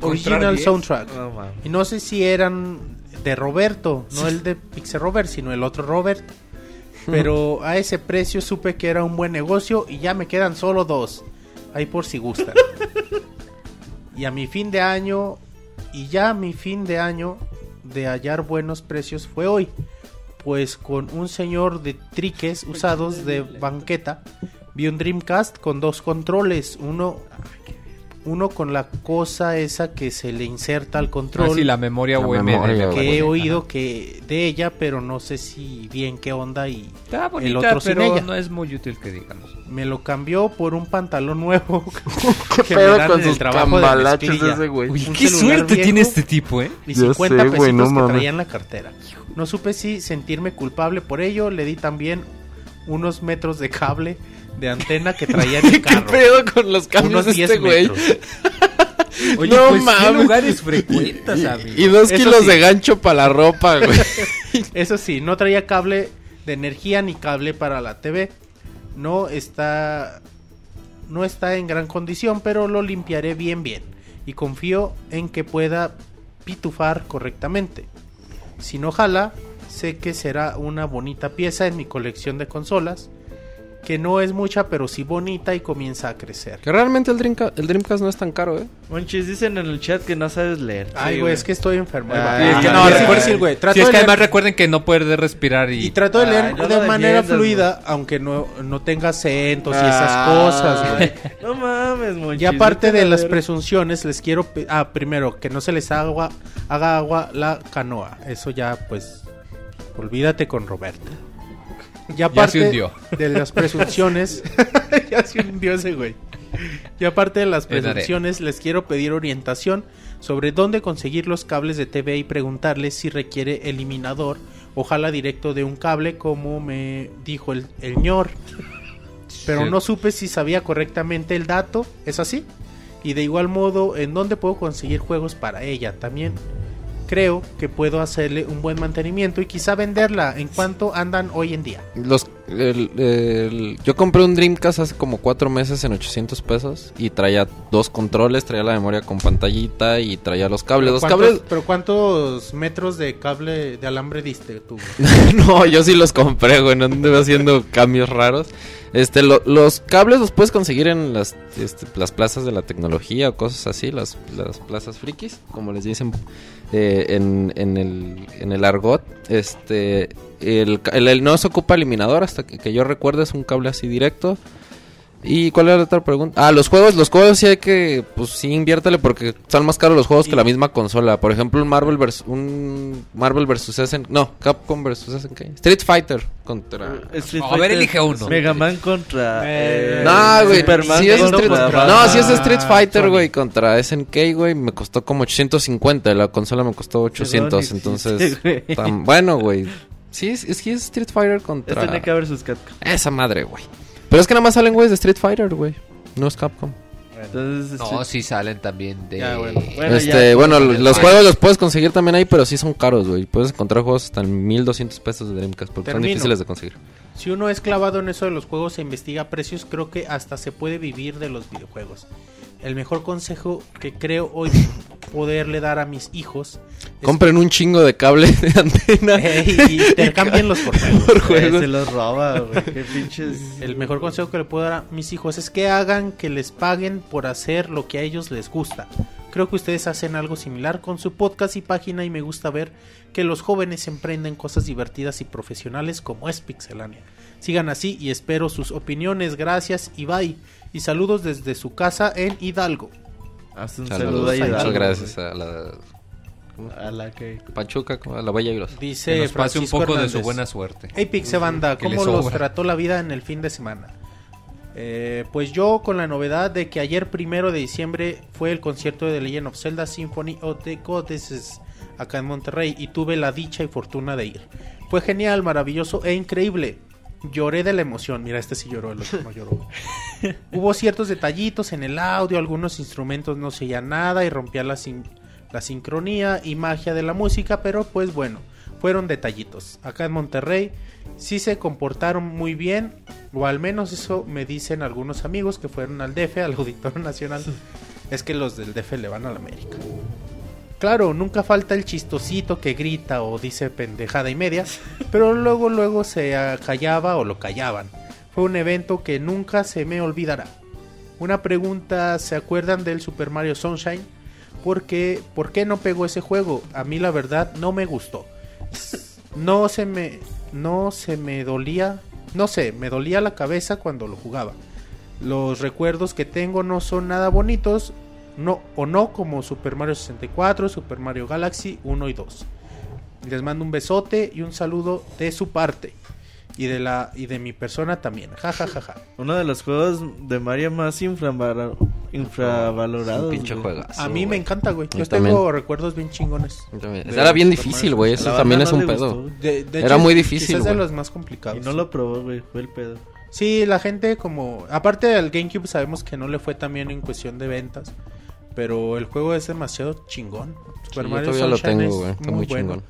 Original soundtrack. Oh, y no sé si eran de Roberto, no el de Pixel Robert, sino el otro Robert. Pero a ese precio supe que era un buen negocio y ya me quedan solo 2. Ahí por si gustan. Y ya mi fin de año de hallar buenos precios fue hoy, pues con un señor de triques usados de banqueta vi un Dreamcast con 2 controles, uno con la cosa esa que se le inserta al control, sí, la memoria UMD, que he oído que de ella, pero no sé si bien qué onda, y está bonita, el otro sin ella no es muy útil que digamos. Me lo cambió por un pantalón nuevo. ¿Qué pedo con sus cambalaches ese güey? Uy, qué suerte tiene este tipo, ¿eh? Y 50 pesitos que traía en la cartera. No supe si sentirme culpable por ello. Le di también unos metros de cable de antena que traía en el carro. ¿Qué pedo con los cambios de este güey? Oye, no, pues mames. ¿Qué lugares frecuentas, amigo? Y 2 kilos de gancho para la ropa, güey. Eso sí, no traía cable de energía ni cable para la TV. No está en gran condición, pero lo limpiaré bien y confío en que pueda pitufar correctamente. Si no jala, sé que será una bonita pieza en mi colección de consolas, que no es mucha, pero sí bonita, y comienza a crecer. Que realmente el Dreamcast no es tan caro, ¿eh? Monchis, dicen en el chat que no sabes leer. Ay, güey, es que estoy enfermo. Además recuerden que no puedes respirar y trato de leer de manera fluida, güey, aunque no tenga acentos y esas cosas, güey. No mames, Monchis. Y aparte no de las presunciones, les quiero... primero, que no se les haga agua la canoa. Eso ya, pues, olvídate con Roberto. Y aparte de las presunciones, ya se hundió ese güey. Y aparte de las presunciones, les quiero pedir orientación sobre dónde conseguir los cables de TV y preguntarles si requiere eliminador, ojalá directo de un cable, como me dijo el ñor. Pero no supe si sabía correctamente el dato, ¿es así? Y de igual modo, ¿en dónde puedo conseguir juegos para ella también? Creo que puedo hacerle un buen mantenimiento y quizá venderla. ¿En cuánto andan hoy en día? Yo compré un Dreamcast hace como 4 meses en 800 pesos y traía 2 controles, traía la memoria con pantallita y traía los cables. ¿Pero cuántos metros de cable de alambre diste tú? No, yo sí los compré, güey, no anduve haciendo cambios raros. Los cables los puedes conseguir en las plazas de la tecnología o cosas así, las plazas frikis, como les dicen en el argot. El no se ocupa eliminador, hasta que yo recuerde, es un cable así directo. ¿Y cuál era la otra pregunta? Los juegos sí hay que, pues sí, inviértale, porque están más caros los juegos que la misma consola. Por ejemplo, Capcom versus SNK. Street Fighter contra... A ver, elige uno. Mega Man contra... No, güey. Superman si es Street Fighter, güey, contra SNK, güey, me costó como 850. La consola me costó 800, entonces... Bueno, güey. Sí, es que es Street Fighter contra... SNK versus Capcom. Esa madre, güey. Pero es que nada más salen güeyes de Street Fighter, güey. No es Capcom. Entonces, no, sí salen también de... Ya, bueno. Los juegos los puedes conseguir también ahí, pero sí son caros, güey. Puedes encontrar juegos hasta en 1,200 pesos de Dreamcast, porque son difíciles de conseguir. Si uno es clavado en eso de los juegos e investiga precios, creo que hasta se puede vivir de los videojuegos. El mejor consejo que creo hoy poderle dar a mis hijos... Compren un chingo de cable de antena. Y intercámbienlos por juegos. Se los roba, güey. Qué pinches. El mejor consejo que le puedo dar a mis hijos es que hagan que les paguen por hacer lo que a ellos les gusta. Creo que ustedes hacen algo similar con su podcast y página, y me gusta ver que los jóvenes emprenden cosas divertidas y profesionales como es Pixelania. Sigan así y espero sus opiniones. Gracias y bye. Y saludos desde su casa en Hidalgo. Hasta un saludo a Hidalgo. Muchas gracias a la... a la que... Pachuca, a la Valle Grosa. Dice que nos pase Francisco un poco Hernández de su buena suerte. Hey Pixebanda, ¿cómo los trató la vida en el fin de semana? Pues yo con la novedad de que ayer 1 de diciembre fue el concierto de The Legend of Zelda Symphony of the Goddesses acá en Monterrey, y tuve la dicha y fortuna de ir. Fue genial, maravilloso e increíble. Lloré de la emoción. Mira, este sí lloró, el otro no lloró. Hubo ciertos detallitos en el audio, algunos instrumentos no se oía nada y rompía la sincronía y magia de la música, pero pues bueno, fueron detallitos. Acá en Monterrey sí se comportaron muy bien, o al menos eso me dicen algunos amigos que fueron al DF, al Auditorio Nacional. Es que los del DF le van a la América. Claro, nunca falta el chistosito que grita o dice pendejada y media, pero luego se callaba o lo callaban. Fue un evento que nunca se me olvidará. Una pregunta, ¿se acuerdan del Super Mario Sunshine? ¿Por qué no pegó ese juego? A mí la verdad no me gustó. Me dolía la cabeza cuando lo jugaba. Los recuerdos que tengo no son nada bonitos. No, como Super Mario 64, Super Mario Galaxy 1 y 2. Les mando un besote y un saludo de su parte y de mi persona también. Ja, ja, ja, ja. Uno de los juegos de Mario más infravalorados. Pinche juegazo, a mí me encanta, güey. Yo tengo recuerdos bien chingones. Era bien difícil, güey. Eso también es un pedo. De hecho, era muy difícil. Es de los más complicados. Y no lo probó, güey. Fue el pedo. Sí, la gente como... Aparte del GameCube sabemos que no le fue tan bien en cuestión de ventas, pero el juego es demasiado chingón. Super Mario Sunshine lo tengo, güey. Está muy bueno. Chingón.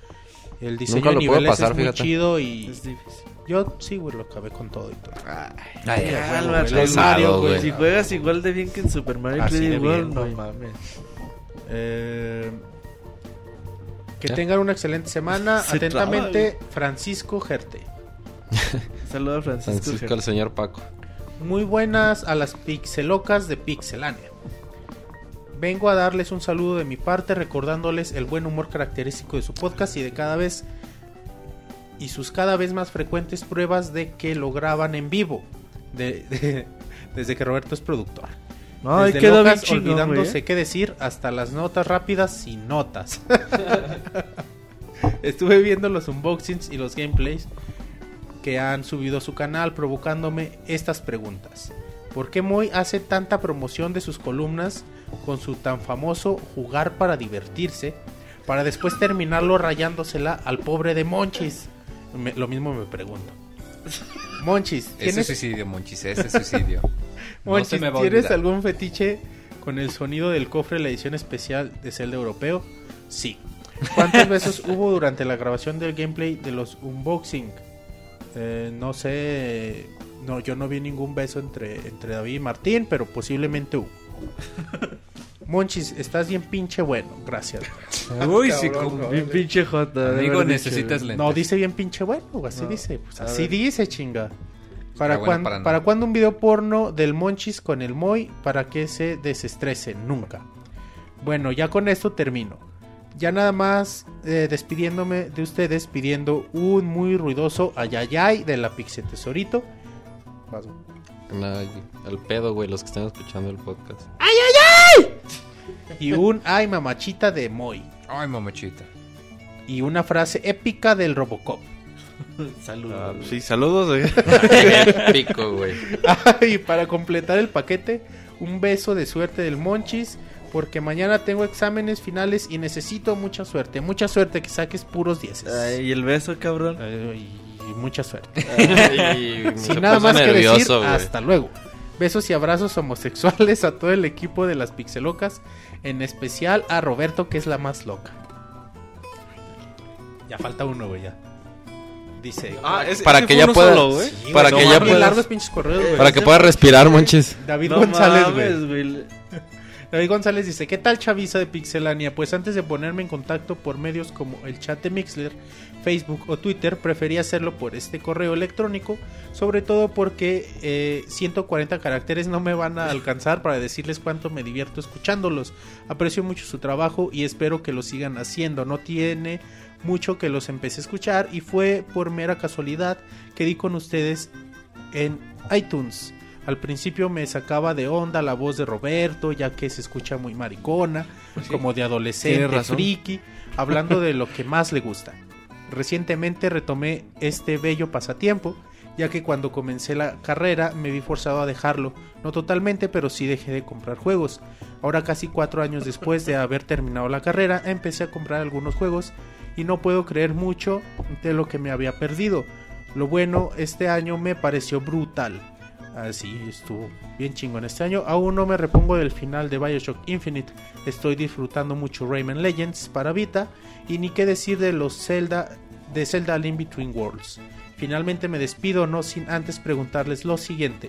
El diseño de niveles pasar, es muy chido y... Es difícil. Yo sí, güey, lo acabé con todo y todo. Mario, güey. Si juegas igual de bien que en Super Mario Play World, no mames. Que tengan una excelente semana. Atentamente, Francisco Gerte. Saludos a Francisco al señor Paco. Muy buenas a las pixelocas de Pixelania. Vengo a darles un saludo de mi parte, recordándoles el buen humor característico de su podcast y de cada vez y sus cada vez más frecuentes pruebas de que lo graban en vivo desde que Roberto es productor. No, desde locas olvidándose qué decir hasta las notas rápidas sin notas. Estuve viendo los unboxings y los gameplays que han subido a su canal, provocándome estas preguntas. ¿Por qué Moy hace tanta promoción de sus columnas con su tan famoso jugar para divertirse, para después terminarlo rayándosela al pobre de Monchis? Lo mismo me pregunto. Monchis, es suicidio, Monchis, es suicidio. Monchis, no ¿tienes algún fetiche con el sonido del cofre de la edición especial de Zelda europeo? Sí. ¿Cuántos besos hubo durante la grabación del gameplay de los unboxing? No sé, no, yo no vi ningún beso entre David y Martín, pero posiblemente hubo. Monchis, estás bien pinche bueno, gracias. Uy, cabrón, sí, como bien pinche jota. Digo, necesitas lentes. No, dice bien pinche bueno, así no, dice, pues así dice, chinga. ¿Para cuándo un video porno del Monchis con el Moy para que se desestrese? Nunca. Bueno, ya con esto termino. Ya nada más despidiéndome de ustedes, pidiendo un muy ruidoso ayayay de la Pixel Tesorito. Al pedo, güey, los que están escuchando el podcast. ¡Ayayay! Y un ay mamachita de Moy. Ay mamachita. Y una frase épica del Robocop. Saludos. Sí, saludos. Épico, güey. Y para completar el paquete, un beso de suerte del Monchis, porque mañana tengo exámenes finales y necesito mucha suerte. Mucha suerte, que saques puros 10. Y el beso, cabrón. Y mucha suerte. Sin nada más que decir, wey. Hasta luego. Besos y abrazos homosexuales a todo el equipo de las Pixelocas, en especial a Roberto, que es la más loca. Ya falta uno, güey, ya. Dice, para que ya pueda, para que ya pueda, para que pueda respirar, Monchis. David González, güey. David González dice, ¿qué tal, chaviza de Pixelania? Pues antes de ponerme en contacto por medios como el chat de Mixler, Facebook o Twitter, preferí hacerlo por este correo electrónico, sobre todo porque 140 caracteres no me van a alcanzar para decirles cuánto me divierto escuchándolos. Aprecio mucho su trabajo y espero que lo sigan haciendo. No tiene mucho que los empecé a escuchar y fue por mera casualidad que di con ustedes en iTunes. Al principio me sacaba de onda la voz de Roberto, ya que se escucha muy maricona, pues sí, como de adolescente, friki, hablando de lo que más le gusta. Recientemente retomé este bello pasatiempo, ya que cuando comencé la carrera me vi forzado a dejarlo, no totalmente, pero sí dejé de comprar juegos. Ahora casi 4 años después de haber terminado la carrera, empecé a comprar algunos juegos y no puedo creer mucho de lo que me había perdido. Lo bueno, este año me pareció brutal. Así estuvo bien chingón este año. Aún no me repongo del final de Bioshock Infinite. Estoy disfrutando mucho Rayman Legends para Vita. Y ni qué decir de los Zelda, de Zelda Link Between Worlds. Finalmente me despido, no sin antes preguntarles lo siguiente.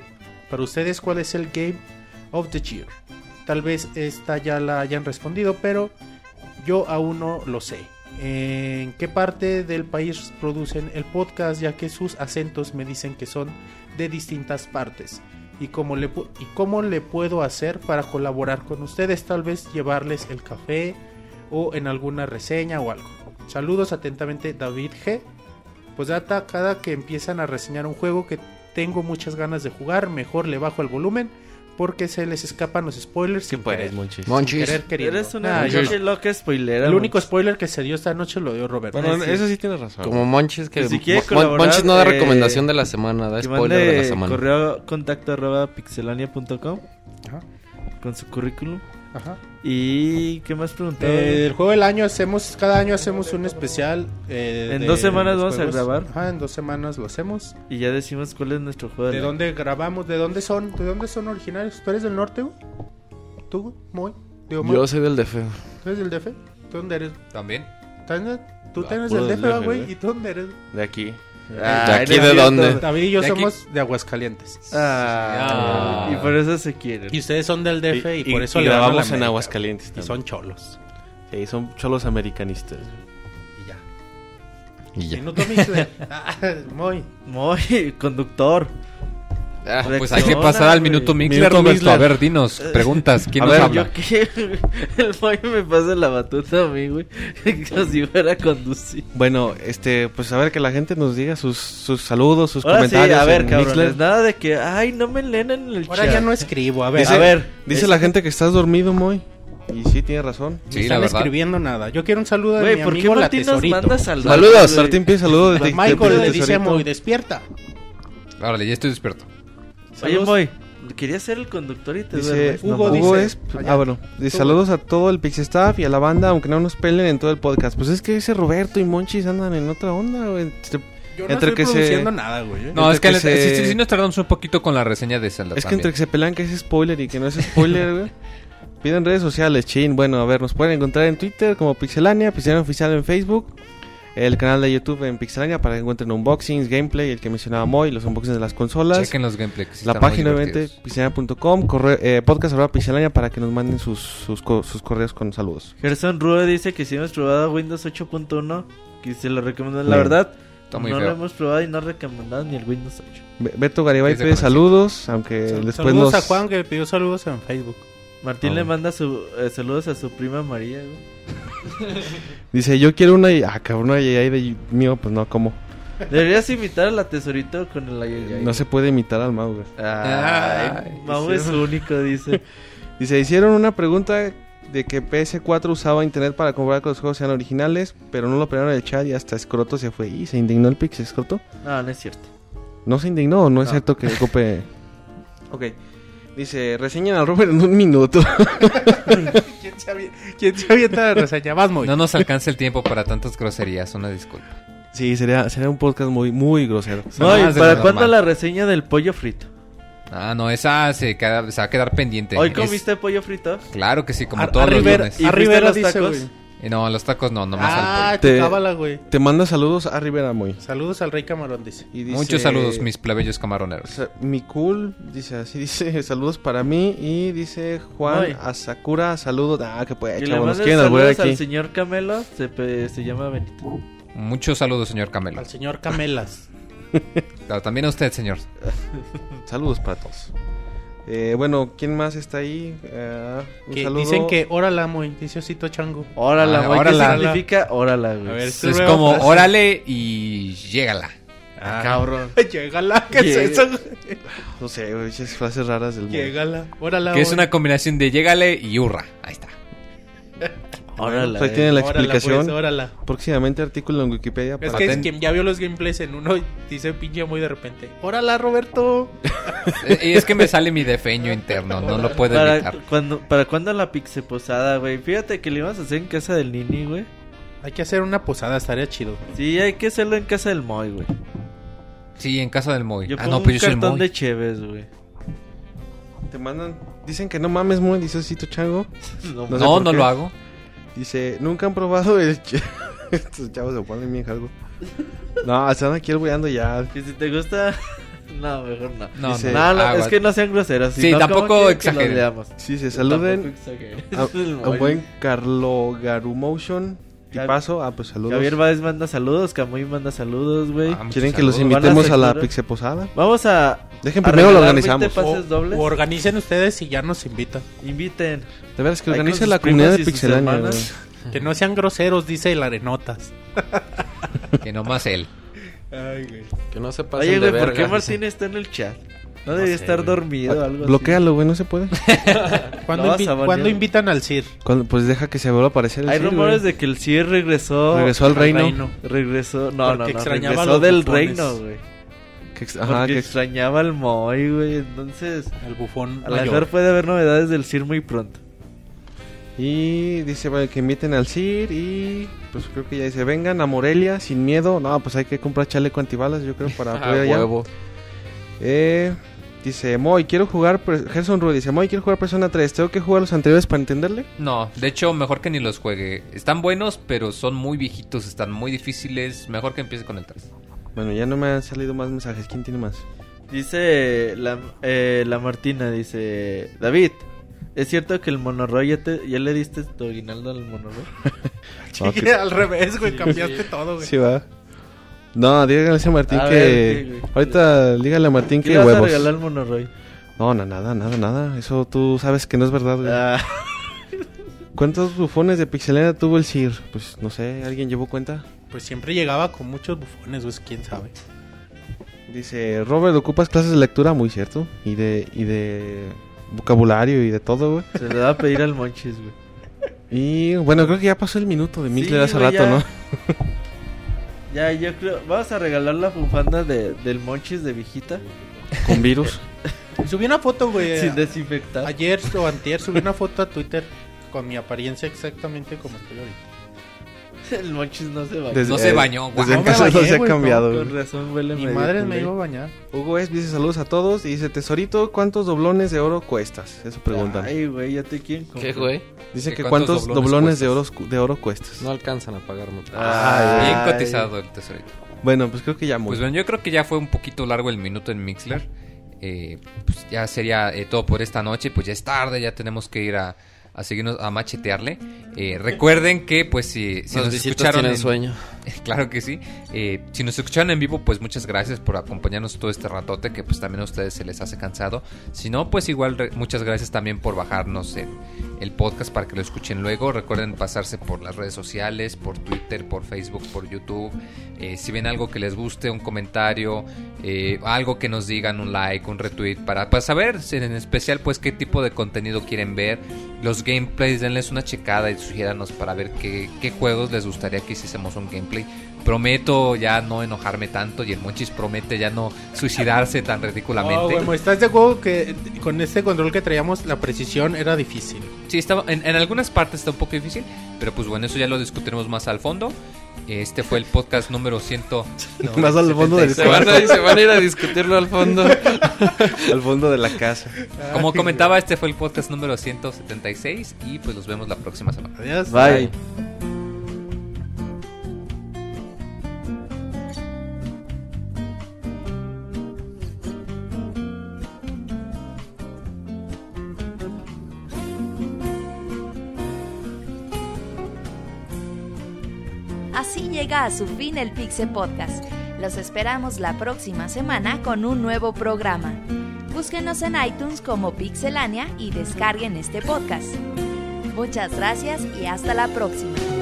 Para ustedes, ¿cuál es el Game of the Year? Tal vez esta ya la hayan respondido, pero yo aún no lo sé. ¿En qué parte del país producen el podcast? Ya que sus acentos me dicen que son de distintas partes. ¿Y cómo le puedo hacer para colaborar con ustedes? Tal vez llevarles el café o en alguna reseña o algo. Saludos atentamente, David G. Pues data, cada que empiezan a reseñar un juego que tengo muchas ganas de jugar, mejor le bajo el volumen porque se les escapan los spoilers. ¿Qué puedes, Monchis? Monchis, eres una Monchis loca spoilera. El único spoiler que se dio esta noche lo dio Roberto. Bueno, eso sí tienes razón. Como Monchis, que si Monchis no da recomendación de la semana, da spoiler de la semana. Correo contacto@pixelania.com con su currículum. Ajá. ¿Y qué más preguntaba? El juego del año hacemos, cada año hacemos un especial. En 2 semanas vamos juegos a grabar. Ajá, en 2 semanas lo hacemos. Y ya decimos cuál es nuestro juego del año. ¿De dónde grabamos? ¿De dónde son originarios? ¿Tú eres del norte, güey? ¿Tú, Moy? Yo soy del DF. ¿Tú eres del DF? ¿Tú dónde eres? También. ¿Tú eres del DF, güey? ¿Y tú dónde eres? De aquí. ¿De aquí de dónde? David y yo somos de Aguascalientes. Y por eso se quieren. Y ustedes son del DF y por eso le grabamos en Aguascalientes también. Y son cholos. Sí, son cholos americanistas. Y ya. Minuto Mixler. Muy conductor. Pues hay que pasar al Minuto Mixler, Roberto. A ver, dinos preguntas. ¿Quién nos habla? El Moy me pasa la batuta a mí, güey. Como si fuera a conducir. Bueno, pues a ver, que la gente nos diga sus saludos, sus comentarios. Sí, a ver, cabrones, nada de que, ay, no me leen en el chat. Ahora ya no escribo, a ver. Dice la gente que estás dormido, Moy. Y sí, tiene razón. Sí, no están escribiendo nada. Yo quiero un saludo de mi amigo la Tesorito. Saludos, Martín, pide saludos. Michael le dice a Moy, despierta. Órale, ya estoy despierto. Oye, Moy, quería ser el conductor y te dice, Hugo dice, bueno, dice, saludos a todo el Pixestaff y a la banda, aunque no nos peleen en todo el podcast. Pues es que ese Roberto y Monchis andan en otra onda, güey. Yo no estoy produciendo nada, güey. No, es que sí nos tardamos un poquito con la reseña de Zelda. Es que entre que se pelean que es spoiler y que no es spoiler, güey. Piden redes sociales, chin. Bueno, a ver, nos pueden encontrar en Twitter como Pixelania, Pixelania Oficial en Facebook, el canal de YouTube en Pixelania para que encuentren unboxings, gameplay, el que mencionaba Moy, los unboxings de las consolas. Chequen los gameplays. Sí, la página obviamente pixelania.com, podcast@pixelania para que nos manden sus correos con saludos. Gerson Rue dice que si hemos probado Windows 8.1, que se lo recomiendan. La verdad, no lo hemos probado y no recomendado ni el Windows 8. Beto Garibay pide saludos, aunque después saludos a Juan, que pidió saludos en Facebook. Martín le manda saludos a su prima María, güey. Dice, yo quiero una... cabrón, una yayay de mío, pues no, ¿cómo? Deberías imitar a la Tesorito con el yayay. No se puede imitar al Mau, güey. Mau es único, dice. Dice, hicieron una pregunta de que PS4 usaba internet para comprobar que los juegos sean originales, pero no lo operaron en el chat y hasta Escroto se fue. ¿Y se indignó el Pix Escroto? No es cierto. ¿No se indignó? No es cierto que cope... Ok. Dice, reseñan a Robert en 1 minuto. ¿Quién se avienta la reseña? Vas, Moy. No nos alcanza el tiempo para tantas groserías, una disculpa. Sí, sería un podcast muy, muy grosero. Moy, ¿para cuándo la reseña del pollo frito? No, esa se va a quedar pendiente. ¿Hoy comiste pollo frito? Claro que sí, como todos los lunes. ¿Y Rivera los tacos? No, los tacos no, nomás al pollo. Ah, cábala, güey. Te manda saludos a Rivera Moy. Saludos al Rey Camarón, dice. Y dice muchos saludos, mis plebeyos camaroneros. Mi cool, dice, así dice, saludos para mí. Y dice Juan Asakura, saludos. Ah, que pues, chavos, nos quieren alburear aquí. Al señor Camelas, se llama Benito. Muchos saludos, señor Camelas. Al señor Camelas. Claro, también a usted, señor. Saludos para todos. Bueno, ¿quién más está ahí? Un saludo. Dicen que órala, muy, dice Osito Chango. Órala, güey. ¿Qué significa órala, güey? Es como órale y llégala. Ah, cabrón. Llégala, ¿qué es eso? No sé, güey, esas frases raras del mundo. Llégala, órala. Que es una combinación de llégale y hurra. Ahí está. Órala, ahí tiene la explicación. Órala, pues, próximamente artículo en Wikipedia. Es que quien ya vio los gameplays en uno dice pinche muy de repente. Órala, Roberto. Es que me sale mi defeño interno, no lo puedo evitar. ¿Para cuándo la pixeposada, güey? Fíjate que le íbamos a hacer en casa del Nini, güey. Hay que hacer una posada, estaría chido. Wey. Sí, hay que hacerlo en casa del Moy, güey. Sí, en casa del Moy. Ah, no, pero yo soy Moy. Un cartón de cheves, güey. Te mandan, dicen que no mames, Moy, dice Osito Chango. No lo hago. Dice, nunca han probado el... Estos chavos se ponen bien algo. No, están aquí albureando ya. Que si te gusta... No, mejor no. Es que no sean groseros. Sí, tampoco exageremos. Sí, se saluden. A buen Carlo Garumotion. Tipazo. Ah, pues saludos. Javier Báez manda saludos. Camuy manda saludos, güey. Ah, ¿quieren que los invitemos a la pixeposada? Vamos a... Dejen primero lo organizamos. O organicen ustedes y ya nos invitan. Inviten. De veras, que organice la comunidad de Pixelania. Que no sean groseros, dice el Arenotas. Que no más él. Ay, güey. Que no se pasen. Oye, güey, ¿por qué Martín está en el chat? No debería estar dormido o algo. Bloquéalo, güey, no se puede. ¿Cuándo invitan al CIR? Pues deja que se vuelva a aparecer el CIR. Hay rumores de que el CIR regresó. Regresó al reino. Regresó, regresó del reino, güey. Porque extrañaba al Moy, güey. Entonces, el bufón. A lo mejor puede haber novedades del CIR muy pronto. Y dice, bueno, que inviten al CIR. Y pues creo que ya dice, vengan a Morelia sin miedo. No, pues hay que comprar chaleco antibalas, yo creo, para poder allá. Dice, Moy, quiero jugar. Gerson Ruiz dice, Moy, quiero jugar Persona 3. ¿Tengo que jugar los anteriores para entenderle? No, de hecho, mejor que ni los juegue. Están buenos, pero son muy viejitos. Están muy difíciles. Mejor que empiece con el 3. Bueno, ya no me han salido más mensajes. ¿Quién tiene más? Dice la Martina, dice... David, ¿es cierto que el monorroy ya le diste tu aguinaldo al monorroy? Al revés, güey, cambiaste todo, güey. Sí, va. No, dígale a Martín a que... Ver, ahorita dígale a Martín que huevos. ¿Qué le vas a regalar al monorroy? No, nada. Eso tú sabes que no es verdad, güey. ¿Cuántos bufones de Pixelania tuvo el CIR? Pues no sé, ¿alguien llevó cuenta? Pues siempre llegaba con muchos bufones, pues quién sabe. Dice, Robert, ¿ocupas clases de lectura? Muy cierto. Y de vocabulario y de todo, güey. Se le va a pedir al Monchis, güey. Y bueno, creo que ya pasó el minuto de Mixler hace rato, ya. ¿No? Ya, yo creo, vamos a regalar la bufanda del Monchis de viejita. Con virus. Subí una foto, güey. Sin desinfectar. Ayer o antier subí una foto a Twitter con mi apariencia exactamente como estoy ahorita. El Monchis no se bañó. No se bañó. Desde en casa no se ha cambiado. Con razón huele medio. Mi madre me iba a bañar. Hugo es, dice saludos a todos. Y dice, tesorito, ¿cuántos doblones de oro cuestas? Eso preguntan. Ay, güey, ya te quieren comprar. ¿Qué, güey? Dice que ¿cuántos doblones de oro cuestas? No alcanzan a pagarme. Bien cotizado el tesorito. Bueno, pues creo que ya muy. Pues bueno, yo creo que ya fue un poquito largo el minuto en Mixler. Pues ya sería todo por esta noche. Pues ya es tarde, ya tenemos que ir a seguirnos, a machetearle. Recuerden que pues si nos escucharon en sueño. Claro que sí. Si nos escucharon en vivo, pues muchas gracias por acompañarnos todo este ratote, que pues también a ustedes se les hace cansado. Si no, pues igual muchas gracias también por bajarnos el podcast para que lo escuchen luego. Recuerden pasarse por las redes sociales, por Twitter, por Facebook, por YouTube. Si ven algo que les guste, un comentario, algo que nos digan, un like, un retweet, para saber en especial pues qué tipo de contenido quieren ver. Los gameplays, denles una checada y sugiéranos para ver qué juegos les gustaría que hiciésemos un gameplay. Prometo ya no enojarme tanto, y el Monchis promete ya no suicidarse tan ridículamente. Bueno, ¿estás de acuerdo que con este control que traíamos la precisión era difícil? Sí, estaba, en algunas partes está un poco difícil, pero pues bueno, eso ya lo discutiremos más al fondo. Este fue el podcast número 100. Más al fondo del cuarto. Se van a ir a discutirlo al fondo. Al fondo de la casa. Como comentaba, este fue el podcast número 176. Y pues los vemos la próxima semana. Adiós. Bye. Así llega a su fin el Pixel Podcast. Los esperamos la próxima semana con un nuevo programa. Búsquenos en iTunes como Pixelania y descarguen este podcast. Muchas gracias y hasta la próxima.